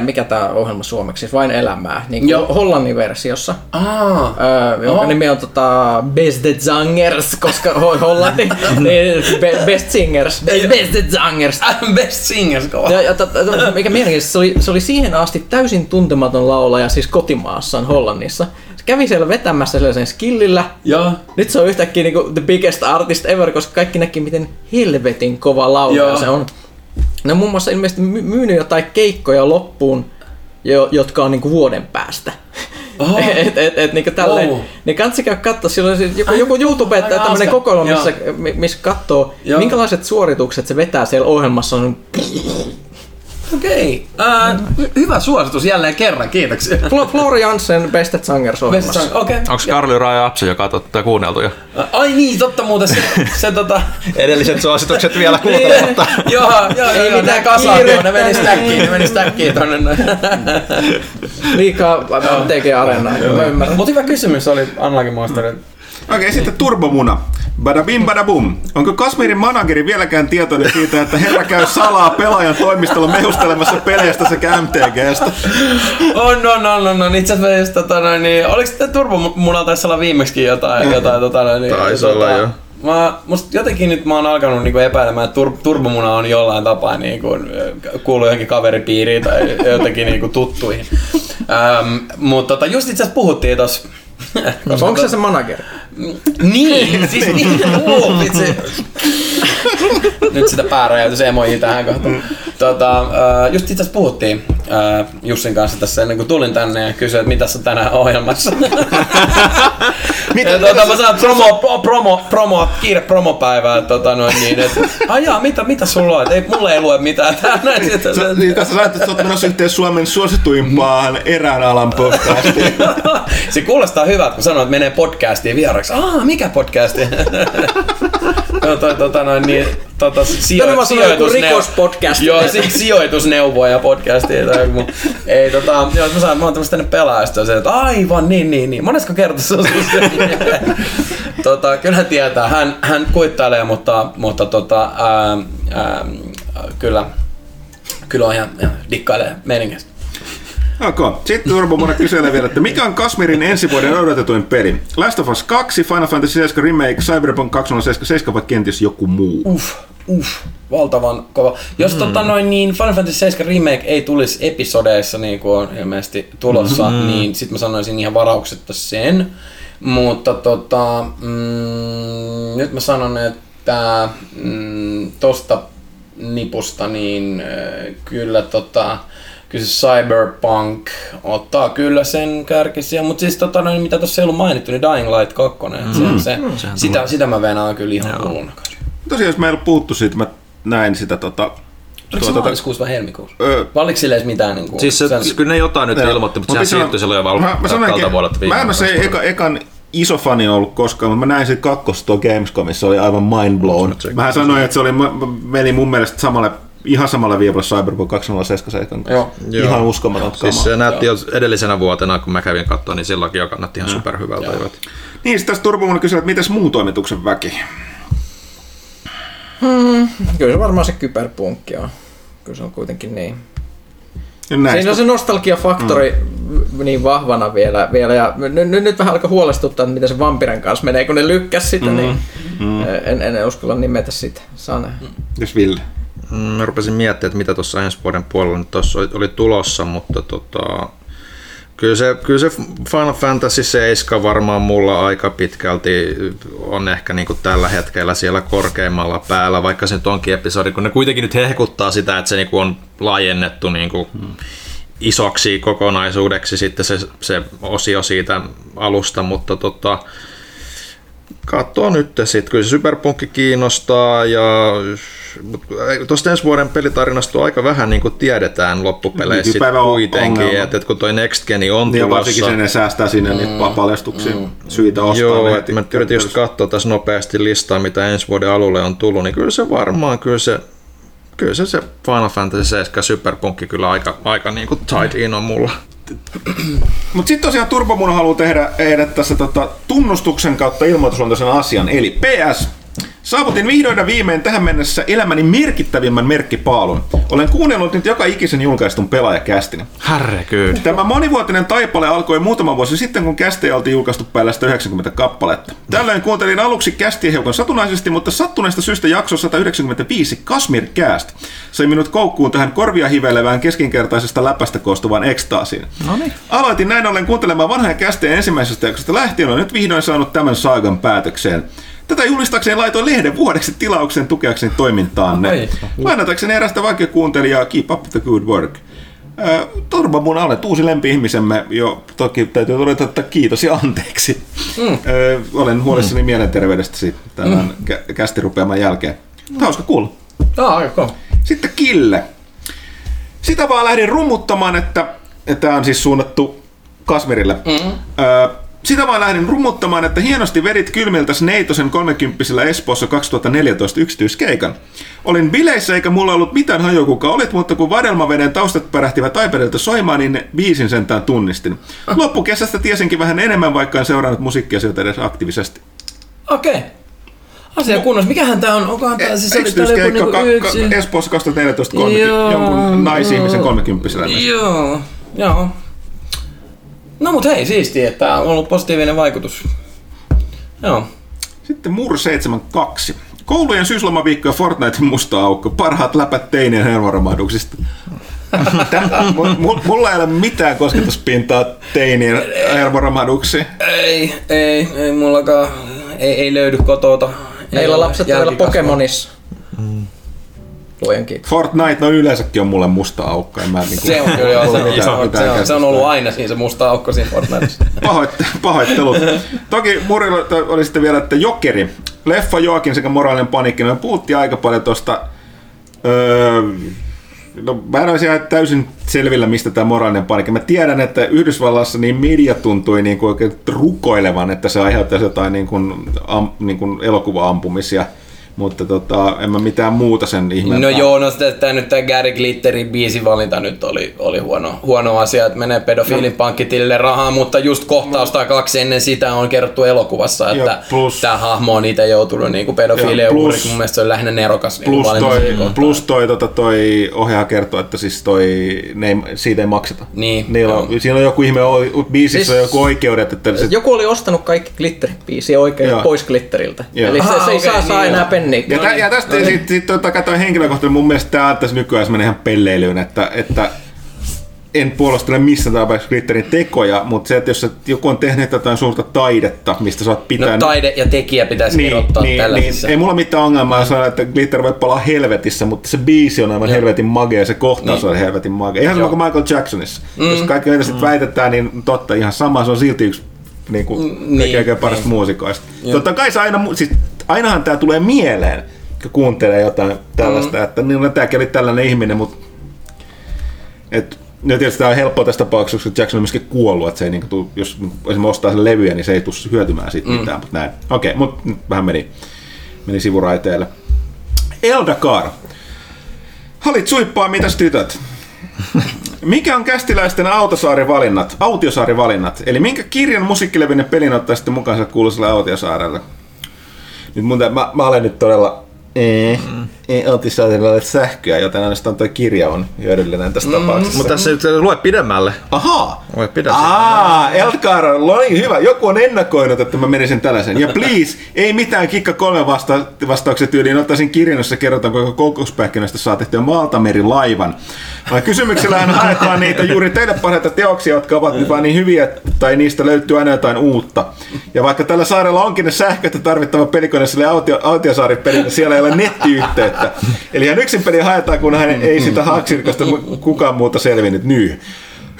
mikä tää ohjelma suomeksi, siis Vain elämää, niin kuin Hollannin versiossa. Jonka nimi on Beste Zangers, koska Hollanti, Best Singers. Ja mikä mielenkiintoista, se oli siihen asti täysin tuntematon laulaja, siis kotimaassaan Hollannissa. Se kävi siellä vetämässä sellaisen skillillä. Ja. Nyt se on yhtäkkiä niin kuin the biggest artist ever, koska kaikki näki miten helvetin kova laulaja se on. Ne on muun muassa ilmeisesti myynyt jotain keikkoja loppuun, jotka on niinku vuoden päästä. Niinku tälleen. Wow. Niin kansi käy katsoa, silloin joku YouTube tai tämmönen kokoelma, missä katsoo, minkälaiset suoritukset se vetää siellä ohjelmassa. On okei. Hyvä suositus jälleen kerran, kiitoksia. Floriansen Best Sangers ohjelmassa. Okay. Onko Karli Raja Apsu, joka on kuunneltu jo? Ai niin, totta muuten. Se edelliset suositukset vielä kuuntelematta. Joo, mitään kasaatioon, ne menis täkkiin tonne. Liikaa MTG Arenaan, mä ymmärrän. Mut hyvä kysymys oli Anlakin Monsterin. Okei, sitten Turbomuna. Badabim badabum. Onko Kasmirin manageri vieläkään tietoinen siitä, että herra käy salaa pelaajan toimistolla mehustelemassa peleistä sekä MTG:stä? On. Itse asiassa oliko sitten Turbomuna taisi olla viimeksikin jotain taisi olla jo. Musta jotenkin nyt mä oon alkanut niinku epäilemään, että Turbomuna on jollain tapaa niinku, kuuluu johonkin kaveripiiriin tai jotenkin niinku tuttuihin. Mutta just itse asiassa puhuttiin tossa. Onko se manageri? Niin, siis niin, vitsi. Nyt sitä pääräjäytys emojia tähän kohtaan. Just itse asiassa puhuttiin Jussin kanssa tässä ennen kuin tulin tänne ja kysyin, että mitäs on tänään ohjelmassa. Mä sanon kiire promopäivää. Mitä sulla on? Mulla ei lue mitään täällä. Sä sanoit, että sä oot menossa yhteen Suomen suosituimpaan erään alan podcastiin. Se kuulostaa hyvältä, kun sanoo, että menee podcastiin vieraksi. Mikä podcasti? Sijoitusneuvoja podcastiin tai joku. Mä oon tämmöstä tänne pelaajasta että aivan niin. Monesko kertaa se on kyllä tietää. Hän kuittailee, mutta kyllä on ihan dikkailee meininkästä. Okay. Sitten Turbomuna kyselee vielä, että mikä on Kasmirin ensi vuoden odotetuin peli? Last of Us 2, Final Fantasy 7 Remake, Cyberpunk 2077 vai kenties joku muu? Valtavan kova. Jos Final Fantasy 7 Remake ei tulisi episodeissa niin kuin on ilmeisesti tulossa, niin sit mä sanoisin ihan varauksetta sen. Mutta nyt mä sanon, että tosta nipusta niin kyllä kyllä se Cyberpunk ottaa kyllä sen kärkisiä, mutta siis mitä tuossa ei ollut mainittu, niin Dying Light 2, sitä mä venaan kyllä ihan hulluna. Tosiaan jos mä en ole puhuttu siitä, mä näin sitä oliko se maaliskuussa vai helmikuussa? Oliko sille edes mitään? Niin siis kyllä ne jotain nyt ilmoitti, mutta sehän siirtyi silloin jo valtauta vuodelta viikolla. Mä en ole se ekan iso fani ollut koskaan, mutta mä näin sit kakkosta Gamescomissa, oli aivan mindblown. Mähän sanoin, että se oli, meni mun mielestä samalle, ihan samalla viivalla Cyberpunk 2077 kanssa. Joo. Ihan uskomaton kamaa. Siis se näytti jo edellisenä vuotena, kun mä kävin katsoa, niin silloinkin jo kannatti ihan superhyvältä. Niin, sitten tässä Turbomuun kysyi, että mites muun toimituksen väki? Kyllä se varmaan se kyberpunkki on. Kyllä se on kuitenkin niin. Siinä on se nostalgiafaktori niin vahvana vielä ja nyt vähän alkaa huolestuttaa, että miten se vampiren kanssa menee, kun ne lykkäs sitä, niin en uskalla nimetä sitä sanaa. Jos Ville? Mä rupesin miettimään, että mitä tuossa ensi vuoden puolella nyt oli tulossa, mutta kyllä se Final Fantasy 7 varmaan mulla aika pitkälti on ehkä niin kuin tällä hetkellä siellä korkeimmalla päällä, vaikka se nyt onkin episodi, kun ne kuitenkin nyt hehkuttaa sitä, että se niin kuin on laajennettu niin kuin isoksi kokonaisuudeksi sitten se osio siitä alusta, mutta katso nyt sitten, kyllä se Cyberpunkki kiinnostaa ja tuosta ensi vuoden pelitarinasta aika vähän niin kuin tiedetään loppupeleissä sitten kuitenkin, että kun toi Next Geni on niin tulossa. Varsinkin sinne säästää sinne niitä paljastuksia, syitä ostaa. Joo, että mä yritin just katsoa tässä nopeasti listaa, mitä ensi vuoden alulle on tullut, niin kyllä se varmaan, kyllä se Final Fantasy 7 Cyberpunkki kyllä aika niin kuin tied in on mulla. Mutta sitten tosiaan Turbomuno haluaa tehdä tässä tunnustuksen kautta ilmoitusluontoisen asian, eli PS. Saavutin vihdoin ja viimein tähän mennessä elämäni merkittävimmän merkkipaalun. Olen kuunnellut nyt joka ikisen julkaistun Pelaajakästin. Härrekyyn. Tämä monivuotinen taipale alkoi muutama vuosi sitten, kun kästejä oltiin julkaistu päällä 190 kappaletta. Tällöin kuuntelin aluksi kästiä hiukan satunnaisesti, mutta sattuneesta syystä jakso 195 Kasmir Cast sai minut koukkuun tähän korvia hivelevään keskinkertaisesta läpästä koostuvaan ekstaasiin. Noniin. Aloitin näin ollen kuuntelemaan vanhaa kästejä ensimmäisestä jaksosta lähtien, olen nyt vihdoin saanut tämän saagan päätökseen. Tätä julistakseen laitoin lehden vuodeksi tilauksen tukeakseni toimintaanne. Lainatakseni erästä vakiokuuntelijaa, keep up the good work. Turbomuuna, olet uusi lempi-ihmisemme, jo toki täytyy todeta kiitos ja anteeksi. Olen huolissani mielenterveydestäsi tämän kästi rupeaman jälkeen. Hauska kuulla. Sitten Kille. Sitä vaan lähdin rummuttamaan, että tämä on siis suunnattu Kasmirille. Sitä vaan lähdin rummuttamaan, että hienosti vedit kylmiltäs neitosen 30 Espoossa 2014 yksityiskeikan. Olin bileissä eikä mulla ollut mitään hajua kuka olit, mutta kun vadelmaveden taustat pärähtivät iPadilta soimaan, niin biisin sentään tunnistin. Loppukesästä tiesinkin vähän enemmän, vaikka en seurannut musiikkia sieltä edes aktiivisesti. Okei. Asia kunnossa. Mikähän tää on? Onkohan tää siis yksityiskeikka Espoossa 2014 jonkun naisihmisen 30. Joo. No mut hei, siistiä, että on ollut positiivinen vaikutus. Joo. Sitten Mur 72. Koulujen syyslomaviikko ja Fortnitein musta aukko. Parhaat läpät teinien hermoromahduksista. Mulla ei ole mitään kosketuspintaa teinien hermoromahduksiin. Ei mullakaan. Ei löydy kotota. Meillä lapset ei ole Pokemonissa. Fortnite no yleensäkin on mulle musta aukko. En mä niinku se on kyllä se on ollut aina siinä se musta aukko siinä Fortniteissa. Pahoittelut. Toki Murilla oli sitten vielä, että Jokeri, leffa Joakin sekä moraalinen paniikki. Me puhuttiin aika paljon tuosta. Mä en olisi täysin selvillä, mistä tämä moraalinen paniikki. Mä tiedän, että Yhdysvallassa niin media tuntui niin kuin oikein rukoilevan, että se aiheuttaa jotain niin kuin elokuva-ampumisia. Mutta en mä mitään muuta sen ihmeempää. No joo, no tää Gary Glitterin biisivalinta nyt oli huono asia, että menee pedofiilin pankkitilille rahaa, mutta just kohtausta kaksi ennen sitä on kerrottu elokuvassa, että tää hahmo on itse joutunut niinku pedofiilien uhriksi. Mun mielestä se on lähinnä nerokas valinta. Plus toi ohjaaja kertoo, että siis siitä ei makseta. Niin, siinä on joku ihme biisissä siis, joku oikeudet. Että joku oli ostanut kaikki Glitter-biisiä oikein pois Glitteriltä. Joo. Eli se ei saa enää penniä. Ja tästä sitten katsoin henkilökohtaisesti, mun mielestä tämä antaisi nykyään mennä ihan pelleilyyn, että en puolustele missään tapauksessa Glitterin tekoja, mutta se, että jos joku on tehnyt jotain suurta taidetta, mistä sä oot pitänyt... No taide ja tekijä pitäisi erottaa tällaisissa. Ei mulla mitään ongelmaa sanoa, että Glitter voi palaa helvetissä, mutta se biisi on aivan helvetin magea ja se kohtaus on helvetin magea. Ihan sama kuin Michael Jacksonissa. Jos kaikki heitä sitten väitetään, niin totta, ihan sama, se on silti yksi oikein parasta muusikoista. Totta kai se aina... Ainahan tää tulee mieleen, kun kuuntelee jotain tällaista, että niin on tämäkin oli tällainen ihminen, mutta Ja tietysti tämä on helppoa tässä tapauksessa, koska Jackson on myöskin kuollut, että se ei niinku tule, jos esimerkiksi ostaa sen levyjä, niin se ei tule hyötymään siitä mitään, mutta näin. Okei, mutta nyt vähän meni sivuraiteelle. Eldakar. Halit suippaa, mitäs tytöt? Mikä on kästiläisten autiosaarivalinnat? Eli minkä kirjan, musiikkilevin ja pelin ottaisitte mukaansa kuuluisella autiosaarella? Nyt mun mä olen nyt todella... Ei autiosaarilla ole sähköä, joten ainoastaan tuo kirja on hyödyllinen tässä tapauksessa. Mutta tässä nyt lue pidemmälle. Ahaa! Lue pidemmälle. Eldakar, hyvä. Joku on ennakoinut, että mä menisin tällaisen. Ja please, ei mitään kikka 3 vastaukset yliin. Ottaisin kirjan, jossa kerrotaan, kuinka koukospähkinöistä saa tehtyä maaltamerilaivan. Kysymyksillähän haetaan niitä juuri teille parhaita teoksia, jotka ovat nyt vaan niin hyviä, tai niistä löytyy aina jotain uutta. Ja vaikka tällä saarella onkin ne sähköitä tarvittava pelikone sille autiosaaripelille, siellä ei ole nettiyhteyttä. Eli hän yksin peliä haetaan, kun hän ei sitä haaksirkosta kukaan muuta selvinnyt nyy.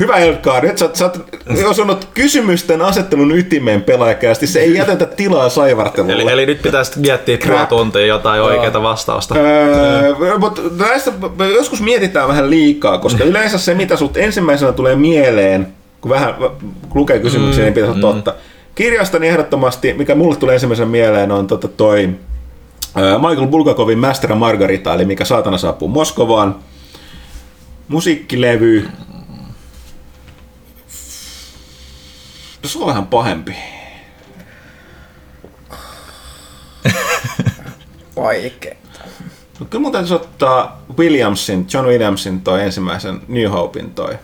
Hyvä Eldakar, nyt sä oot osunut kysymysten asettelun ytimeen pelaajakästi, se ei jätetä tilaa saivartelulle. Eli nyt pitäisi miettiä puoli tuntia jotain oikeaa vastausta. Mutta näistä joskus mietitään vähän liikaa, koska yleensä se mitä sut ensimmäisenä tulee mieleen, kun vähän lukee kysymyksiä, niin pitäisi olla totta. Kirjastani ehdottomasti, mikä mulle tulee ensimmäisenä mieleen, on toi... Michael Bulgakovin Master ja Margarita, eli mikä saatana saapuu Moskovaan. Musiikkilevy. Se on vähän pahempi. Oikein. No, kyllä mun täytyisi ottaa John Williamsin toi ensimmäisen New Hopein toi.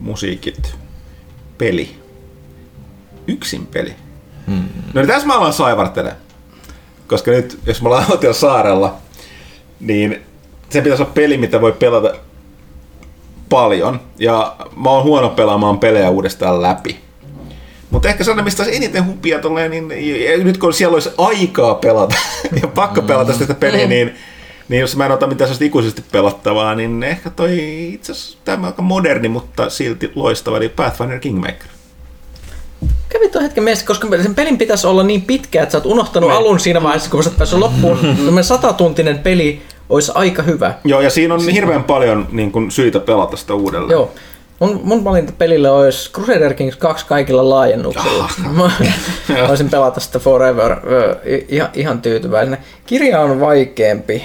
Musiikit. Peli. Yksin peli. No niin tässä mä alan saivartelemaan. Koska nyt, jos me ollaan autiosaarella, niin sen pitäisi olla peli, mitä voi pelata paljon. Ja mä oon huono pelaamaan pelejä uudestaan läpi. Mutta ehkä sellainen, mistä olisi eniten hupia tolleen, niin nyt kun siellä olisi aikaa pelata ja pakko pelata sitä peliä, niin jos mä en ota mitään sellaista ikuisesti pelattavaa, niin ehkä toi itse asiassa tämä aika moderni, mutta silti loistava, eli Pathfinder Kingmaker. Kävi tuon hetken mielessä, koska sen pelin pitäisi olla niin pitkä, että sä oot unohtanut alun siinä vaiheessa, kun sä oot päässyt loppuun. Tällainen 100-tuntinen peli olisi aika hyvä. Joo, ja siinä on hirveän paljon niin kun, syitä pelata sitä uudelleen. Joo. Mun valinta pelillä olisi Crusader Kings 2 kaikilla laajennuksilla. Mä voisin pelata sitä forever ihan tyytyväisenä. Kirja on vaikeampi,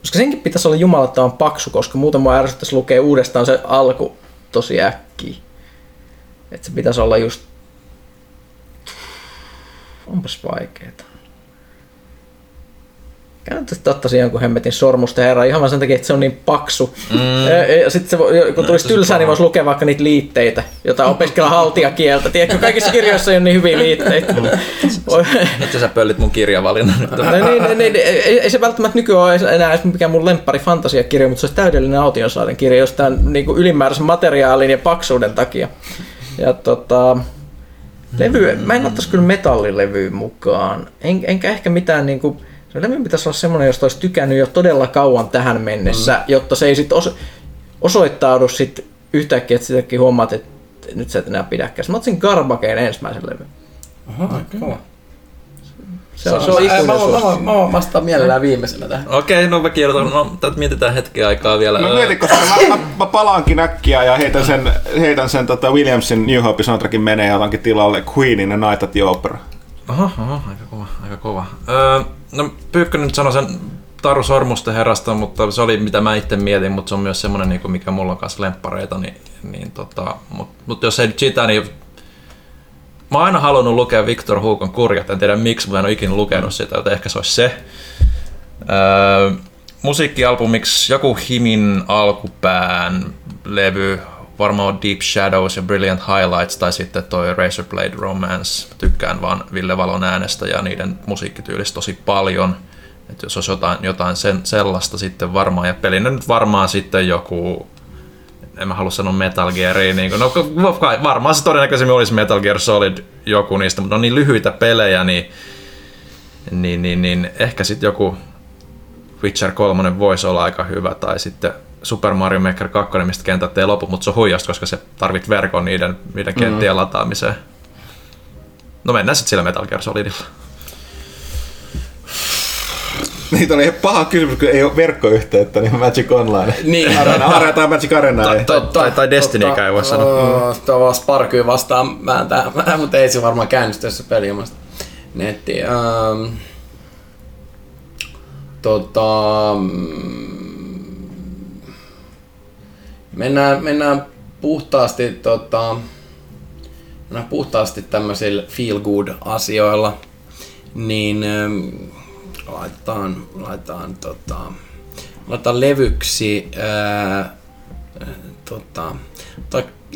koska senkin pitäisi olla jumalattoman paksu, koska muutama ärsyttäisi lukee uudestaan se alku tosi äkkiä. Että se pitäisi olla just... Onpas vaikeeta. Käytännössä ottaisin jonkun hemmetin sormusta herran, ihan vaan sen takia, että se on niin paksu. Sitten se, kun tulisi tylsää, niin voisi lukea vaikka niitä liitteitä, jota opiskella haltijakieltä. Tiedätkö, kaikissa kirjoissa ei ole niin hyviä liitteitä. Nyt sä pöllit mun kirjavalinnan. Ei se välttämättä nykyään ole enää mikään mun lemppari fantasiakirja, mutta se olisi täydellinen autiosaaren kirja, jos tämän ylimääräisen materiaalin ja paksuuden takia. Ja levy, mä en ottaisi kyllä metallilevyä mukaan, enkä ehkä mitään niinku, se levy pitäisi olla semmoinen, josta olisi tykännyt jo todella kauan tähän mennessä, jotta se ei sit osoittaudu sit yhtäkkiä, että sitäkin huomaat, että nyt sä et enää pidäkään. Mä otsin Garbageen ensimmäisen levyn. Aha, se on ikuinen suosikki. Mä vastaan mielellään viimeisenä tähän. Okei, no mä kierrotan, mietitään hetken aikaa vielä. No mietin, koska mä palaankin äkkiä ja heitän sen Williamsin New Hope soundtrackin menee ja otankin tilalle Queenin ja Night at the Opera. Aha, aika kova. No Pyykkönen nyt sanoi sen Taru Sormusten herrasta, mutta se oli mitä mä itse mietin, mutta se on myös semmoinen, mikä mulla on kanssa lemppareita. Mutta jos ei nyt sitä, niin... Mä oon aina halunnut lukea Victor Hugon Kurjat, en tiedä miksi, mutta en ole ikinä lukenut sitä, joten ehkä se olisi se. Musiikkialbumiksi joku Himin alkupään levy, varmaan Deep Shadows ja Brilliant Highlights, tai sitten toi Razorblade Romance. Tykkään vaan Ville Valon äänestä ja niiden musiikkityylistä tosi paljon. Et jos olisi jotain sellaista sitten varmaan, ja pelinä nyt varmaan sitten joku... En mä halua sanoa Metal Gearia, varmaan se todennäköisemmin olisi Metal Gear Solid joku niistä, mutta on niin lyhyitä pelejä, niin ehkä sitten joku Witcher 3 voisi olla aika hyvä, tai sitten Super Mario Maker 2, mistä kentät ei lopu, mutta se on huijausta, koska se tarvit verkon niiden kenttien lataamiseen. No mennään sitten sillä Metal Gear Solidilla. Niitä on ihan paha kysymys, kun ei ole verkkoyhteyttä, niin Magic Online. Niin. Arena tai Magic Arena. Tai Destiny-kään ei voi sanoa. Tuo Sparkyy vastaan määntää, mutta ei se varmaan käynnisty tässä peli ilmasta nettiin. Mennään puhtaasti tämmöisillä feel good asioilla, niin laitetaan levyksi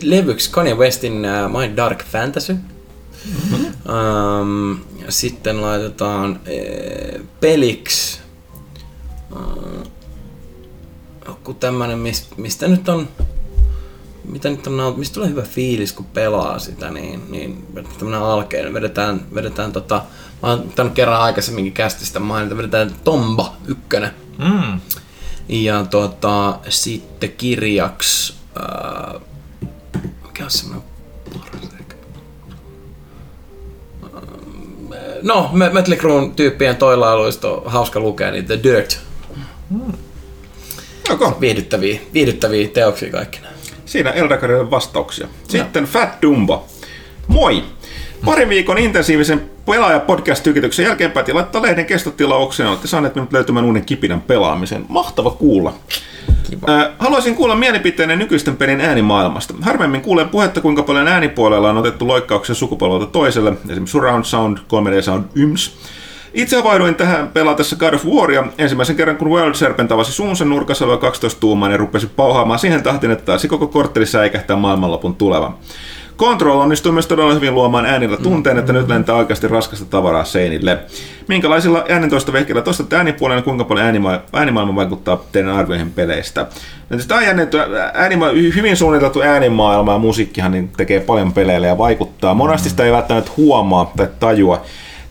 levyksi Kanye Westin My Dark Fantasy. Mm-hmm. Sitten laitetaan peliksi joku tämmönen, mistä nyt on, mitä nyt on mistä tulee hyvä fiilis, kun pelaa sitä, niin tämmönen alkeinen, vedetään mä oon tän kerran aikaisemminkin kästistä mainita, vedetään Tomba 1. Mm. Ja sitten kirjaks, mikä on semmonen portreek? No, Mötley Crüen tyyppien toilailuista on hauska lukea, niin The Dirt. Mm. Viihdyttäviä teoksia kaikki nämä. Siinä Eldakarille vastauksia. Sitten no. Fat Dumbo. Moi! Parin viikon intensiivisen Pelaaja-podcast-tykityksen jälkeen päätin laittaa lehden kestotilaukseen, olette saaneet minut löytämään uuden kipinän pelaamisen. Mahtava kuulla. Haluaisin kuulla mielipiteenne nykyisten pelin äänimaailmasta. Harvemmin kuulen puhetta, kuinka paljon äänipuolella on otettu loikkauksia sukupolvelta toiselle, esimerkiksi surround sound, 3D sound, yms. Itse avauduin tähän pelatessa God of Waria ensimmäisen kerran, kun World Serpent avasi suunsa nurkasalua 12-tuumaan ja rupesi pauhaamaan siihen tahtiin, että taisi koko kortteli säikähtää maailmanlopun tulevan. Control onnistui myös todella hyvin luomaan äänillä tunteen, että nyt lentää oikeasti raskasta tavaraa seinille. Minkälaisilla äänentoistovehkeillä toistatte äänipuolella, kuinka paljon äänimaailma vaikuttaa teidän arvioihin peleistä? Tämä on jännitty, hyvin suunniteltu äänimaailma ja musiikkihan niin tekee paljon peleille ja vaikuttaa. Monasti sitä ei välttämättä huomaa tai tajua.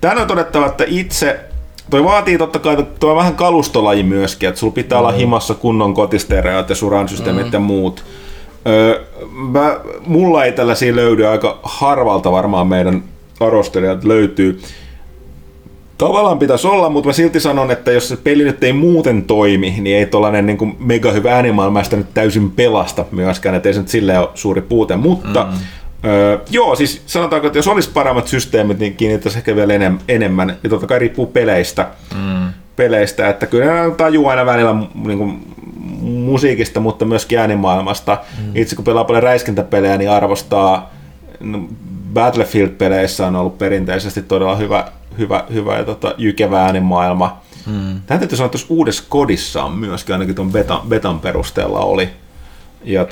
Tämä on todettava, että itse, toi vaatii totta kai, toi on vähän kalustolaji myöskin, että sulla pitää olla himassa kunnon kotistereot ja surround-systeemit ja muut. Mulla ei tällaisia löydy, aika harvalta varmaan meidän arvostelijat löytyy. Tavallaan pitäisi olla, mutta mä silti sanon, että jos se peli nyt ei muuten toimi, niin ei tollainen niin kuin mega hyvä äänimaailma sitä nyt täysin pelasta myöskään, ettei se nyt silleen ole suuri puute, mutta... joo, siis sanotaanko, että jos olisi paremmat systeemit, niin kiinnittäisi ehkä vielä enemmän. Ja totta kai riippuu peleistä, että kyllä tajuu aina välillä niin kuin musiikista, mutta myöskin äänimaailmasta. Itse kun pelaa paljon räiskintäpelejä, niin arvostaa. No, Battlefield-peleissä on ollut perinteisesti todella hyvä ja jykevä äänimaailma. Tähän täytyy sanoa, että tuossa uudessa kodissa on myöskin, ainakin tuon betan perusteella oli. Ja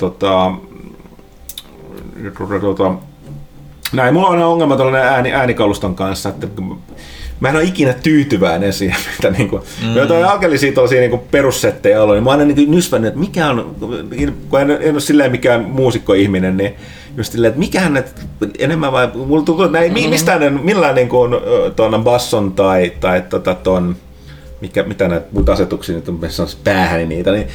näin, mulla on aina ongelma tuollainen äänikaluston kanssa, että mä en ole ikinä tyytyväinen siihen, mitä niinku, jotain alkeellisia tollaisia niinku perussettejä ollut, niin mä aina niinku nysvännyt, että mikä on, kun en ole silleen mikään muusikkoihminen, niin just silleen, että mikähän ne enemmän vai, mulla tuntuu, että mistään, millään niinku on tuon basson tai ton, mitä näitä mut asetuksia nyt on päähäni niitä, niin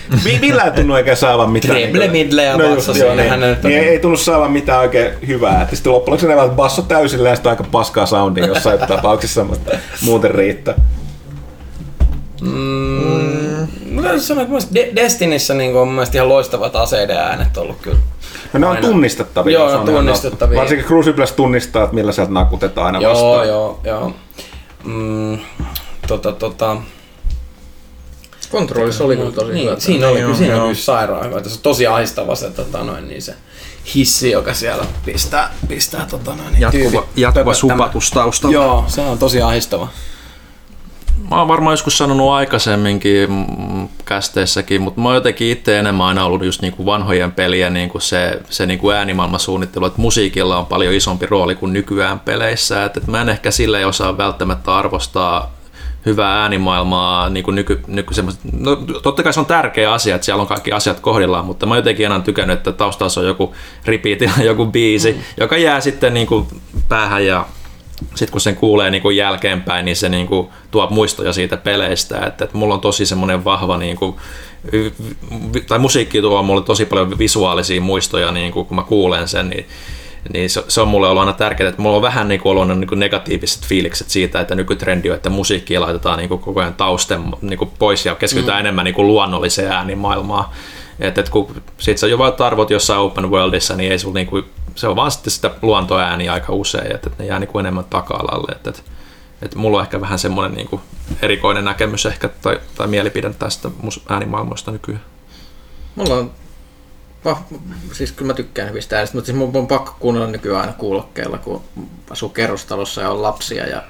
millään tunnu oikein saavan mitään. Treble-midle ja basso siinähän nyt on. Ei tunnu saavan mitään oikein hyvää. Sitten loppujen lopuksi ne ovat basso täysillä ja sitten aika paskaa soundia jossain tapauksessa, mutta muuten riittää. Mä täytyy sanoa, että myös Destinissä on mun mielestä ihan loistavat aseiden äänet ollut kyllä. No ne on tunnistettavia. Joo, on tunnistettavia. Varsinkin Crucibleissa tunnistaa, että millä sieltä nakutetaan aina vastaan. Joo. Kontrollissa oli kyllä tosi hyvä. Siinä oli sairaan hyvä. Se on tosi ahdistava se se hissi, joka siellä pistää jatkuva supatus taustalla. Joo, se on tosi ahdistava. Mä oon varmaan joskus sanonut aikaisemminkin kästeissäkin, mutta mä oon jotenkin itse enemmän aina ollut just niinku vanhojen peliä niinku se niinku äänimaailmasuunnittelu, että musiikilla on paljon isompi rooli kuin nykyään peleissä. Et mä en ehkä sillä osaa välttämättä arvostaa hyvää äänimaailmaa, niin kuin no, totta kai se on tärkeä asia, että siellä on kaikki asiat kohdillaan, mutta mä jotenkin enää tykännyt, että taustassa on joku repeatillä joku biisi, joka jää sitten niin kuin päähän ja sitten kun sen kuulee niin kuin jälkeenpäin, niin se niin kuin tuo muistoja siitä peleistä, että mulla on tosi semmoinen vahva, niin kuin, tai musiikki tuo mulle tosi paljon visuaalisia muistoja, niin kuin, kun mä kuulen sen, niin Niin se on mulle ollut aina tärkeää, että mulla on vähän niin kuin ollut niin kuin negatiiviset fiilikset siitä, että nykytrendi on, että musiikkia laitetaan niin kuin koko ajan tausten niin kuin pois ja keskitytään enemmän niin kuin luonnolliseen äänimaailmaan. Et kun siitä on jo vain arvot jossain open worldissa, niin, ei niin kuin, se on vaan sitten sitä luontoääniä aika usein, että ne jää niin kuin enemmän taka-alalle. Et mulla on ehkä vähän semmoinen niin kuin erikoinen näkemys ehkä, tai mielipide tästä äänimaailmasta nykyään. Mulla on... Siis kyllä mä tykkään hyvistä äänistä, mutta siis mun on pakko kuunnella nykyään aina kuulokkeilla, kun asuu kerrostalossa ja on lapsia. Ja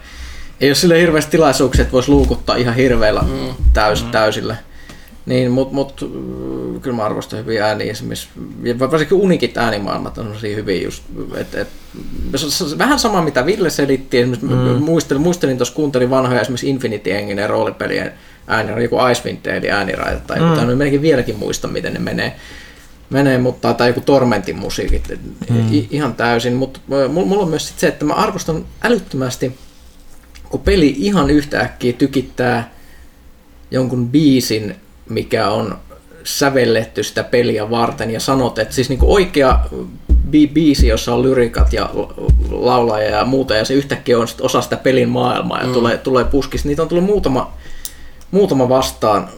ei ole silleen hirveästi tilaisuuksia, että voisi luukuttaa ihan hirveillä täysillä. Niin, mut kyllä mä arvostan hyviä ääniä esimerkiksi. Ja varsinkin unikit äänimaailmat on sellaisia hyviä just. Vähän sama mitä Ville selitti. Muistelin tuossa, kuuntelin vanhoja esimerkiksi Infinity Enginen roolipelien ääniraita, joku Icewind Dale ääniraita tai jotain. Minäkin vieläkin muistan, miten ne menee, mutta tai joku Tormentin musiikit ihan täysin, mutta mulla on myös sit se, että mä arvostan älyttömästi, kun peli ihan yhtäkkiä tykittää jonkun biisin, mikä on sävelletty sitä peliä varten ja sanot, että siis niinku oikea biisi, jossa on lyrikat ja laulaja ja muuta, ja se yhtäkkiä on sit osa sitä pelin maailmaa ja tulee puskista. Niitä on tullut muutama vastaan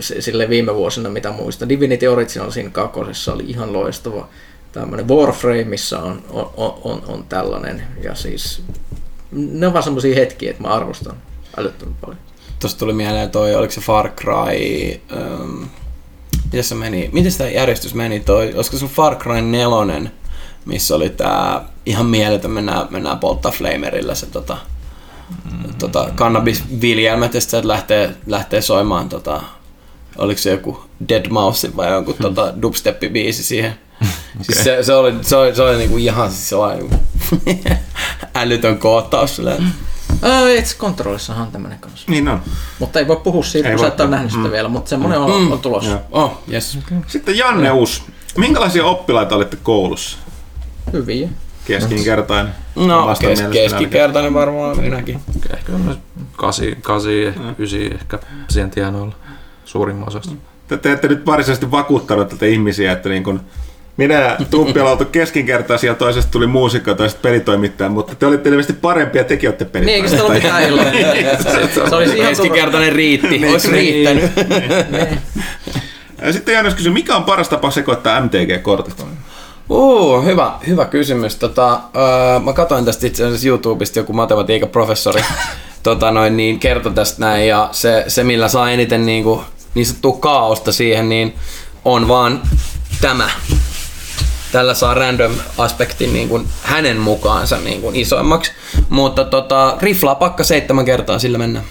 sille viime vuosina, mitä muistan. Divinity Original siinä kakosessa oli ihan loistava. Tämmöinen Warframeissa on tällainen. Ja siis ne on vaan semmoisia hetkiä, että mä arvostan älyttömän paljon. Tuosta tuli mieleen toi, oliko se Far Cry... Miten se meni? Miten sitä järjestys meni toi? Olisiko se Far Cry 4, missä oli tää ihan mieletön, mennään polttaa flamerillä se kannabisviljelmät, ja sitten lähtee soimaan, oliko se joku Dead Mouse vai joku dubstep-biisi siihen. Okay. Siis se oli niinku ihan sellainen älytön koottaus. Itse kontrollissahan tämmöinen kanssa. Niin on. Mutta ei voi puhua siitä, kun sä et ole nähnyt sitä vielä, mutta semmoinen on tulossa. Oh, yes. Okay. Sitten Janne Uus, minkälaisia oppilaita olette koulussa? Hyviä. Keskinkertainen. No, keskinkertainen varmaan minäkin. Ehkä 8, 9 ehkä siihen tienoilla suurimman osasta. Te ette nyt varsinaisesti vakuuttanut tältä ihmisiä, että niin kun minä Tumpialla oltu keskinkertaisia, toisesta tuli muusikko, toisesta pelitoimittaja, mutta te olitte ilmeisesti parempia, tekin olette pelitoimittaja. Niin, eikö sitä ollut mitään illoin? Keskinkertainen riitti, olisi riittänyt. Sitten Janne kysyi, mikä on paras tapa sekoittaa MTG-kortit? Hyvä kysymys. Mä katsoin tästä itse asiassa YouTubesta, joku matematiikaprofessori kertoi tästä näin, ja se millä saa eniten niin sanottua kaaosta siihen, niin on vaan tämä. Tällä saa random aspektin niin kuin hänen mukaansa niin kuin isoimmaksi, mutta riflaa pakka 7 kertaa, sillä mennään.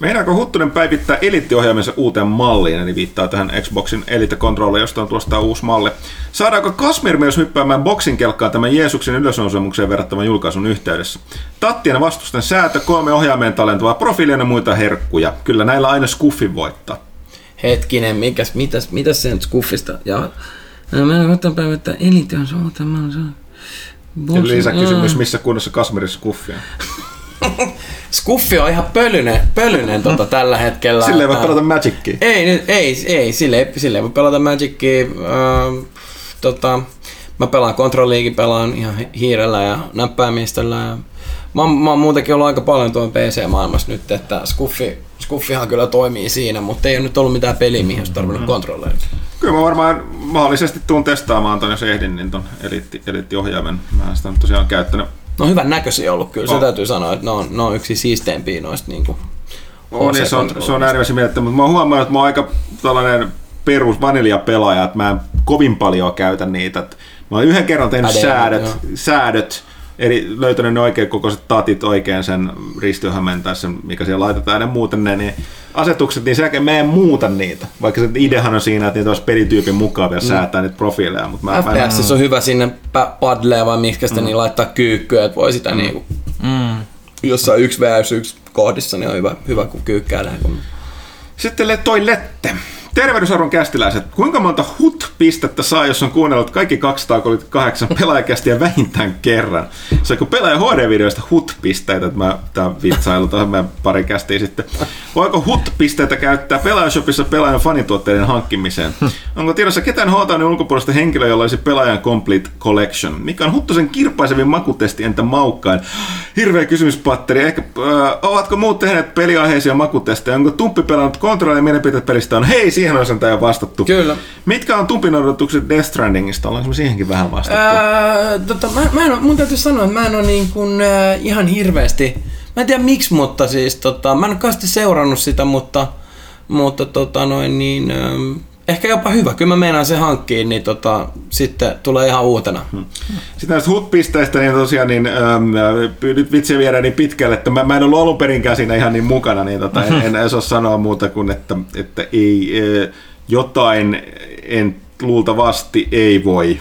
Meinaako Huttunen päivittää eliittiohjaimensa uuteen malliin, eli viittaa tähän Xboxin Elite-kontrolleen, josta on tuosta uusi malli. Saadaanko Kasmir myös hyppäämään boksinkelkkaa tämän Jeesuksen ylösnousemukseen verrattavan julkaisun yhteydessä? Tattien vastusten säätö, 3 ohjaimeen talentavaa profiilia ja muita herkkuja. Kyllä näillä aina skuffin voittaa. Hetkinen, mitäs se nyt skuffista? Meinaako Huttunen päivittää eliittiohjaimensa uuteen malliin? Lisäkysymys, missä kunnossa Kasmirin skuffi on? Skuffi on ihan pölynen tällä hetkellä. Sille ei voi pelata Magicia. Ei, sille ei voi pelata Magicia. Mä pelaan Control Leaguea, pelaan ihan hiirellä ja näppäimistöllä. Ja mä oon muutenkin ollut aika paljon tuon PC-maailmassa nyt, että skuffihan kyllä toimii siinä, mutta ei ole nyt ollut mitään peliä, mihin olisi tarvinnut kontrolleja. Kyllä mä varmaan mahdollisesti tuun testaamaan ton, jos ehdin, niin ton eliittiohjaimen. Mä sitä tosiaan käyttänyt. No hyvän näköisiä ollut kyllä, se täytyy sanoa, että ne on yksi siisteimpiä noista niinku niin, se on äärimmäisen mielettömän, mutta mä oon huomannut, että mä oon aika tällainen perus vaniljapelaaja, että mä en kovin paljon käytä niitä. Mä oon yhden kerran tehnyt säädöt, eli löytänyt ne oikein kokoiset tatit oikein sen ristyhämen tai sen, mikä siellä laitetaan ja muuten ne, niin asetukset, niin sen jälkeen mä en muuta niitä, vaikka se ideahan on siinä, että niitä olisi pelityypin mukaan vielä säätää niitä profiileja. FPS on hyvä sinne padleen vai miksikä sitä niin laittaa kyykkyä, että voi sitä niinku jossain 1v1 kohdissa, niin on hyvä kun kyykkäillä. Sitten toi Lette. Tervehdysarvon kästiläiset, kuinka monta HUT-pistettä saa, jos on kuunnellut kaikki 238 pelaajakästiä vähintään kerran? Se kun pelaaja HD-videoista HUT-pisteitä, että mä vitsailu tuohon meidän pari kästiä sitten. Voiko HUT-pisteitä käyttää pelaajashopissa pelaajan fanituotteiden hankkimiseen? Onko tiedossa ketään HTOn ulkopuolista henkilöä, jolla olisi pelaajan Complete Collection? Mikä on Huttusen kirpaisevin makutesti, entä maukkain? Hirveä kysymyspatteri. Ehkä, ovatko muut tehneet peliaiheisia makutestejä? Onko Tumppi pelannut Controlia ja mielipiteet pelistä on? Hei, siihen on sen tämä vastattu. Kyllä. Mitkä on Tumpin odotukset Death Strandingista? Ollaanko me siihenkin vähän vastattu? Mun täytyy sanoa, että mä en ole niin kuin, ihan hirveästi... Mä en tiedä miksi, mutta siis mä en kauheasti seurannut sitä, mutta ehkä jopa hyvä. Kyllä mä meinaan sen hankkiin, niin sitten tulee ihan uutena. Sitten näistä HUT-pisteistä, niin tosiaan niin, nyt vitsiä viedään niin pitkälle, että mä en ollut alun perinkään siinä ihan niin mukana, niin en osaa sanoa muuta kuin, että ei, jotain en luultavasti ei voi.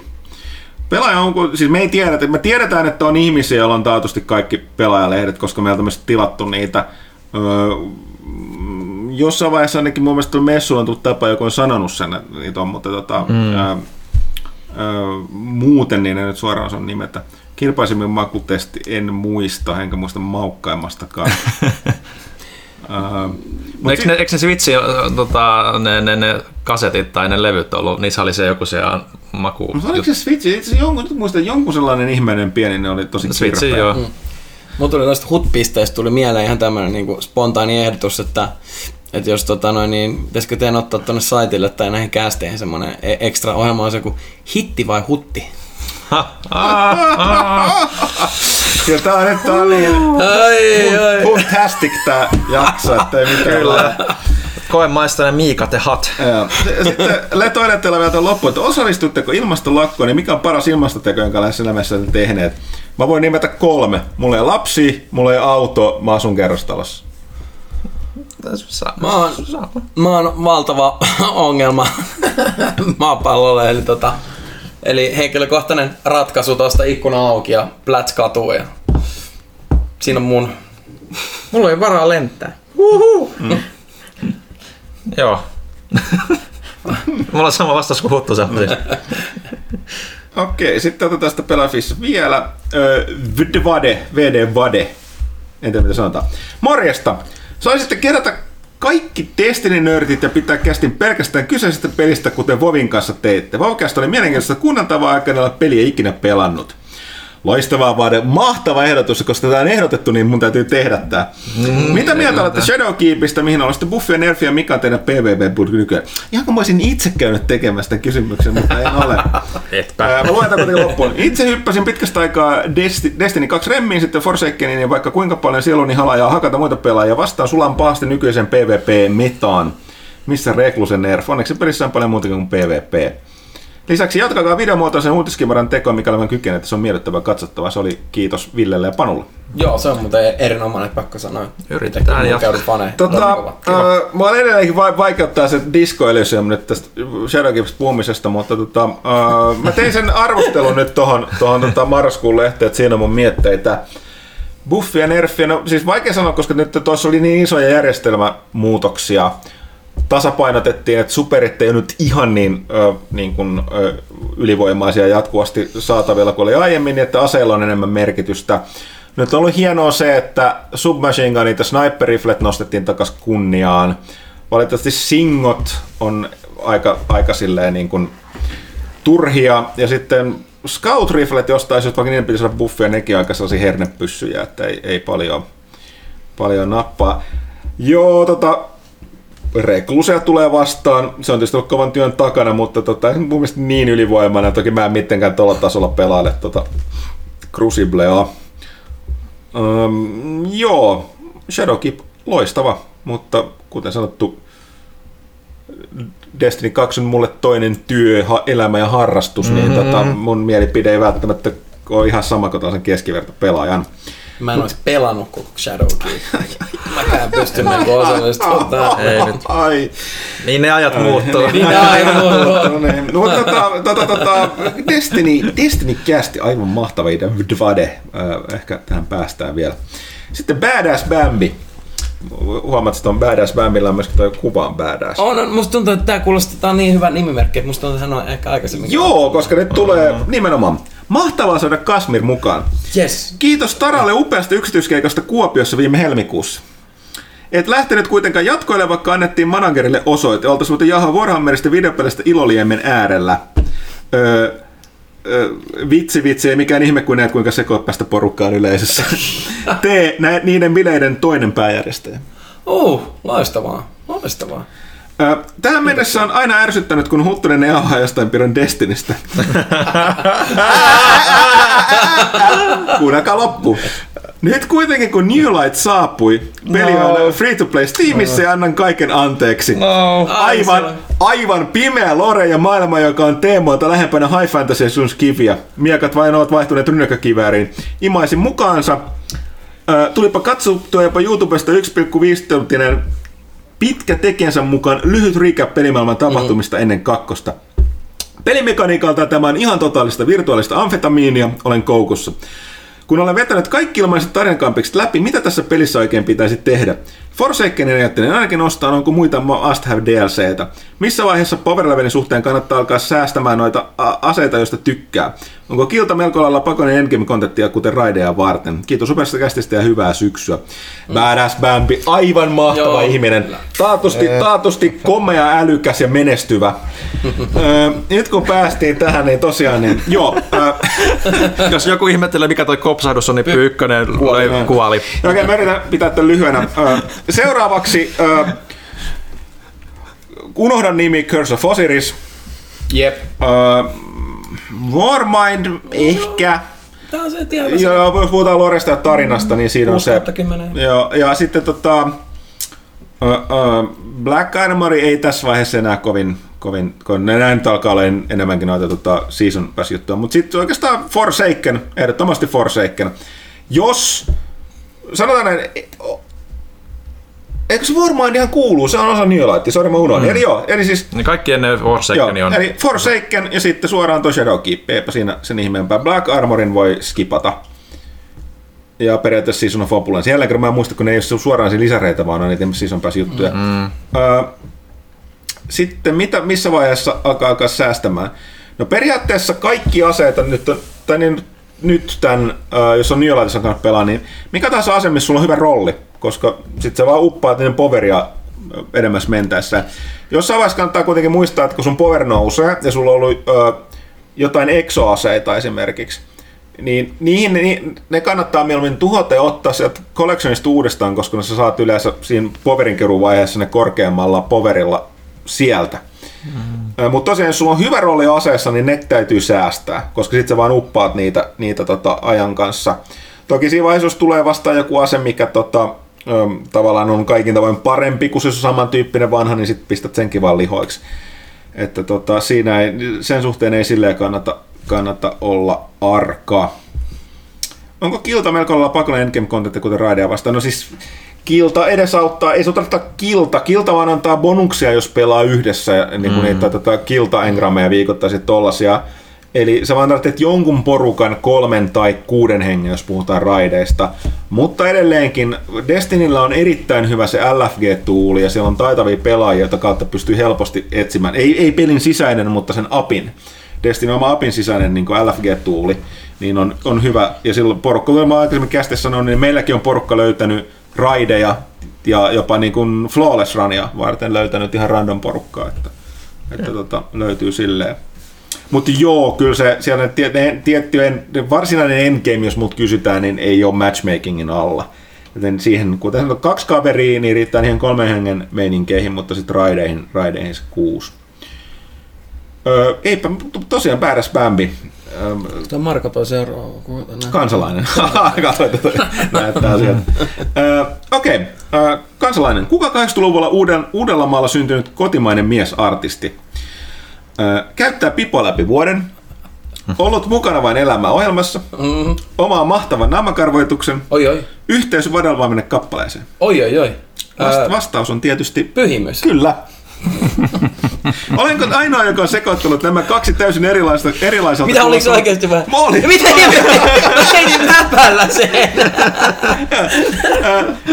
Pelaaja on, siis me tiedetään, että on ihmisiä, joilla on taatusti kaikki pelaajalehdet, koska meillä on tämmöistä tilattu niitä. Jossain vaiheessa ainakin mun mielestä messuilla on tullut tapa, joka on sanonut sen, että niitä on, mutta muuten niin en nyt suoraan osaa nimetä. Kirpaisemmin makutesti en muista, enkä muista maukkaimmastakaan. Eikö ne Switchin ne kasetit tai ne levyt ollut, niissä oli se joku se maku. No, oliko se Switchi? Itse jonkun sellainen ihmeinen pieni, ne oli tosi kirpeä. Joo. Mulla tuli tästä HUT-pisteistä tuli mieleen ihan tämmöinen niin spontaani ehdotus, että jos pitäisikö teidän ottaa tuonne saitille tai näihin käästeihin semmoinen ekstra ohjelma on se kuin hitti vai hutti? Ja tää on nyt fantastic tää jakso, ettei mitään ole. Koemaistainen Miika the Hut. Sitten letoiletteilla vielä tuon loppuun, että osallistutteko ilmastolakkoon, niin mikä on paras ilmastoteko, jonka lähes elämässä tehneet? Mä voin nimetä 3. Mulla ei lapsi, mulla ei auto, mä asun kerrostalossa. Mä oon valtava ongelma maapallolle, eli eli henkilökohtainen ratkaisu tuosta ikkuna auki ja pläts katuu ja siinä on mun. Mulla ei varaa lentää. Joo. Mulla on sama vastaus kuin Huttusen. Okei, sitten otetaan sitä pelafissä vielä. VD Vade. En tiedä mitä sanotaan. Morjesta! Saisitte kerätä kaikki Destiny-nörtit ja pitää kästin pelkästään kyseisestä pelistä, kuten Vovin kanssa teitte. Vovcasta oli mielenkiintoista kuunneltavaa, eikä näillä peliä ikinä pelannut. Loistavaa vaan, mahtava ehdotus, koska tätä on ehdotettu, niin mun täytyy tehdä tää. Mitä mieltä olette Shadowkeepistä, mihin olette buffia, nerfiä, mikä on teidän PvP-budki nykyään? Ihan kun mä olisin itse käynyt tekemään sitä kysymyksen, mutta en ole. Mä luetan kuitenkin loppuun. Itse hyppäsin pitkästä aikaa Destiny 2 remmiin, sitten Forsakeniin, ja vaikka kuinka paljon sieluni halaa ja hakata muita pelaajia vastaan sulan pahasti nykyisen PvP-metaan. Missä Reklusen nerf? Onneksi perissä on paljon muuta kuin PvP. Lisäksi jatkakaa videomuotoisen uutiskimaran tekoa, mikä olen kykenevä, että se on miellyttävää katsottavaa. Se oli kiitos Villelle ja Panulle. Joo, se on muuten erinomainen, pakko sanoa. Yritetään jatkaa. Mä olen edelleenkin vaikeuttaa se Disco Elysium nyt tästä Shadowkeepistä puhumisesta, mutta mä tein sen arvostelun nyt tohon marraskuun lehteen, että siinä on mun mietteitä. Buffia, nerfiä, no siis vaikea sanoa, koska nyt tuossa oli niin isoja järjestelmämuutoksia. Tasapainotettiin, että superit ei ole nyt ihan niin kuin ylivoimaisia jatkuvasti saatavilla kuin oli aiemmin, että aseilla on enemmän merkitystä. Nyt on ollut hienoa se, että submachine gunit ja sniper riflet nostettiin takaisin kunniaan. Valitettavasti singot on aika silleen niin kuin turhia, ja sitten scout riflet jostain syystä, vaikka niiden pitäisi olla buffia, nekin aika sellaisia hernepyssyjä, että ei paljon nappaa. Joo, Rekluseja tulee vastaan, se on tietysti ollut kovan työn takana, mutta mun mielestä niin ylivoimainen, toki mä en mitenkään tuolla tasolla pelaile Cruciblea. Joo, Shadowkeep loistava, mutta kuten sanottu, Destiny 2 on mulle toinen työ, elämä ja harrastus, niin mun mielipide ei välttämättä ole ihan sama kuin sen keskiverto pelaajan. Mä en ois pelannut koko Shadowkeepia. Mäkään pystyn melko osallistumaan tähän. Ei nyt. Niin ne ajat muuttuu. Destiny-kästi, aivan mahtava idea. Ehkä tähän päästään vielä. Sitten Badass Bambi. Huomaat, että on badass bämmillä on myöskin toi kuvan badass. Musta tuntuu, että tää kuulostaa niin hyvän nimimerkki, että musta tuntuu sanoa ehkä aikaisemmin. Joo, koska nyt tulee nimenomaan. Mahtavaa saada Kasmir mukaan. Yes. Kiitos Taralle upeasta yksityiskeikasta Kuopiossa viime helmikuussa. Et lähtenyt kuitenkaan jatkoille, vaikka annettiin managerille osoite. Oltais muuten Jaha Warhammerista videopelistä Iloliemen äärellä. Vitsi, ei mikään ihme kuin näet, kuinka sekoit päästä porukkaan yleisössä. Tee niiden bileiden toinen pääjärjestäjä. Loistavaa. Tähän mennessä on aina ärsyttänyt, kun Huttunen jauhaa jostain pidon Destinistä. Kuunnakaan loppu. Nyt kuitenkin, kun New Light saapui, peli on free-to-play Steamissa ja annan kaiken anteeksi. Aivan pimeä lore ja maailma, joka on teemoilta lähempänä High Fantasy sun kiviä. Miekat vain ovat vaihtuneet rynnäkkökivääriin. Imaisin mukaansa. Tulipa katsottua jopa YouTubesta 1,5-tuntinen pitkä tekijänsä mukaan lyhyt recap pelimaailman tapahtumista ennen kakkosta. Pelimekaniikalta tämä on ihan totaalista virtuaalista amfetamiinia, olen koukussa. Kun olen vetänyt kaikki ilmaiset tarinakampikset läpi, mitä tässä pelissä oikein pitäisi tehdä? Forsakenin ajattelin ainakin ostaa, onko muita must have DLCtä. Missä vaiheessa power-levelin suhteen kannattaa alkaa säästämään noita aseita, joista tykkää? Onko kilta melko lailla pakonen endgame-kontenttia, kuten raideja varten? Kiitos upeasta kästistä ja hyvää syksyä. Badass Bambi, aivan mahtava ihminen. Taatusti komea, älykäs ja menestyvä. Nyt kun päästiin tähän, niin tosiaan niin... Jos joku ihmettelee, mikä toi kopsahdus on, niin Pyykkönen kuoli. Okei, mä yritän pitää tämän lyhyenä. Seuraavaksi unohdan nimi Curse of Osiris. Jep. Warmind ehkä. Tää on se tietysti. Joo, jos puhutaan loresta ja tarinasta, niin siinä on se. Joo, ja sitten Black Armory ei tässä vaiheessa enää kovin kun näin nyt alkaa olla enemmänkin noita season pass juttuja, mutta sitten oikeastaan Forsaken, ehdottomasti Forsaken. Jos sanotaan näin, eikö se varmaan ihan kuuluu? Se on osa New Lightia, sori mä unohdin. Eli siis... Ne kaikki ennen Forsakenia on. Eli Forsaken ja sitten suoraan toi Shadowkeep, eipä siinä sen ihmeempää. Black Armorin voi skipata. Ja periaatteessa Season of Opulence. Jälleen kerran mä en muista, kun ne ei ole suoraan siinä lisäreitä, vaan on niitä Season Pass juttuja. Sitten missä vaiheessa alkaa säästämään? No periaatteessa kaikki aseita nyt tämän, jos on New Lightissa kannattaa pelaa, niin mikä tahansa ase, missä sulla on hyvä rolli? Koska sit se vaan uppaa niiden poveria edemmäs mentäessä. Jossain vaiheessa kannattaa kuitenkin muistaa, että kun sun power nousee ja sulla on ollut jotain exo-aseita esimerkiksi, niin niihin ne kannattaa mieluummin tuhota ja ottaa sieltä collectionista uudestaan, koska sä saat yleensä siinä poverinkeruvaiheessa ne korkeammalla poverilla sieltä. Mutta tosiaan, jos sulla on hyvä rooli aseessa, niin ne täytyy säästää, koska sit sä vaan uppaat niitä ajan kanssa. Toki siinä vaiheessa, jos tulee vastaan joku ase, mikä tavallaan on kaikin tavoin parempi kuin se on samantyyppinen vanha, niin sit pistät senkin vaan lihoiksi. Että siinä ei, sen suhteen ei silleen kannata olla arka. Onko kilta melko lailla pakollinen endgame-kontentti, kuten raidea vastaan? No siis kilta edesauttaa, ei se tarkoita kilta vaan antaa bonuksia, jos pelaa yhdessä, niin kuin niitä kilta-engrameja viikoittaisit tollasia. Eli sä vaan tarvitset jonkun porukan 3 tai 6 hengen, jos puhutaan raideista. Mutta edelleenkin Destinyllä on erittäin hyvä se LFG-tuuli ja siellä on taitavia pelaajia, joita kautta pystyy helposti etsimään. Ei pelin sisäinen, mutta sen apin. Destiny oma apin sisäinen niin kuin LFG-tuuli niin on hyvä. Ja silloin porukka, kuten mä aikaisemmin käsitteessä sanoin, niin meilläkin on porukka löytänyt raideja ja jopa niin kuin flawless runia varten löytänyt ihan random porukkaa. Että löytyy silleen. Mutta joo, kyllä se siellä varsinainen endgame, jos mut kysytään, niin ei ole matchmakingin alla. Joten siihen, kuten sanotaan, 2 kaveria, niin riittää niihin 3 hengen meininkeihin, mutta sitten raideihin se 6. Eipä tosiaan päädäs Bambi. Tämä Marko toi seuraava. Kansalainen. Katsoit, että näyttää sieltä. Okei, kansalainen. Kuka 80-luvulla Uudellamaalla syntynyt kotimainen miesartisti? Käyttää pipoa läpi vuoden, ollut mukana vain elämää ohjelmassa, omaa mahtavan naamakarvoituksen, yhteys vadelmaa mennä kappaleeseen. Vastaus on tietysti... Pyhimys. Kyllä. Olenko ainoa, joka on sekoittanut nämä kaksi täysin erilaiselta? Mitä oliko se oikeasti vähän? Mä olin! Mitä ei läpällä sen!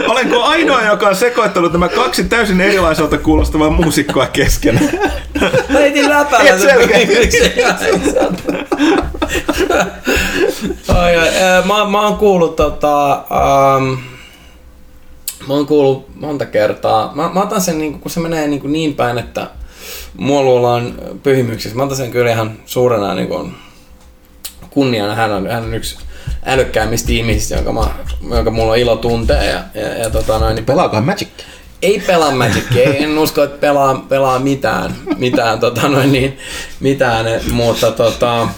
Olenko ainoa, joka on sekoittanut nämä kaksi täysin erilaiselta kuulostavaa muusikkoa keskenään? Mä heitin läpällä sen kysymyksen. Mä oon kuullut mä oon kuullut monta kertaa. Mä otan sen, niin kun se menee niin päin, että mua luullaan pyhimyksissä. Mä otan sen kyllä ihan suurena niin kunniana. Hän on yksi älykkäimmistä ihmisistä, jonka mulla on ilo tuntea. Ja pelaakaan Magic? Ei pelaa Magic. En usko, että pelaa mitään, mitään mutta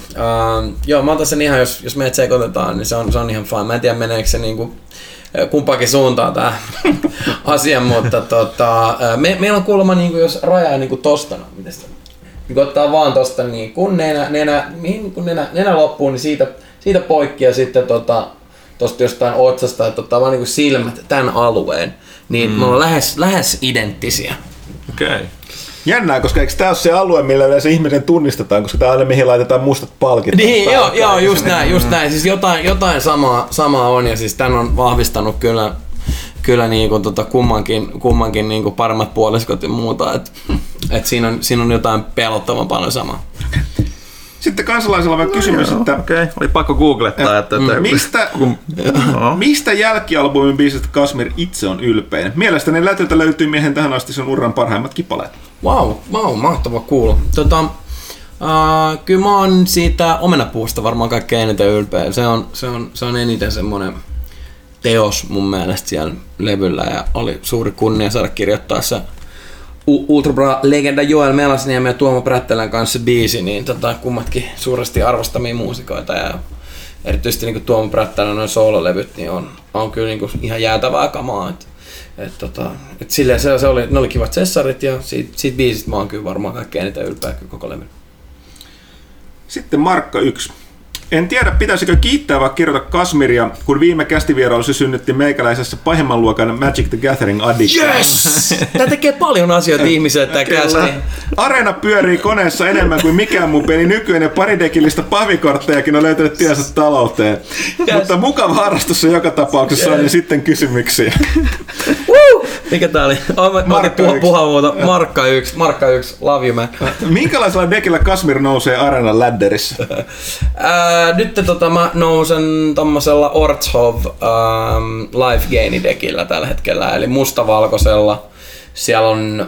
joo, mä otan sen ihan, jos meidät sekoitetaan, niin se on ihan fine. Mä en tiedä, meneekö se niinku kumpaankin suuntaan tämä asia, mutta meillä on kuulemma, niin kuin, jos raja on niin kuin tostana, niin kun ottaa vaan tosta, niin kun nenä loppuu, niin siitä poikki ja sitten tosta jostain otsasta, että ottaa vaan niin kuin silmät tämän alueen, niin me ollaan lähes identtisiä. Okay. Jännää, koska eikö tämä ole se alue, millä yleensä ihmisen tunnistetaan, koska tämä on aina mihin laitetaan mustat palkit. Niin, joo, just näin. Siis jotain samaa on, ja siis tämän on vahvistanut kyllä niinku kummankin niinku paremmat puoliskot ja muuta, että siinä on jotain pelottavan paljon samaa. Sitten kansalaisella on kysymys, että... Okei, oli pakko googlettaa, että... Mistä jälkialbumin biisistä Kasmir itse on ylpein? Mielestäni lätöltä löytyy miehen tähän asti sen uran parhaimmat kipaleet. Wow, mahtava kuulla. Kyllä mä oon siitä omenapuusta varmaan kaikkein eniten ylpeä. Se on eniten semmoinen teos mun mielestä siellä levyllä, ja oli suuri kunnia saada kirjoittaa se Ultrabra-legenda Joel Melasniemi ja Tuomo Prättelän kanssa biisi, niin kummatkin suuresti arvostamia muusikoita, ja erityisesti niin Tuomo Prättelän noin soololevyt, niin on kyllä niin ihan jäätävää kamaa. Et silleen ne oli kivat sessarit, ja siitä biisistä mä oon kyllä varmaan kaikkein eniten ylpeä koko levy. Sitten Markka 1. En tiedä, pitäisikö kiittää vai kirjoita Kasmiria, kun viime kästivierailu se synnytti meikäläisessä pahimman luokan Magic the Gathering -addiction. Yes! Tämä tekee paljon asioita ihmisille, tämä kästi. Areena pyörii koneessa enemmän kuin mikään mun peli nykyään, ja paridekillistä pahvikorttejakin on löytänyt tiensä talouteen. Yes. Mutta mukava harrastus on joka tapauksessa, yes. On sitten kysymyksiä. Mikä tää oli? Markka 1. Markka 1, love you man. Minkälaisella dekillä Kasmir nousee areenan lädderissä? Nyt mä nousen tommosella Ortshov Life Gaini -dekillä tällä hetkellä, eli mustavalkoisella. Siellä on...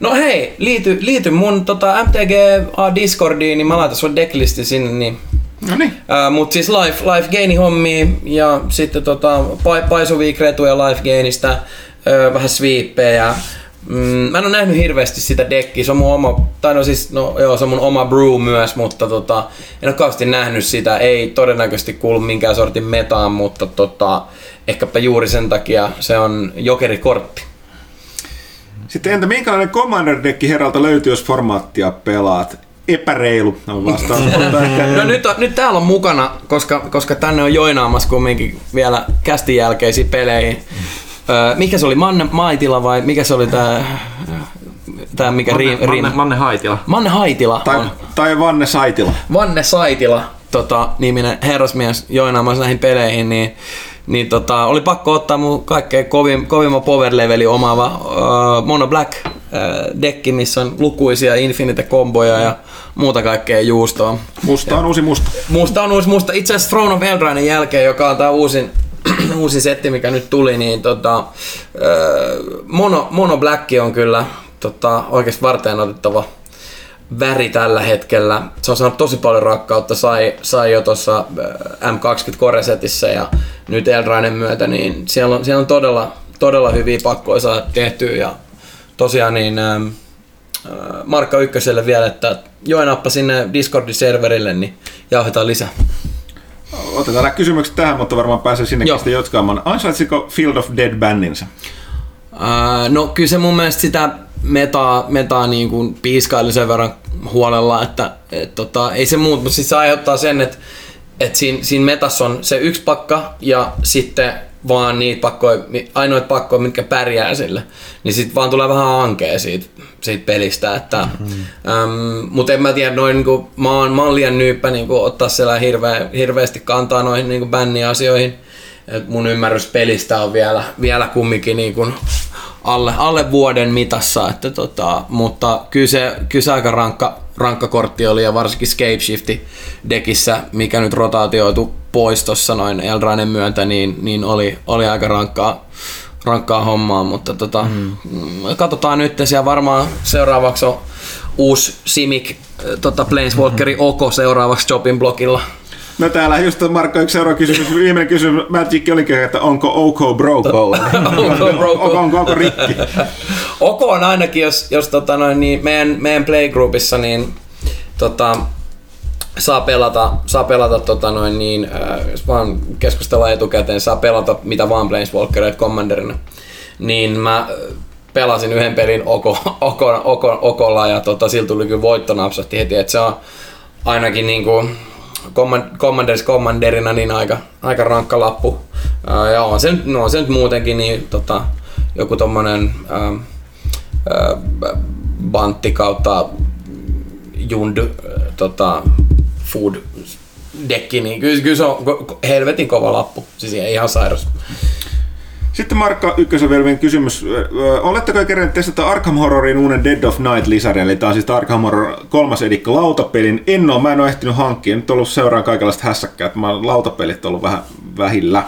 No hei, liity mun MTG Discordiin, niin mä laitan sun decklisti sinne. Niin. Mut siis Life Gaini hommia, ja sitten paisuvia kretuja Life Gainistä, vähän sweepejä. Mä en oo nähnyt hirveesti sitä dekkiä, se on mun oma, se on mun oma brew myös, mutta en oo kauheasti nähnyt sitä, ei todennäköisesti kuulu minkään sortin metaan, mutta ehkäpä juuri sen takia se on jokerikortti. Sitten entä minkälainen Commander-dekki herralta löytyy, jos formaattia pelaat? Epäreilu on vastaan. No nyt täällä on mukana, koska tänne on joinaamassa kumminkin vielä kästin jälkeisiä pelejä. Mikä se oli? Maitila vai mikä se oli tää mikä riima? Manne Haitila. Manne Haitila. Tai Vanne Saitila. Vanne Saitila, niminen herrasmies joinaamassa näihin peleihin, niin oli pakko ottaa mun kaikkein kovimman power leveli omaava Mono Black -dekki, missä on lukuisia infinite komboja ja muuta kaikkea juustoa. Musta on uusi musta. Musta on uusi musta. Itse asiassa Throne of Eldrainen jälkeen, joka on tää uusi setti, mikä nyt tuli, niin Mono Black on kyllä oikeesti varten otettava väri tällä hetkellä. Se on saanut tosi paljon rakkautta, sai jo tuossa M20-koresetissä ja nyt Eldrainen myötä, niin siellä on todella hyviä pakkoja saa tehtyä, ja tosiaan niin Markka Ykköselle vielä, että joinappa sinne Discord-serverille, niin jauhetaan lisää. Otetaan nämä kysymykset tähän, mutta varmaan pääsee sinnekin sitten jotkaamaan. Ansaitsiko Field of Dead -banninsa? No kyllä se mun mielestä sitä metaa niin kuin piiskaili sen verran huolella, että ei se muut, mutta siis se aiheuttaa sen, että siinä metassa on se yksi pakka ja sitten vaan niitä pakkoja, ainoita pakkoja, mitkä pärjää sillä. Niin sit vaan tulee vähän ankea siitä pelistä. Mutta en mä tiedä, noin, niinku, mä oon liian nyyppä niinku, ottaa siellä hirveästi kantaa noihin niinku, bänniasioihin. Et mun ymmärrys pelistä on vielä kumminkin niinku, alle vuoden mitassa. Että, mutta kyllä se aika rankka kortti oli ja varsinkin Scapeshifti dekissä, mikä nyt rotaatioitu pois tuossa noin Eldrainen myöntä, niin oli aika rankkaa hommaa, mutta katsotaan nyt, siellä varmaan seuraavaksi on uusi Simic Planeswalkeri Oko seuraavaksi Jobin blogilla. No täällä just Markka yksi seuraava kysymys, viimeinen kysymys, Magic olikin, että onko Oko Broco? Onko Oko rikki? Oko on ainakin, jos niin meidän playgroupissa niin saa pelata jos vaan keskustellaan etukäteen, saa pelata mitä vaan Planeswalkereita commanderina. Niin mä pelasin yhden pelin Okolla ja sillä tuli kyllä voitto napsahti heti, että se on ainakin niinku commanderina niin aika rankka lappu. Ja on se nyt muutenkin niin joku tommonen bantti kautta jund food dekki, niin kyllä se on helvetin kova lappu, siis ihan sairas. Sitten Markka Ykkösen vielä kysymys. Oletteko kerran testata Arkham Horrorin uuden Dead of Night-lisärin, eli tämä on siis Arkham Horror 3. edikko lautapelin. Mä en ole ehtinyt hankkia, nyt on ollut seuraan kaikenlaista hässäkkää, että lautapelit on ollut vähän vähillä.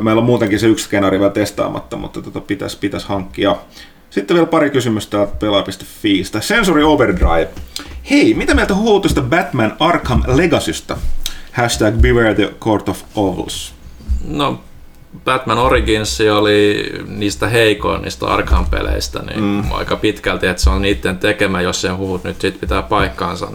Meillä on muutenkin se yksi skenaari vielä testaamatta, mutta pitäisi hankkia. Sitten vielä pari kysymystä täältä pelaa.fiistä. Sensory Overdrive. Hei, mitä mieltä huutusta Batman Arkham Legacysta? #BewareTheCourt of Owls. No, Batman Origins oli niistä heikoin niistä Arkham-peleistä niin aika pitkälti, että se on niiden tekemä, jos sen huhut nyt sit pitää paikkaansa,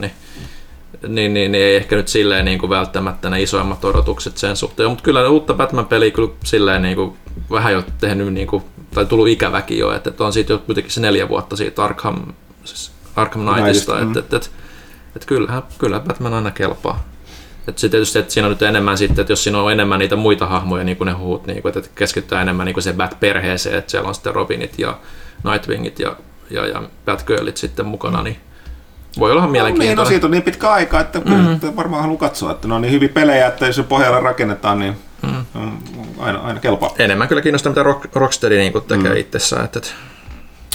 niin ei ehkä nyt silleen niin kuin välttämättä ne isoimmat odotukset sen suhteen, mutta kyllä uutta Batman-peliä kyllä silleen niin kuin vähän jo tehnyt niin kuin, tai tullut ikäväkin jo, että on siitä jo kuitenkin se 4 vuotta siitä Arkham Knightista, että kyllä Batman aina kelpaa. Et se tietysti, että siinä on nyt enemmän sitten, että jos siinä on enemmän niitä muita hahmoja, niin kuin ne huut, niin kuin, että keskitytään enemmän niin kuin se Bat-perheeseen, että siellä on sitten Robinit ja Nightwingit ja Batgirlit sitten mukana, niin voi olla mielenkiintoinen. No siitä on niin pitkä aika, että varmaan haluan katsoa, että ne on niin hyviä pelejä, että jos se pohjalla rakennetaan, niin aina kelpaa. Enemmän kyllä kiinnostaa, mitä Rocksteady niin kuin tekee itsessään.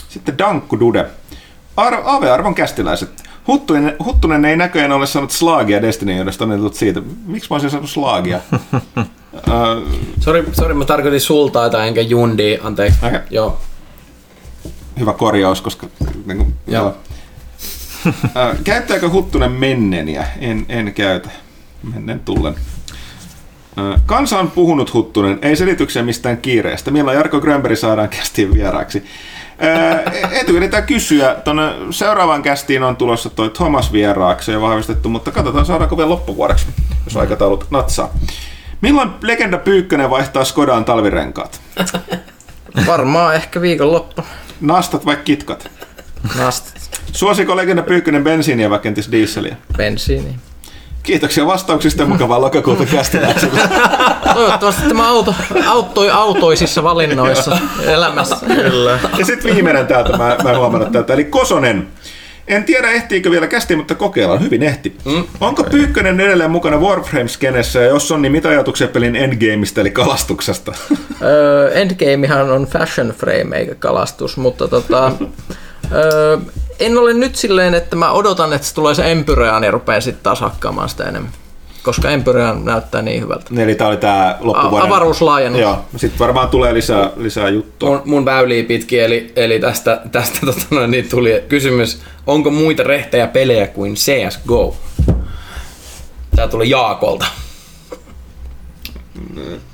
Sitten Dankku Dude. AV-arvon kästiläiset. Huttunen ei näköjään ole saanut slaagia Destiny, josta on tullut siitä. Miksi mä olisin saanut slaagia? Sori, mä tarkoitin sultaa tai enkä jundia, anteeksi. Okay. Joo. Hyvä korjaus, koska... Joo. Käyttääkö Huttunen menneniä? En käytä. Mennen tullen. Kansa on puhunut Huttunen, ei selityksiä mistään kiireestä. Milloin Jarkko Grönberg saadaan kästiin vieraaksi? Etuyritetään kysyä. Tuonne seuraavaan kästiin on tulossa toi Thomas vieraaksi ja vahvistettu, mutta katsotaan saadaanko vielä loppuvuodeksi, jos aikataulut natsaa. Milloin legenda Pyykkönen vaihtaa Skodaan talvirenkaat? Varmaan ehkä viikonloppu. Nastat vai kitkat? Nastat. Suosiko legenda Pyykkönen bensiiniä vai kenties dieseliä? Bensiiniä. Kiitoksia vastauksista ja mukavaa lokakuuta kästiläisille. Toivottavasti tämä auttoi autoisissa valinnoissa elämässä. Kyllä. Ja sitten viimeinen täältä, mä en huomannut täältä, eli Kosonen. En tiedä ehtiikö vielä kästiin, mutta kokeillaan. Hyvin ehti. Onko Pyykkönen edelleen mukana Warframe-skenessä ja jos on, niin mitä ajatuksia pelin endgameista eli kalastuksesta? Endgamehan on fashion frame eikä kalastus, mutta en ole nyt silleen, että mä odotan, että se tulee se Empyreaan ja rupean sitten taas hakkaamaan sitä enemmän. Koska Empyreaan näyttää niin hyvältä. Eli tää oli tää loppuvuoden... Avaruuslaajennus. Joo, sitten varmaan tulee lisää juttua. Mun väyliä pitkin, eli tästä niin tuli kysymys, onko muita rehtejä pelejä kuin CSGO? Tää tuli Jaakolta.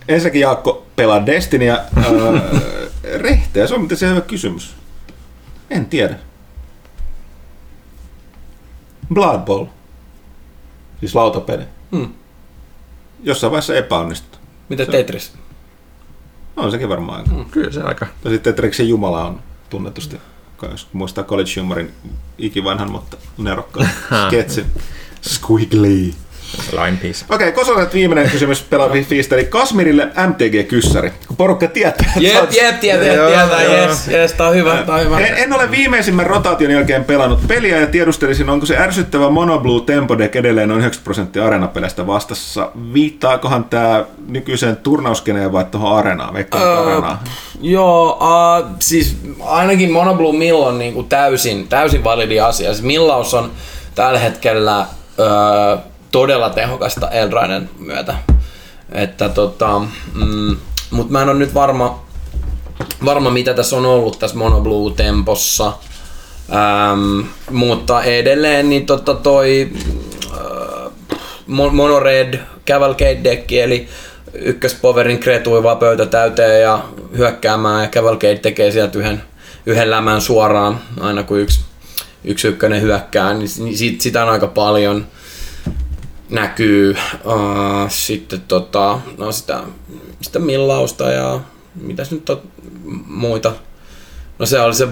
Ensinnäkin Jaakko pelaa Destinyä. Rehtejä, se on miten se hyvä kysymys. En tiedä. Blood Bowl. Siis lautapeli. Jossain vaiheessa epäonnistuu. Mitä Tetris? No, on sekin varmaan aika. Kyllä se aika. Ja sitten Tetriksen jumala on tunnetusti. Jos muistaa College Humorin ikivanhan, mutta nerokkaan sketsin. Squiggly. Line piece. Okei, Kosonen viimeinen kysymys pelaajafiisteri Kasmirille MTG-kyssäri. Kun porukka tietää. Jep, tää on hyvä, En ole viimeisimmän rotaation jälkeen pelannut peliä ja tiedustelisin, onko se ärsyttävä monoblue tempo deck edelleen noin 90% areenapeleistä vastassa. Viittaakohan tää nykyiseen turnauskeneen vai tuohon areenaan? Joo, siis ainakin monoblue mill on niinku täysin validi asia. Siis millaus on tällä hetkellä todella tehokasta Eldrainen myötä. Että mut mä en ole nyt varma mitä tässä on ollut tässä monoblue-tempossa. Mutta edelleen niin toi monored cavalcade-dekki, eli ykköspoverin kretuivaa vaan pöytä täyteen ja hyökkäämään, ja cavalcade tekee sieltä yhden lämän suoraan aina kun yksi ykkönen hyökkää, niin sitä on aika paljon. Näkyy sitten no sitä millausta ja mitäs nyt muita. No se oli se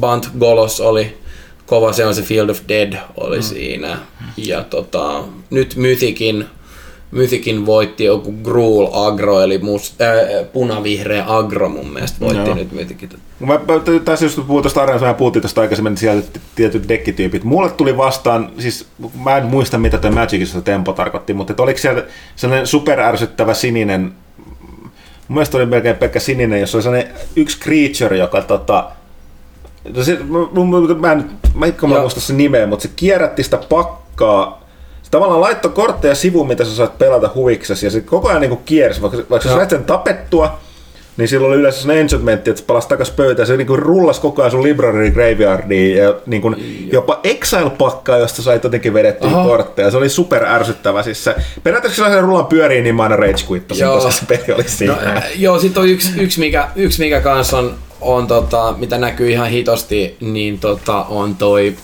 Bant Golos oli kova, se on se Field of Dead oli siinä. Ja nyt Mythicin voitti joku Gruul Agro, eli punavihreä Agro mun mielestä voitti nyt Mythicin. Mä tässä just puhuin tuosta areenasta, mä puhuttiin tuosta aikaisemmin, että siellä tietyt dekkityypit. Mulle tuli vastaan, siis mä en muista mitä tämä Magicissa tempo tarkoitti, mutta oliko siellä sellainen superärsyttävä sininen, mun mielestä oli melkein pelkkä sininen, jossa oli sellainen yksi creature, joka mä en muista sen nimeä, mutta se kierrätti sitä pakkaa. Tavallaan laittoi kortteja sivuun, mitä sä saat pelata huviksesi, ja se koko ajan niin kiersi, vaikka sä sait sen tapettua, niin silloin oli yleensä sellainen enchantmentti, että se palasi takas pöytään, ja se niin rullasi koko ajan sun library graveyardiin, ja niin jopa exile-pakkaa, josta sait jotenkin vedettyä kortteja. Se oli super ärsyttävä. Siis se, periaatteessa kun se rullan pyörii, niin mä aina rage quittasin, koska se peli oli siinä. Sit on yksi mikä kanssa on mitä näkyy ihan hitosti, niin on toi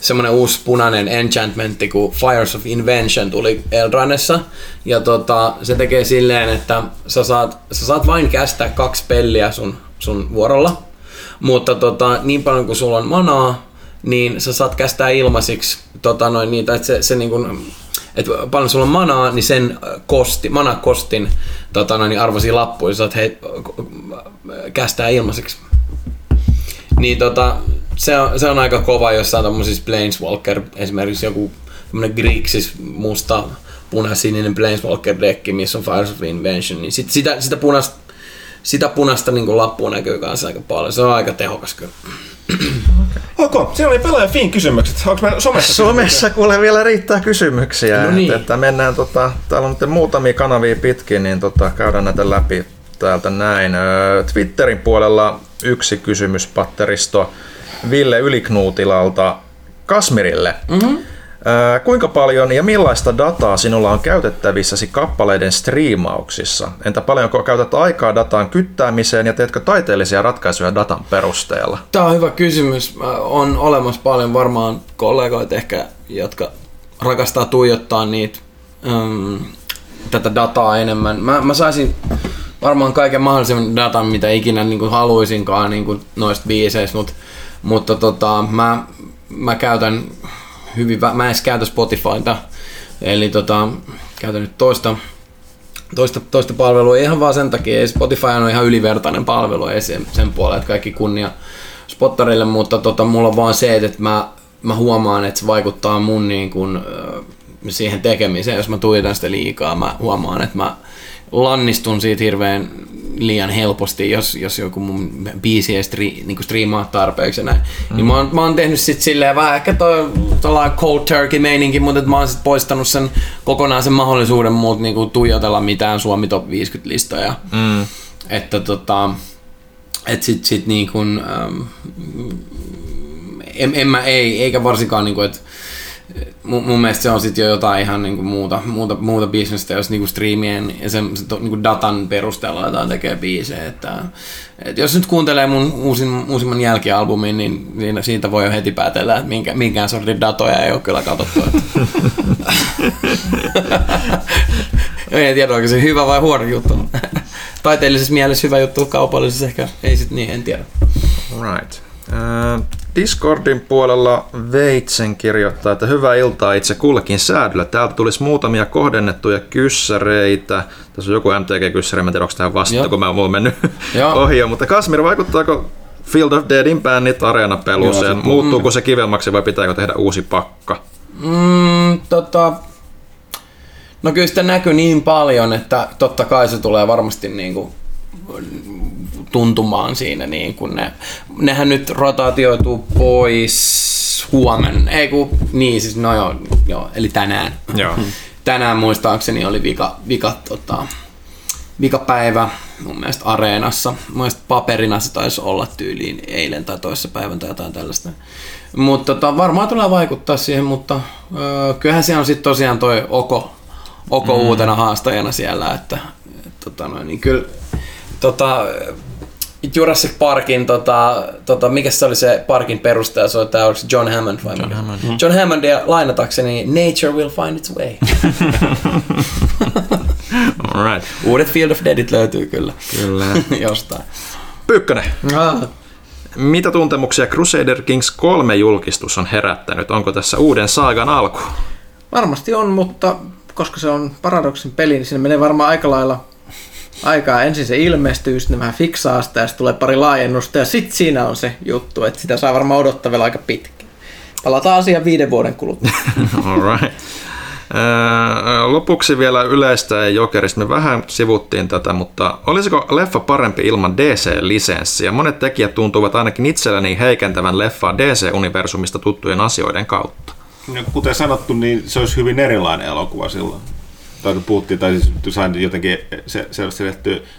semmoinen uusi punainen enchantmentti kuin Fires of Invention tuli Eldranessa, ja se tekee silleen, että sä saat vain kästää 2 pelliä sun vuorolla, mutta niin paljon kuin sulla on manaa, niin sä saat kästää ilmaisiksi niitä, että se niin kuin, että paljon sulla on manaa, niin sen manakostin arvoisia lappuja sä saat kästää ilmaisiksi. Niin se on aika kova, jos on tämmöisissä Planeswalker, esimerkiksi joku tämmönen Grixis musta punasininen Planeswalker-dekki, missä on Fires of Invention, niin sitä punaista niin lappua näkyy kanssa aika paljon. Se on aika tehokas kyllä. Okay. Siinä oli Pelaajafiin kysymykset. Onko mä somessa kuule vielä riittää kysymyksiä. No niin. Että mennään, täällä on nyt muutamia kanavia pitkin, niin käydään näitä läpi täältä näin. Twitterin puolella yksi kysymyspatteristo Ville Yliknuutilalta Kasmirille. Mm-hmm. Kuinka paljon ja millaista dataa sinulla on käytettävissäsi kappaleiden striimauksissa? Entä paljonko käytät aikaa datan kyttäämiseen ja teetkö taiteellisia ratkaisuja datan perusteella? Tämä on hyvä kysymys. On olemassa paljon varmaan kollegoita ehkä, jotka rakastaa tuijottaa niitä tätä dataa enemmän. Mä saisin varmaan kaiken mahdollisen datan, mitä ikinä niin haluaisinkaan niin noista biiseistä, mutta mä käytän hyvin, mä edes käytän Spotifyta, eli käytän nyt toista palvelua ihan vaan sen takia, Spotify on ihan ylivertainen palvelu, ei sen puolella, että kaikki kunnia spottarille, mutta mulla on vaan se, että mä huomaan, että se vaikuttaa mun niin kuin, siihen tekemiseen, jos mä tuijotan sitä liikaa, mä huomaan, että mä lannistun siitä hirveän liian helposti, jos joku mun biisi ei niinku striimaa tarpeeksi. Niin mä oon tehnyt sit silleen vähän ehkä tuollainen cold turkey meininki, mutta mä oon sit poistanut sen kokonaan sen mahdollisuuden muut niinku tuijotella mitään Suomi Top 50 listoja. Että sit niinku en mä eikä varsinkaan niinku, että mun mielestä se on sitten jo jotain ihan niinku muuta bisnestä, jos niinku striimien ja sen niinku datan perusteella jotain tekee biisejä. Et jos nyt kuuntelee mun uusimman jälkialbumin, niin siitä voi jo heti päätellä, että minkään sortin datoja ei ole kyllä katsottu. En tiedä, onko se hyvä vai huono juttu. Taiteellisessa mielessä hyvä juttu, kaupallisessa ehkä ei sit niin, en tiedä. Right. Discordin puolella Veitsen kirjoittaa, että hyvää iltaa itse kullekin säädyllä. Täältä tulisi muutamia kohdennettuja kyssäreitä. Tässä on joku MTG-kyssäri, mä tiedän, onko tähän vastata, kun mä oon mennyt ohi. Mutta Kasmir, vaikuttaako Field of Deadin bännit areenapeluseen? Muuttuuko se kivemmaksi vai pitääkö tehdä uusi pakka? No kyllä sitä näkyy niin paljon, että totta kai se tulee varmasti niinku tuntumaan siinä. Niin kun nehän nyt rotaatioituu pois huomenna. Eli tänään. Joo. Tänään muistaakseni oli vikapäivä mun mielestä areenassa. Mielestäni paperina se taisi olla tyyliin eilen tai toissapäivän tai jotain tällaista. Mutta varmaan tulee vaikuttaa siihen, mutta kyllähän siellä on sitten tosiaan toi Oko uutena haastajana siellä, että niin kyllä Jurassic Parkin mikä se oli se parkin perustaja, se oli John Hammond vai mikä? John Hammondia lainatakseni, nature will find its way. All right. Uudet Field of Deadit löytyy kyllä. Jostain. Pyykkönen. Mitä tuntemuksia Crusader Kings 3 -julkistus on herättänyt? Onko tässä uuden saagan alku? Varmasti on, mutta koska se on Paradoxin peli, niin siinä menee varmaan aika lailla aikaa. Ensin se ilmestyy, sitten vähän fiksaa sitä ja sitten tulee pari laajennusta ja sitten siinä on se juttu, että sitä saa varmaan odottaa vielä aika pitkään. Palataan asiaan 5 vuoden kuluttua. All right. Lopuksi vielä yleistä Jokerista. Me vähän sivuttiin tätä, mutta olisiko leffa parempi ilman DC-lisenssiä? Monet tekijät tuntuvat ainakin itselläni heikentävän leffaa DC-universumista tuttujen asioiden kautta. No, kuten sanottu, niin se olisi hyvin erilainen elokuva silloin.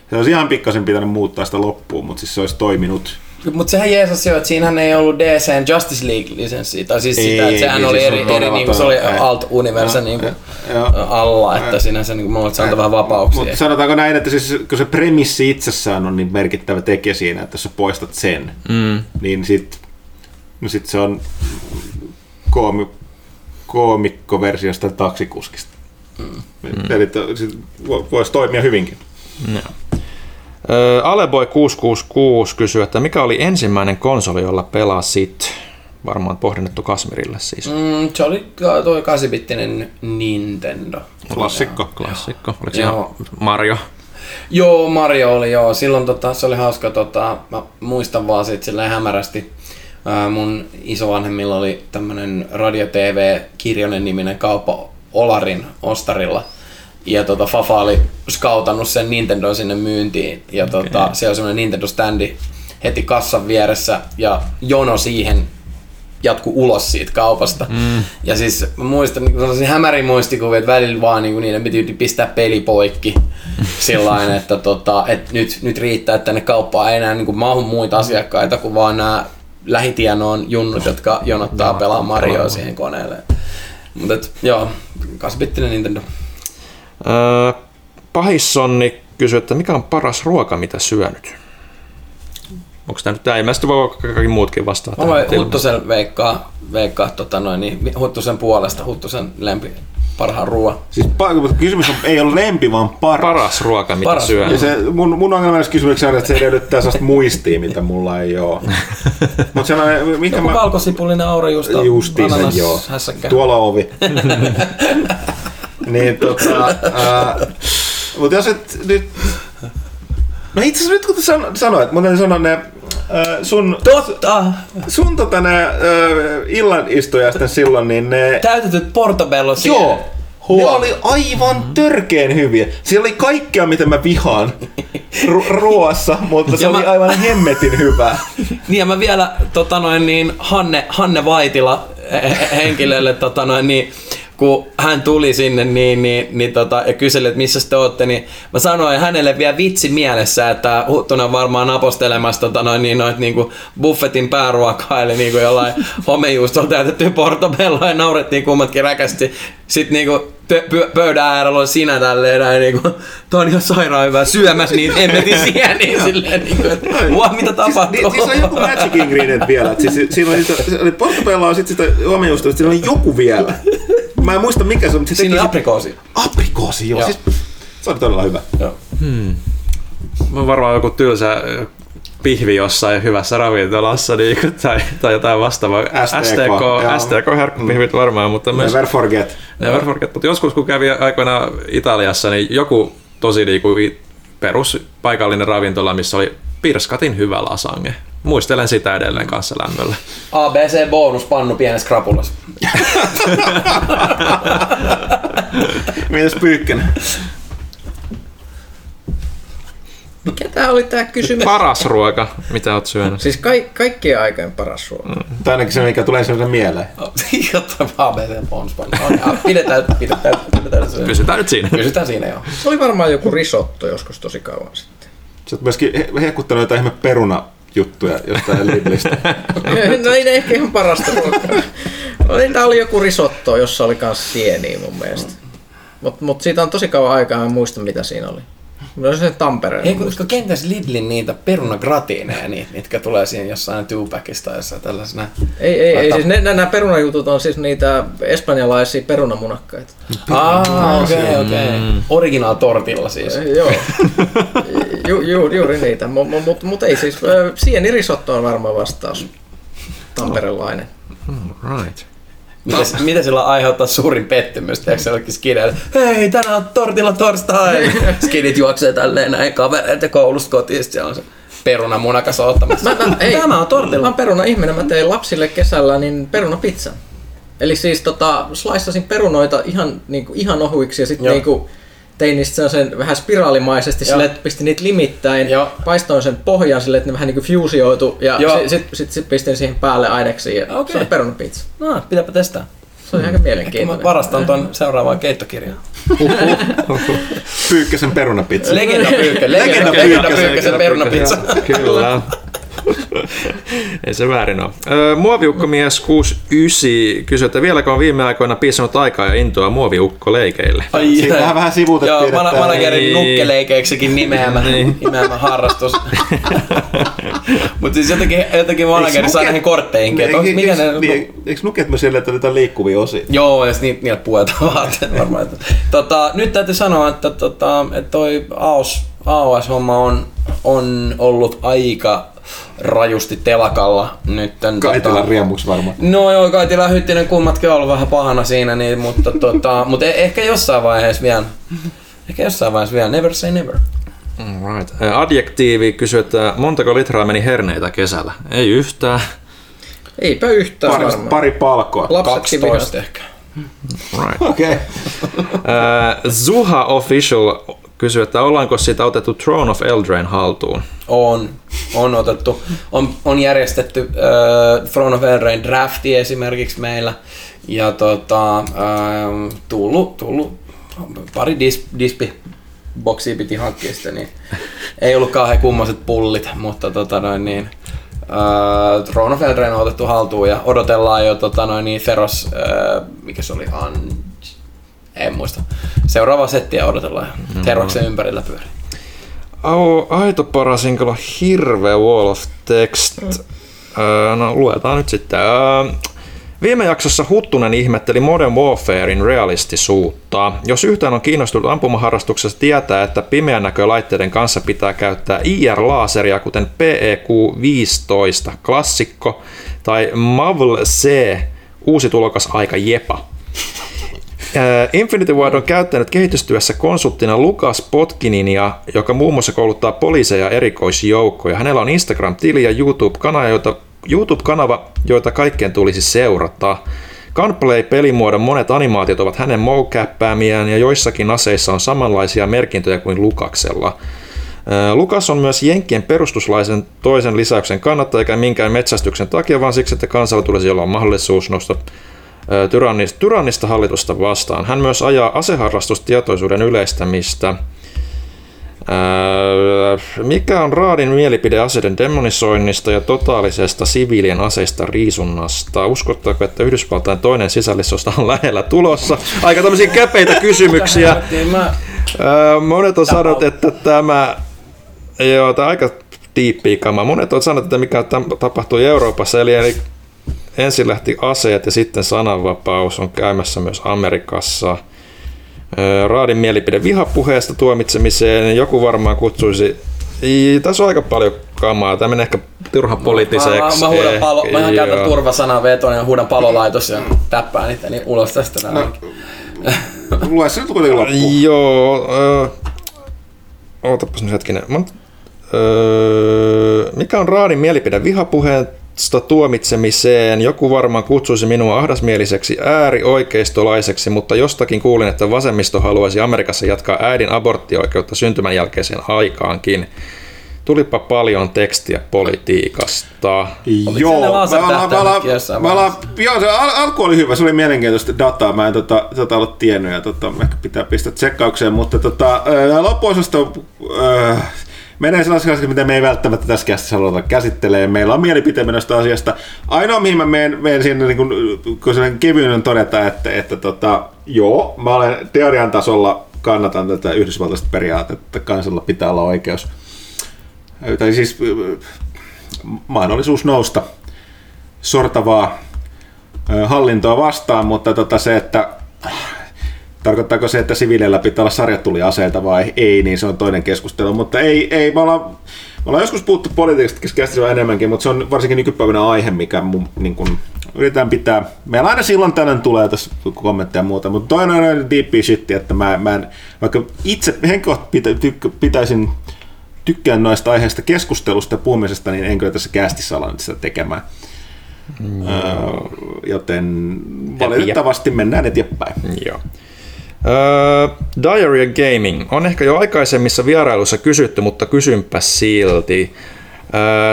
Se olisi ihan pikkasen pitänyt muuttaa sitä loppuun, mutta siis se olisi toiminut. Mutta sehän jeesas jo, että siinähän ei ollut DC:n Justice League-lisenssiä, tai siis sitä, että sehän oli eri niin kuin se oli Alt-universa niin kuin alla, että sinänsä niin kuin se antoi vähän vapauksia. Mutta sanotaanko näin, että siis, kun se premissi itsessään on niin merkittävä tekijä siinä, että jos sä poistat sen, niin sit se on koomikkoversiosta taksikuskista. Eli voisi toimia hyvinkin. Aleboy666 kysyy, että mikä oli ensimmäinen konsoli, jolla pelasit? Varmaan pohdinnettu Kasmirille siis. Se oli tuo 8-bittinen Nintendo. Klassikko. Oliko se Mario? Joo, Mario oli joo. Silloin se oli hauska. Mä muistan vaan siitä silleen hämärästi. Mun isovanhemmilla oli tämmönen Radio TV Kirjonen niminen kauppa Olarin ostarilla. Ja Fafa oli skautannut sen Nintendo sinne myyntiin. Ja siellä on semmoinen Nintendo-ständi heti kassan vieressä ja jono siihen jatkuu ulos siitä kaupasta. Ja siis muistan sellaisia hämärin muistikuvia, että välillä vaan niin niiden piti pistää peli poikki. Sillain, että et nyt riittää, että tänne kauppaan ei enää niin mahu muita asiakkaita kuin vaan nämä lähitienoon junnut, jotka jonottaa pelaa Marioa siihen koneelle. Mutta joo, 8-bittinen Nintendo. Pahissonni kysyi, että mikä on paras ruoka, mitä syönyt? Onko tämä nyt tämä? Ilmeisesti voi kaikki muutkin vastaa. Mä voin Huttusen veikkaa Huttusen puolesta, Huttusen lempi. Parhaan ruoan. Siis kysymys on, ei ole lempi, vaan paras. Paras ruoka, mitä syön. Ja se, mun ongelma näissä kysymyksissä on, että se edellyttää sellaista muistia, mitä mulla ei ole. Mut joku valkosipulinen aurajuusto. Justiinsa, joo. Hässäkkä. Tuolla ovi. Niin, mutta jos et nyt... No itse asiassa nyt kun sanoit, mä sanon ne... Sun ne illanistujaisten silloin, niin ne... Täytetyt portobello siellä. Joo, ne oli aivan törkeen hyviä. Siellä oli kaikkea, mitä mä vihaan ruoassa, mutta se oli aivan hemmetin hyvää. Niin ja mä vielä Hanne Vaitila henkilölle kun hän tuli sinne ja kyseli, että missä te ootte, niin mä sanoin hänelle vielä vitsi mielessä, että Huttunen on varmaan apostelemassa buffetin pääruokaa, eli jollain homejuustolla täytettyä portobelloa, ja naurettiin kummatkin räkästi. Sitten pöydän äärellä on sinä tälleen näin, tää on ihan sairaan hyvää syömässä, niin emmetin siihen, niin silleen mitä tapahtuu? Siis on joku magic ingredient vielä, siinä oli portobelloa, sitten sitä homejuustoa, siinä oli joku vielä. Mä en muista mikä se on. Siinä oli aprikoosi. Aprikoosi, joo. Siis, se oli todella hyvä. Joo. Varmaan joku tylsä pihvi jossain hyvässä ravintolassa niinku, tai jotain vastaavaa. STK-herkkupihvit varmaan. Mutta never myös, forget. Never forget. Mutta joskus kun kävi aikoinaan Italiassa, niin joku tosi niinku peruspaikallinen ravintola, missä oli pirskatin hyvä lasange. Muistelen sitä edelleen kanssa lämmöllä. ABC bonus pannu pienessä krapulassa. Mitäs Pyykkönen? Mikä tää oli tää kysymys? Paras ruoka, mitä oot syönyt? Siis kaikkien aikojen paras ruoka. Tai ainakin se, mikä tulee sellaisen mieleen. Jotta ABC bonus pannu. Pidetään se. Pysytään nyt siinä. Pysytään siinä, joo. Se oli varmaan joku risotto joskus tosi kauan sitten. Sä oot myöskin hehkuttanut jotain ihme peruna juttuja jostain Lidlistä. No ei ne ehkä ihan parasta ruokaa. Tää oli joku risotto, jossa oli kans sieniä mun mielestä. Mut siitä on tosi kauan aikaa, en muista mitä siinä oli. No se Tampereen. Ei kun kenties Lidlin niitä perunagratiineja, mitkä tulee siinä jossain two-packista jossain tällaisena. Ei siis nämä perunajutut on siis niitä espanjalaisia perunamunakkaita. Okei. Original tortilla siis. Joo. Juuri niitä, mutta ei siis. Sienirisotto on varmaan vastaus. Tamperelainen. Right. Mitä sillä aiheuttaa suurin pettymys, teekö jollekin skideille? Hei, tänään on tortilla torstai! Skidit juoksee tälleen näin kavereita koulusta kotiin, siellä on se perunamunakas ottamassa. Tämä on tortilla. Mä oon peruna-ihminen, mä tein lapsille kesällä niin perunapizzan. Eli siis slicesin perunoita ihan ohuiksi ja sitten niinku tein niistä sen vähän spiraalimaisesti silleen, että pistin niitä limittäin, paistoin sen pohjan silleen, että ne vähän niinku fuusioitu ja sit pistin siihen päälle aineksiin ja se oli perunapizza. No, pitääpä testaa. Se on aika mielenkiintoinen. Ehkä mä varastan ton seuraavaan keittokirjaan. Pyykkösen perunapizza. Legenda Pyykkösen perunapizza. Kyllä. Ei se väärin ole. Muoviukkomies 69 kysyi, että vieläkö on viime aikoina piisannut aikaa ja intoa muoviukkoleikeille? Siitähän vähän sivutettiin. Joo, managerin nukkeleikeiksikin nimeämä harrastus. Mutta siis jotenkin manageri saa näihin kortteihinkin. Eikö nukeet me silleen, että niitä liikkuvia osia? Joo, ja niillä puetaan vaatteet varmaan. Nyt täytyy sanoa, että toi AOS-homma on ollut aika rajusti telakalla nyt. Kaitilan riemuksi varmaan. No joo, Kaitila Hyttinen kummatkin on ollut vähän pahana siinä, niin, mutta mut ehkä jossain vaiheessa vielä. Never say never. Right. Adjektiivi kysyy, että montako litraa meni herneitä kesällä? Ei yhtään. Eipä yhtään. Pari palkoa. 12 ehkä. Right. Okei. Zuha Official kysyy, että ollaanko siitä otettu Throne of Eldraine haltuun? On otettu. On järjestetty Throne of Eldraine drafti esimerkiksi meillä. Ja tullut pari dispi-boksia piti hankkia sitä, niin ei ollut kauhean kummoiset pullit, mutta Throne of Eldraine on otettu haltuun ja odotellaan jo Theros, mikä se oli, en muista. Seuraava settiä odotellaan. Terroksen ympärillä pyörii. Aito Parasinkola, hirveä wall of text. No luetaan nyt sitten. Viime jaksossa Huttunen ihmetteli Modern Warfarein realistisuutta. Jos yhtään on kiinnostunut ampumaharrastuksessa, tietää, että pimeän näkölaitteiden kanssa pitää käyttää IR-laaseria, kuten PEQ-15 klassikko tai Mavl-C uusi tulokas aika jepa. Infinity Ward on käyttänyt kehitystyössä konsulttina Lukas Potkininia, joka muun muassa kouluttaa poliiseja ja erikoisjoukkoja. Hänellä on Instagram-tili ja YouTube-kanava, joita kaikkien tulisi seurata. Gunplay-pelimuodon monet animaatiot ovat hänen mocap-päämiään ja joissakin aseissa on samanlaisia merkintöjä kuin Lukaksella. Lukas on myös Jenkkien perustuslaisen toisen lisäyksen kannattaja, eikä minkään metsästyksen takia, vaan siksi, että kansalla tulisi olla mahdollisuus nostaa tyrannista hallitusta vastaan. Hän myös ajaa aseharrastustietoisuuden yleistämistä. Mikä on Raadin mielipide aseiden demonisoinnista ja totaalisesta siviilien aseista riisunnasta? Uskottaako, että Yhdysvaltain toinen sisällissota on lähellä tulossa? Aika tämmöisiä käpeitä kysymyksiä. Monet on sanonut, että tämä aika diippiä kamaa. Monet on sanonut, että mikä tapahtui Euroopassa, eli ensin lähti aseet ja sitten sananvapaus on käymässä myös Amerikassa. Raadin mielipide vihapuheesta tuomitsemiseen. Joku varmaan kutsuisi Tässä on aika paljon kamaa. Tämä menee ehkä turha poliittiseksi. Mä huudan palo, mä ihan käytän turvasanaa vetoon ja huudan palolaitos ja täppään itseäni niin ulos tästä. No, lue se nyt kuitenkin loppuun. Joo. Ootapas nyt hetkinen. Mikä on raadin mielipide vihapuheesta tuomitsemiseen? Joku varmaan kutsuisi minua ahdasmieliseksi äärioikeistolaiseksi, mutta jostakin kuulin, että vasemmisto haluaisi Amerikassa jatkaa äidin aborttioikeutta syntymän jälkeiseen aikaankin. Tulipa paljon tekstiä politiikasta. Joo, alku oli hyvä, se oli mielenkiintoista dataa, mä en tota ollut tiennyt ja ehkä pitää pistää tsekkaukseen, mutta loppuosasta... Menee sellaisia asioita, mitä me ei välttämättä tässä käsissä haluta käsittelee. Meillä on mielipiteemme tästä asiasta. Ainoa, mihin mä menen siinä, niin kun sellainen kevyen on todeta, että joo, mä olen teorian tasolla, kannatan tätä yhdysvaltaista periaatetta, että kansalla pitää olla oikeus. Tai siis mahdollisuus nousta sortavaa hallintoa vastaan, mutta se, että... Tarkoittaako se, että siviileillä pitää olla sarjatuliaseita vai ei, niin se on toinen keskustelu, mutta ei me ollaan joskus puhuttu politiikasta käsittelyä enemmänkin, mutta se on varsinkin nykypäivänä aihe, mikä niin kuin, yritetään pitää. Meillä aina silloin tänään tulee tässä kommentteja ja muuta, mutta toi on aina deep shit, että mä en, vaikka itse henkilökohtaisesti tykkään noista aiheista keskustelusta ja puhumisesta, niin en kyllä tässä kästissä ala nyt sitä tekemään. Mm. Joten valitettavasti mennään eteenpäin. Joo. Diary and Gaming on ehkä jo aikaisemmissa vierailuissa kysytty, mutta kysynpä silti.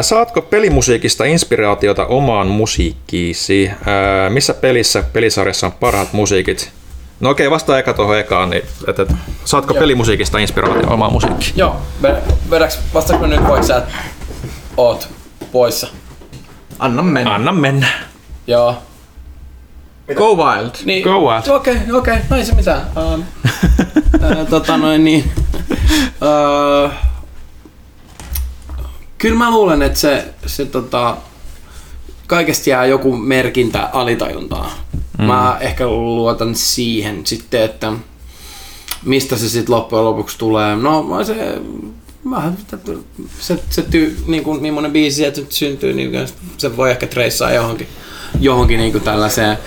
Saatko pelimusiikista inspiraatiota omaan musiikkiisi? Missä pelissä, pelisarjassa on parhaat musiikit? No okei, vastaa eka tuohon ekaan. Niin, että saatko pelimusiikista inspiraatiota omaan musiikkiin? Joo, vastaanko nyt voiko sä oot poissa? Anna mennä. Joo. Go Wild. Niin, go Wild. Okei, no ei se mitään. Kyllä mä luulen, että se kaikesta jää joku merkintä alitajuntaan. Mm. Mä ehkä luotan siihen sitten, että mistä se sitten loppujen lopuksi tulee. No se... Vähän niinku millainen biisi sieltä nyt syntyy, niin se voi ehkä treissaa johonkin niinku tällaiseen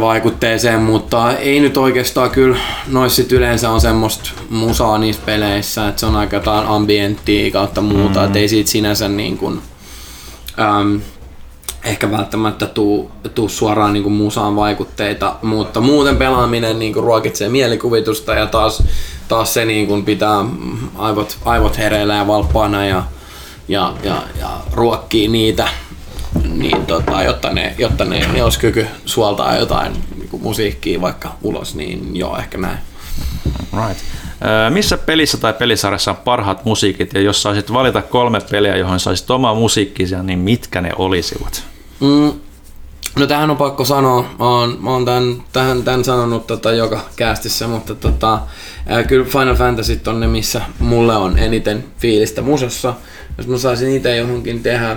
vaikutteeseen, mutta ei nyt oikeastaan kyllä noissa yleensä on semmoista musaa niissä peleissä, että se on aika jotain ambienttia kautta muuta, että ei siitä sinänsä niin kuin, ehkä välttämättä tuu suoraan niin kuin musaan vaikutteita, mutta muuten pelaaminen niin kuin ruokitsee mielikuvitusta ja taas se niin kuin pitää aivot hereillä ja valppaana ja ruokkii niitä, niin jotta ne olisi kyky suoltaa jotain niin kuin musiikkia vaikka ulos, niin joo, ehkä näin. Right. Missä pelissä tai pelisarjassa on parhaat musiikit, ja jos saisit valita 3 peliä, johon saisit omaa musiikkia, niin mitkä ne olisivat? No tähän on pakko sanoa, mä oon tämän sanonut joka käästissä, mutta kyllä Final Fantasy on ne, missä mulle on eniten fiilistä musassa. Jos mä saisin itse johonkin tehdä,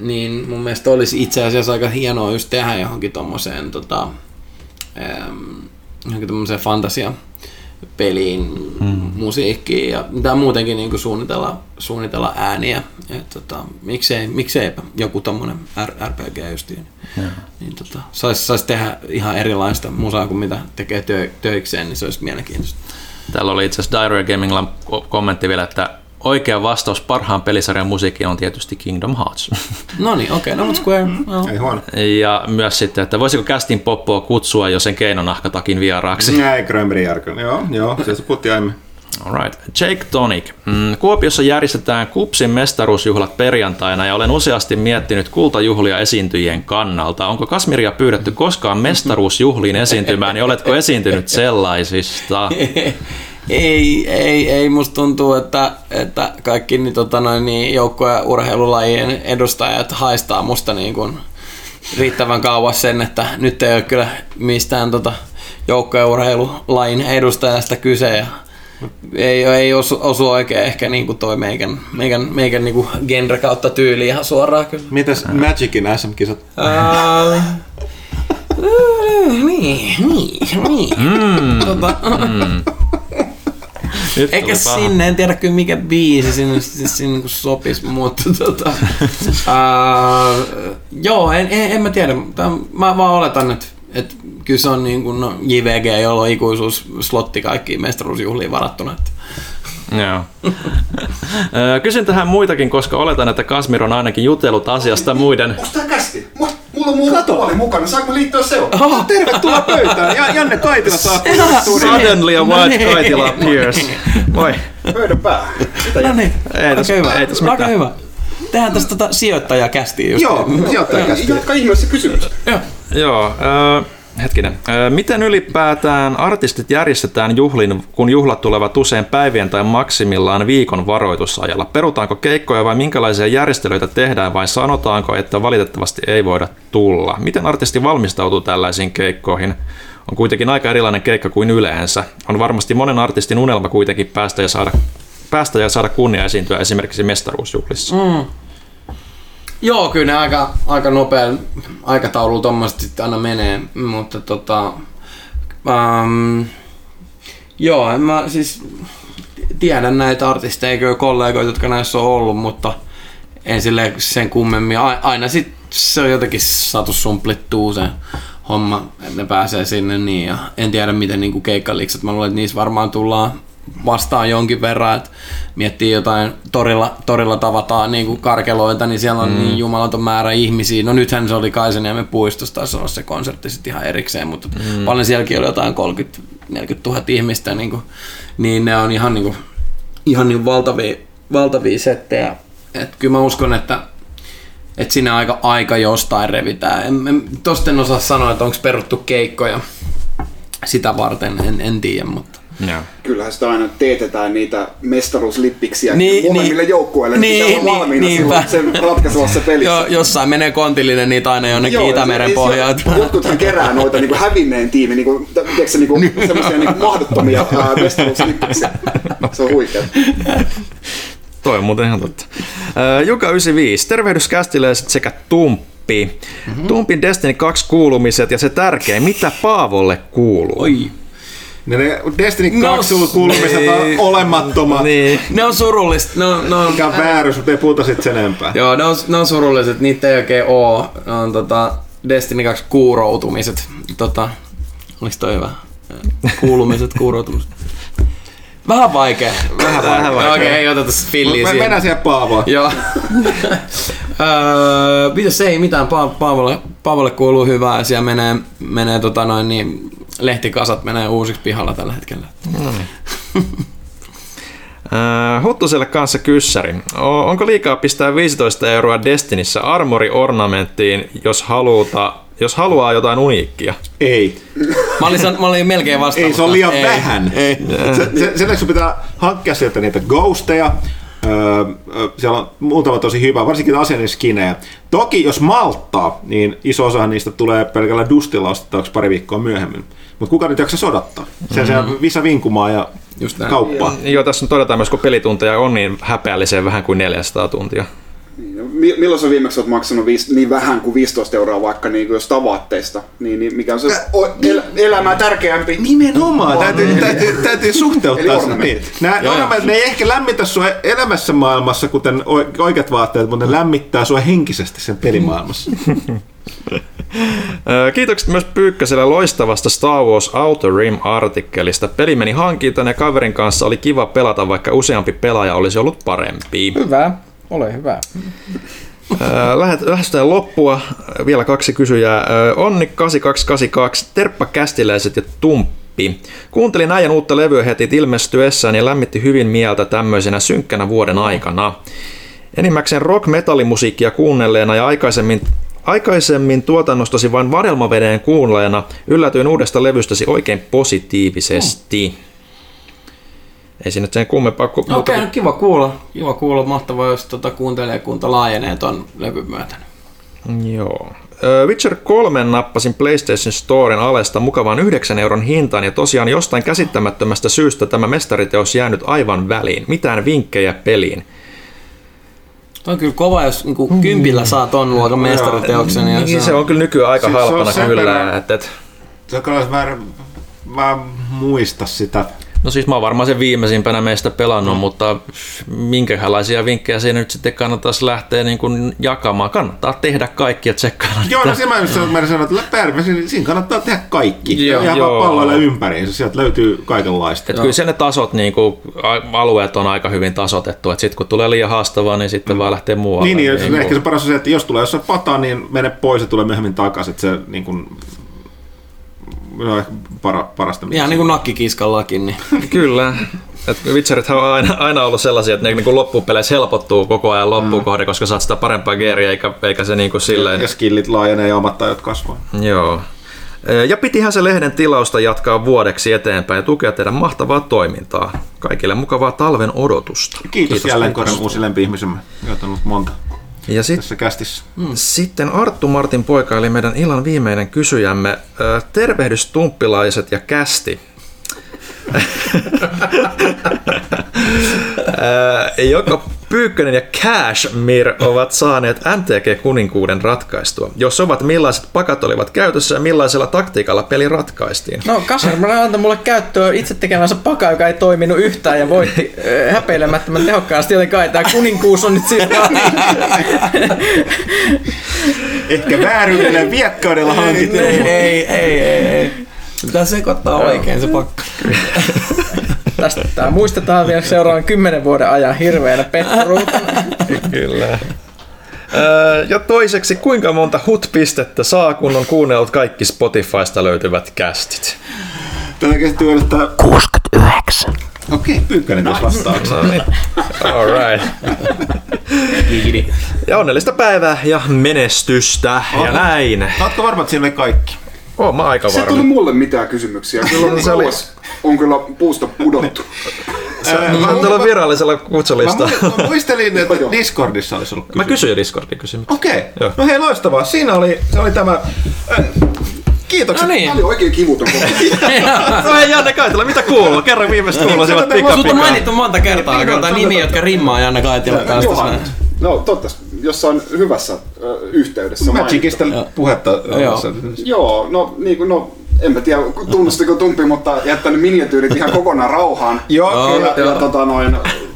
niin mun mielestä olisi itse asiassa aika hienoa just tehdä johonkin tommoseen johonkin tommoseen fantasiapeliin musiikkiin ja pitää muutenkin niin kuin suunnitella ääniä. Mikseipä joku tommonen RPG justiin. Niin sais tehdä ihan erilaista musaa kuin mitä tekee töikseen, niin se olisi mielenkiintoista. Täällä oli itse asiassa Diary Gamingilla kommentti vielä, että oikea vastaus parhaan pelisarjan musiikkiin on tietysti Kingdom Hearts. No niin, okei. No, Square. No. Ei huono. Ja myös sitten, että voisiko Castin Poppoa kutsua jo sen keinonahkatakin vieraaksi? Ei, Grönberg Jarkon. Joo, se puhuttiin aiemmin. Alright. Jake Tonic. Kuopiossa järjestetään Kupsin mestaruusjuhlat perjantaina ja olen useasti miettinyt kultajuhlia esiintyjien kannalta. Onko Kasmiria pyydetty koskaan mestaruusjuhliin esiintymään ja oletko esiintynyt sellaisista? Ei, musta tuntuu, että kaikki niin, joukko- ja urheilulajien edustajat haistaa musta niin kuin riittävän kauas sen, että nyt ei ole kyllä mistään joukko- ja urheilulajin edustajasta kyse. Ja ei osu oikein ehkä niin kuin toi meikän niin kuin genre kautta tyyli ihan suoraan kyllä. Mitäs Magicin SM-kisat? Niin. Eikä sinne, en tiedä kyllä mikä biisi sinne niin sopisi, mutta joo, en mä tiedä. Mä vaan oletan, että kyllä se on niin kuin, no, JVG, jolla on ikuisuusslotti kaikkiin mestaruusjuhliin varattuna. Joo. Kysyn tähän muitakin, koska oletan, että Kasmir on ainakin jutellut asiasta muiden. Onko tämä kästi? Mulla on mulla puoli mukana, saanko liittyä seuraavaan? Oh. Tervetuloa pöytään, Janne Kaitila saa kulttuuriin. Suddenly a white Kaitila appears. Voi. Pöydän päähän. No niin, aika hyvä. Tehdään tästä sijoittajakästiä just. Joo, sijoittajakästiä. Jatka ihmeessä kysymys. Joo. Hetkinen. Miten ylipäätään artistit järjestetään juhlin, kun juhlat tulevat usein päivien tai maksimillaan viikon varoitusajalla? Perutaanko keikkoja vai minkälaisia järjestelyitä tehdään vai sanotaanko, että valitettavasti ei voida tulla? Miten artisti valmistautuu tällaisiin keikkoihin? On kuitenkin aika erilainen keikka kuin yleensä. On varmasti monen artistin unelma kuitenkin päästä ja saada kunnia esiintyä esimerkiksi mestaruusjuhlissa. Mm. Joo, kyllä ne aika nopealla aikataululla tommoisesti aina menee, mutta joo, en mä siis tiedä näitä artisteja, kollegoita, jotka näissä on ollut, mutta en silleen sen kummemmin. Aina sit se on jotenkin saatu sumplittua se homma, että ne pääsee sinne niin, ja en tiedä miten niinku keikkalikset, mä luulen, että niissä varmaan tullaan vastaan jonkin verran, että miettii jotain, torilla tavataan niin kuin karkeloita, niin siellä on niin jumalaton määrä ihmisiä. No nythän se oli Kaisaniemen puistossa, taisi olla se konsertti sitten ihan erikseen, mutta paljon sielläkin oli jotain 30-40 000 ihmistä, niin ne on ihan niin valtavia settejä. Et kyllä mä uskon, että siinä aika jostain revitään. Tosta en osaa sanoa, että onko peruttu keikkoja sitä varten, en tiedä, mutta no. Kyllähän sitä aina teetetään niitä mestaruuslippiksiä molemmille joukkueille, niin pitää olla valmiina silloin sen ratkaisevassa pelissä. Joo, jossain menee kontillinen niitä aina jonnekin Itämeren pohjaan. Jotkuthan kerää noita hävinneen tiimin, tiedätkö semmoisia mahdottomia mestaruuslippiksiä. Se on huikea. Toi on muuten ihan totta. Juka 95, tervehdys kästiläiset sekä Tumppi. Tumpin Destiny 2 kuulumiset ja se tärkein, mitä Paavolle kuuluu? Oi. Ne Destiny 2 kuulumiset on olemattomat. Niin. Ne on surulliset. No, mikä on väärys, mutta ei puhuta sit sen enempää. Joo, ne on surulliset. Niitä ei oikein oo. Ne on Destiny 2 kuuroutumiset. Oliks toi hyvä? Kuulumiset, kuuroutumiset. Vähän vaikea. Okei, ei oteta filliä siihen. Mennään siihen Paavoon. Joo. Mitäs ei mitään. Paavolle kuuluu hyvää. Siellä menee lehtikasat menee uusiksi pihalla tällä hetkellä. Huttuselle kanssa kyssäri. Onko liikaa pistää 15 € Destinissä armoriornamenttiin, jos haluaa jotain uniikkia? Ei. Mä olin melkein vastaamatta. Ei, se on liian vähän. Ei. Sen sun pitää hankkia sieltä niitä ghosteja. Siellä on muutama tosi hyvä, varsinkin asianin skinejä. Toki jos malttaa, niin iso osa niistä tulee pelkällä dustilla ostettavaksi pari viikkoa myöhemmin. Mutta kuka nyt jaksa sodattaa? Se on visa vinkumaa ja kauppaa. Joo, tässä on todetaan myös, kun pelitunteja on niin häpeällisen vähän kuin 400 tuntia. Milloin sä viimeksi oot maksanut niin vähän kuin 15 € vaikka niin jos tavoitteista, niin mikä on se elämää tärkeämpi? Nimenomaan, täytyy suhteuttaa sitä. Ne ei ehkä lämmitä sua elämässä maailmassa, kuten oikeat vaatteet, mutta ne lämmittää sua henkisesti sen pelimaailmassa. Kiitokset myös Pyykköselle loistavasta Star Wars Outer Rim-artikkelista. Peli meni hankintaan ja kaverin kanssa oli kiva pelata, vaikka useampi pelaaja olisi ollut parempi. Hyvä. Ole hyvä. Lähestytään loppua. Vielä kaksi kysyjää. Onni 8282, Terppa Kästiläiset ja Tumppi. Kuuntelin äijän uutta levyä heti ilmestyessään ja lämmitti hyvin mieltä tämmöisenä synkkänä vuoden aikana. Enimmäkseen rock-metallimusiikkia kuunnelleena ja aikaisemmin tuotannostasi vain vadelmaveneen kuunnelleena yllätyin uudesta levystäsi oikein positiivisesti. Ei siinä nyt sen kummempaa. Okei, no kiva kuulla. Mahtavaa, jos kuuntelijakunta laajenee ton levyn myötä. Joo. Witcher 3 nappasin PlayStation Storen alesta mukavaan 9 € hintaan ja tosiaan jostain käsittämättömästä syystä tämä mestariteos jäänyt aivan väliin. Mitään vinkkejä peliin? Tuo on kyllä kova, jos niinku kympillä saa ton luokan mestariteoksen. Se on kyllä nykyään aika siis halpana kyllä. Se on vähän muista sitä. No siis mä oon varmaan sen viimeisimpänä meistä pelannut, mutta minkälaisia vinkkejä siinä nyt sitten kannattaisi lähteä niin kuin jakamaan. Kannattaa tehdä kaikki ja tsekkailla. Joo, no se mä sanoin, että siinä kannattaa tehdä kaikki. Joo, ihan vaan palloilla ympäriinsä, sieltä löytyy kaikenlaista. Kyllä se ne tasot, niin kuin, alueet on aika hyvin tasotettu, että sitten kun tulee liian haastavaa, niin sitten vaan lähtee muualle. Niin, niin ehkä se paras on se, että jos tulee jossain pataa, niin mene pois ja tulee myöhemmin takaisin, että se niin kuin... No, parasta. Ihan niin kuin nakkikiskallakin. Niin. Kyllä. Witcherithän on aina ollut sellaisia, että ne niin loppupeleissä helpottuu koko ajan loppukohde, koska saat sitä parempaa geeriä, eikä se niin kuin silleen... Ja skillit laajenee ja omat tajot kasvaa. Joo. Ja pitihän se lehden tilausta jatkaa vuodeksi eteenpäin ja tukea teidän mahtavaa toimintaa. Kaikille mukavaa talven odotusta. Kiitos jälleen kerran uusi lempi-ihmisemme, joita on ollut monta. Ja sitten Arttu Martin poika, eli meidän illan viimeinen kysyjämme. Tervehdys tumppilaiset ja kästi. Joko Pyykkönen ja Kasmir ovat saaneet MTG-kuninkuuden ratkaistua. Jos ovat, millaiset pakat olivat käytössä ja millaisella taktiikalla peli ratkaistiin? No Kasmir antoi mulle käyttöön itse tekemänsä pakaa, joka ei toiminut yhtään ja voitti häpeilemättömän tehokkaasti, joten kai tämä kuninkuus on nyt siinä. Ehkä vääryydellä ja viekkaudella hankittu. Ei. Pitää sekoittaa oikein se pakka. Tästä muistetaan vielä seuraavan 10 vuoden ajan hirveänä petturuutena. Kyllä. Ja toiseksi, kuinka monta HUT-pistettä saa, kun on kuunnellut kaikki Spotifysta löytyvät kästit? Tätä käsittää yhdessä 69. Okei, Pyykkönen taas vastaa. All right. Ja onnellista päivää ja menestystä. Oho. Ja näin. Ootko varma, että siinä kaikki? Oon mä aika varma. Se tuli mulle mitään kysymyksiä. Kyllä on, on kyllä puusta pudottu. Mä oon tuolla virallisella kutsulista. Mä muistelin, että Discordissa olisi ollut kysymys. Mä kysyin jo Discordin kysymyksiä. Okei. Okay. No hei, loistavaa. Siinä oli, se oli tämä... Kiitokset. No niin. Tämä oli oikein kivuton. No hei Janne Kaitila, mitä kuuluu? Kerran viimeistä kuuluisivat pika. Sut on mainittu monta kertaa, jotain nimiä, jotka rimmaa Janne Kaitila kanssa. No toivottavasti jossain hyvässä yhteydessä Magicista puhetta. Joo, no en mä tiedä tunnustiko Tumpi, mutta jättänyt miniatyyrit ihan kokonaan rauhaan. Joo,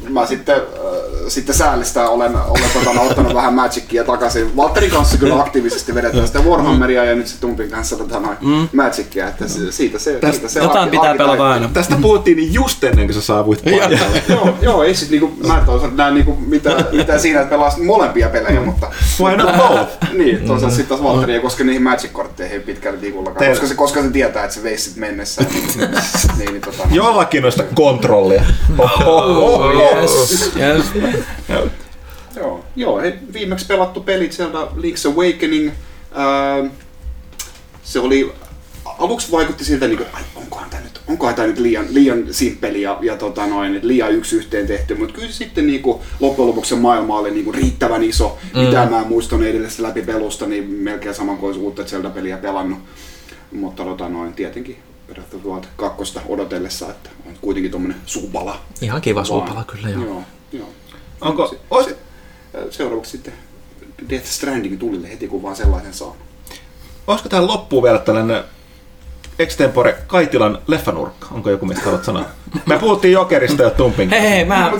mä sitten säälistä olen ottanut vähän Magicia takaisin. Valtterin kanssa kyllä aktiivisesti vedetään sitä Warhammeria ja nyt se Tumpin kanssa Magicia, että siitä se jotain pitää pelata aina. Tästä puhuttiin niin just ennen kuin sä saavuit paikalle. Joo, ei siis niinku mä en toisaalta näe niinku mitä siinä, että pelaa molempia pelejä, mutta why not both? Niin, toisaalta sitten taas Valtteri ei koske niihin Magic-kortteihin pitkällä tiikullakaan, koska se tietää, että se veisi sit mennessä. Jollakin noista kontrollia. Yes. Joo, viimeksi pelattu pelit sieltä League's Awakening. Se oli aluksi vaikutti siltä niinku, onkohan tää nyt liian simppeli ja liian yksi yhteen tehty, mutta kyllä sitten niinku loppujen lopuksi maailma oli niinku riittävän iso. Mitä mä muistan edellisestä läpi pelusta, niin melkein saman kuin uutta Zelda-peliä pelannut. Mutta tietenkin Breath of the Wild 2 odotellessa, että on kuitenkin tommonen suupala. Ihan kiva suupala kyllä joo. Onko seuraavaksi sitten Death Stranding tulille heti kun vaan sellaisen saa. Olisiko tähän loppuun vielä tällainen extempore Kaitilan leffanurkka? Onko joku mistä haluat sanoa? Me puhuttiin Jokerista ja Tumpin. Hei, mä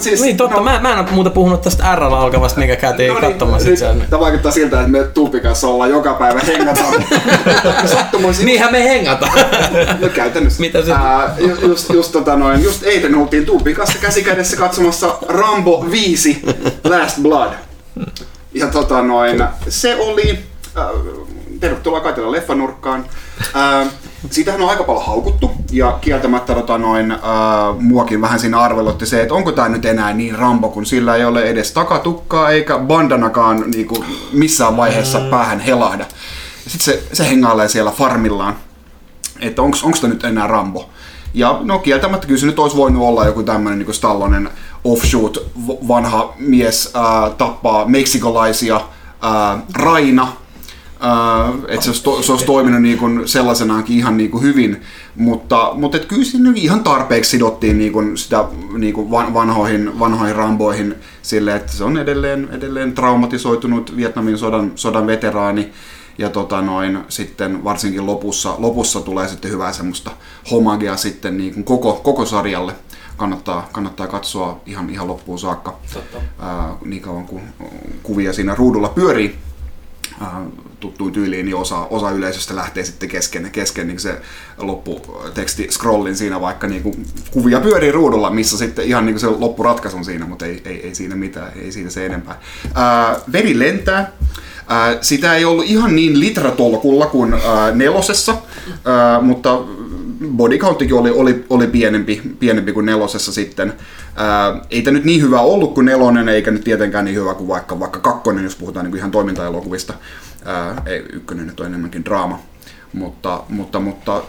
en ole muuta puhunut tästä RL alkavasta, mikä käytiin katsomassa itseään. Tämä vaikuttaa siltä, että me Tumpin kanssa ollaan joka päivä hengataan. Niinhän me hengataan. No käytännössä. Mitä se? Just eilen oltiin Tumpin kanssa käsikädessä katsomassa Rambo 5 Last Blood. Ja se oli... Tervetuloa Kaitilan leffanurkkaan. Siitähän on aika paljon haukuttu ja kieltämättä muakin vähän siinä arvelutti se, että onko tää nyt enää niin Rambo, kun sillä ei ole edes takatukkaa eikä bandanakaan niinku missään vaiheessa päähän helahda. Sitten se hengailee siellä farmillaan, että onko tää nyt enää Rambo. Ja no kieltämättä kyllä se nyt olisi voinut olla joku tämmönen niinku Stallonen offshoot, vanha mies tappaa meksikolaisia Raina. Että se olisi toiminut niin kuin sellaisenaankin ihan niin kuin hyvin, mutta et kyllä siinä ihan tarpeeksi sidottiin niin kuin sitä niin kuin vanhoihin Ramboihin sille, että se on edelleen traumatisoitunut Vietnamin sodan veteraani. ja sitten varsinkin lopussa tulee sitten hyvää semmoista homagea sitten niin kuin koko sarjalle. Kannattaa katsoa ihan loppuun saakka. Niin kauan kuin kuvia siinä ruudulla pyörii tuttuun tyyliin, niin osa yleisöstä lähtee sitten kesken niin se lopputeksti scrollin siinä, vaikka niin kuin kuvia pyörii ruudulla, missä sitten ihan niin kuin se loppuratkaisu on siinä, mutta ei siinä mitään, ei siinä se enempää. Veri lentää. Sitä ei ollut ihan niin litratolkulla kuin nelosessa, mutta bodycountikin oli pienempi kuin nelosessa sitten. Ei tämä nyt niin hyvä ollut kuin nelonen, eikä nyt tietenkään niin hyvä kuin vaikka kakkonen, jos puhutaan niin kuin ihan toimintaelokuvista. Ykkönen nyt on enemmänkin draama. Mutta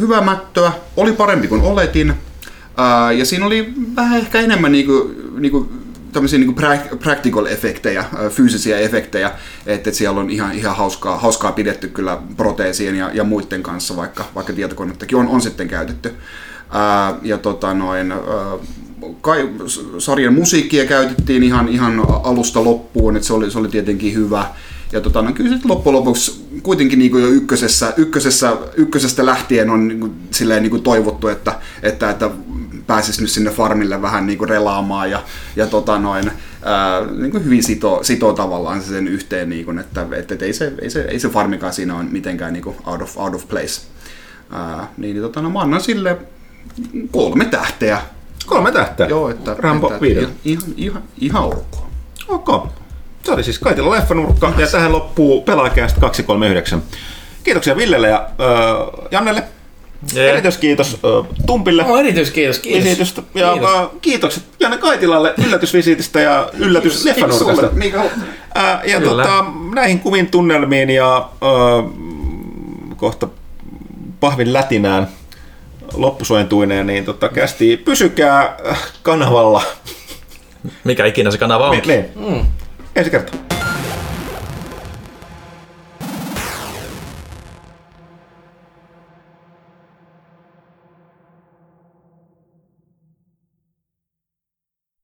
hyvää mättöä, oli parempi kuin oletin. Ja siinä oli vähän ehkä enemmän tämmöisiä niin kuin practical efektejä, fyysisiä efektejä, että siellä on ihan hauskaa pidetty kyllä proteesien ja muiden kanssa, vaikka tietokonettakin on sitten käytetty. Sarjan musiikkia käytettiin ihan alusta loppuun, että se oli tietenkin hyvä. Ja kyllä sitten loppujen lopuksi kuitenkin niin kuin jo ykkösestä lähtien on niin kuin, silleen niin kuin toivottu, että pääsis nyt sinne farmille vähän niin kuin relaamaan ja niin kuin hyvin sitoo tavallaan sen yhteen, niin kuin, että ei se farmikaan siinä ole mitenkään niin kuin out of place. Mä annan sille 3 tähteä. 3 tähteä? Joo, että Rambo 5. Ihan ok. Okay. Se oli siis Kaitila leffanurkka ja tähän loppuu Pelaajakästi 239. Kiitoksia Villelle ja Jannelle. Erityiskiitos Tumpille. Erityiskiitos. Esitystä. Ja kiitokset Janne Kaitilalle yllätysvisiitistä ja yllätysleffanurkasta. Ja näihin kuviin tunnelmiin ja kohta pahvin lätinään loppusointuineen, niin kästi pysykää kanavalla. Mikä ikinä se kanava onkin. Ensi kertaa.